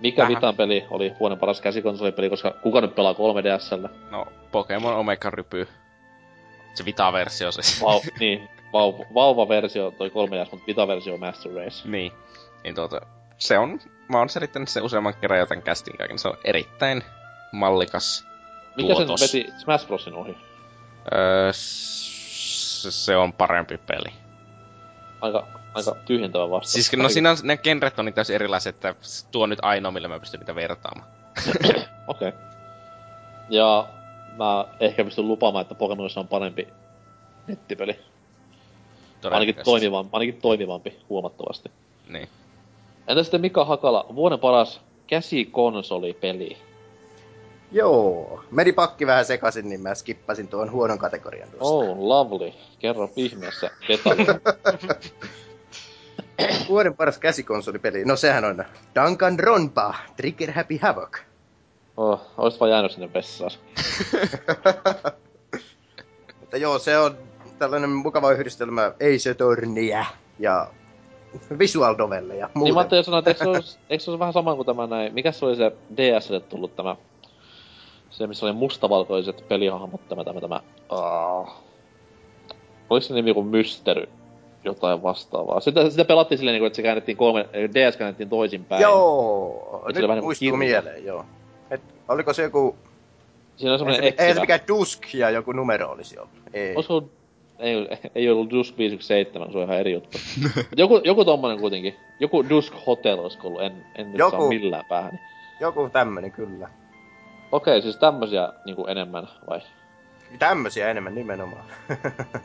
Mikä Vitan peli oli vuoden paras käsikonsolipeli, koska kuka nyt pelaa 3DS:llä? No, Pokemon Omega Rypy. Se Vita-versio siis. Niin, vauva-versio toi 3DS, mutta Vita-versio Master Race. Niin se on, mä oon selittänyt se useamman kerran jotain kästin kaiken, se on erittäin mallikas tuotos. Mikä sen veti Smash Brosin ohi? Se on parempi peli. Aika tyhjentävä vastaus. Siis no siinä on, ne genret on niin täysin erilaiset, että tuo on nyt ainoa, millä mä pystyn niitä vertaamaan. Okei. Ja mä ehkä pystyn lupaamaan, että Pokemonissa on parempi nettipeli. Ainakin toimivampi huomattavasti. Niin. Entä sitten Mika Hakala, vuoden paras käsikonsolipeli? Joo, meni pakki vähän sekaisin, niin mä skippasin tuon huonon kategorian tuosta. Oh, lovely. Kerro ihmeessä detaljia. Vuoden paras käsikonsolipeli, no sehän on Danganronpa, Trigger Happy Havoc. Oh, olis vaan jäänyt sinne vessaan. Mutta joo, se on tällainen mukava yhdistelmä Ace Attorneyä ja visual novelleja muuten. Niin mä ajattelin sanoa, että eikö se olisi vähän sama kuin tämä näin... Mikäs oli se DS:lle tullut tämä... Se, missä oli mustavalkoiset pelihahmot, tämä... Olis se nimi kuin Mystery? Jotain vastaavaa. Sitä pelattiin silleen niinku, että se käännettiin DS käännettiin toisinpäin. Joo! Et nyt muistuu niin mieleen, joo. Et oliko se joku... Siinä on semmonen etsivä. Ei se mikään Dusk ja joku numero olisi ollut. Ei. Olisiko... Ei ollut Dusk 517, se on ihan eri juttu. joku tommonen kuitenkin. Joku Dusk Hotel olisiko ollut, en nyt saa millään päähän. Joku tämmönen, kyllä. Okei, siis tämmösiä niinku enemmän, vai? Tämmösiä enemmän, nimenomaan.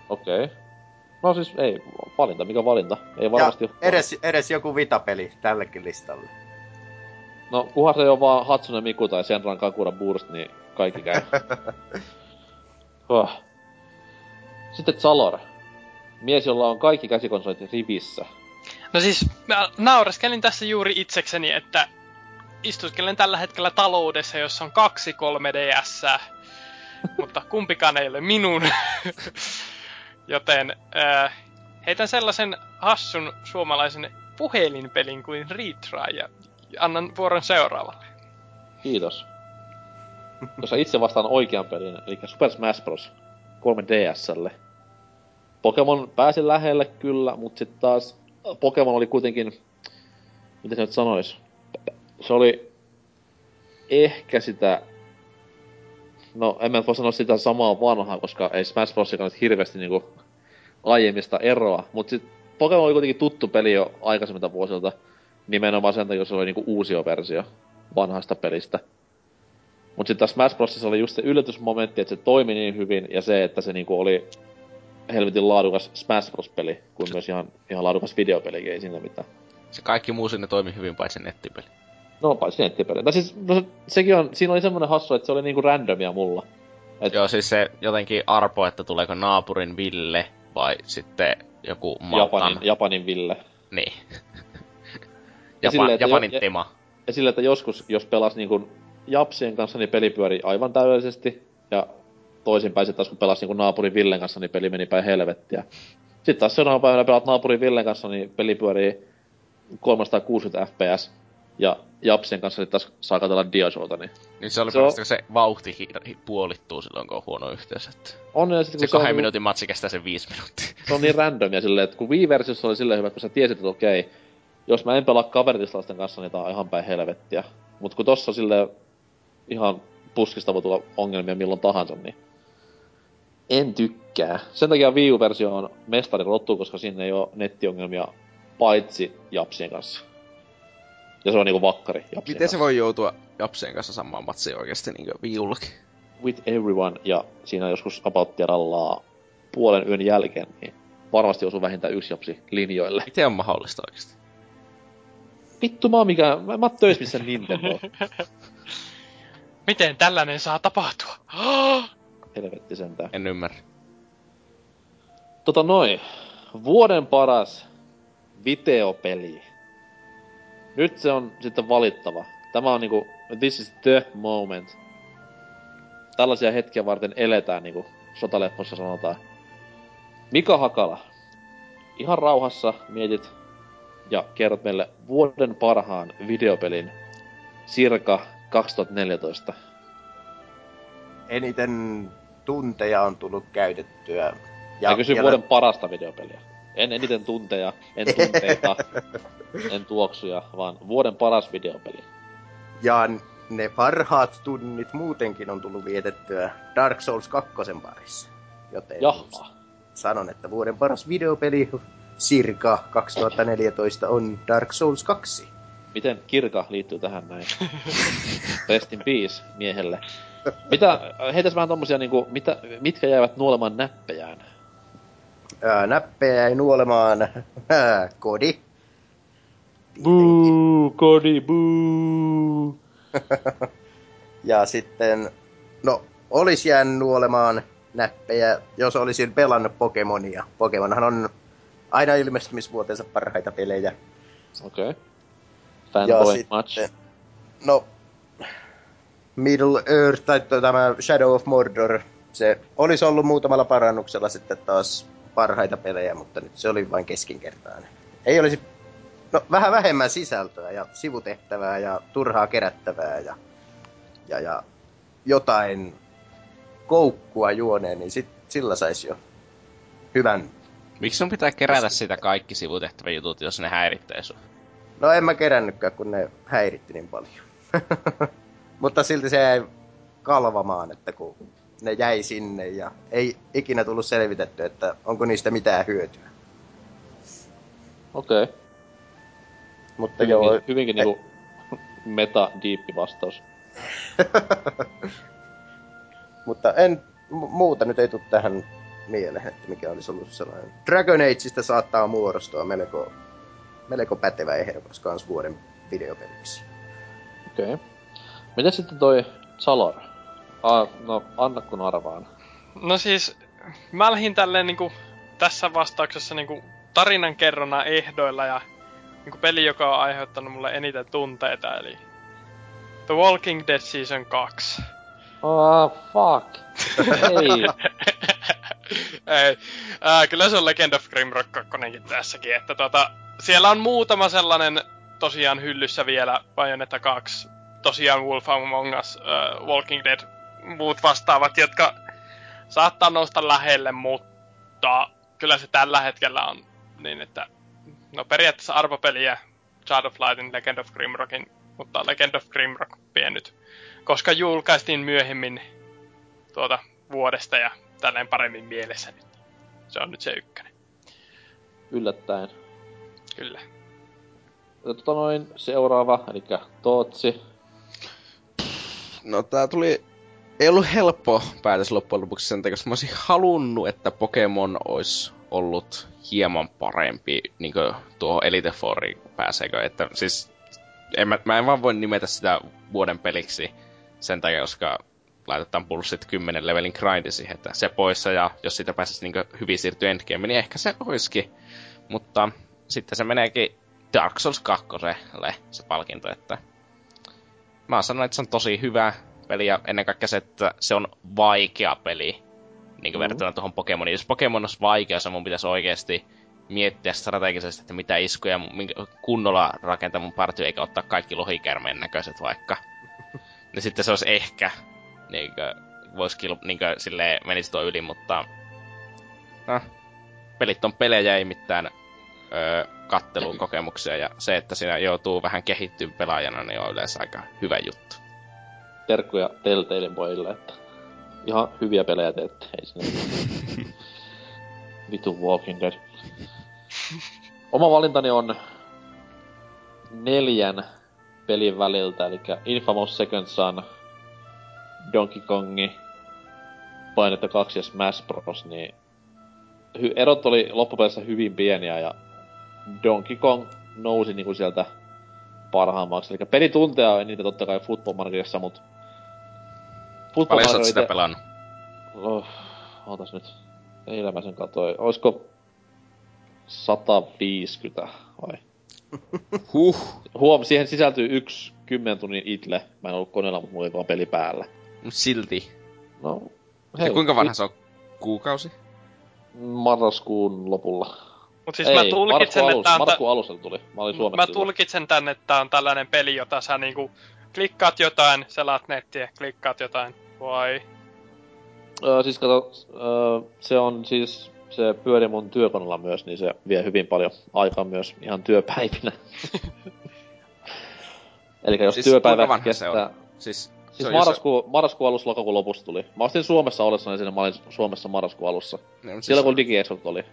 Okei. No siis ei, valinta, mikä valinta? Ei varmasti ja edes joku vitapeli tällekin listalle. No, kunhan se ei oo vaan Hatsune Miku tai Senran Kakura Burst, niin kaikki käy. Huh. Sitten Zalor. Mies, jolla on kaikki käsikonsolit rivissä. No siis, mä naureskelin tässä juuri itsekseni, että istuskelen tällä hetkellä taloudessa, jossa on 2 3DS:ää. Mutta kumpikaan ei ole minun. Joten heitän sellaisen hassun suomalaisen puhelinpelin kuin Retry ja annan vuoron seuraavalle. Kiitos. Koska itse vastaan oikean pelin, eli Super Smash Bros. 3DS:lle. Pokemon pääsi lähelle kyllä, mutta sitten taas Pokemon oli kuitenkin, mitä se nyt sanois? Se oli ehkä sitä... No, en mä voi sanoa sitä samaa vanhaa, koska ei Smash Brosikaan nyt hirveästi niinku aiemmista eroa. Mut sit Pokemon oli kuitenkin tuttu peli jo aikaisemmilta vuosilta. Nimenomaan sen takia, se oli niinku uusio versio vanhasta pelistä. Mut sit tässä Smash Brosissa oli just se yllätysmomentti, että se toimi niin hyvin. Ja se, että se niinku oli helvetin laadukas Smash Bros-peli, kuin myös ihan laadukas videopeli, ei siinä mitään. Se kaikki muu sinne toimi hyvin, paitsi nettipeli. No, paitsi nettipeli. Tai siis, no, sekin on, siinä oli semmonen hassu, että se oli niinku randomia mulla. Et... Joo, siis se jotenkin arpo, että tuleeko naapurin Ville vai sitten joku Maltan... Japanin Ville. Niin. Japanin Tima. Ja sillä, että joskus, jos pelasi niinku japsien kanssa, niin peli pyöri aivan täydellisesti. Ja toisinpäin se taas, kun pelasi niinku naapurin Villen kanssa, niin peli meni päin helvettiä. Sitten taas seuraavana päivänä pelaat naapurin Villen kanssa, niin peli pyörii 360 fps. Ja japsien kanssa sitten taas saa katsella Diashowta, niin... Niin se oli varmasti, kun se vauhti puolittuu silloin, kun on huono yhteys, että... On, ja sitten kun se 2 minuutin matsi kestää sen 5 minuuttia. Se on niin randomia silleen, että kun Wii-versiossa oli silleen hyvä, että kun sä tiesit, että okei, jos mä en pelaa kaveritislaisten kanssa, niin tää on ihan päin helvettiä. Mut kun tossa silleen ihan puskista voi tulla ongelmia milloin tahansa, niin... En tykkää. Sen takia Wii U-versio on mestari rottu, koska siinä ei oo nettiongelmia paitsi japsien kanssa. Ja se on niinku vakkari japsien miten kanssa. Se voi joutua japsien kanssa samaan matsiin oikeesti niinku viulukin? With everyone, ja siinä joskus apauttia rallaa puolen yön jälkeen, niin varmasti osuu vähintään yksi japsi linjoille. Miten on mahdollista oikeesti? Vittu, mä oon töis missä Nintendo. Miten tällainen saa tapahtua? Helvetti sentään. En ymmärrä. Vuoden paras videopeli. Nyt se on sitten valittava. Tämä on niinku, this is the moment. Tällaisia hetkiä varten eletään, niinku sotaleffossa sanotaan. Mika Hakala, ihan rauhassa mietit ja kerrot meille vuoden parhaan videopelin circa 2014. Eniten tunteja on tullut käytettyä. Ja kysy vuoden parasta videopeliä. En eniten tunteja, en tunteita, en tuoksuja, vaan vuoden paras videopeli. Ja ne parhaat tunnit muutenkin on tullut vietettyä Dark Souls 2 parissa. Joten sanon, että vuoden paras videopeli circa 2014 on Dark Souls 2. Miten Kirka liittyy tähän näin? Rest in peace miehelle. Heitäs vähän tommosia niinku, mitkä jäävät nuolemaan näppejään? Näppejä jäi nuolemaan kodi. Buu, kodi, buu. Ja sitten, olis jäänyt nuolemaan näppejä, jos olisin pelannut Pokemonia. Pokemonhan on aina ilmestymisvuotensa parhaita pelejä. Okei. Okay. Fanboy match. No, Middle Earth tai tämä Shadow of Mordor, se olis ollut muutamalla parannuksella sitten taas parhaita pelejä, mutta nyt se oli vain keskinkertainen. Ei olisi No, vähän vähemmän sisältöä ja sivutehtävää ja turhaa kerättävää ja jotain koukkua juoneen, niin sillä saisi jo hyvän... Miksi sun pitää kerätä sitä kaikki sivutehtävä jutut, jos ne häirittää sun? No en mä kerännytkään, kun ne häiritti niin paljon. Mutta silti se jäi kalvamaan, että kun ne jäi sinne ja ei ikinä tullut selvitetty, että onko niistä mitään hyötyä. Okei. Okay. Mutta joo, hyvinkin niinku meta-diippi vastaus. Mutta en muuta nyt ei tule tähän mieleen, että mikä olisi ollut sellainen. Dragon Ageista saattaa muodostua melko pätevä ehdokas kans vuoden videopeliksi. Okei. Okay. Miten sitten toi Zalor? No, anna kun arvaan. No siis, mä lähdin tälleen niinku tässä vastauksessa niinku tarinankerronnan ehdoilla ja niinku peli, joka on aiheuttanut mulle eniten tunteita, eli The Walking Dead Season 2. Oh, fuck. Ei. Ei. Kyllä se on Legend of Grimrock 2 tässäkin, että siellä on muutama sellainen tosiaan hyllyssä vielä, Bayonetta 2, tosiaan Wolf Among Us, Walking Dead, muut vastaavat, jotka saattaa nousta lähelle, mutta kyllä se tällä hetkellä on niin, että no periaatteessa arvopeliä Child of Lightin, Legend of Grimrockin, mutta Legend of Grimrock pienyt, koska julkaistiin myöhemmin vuodesta ja tälleen paremmin mielessä nyt. Se on nyt se ykkönen. Yllättäen. Kyllä. Seuraava, elikkä Tootsi. No tää ei ollut helppo päätös loppujen lopuksi sen takia, koska mä olisin halunnut, että Pokemon olisi ollut hieman parempi, niinkö tuohon Elite Fouriin pääseekö, että siis mä en vaan voi nimetä sitä vuoden peliksi sen takia, koska laitetaan pulssit 10 levelin grindi siihen, että se poissa ja jos siitä pääsisi niinkö hyvin siirtyä endgame, niin ehkä se olisikin, mutta sitten se meneekin Dark Souls 2:lle se palkinto, että mä sanon, että se on tosi hyvä peli ja ennen kaikkea se, että se on vaikea peli niin kuin verrattuna tuohon Pokemoniin. Jos Pokemon olisi vaikea, se mun pitäisi oikeasti miettiä strategisesti, että mitä iskuja kunnolla rakentaa mun partio, eikä ottaa kaikki lohikärmeen näköiset vaikka. Ja sitten se olisi ehkä, niin kuin, silleen menisi tuo yli, mutta pelit on pelejä, ei mitään katteluun kokemuksia, ja se, että siinä joutuu vähän kehittyä pelaajana, niin on yleensä aika hyvä juttu. Terkkuja Telltalen pojille, että ihan hyviä pelejä teette, ei sinne. Vitu Walking Dead. Oma valintani on 4 pelin väliltä, eli Infamous Second Son, Donkey Kongi, Bayonetta 2 ja Smash Bros, niin erot oli loppupeleissä hyvin pieniä ja Donkey Kong nousi niinku sieltä parhaammaksi. Eli pelitunteja on eniten totta kai Football Managerissa, mut... Paljon sä oot sitä pelannut? Ootas nyt. Eilä mä sen katsoin. Oisko... 150 vai? Huom, siihen sisältyy 1 10 tunnin itle. Mä en ollu koneella, mut mulla ei vaan peli päällä. Mut silti. No... Hei, ja kuinka vanha se on? Kuukausi? Marraskuun lopulla. Mut siis ei, mä tulkitsen, että tää on tällainen peli, jota sä niinku klikkaat jotain, selaat nettiä, klikkaat jotain, vai? Siis kato, se on siis, se pyöri mun työkoneella myös, niin se vie hyvin paljon aikaa myös ihan työpäivinä. Elikkä jos siis työpäivä kestää... Siis marraskuun alussa, lokakuun lopussa tuli. Mä ostin Suomessa olessani siinä, mä olin Suomessa marraskuun alussa. Silloin siis... kun digiexot oli.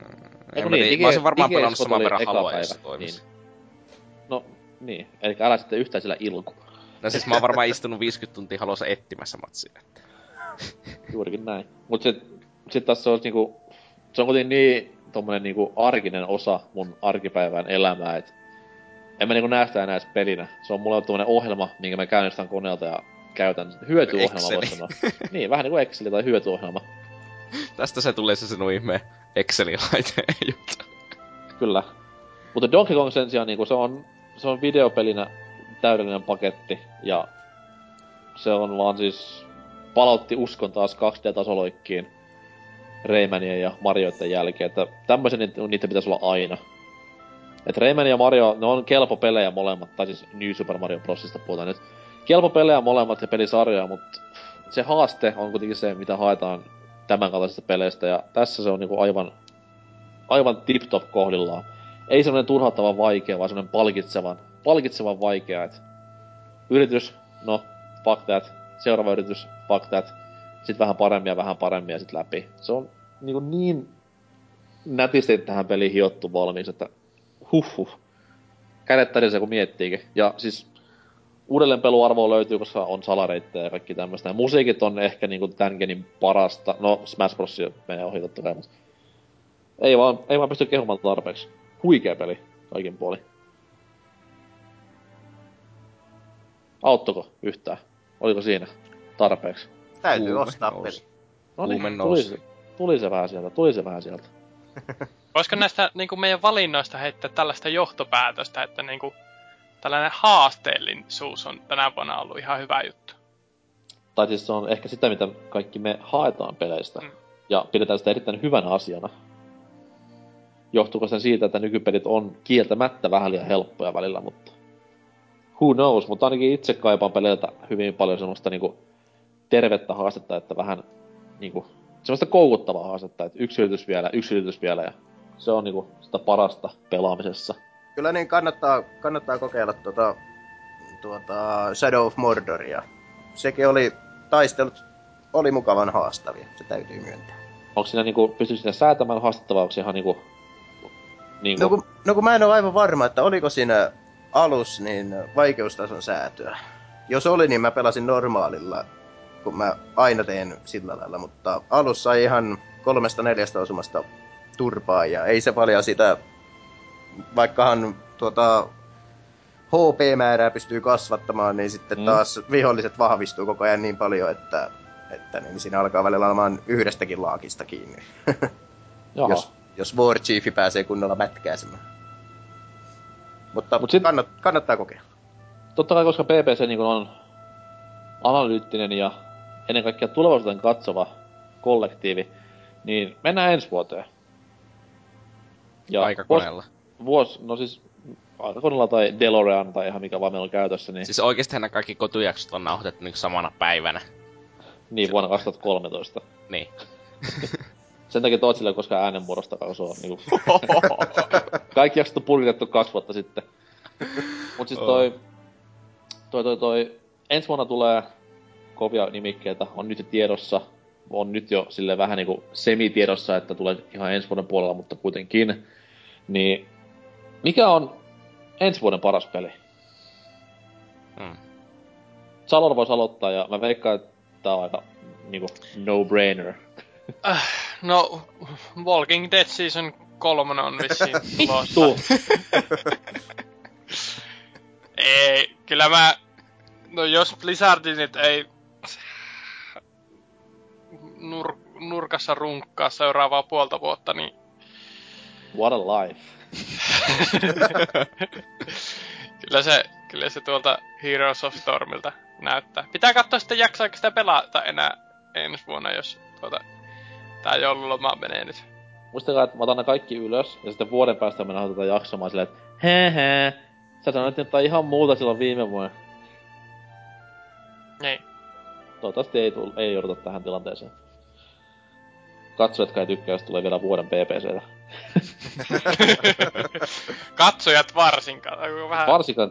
Mä olisin varmaan pelannut saman verran Haloa, jos se toimisi. No, niin. Elikkä älä sitten yhtään sillä ilku. No siis mä oon varmaan istunut 50 tuntia Halossa etsimässä matsia. Juurikin näin. Mut sit taas se on niinku... Se on kuitenkin niin tommonen niinku arkinen osa mun arkipäivän elämää, et... En mä niinku näe sitä enää edes pelinä. Se on mulle tommonen ohjelma, minkä mä käynnistän koneelta ja käytän hyötyohjelmaa voi sanoa. Niin, vähän niinku Exceli tai hyötyohjelma. Tästä se tulee se sinun ihmeen Excel-laiteen juttu. Kyllä. Mutta Donkey Kong sen sijaan niinku, se on videopelinä täydellinen paketti. Ja se on vaan siis... Palautti uskon taas 2D-tasoloikkiin Raymanien ja Marioiden jälkeen. Että tämmöisen niitä pitäisi olla aina. Et Rayman ja Mario, ne on kelpo pelejä molemmat, tai siis New Super Mario Brosista puhutaan nyt. Kelpo pelejä molemmat ja pelisarjoja, mutta se haaste on kuitenkin se, mitä haetaan tämän kaltaisista peleistä, ja tässä se on niinku aivan tip-top kohdillaan. Ei semmoinen turhauttavan vaikea, vaan semmoinen palkitsevan vaikea, et yritys, no, fuck that, seuraava yritys, fuck that, sit vähän paremmin ja sit läpi. Se on niinku niin nätisti tähän peliin hiottu valmiiksi, että kädet tärisee, kun miettiikin. Ja siis uudelleenpeluarvoa löytyy, koska on salareittejä ja kaikki tämmöistä. Ja musiikit on ehkä niinku tän genin parasta. No, Smash Bros. Menee ohi totta kai, mutta ei vaan pysty kehumaan tarpeeksi. Huikea peli kaikin puolin. Auttoko yhtään? Oliko siinä tarpeeksi? Täytyy ostaa peli. Noniin, tuli se vähän sieltä. Voisiko näistä niinku meidän valinnoista heittää tällaista johtopäätöstä, että niinku tällainen haasteellisuus on tänä vuonna ollut ihan hyvä juttu? Tai siis se on ehkä sitä, mitä kaikki me haetaan peleistä. Mm. Ja pidetään sitä erittäin hyvänä asiana. Johtuuko sen siitä, että nykypelit on kieltämättä vähän liian helppoja välillä, mutta who knows, mutta ainakin itse kaipaan peleiltä hyvin paljon semmoista niinku tervettä haastetta, että vähän niinku semmoista koukuttavaa haastetta, että yksi yritys vielä, ja se on niinku sitä parasta pelaamisessa. Kyllä niin kannattaa kokeilla tuota Shadow of Mordoria. Sekin oli, taistelut oli mukavan haastavia, se täytyy myöntää. Onko siinä niinku, pystyykö siinä säätämään haastettavaa, onko se ihan niinku... No kun mä en ole aivan varma, että oliko siinä alus niin vaikeustason säätöä. Jos oli, niin mä pelasin normaalilla, kun mä aina teen sillä lailla, mutta alus sai ihan 3-4 osumasta turpaa, ja ei se paljon sitä, vaikkahan HP-määrää pystyy kasvattamaan, niin sitten taas viholliset vahvistuu koko ajan niin paljon, että niin siinä alkaa välillä olemaan yhdestäkin laakista kiinni. Jos War Chief pääsee kunnolla mätkääsemään. Mutta kannattaa kokeilla. Totta kai, koska PPC niin on analyyttinen ja ennen kaikkea tulevaisuuteen katsova kollektiivi, niin mennään ensi vuoteen. Ja aikakoneella. Aikakoneella tai DeLorean tai ihan mikä vaan meillä on käytössä. Niin... Siis oikeestihan nämä kaikki kotujaksot on nauhoitettu niin samana päivänä. Niin, vuonna 2013. Niin. Sen takia toit sille, koska äänenmuodostakaan se on niinku... Kaikki jaksot on pulkitettu 2 vuotta sitten. Mut siis toi... Ensi vuonna tulee kovia nimikkeitä, on nyt jo tiedossa. On nyt jo silleen vähän niinku semitiedossa, että tulee ihan ensi vuoden puolella, mutta kuitenkin. Niin... Mikä on ensi vuoden paras peli? Salor vois aloittaa, ja mä veikkaan, että tää on aika niinku no-brainer. No, Walking Dead Season 3 on vissiin tulossa. Ei, kyllä mä... No jos Blizzardin nyt ei... nurkassa runkkaa seuraavaa puolta vuotta, niin... What a life. Kyllä se tuolta Heroes of Stormilta näyttää. Pitää katsoa sitten, jaksaako sitä pelata enää ensi vuonna, jos tää joululoma menee nyt. Muistakaa, että mä otan kaikki ylös, ja sitten vuoden päästä me nähdään jaksamaan silleen, että hee, sä sanoit jotain ihan muuta silloin viime vuonna. Niin. Toivottavasti ei jouduta tähän tilanteeseen. Katsojat kai tykkää, jos tulee vielä vuoden PPCtä. Katsojat varsinkaan. Varsinkaan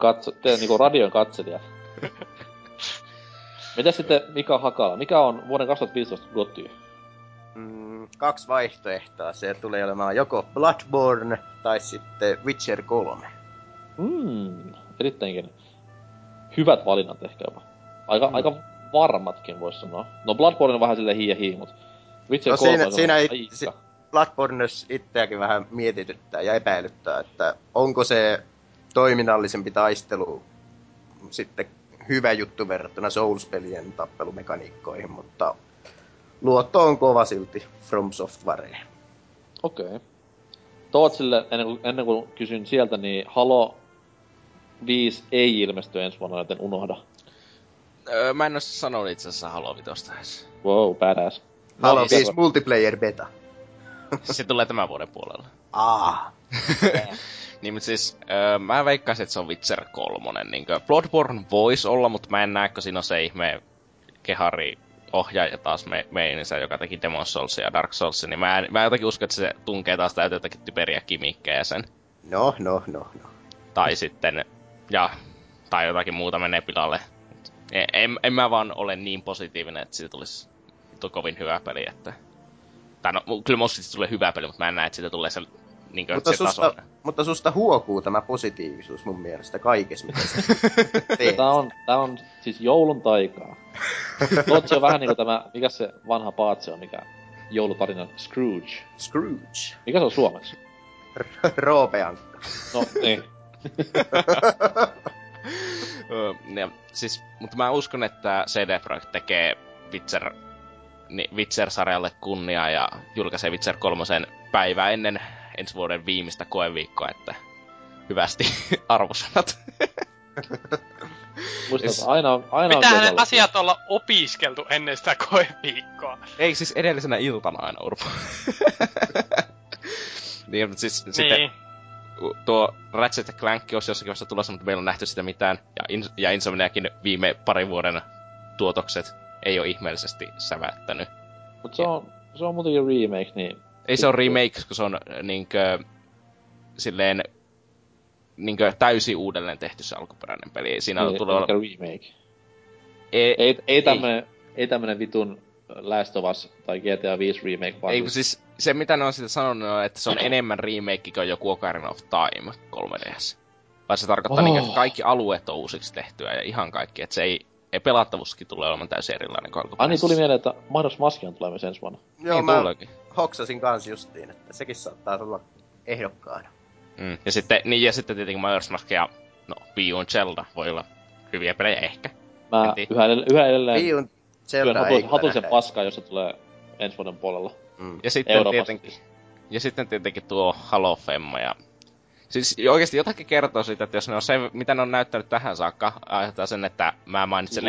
niinku radion katselijat. Mitäs sitten Mika Hakala? Mikä on vuoden 2015 GOTY? 2 vaihtoehtoa. Se tulee olemaan joko Bloodborne tai sitten Witcher 3. Erittäinkin hyvät valinnat ehkä jopa. Aika varmatkin vois sanoa. No Bloodborne on vähän silleen hii, mutta Witcher 3 on aika. Bloodborne itseäkin vähän mietityttää ja epäilyttää, että onko se toiminnallisempi taistelu sitten hyvä juttu verrattuna Souls-pelien tappelumekaniikkoihin, mutta luotto on kova silti From Softwareen. Okei. Tootsille, ennen kuin kysyn sieltä, niin Halo 5 ei ilmesty ensi vuonna, joten unohda. Mä en oo sanonut itse asiassa Halo 5 edes. Wow, badass. Halo 5 multiplayer beta. Se tulee tämän vuoden puolella. Niin, mutta siis mä veikkaisin, että se on Witcher 3. Niinkö Bloodborne voisi olla, mutta mä en näe, kun siinä on se ihme kehari ohjaaja taas meininsä, joka teki Demon Soulsia ja Dark Soulsia, niin mä jotenkin uskon, että se tunkee taas täytyy jotakin typeriä kimikkejä sen. No. Tai sitten, tai jotakin muuta menee pilalle. En mä vaan ole niin positiivinen, että siitä tulisi kovin hyvä peli, että... Tai no, kyllä musta siitä tulee hyvä peli, mutta mä en näe, että siitä tulee se, niin kuin, se taso. Mutta susta huokuu tämä positiivisuus mun mielestä kaikessa, mitä sä teet. Tää on siis joulun taikaa. Tootsi on vähän niinku tämä, mikä se vanha paatse on, mikä joulutarina Scrooge. Scrooge. Mikä se on suomeksi? Roopeankka. No, niin. Siis, mutta mä uskon, että CD Projekt tekee Witcher-sarjalle kunniaa ja julkaisee Witcher 3 päivää ennen ensi vuoden viimeistä koeviikkoa, että hyvästi arvosanat. Muistat, aina mitähän on asiat olla opiskeltu ennen sitä koeviikkoa? Ei siis edellisenä iltana aina, Urpo. Niin, mutta siis niin. Sitten tuo Ratchet & Clank olisi jossakin vasta tulossa, mutta meillä on nähty sitä mitään. Ja Insomniakin viime parin vuoden tuotokset ei ole ihmeellisesti sävättänyt. Mutta se on muutenkin remake, niin... Ei se ole remake, kun se on niinkö täysin uudelleen tehty se alkuperäinen peli. Siinä on tullut... remake. Ei tämmönen vitun Last of Us tai GTA 5 remake vaan... Ei, siis se mitä ne on siitä sanonut on, että se on enemmän remake kuin joku Ocarina of Time 3DS. Vai se tarkoittaa niinkö, että kaikki alueet on uusiksi tehtyä ja ihan kaikki, että se ei pelattavuuskin tulee olemaan täysin erilainen kuin alkuperäisessä. Tuli mieleen, että Majora's Maskihan tulee myös ensi vuonna. Joo, mä hoksasin kans justiin, että sekin saattaa olla ehdokkaana. Ja sitten tietenkin Majora's Mask ja Wii U Zelda voi olla hyviä pelejä ehkä. Mä yhä edelleen hatuisen paskaa, jossa tulee ensi vuoden puolella. Ja sitten tietenkin tuo Halo Femma ja... Siis oikeesti jotakin kertoo siitä, että jos ne on se, mitä ne on näyttänyt tähän saakka, aiheuttaa sen, että mä mainitsen...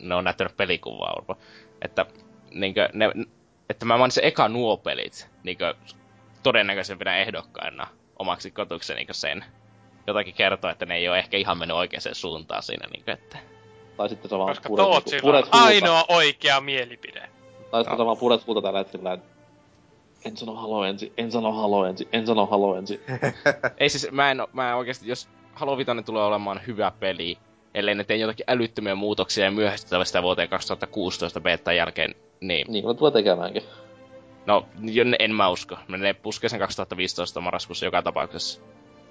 ne on näyttänyt pelikuvaa, Urpo. Että niinkö että mä mainitsen eka nuo pelit, niinkö todennäköisempinä ehdokkaina omaksi kotukseni niinkö sen. Jotakin kertoo, että ne ei oo ehkä ihan mennyt oikeaan suuntaan siinä niinkö, että... Tai sitten se on vaan puret ainoa oikea mielipide. Tai sitten se on vaan puret huulta tällä hetkellä, En sano Halo ensi. Ei siis, mä en oikeesti, jos Halo 5 tulee olemaan hyvä peli, ellei ne tee jotakin älyttömiä muutoksia ja myöhästytä sitä vuoteen 2016 betan jälkeen, niin... Niin kuin ne tulee tekemäänkin. No, en mä usko. Ne puskee sen 2015 marraskuussa joka tapauksessa.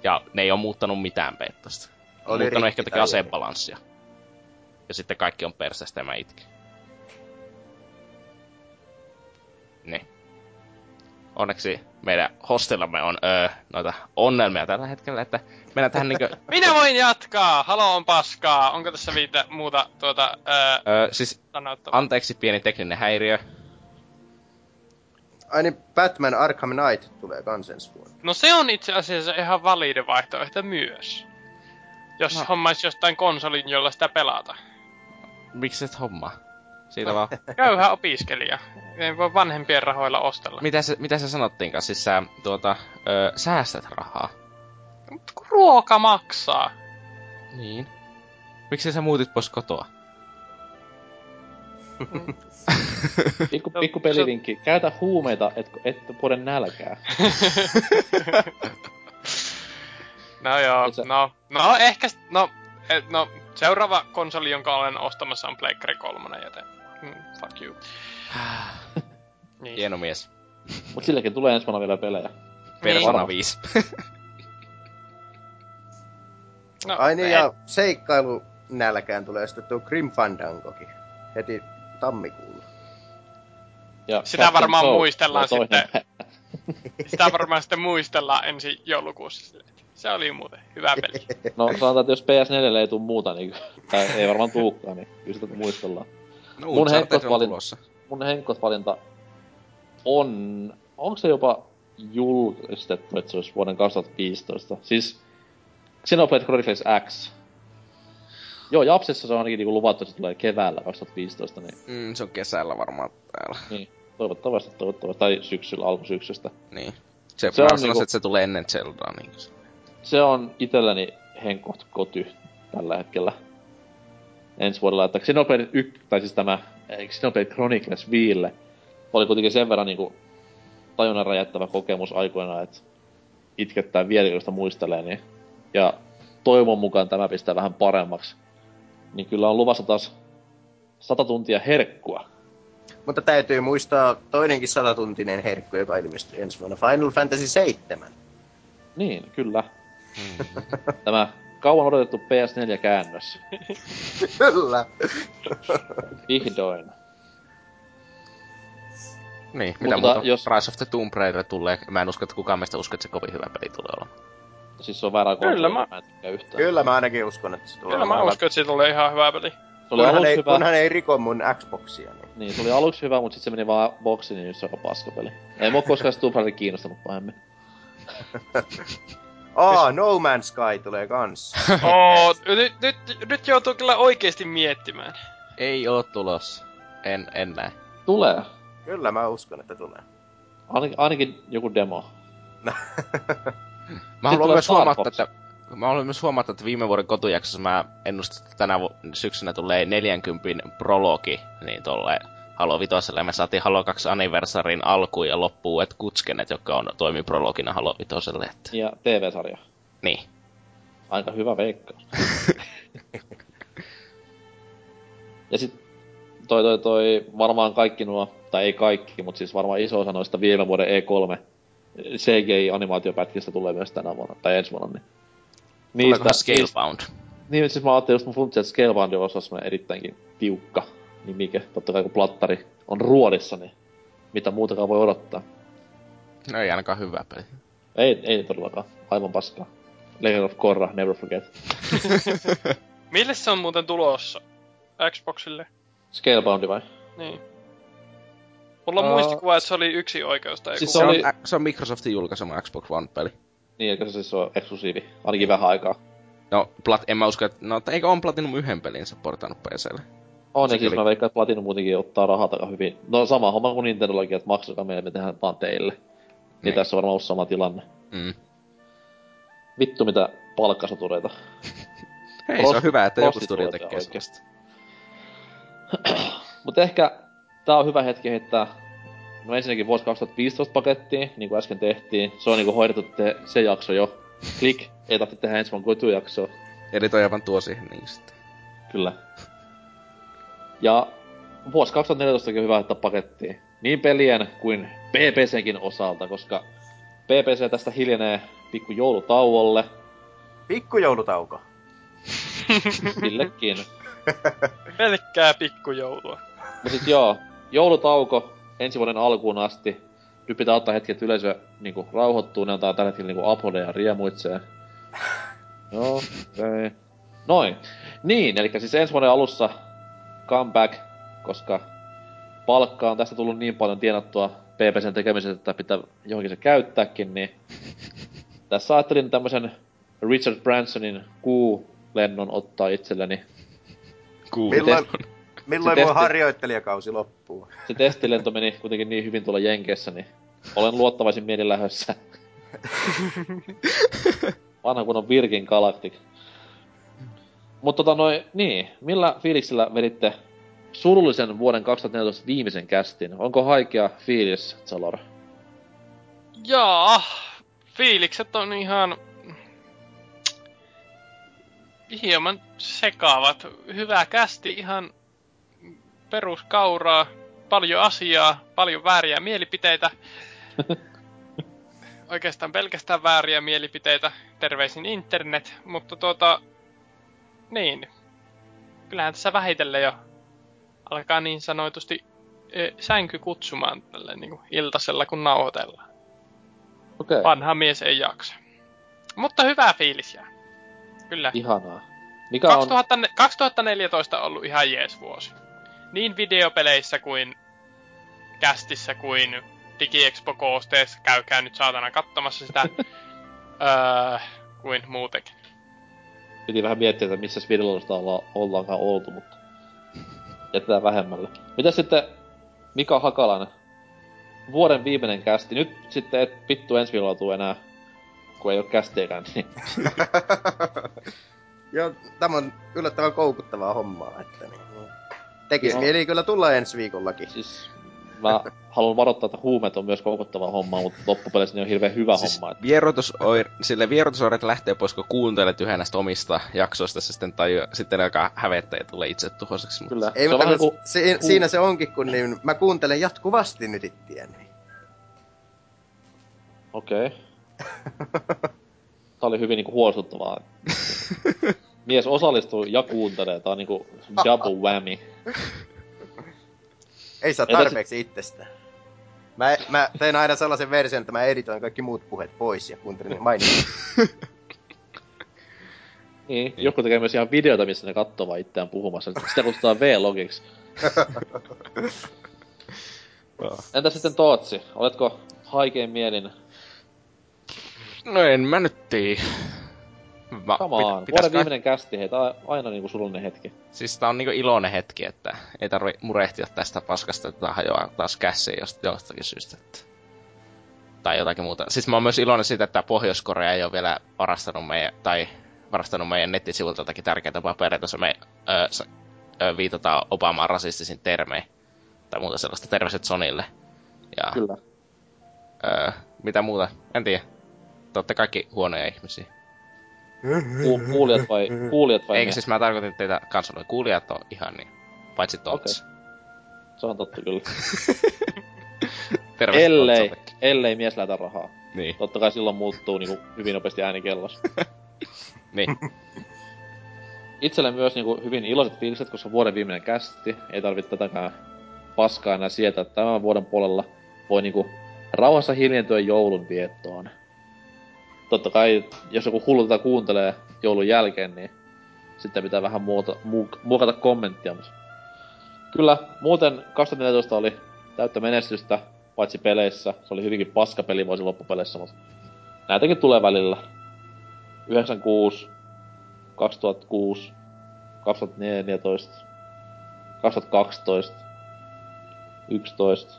Ja ne ei oo muuttanut mitään betasta. On muuttanut ehkä jotakin asebalanssia. Ja sitten kaikki on persestä ja mä itken. Niin. Onneksi meidän hostellamme on noita onnelmia tällä hetkellä, että mennään tähän niinkö... Minä voin jatkaa! Halo on paskaa! Onko tässä viitä muuta siis, anteeksi pieni tekninen häiriö. Ai niin, Batman Arkham Knight tulee kans ensi vuonna. No se on itse asiassa ihan valide vaihtoehto myös. Jos hommaisi jostain konsolin, jolla sitä pelata. Miksi et hommaa? Siitä vaan. Köyhä opiskelija. Ei voi vanhempien rahoilla ostella. Mitä sä sanottiinkaan? Siis sä säästät rahaa. Mutta kun ruoka maksaa. Niin. Miksi sä muutit pois kotoa? Pikku pelivinkki. Käytä huumeita, et pode nälkää. No joo, ehkä seuraava konsoli, jonka olen ostamassa, on Pleikkari 3, joten fuck you. Niin. Hieno mies. Mut silläkin tulee ensi vuonna vielä pelejä. Persona 5. Ai niin, ja seikkailu nälkään tulee sitten tuo Grim Fandangokin heti tammikuulla. Ja sitä varmaan muistellaan sitten. Sitä varmaan sitten muistellaan ensi joulukuussa. Se oli muuten hyvä peli. No sanotaan, että jos PS4 ei tuu muuta, niin tai ei varmaan tuukaan, niin kyllä sitä muistellaan. No, mun henkkosvalinta on... Onko se jopa julkistettu, että se olisi vuoden 2015? Siis Xenoblade Chronicles X. Joo, Japsissa se on ainakin niin luvattu, että se tulee keväällä 2015. Niin... se on kesällä varmaan täällä. Niin, toivottavasti. Tai syksyllä, alkusyksystä. Niin. Se on sanoisin, niinku, että se tulee ennen Zeldaa. Niinku. Se on itselläni henkot koty tällä hetkellä. Ensi vuodella, että Xenoblade 1, tai siis tämä Xenoblade Chronicles 5, oli kuitenkin sen verran niinku tajunnan räjättävä kokemus aikoinaan, että itkettää vielä, kun sitä muistelee. Niin. Ja toivon mukaan tämä pistää vähän paremmaksi. Niin kyllä on luvassa taas 100 tuntia herkkua. Mutta täytyy muistaa toinenkin 100-tuntinen herkku, joka ilmestyy ensi vuonna, Final Fantasy 7. Niin, kyllä. Tämä kauan odotettu PS4-käännös. Kyllä. Vihdoin. Niin, mitä muuta, jos Rise of the Tomb Raider tulee, mä en usko, että kukaan meistä usko, että se kovin hyvä peli tulee olla. Siis se on väärä konsoli, mä en tykkää yhtään. Kyllä mä ainakin uskon, että se tulee. Kyllä mä uskon, että siitä tulee ihan hyvä peli. Kunhan ei riko mun Xboxia. Niin, se oli aluksi hyvä, mut sit se meni vaan boksiin, niin se on paskapeli. Ei mua koskaan Tomb Raider kiinnostanut pahemmin. No Man's Sky tulee kans. Nyt joutuu kyllä oikeesti miettimään. Ei oo tulos. En näe. Tulee. Kyllä mä uskon, että tulee. Ainakin joku demo. Mä haluan myös huomata, että viime vuoden kotujaksossa mä ennustin, että tänä syksynä tulee 40 prologi, niin tolleen Halo 5:lle me saatiin Halo 2 Anniversarin alkuun ja loppuun, että Kutskenet, joka on toimi prologina Halo 5:lle. Että... Ja TV-sarja. Niin. Aika hyvä veikkaus. Ja sit toi varmaan kaikki nuo, tai ei kaikki, mutta siis varmaan iso osa noista viime vuoden E3 CGI-animaatiopätkistä tulee myös tänä vuonna, tai ensi vuonna, niin... Tuleekohan Scalebound? Niin, siis mä ajattelin, että funtsin, että Scalebound on osassa erittäinkin tiukka nimike. Totta kai kun plattari on ruodissa, niin mitä muutakaan voi odottaa. No ei ainakaan hyvää peliä. Ei todellakaan. Aivan paskaa. Legend of Korra, never forget. Mille se on muuten tulossa? Xboxille? Scaleboundi vai? Niin. Mulla on muistikuva, että se oli yksi oikeus tai siis se on Microsoftin julkaisema Xbox One-peli. Niin, eikä se siis ole eksklusiivi, ainakin vähän aikaa. No, en mä usko, että... No, eikö on Platinum yhden pelinsä portannut PClle? On, ja siis mä veikkaan, että Platinum muutenkin ottaa rahat aika hyvin. No, sama homma kuin Nintendollakin, että maksakaa meille, me tehdään vaan teille. Niin tässä on varmaan ollut sama tilanne. Mm. Vittu, mitä palkkasatureita. Hei, se on hyvä, että joku studio tekee oikeasti. Mut ehkä... Tää on hyvä hetki heittää, no ensinnäkin vuosi 2015 pakettiin, niinku äsken tehtiin. Se on niinku hoidettu se jakso jo. Klik, ei tarvitse tehdä ensi vuonna kotujaksoa. Eli toi aivan tuo siihen niin sitten. Kyllä. Ja vuosi 2014 on hyvä heittää pakettiin. Niin pelien kuin PPC:nkin osalta, koska PPC tästä hiljenee pikku joulutauolle. Pikku joulutauko? Sillekin. Pelkkää pikkujoulua. No sit joo. Joulutauko ensi vuoden alkuun asti. Nyt pitää ottaa hetki, että yleisö niinku rauhoittuu. Ne antaa tällä hetkellä niinku aplodeja ja riemuitsee. Joo, okei. Noin. Niin, elikkä siis ensi vuoden alussa comeback, koska palkka on tästä tullut niin paljon tienattua PPCn tekemisestä, että pitää johonkin se käyttääkin, niin tässä ajattelin tämmösen Richard Bransonin kuulennon ottaa itselleni. Milloin mun harjoittelijakausi loppuu? Se testilento meni kuitenkin niin hyvin tuolla Jenkeissä, niin olen luottavaisin mieli lähdössä. Vanha kun on Virgin Galactic. Mut niin, millä fiiliksillä veditte surullisen vuoden 2014 viimeisen kästin? Onko haikea fiilis, Zalor? Jaa, fiilikset on ihan... hieman sekaavat. Hyvä kästi, ihan... peruskauraa, paljon asiaa, paljon vääriä mielipiteitä. Oikeastaan pelkästään vääriä mielipiteitä, terveisin internet, mutta niin. Kyllähän tässä vähitellen jo alkaa niin sanotusti sänky kutsumaan tälle niin kuin iltasella, kun nauhoitellaan. Okay. Vanha mies ei jaksa. Mutta hyvää fiilis jää. Kyllä. Ihanaa. Mikä 2014 on ollut ihan jees vuosi. Niin videopeleissä kuin kästissä kuin DigiExpo-koosteessa. Käykää nyt saatana katsomassa sitä kuin muutenkin. Piti vähän miettiä, että missä videoista ollaankaan oltu, mutta jätetään vähemmälle. Mitäs sitten Mika Hakalainen? vuoden viimeinen kästi. Nyt sitten et vittu ensi viikolla tuu enää, kun ei oo kästeikään, niin... Joo, tämä on yllättävän koukuttavaa hommaa, että niin... Tekis mieli kyllä tulla ensi viikollakin. Siis... Mä haluan varoittaa, että huumeet on myös koukuttavaa hommaa, mutta loppupeleissä ne on hirveen hyvä siis homma. Että... Vierotusoireet lähtee pois, kun kuuntelet yhden näistä omista jaksoista, sitten tajua, sitten alkaa hävettää ja tulee itse tuhoiseksi. Kyllä. Ei, se mutta siinä se onkin, kun niin, mä kuuntelen jatkuvasti nyt ittiäni. Okei. Okay. Tää oli hyvin niinku huolestuttavaa. Mies osallistuu ja kuuntelee, tää on niinku double whammy. Ei saa tarpeeksi itsestä. Mä tein aina sellaisen version, että mä editoin kaikki muut puheet pois ja kuuntelin mainitsin. Niin, joku tekee myös ihan videota, missä ne katsoo vaan itseään puhumassa. Sitä kutsutaan V-logiksi. Entä sitten Tootsi? Oletko haikein mielin? No en mä nyt tii. Come on, vuoden viimeinen kästi, hei, tää on aina niinku surullinen hetki. Siis tää on niinku iloinen hetki, että ei tarvi murehtia tästä paskasta, että tää hajoaa taas kässiin jostakin syystä, että... Tai jotakin muuta. Siis mä oon myös iloinen siitä, että Pohjois-Korea ei oo vielä varastanut meidän nettisivuilta jotakin tärkeitä papereita, jossa me viitataan Obamaan rasistisin termein. Tai muuta sellaista, terveiset Sonille. Ja, kyllä. Mitä muuta? En tiedä. Te ootte kaikki huonoja ihmisiä. Kuulijat vai... Eikä siis mä tarkoitin, että teitä kansanoja kuulijat on ihan niin, paitsi Tootsi. Okay. Se on totta kyllä. ellei mies lähetä rahaa. Niin. Totta kai silloin muuttuu niinku hyvin nopeasti ääni kellossa. Niin. Itselle myös niinku hyvin iloiset fiiliset, koska vuoden viimeinen kästi. Ei tarvitse tätäkään paskaa enää sietää tämän vuoden puolella. Voi niinku rauhassa hiljentyä joulun viettoon. Totta kai, jos joku hullu tätä kuuntelee joulun jälkeen, niin sitten pitää vähän muokata kommenttia. Kyllä, muuten 2014 oli täyttä menestystä, paitsi peleissä. Se oli hyvinkin paska peli voisi loppupeleissä, mutta näitäkin tulee välillä. 96, 2006, 2014, 2012, 11.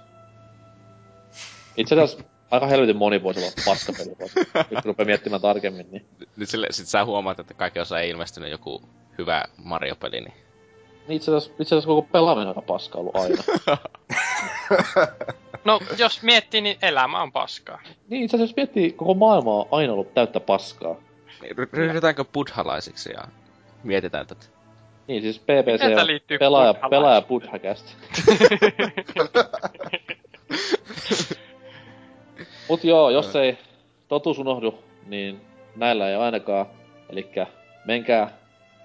Itse asiassa... Aika helvetin moni voisi olla paskapeli, nyt kun rupee miettimään tarkemmin, niin... Nyt sit sä huomaat, että kaikessa ei ilmestynyt joku hyvä Mario-peli, niin... Itse asiassa koko pelaaminen on aina paskaa ollut aina. No, jos miettii, niin elämä on paskaa. Niin, itse asiassa jos miettii, koko maailma on aina ollut täyttä paskaa. Niin, ryhdytäänkö buddhalaisiksi ja mietitään tätä? Niin, siis PPC on pelaaja buddhakästä. Mut joo, jos ei totuus unohdu, niin näillä ei ainakaan. Elikkä menkää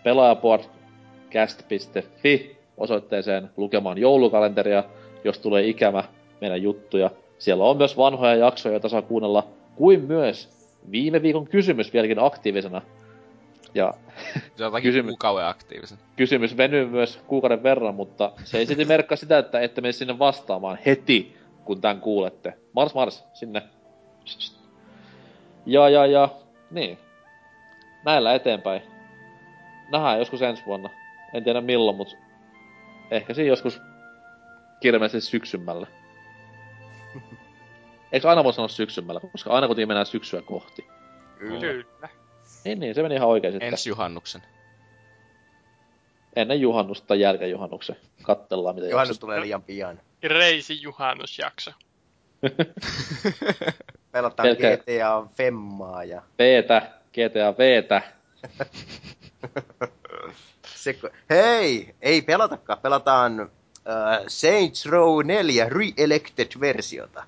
pelaajapodcast.fi osoitteeseen lukemaan joulukalenteria, jos tulee ikävä meidän juttuja. Siellä on myös vanhoja jaksoja, joita saa kuunnella, kuin myös viime viikon kysymys vieläkin aktiivisena. Ja kysymys venyy myös kuukauden verran, mutta se ei silti merkkaa sitä, että ette mene sinne vastaamaan heti, kun tän kuulette. Mars, sinne. Ja, niin. Näillä eteenpäin. Nähdään joskus ensi vuonna. En tiedä milloin, mut ehkä siinä joskus kirmeisesti syksymällä. Eikö aina voi sanoa syksymällä, koska aina kuitenkin mennään syksyä kohti. Kyllä. Niin, se meni ihan oikein sitten. Ensi juhannuksen. Ennen juhannusta tai jälkeen juhannuksen. Kattellaan, mitä juhannus tulee liian pian. Crazy juhannusjakso. Pelataan GTA Femmaa ja... GTA V:tä. Hei! Ei pelatakaan. Pelataan Saints Row 4 Re-Elected-versiota.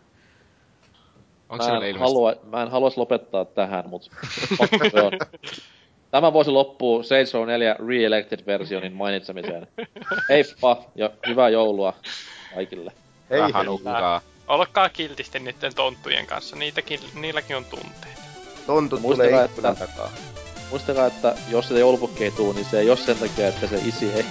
Mä en haluais lopettaa tähän, mut pakko se on. Tämä voisi loppua Saints Row 4 Re-Elected-versionin mainitsemiseen. Heippa ja hyvää joulua kaikille. Hei hei. Olkaa kiltisti niitten tonttujen kanssa, niilläkin on tunteet. Tontut tulee ikkunan takaa. Muistakaa, että jos se joulupukki ei tuu, niin se ei oo sen takia, että se isi ei.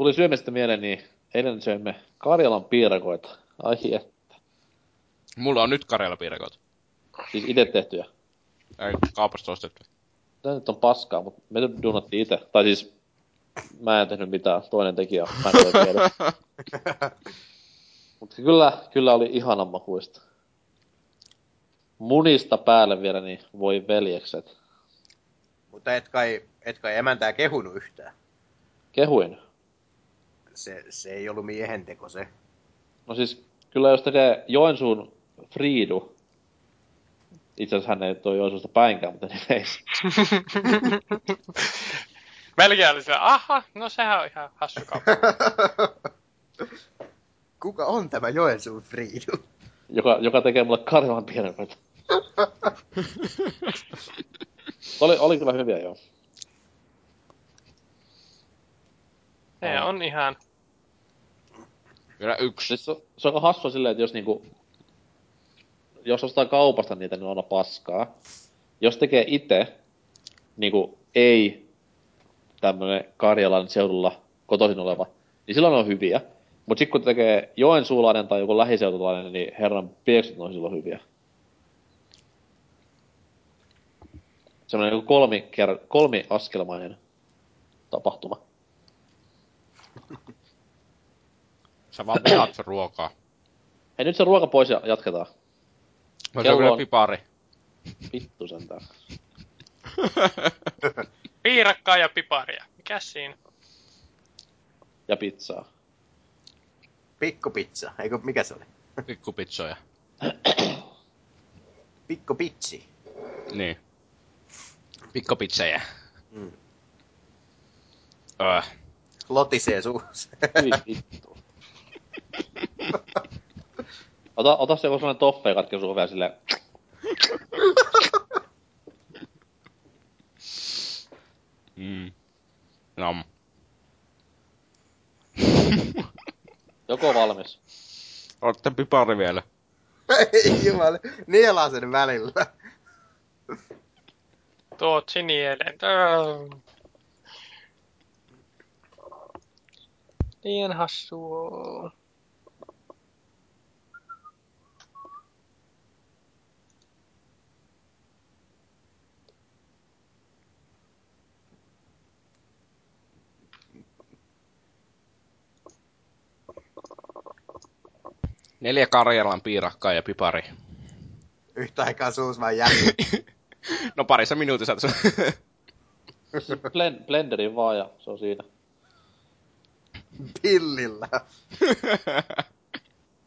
Tuli syömistä mieleen, niin eilen söimme Karjalan piirakoita. Ai että. Mulla on nyt Karjalan piirakoita. Siis ite tehtyjä? Ei, kaupasta ostettu. Tää nyt on paskaa, mutta me duunattiin ite. Tai siis, mä en tehnyt mitään, toinen tekijä. Mä en tiedä. Mutta kyllä oli ihanan makuista. Munista päälle vielä, niin voi veljekset. Mutta et kai emäntää kehunut yhtään. Kehuin. Se ei ollut miehenteko se. No siis, kyllä jos tekee Joensuun Friidu, itse asiassa hän ei toi Joensuusta päinkään, mutta niin ei. Belgia oli siellä, aha, no sehän on ihan hassu kauppa. Kuka on tämä Joensuun Friidu? Joka tekee mulle Karjalan piirakoita. Oli kyllä hyviä, joo. Ne on ihan... Kyllä yksi. Se on hassua silleen, että jos ostaa kaupasta niitä, niin on aina paskaa. Jos tekee itse, niinku ei tämmönen Karjalan seudulla kotoisin oleva, niin silloin on hyviä. Mut sit kun tekee joensuulainen tai joku lähiseutulainen, niin herran piekset on silloin hyviä. Semmoinen joku kolmiaskelmainen tapahtuma. Sä vaan pelaat sen ruokaa. Hei, nyt se ruoka pois ja jatketaan. Mä se on kyllä pipari. Vittu sentään. Piirakkaa ja piparia. Mikäs siinä? Ja pizzaa. Pikkupizza. Eikö, mikä se oli? Pikkupizzoja. Pikkupitsi. Niin. Pikkupitsejä. Mm. Lotisee suus. Vittu. Ota se joku sellainen toffee katke suun vielä silleen. Mm. Nom. Joko valmis? Otta pipari vielä. Ei jumala, nielaa sen välillä. Tootsi nielen. Niin hassua. Neljä Karjalan piirakkaa ja pipari. Yhtä aikaa suus vaan jälkeen. No parissa minuutissa. Blenderin vaan ja se on siinä. Pillillä.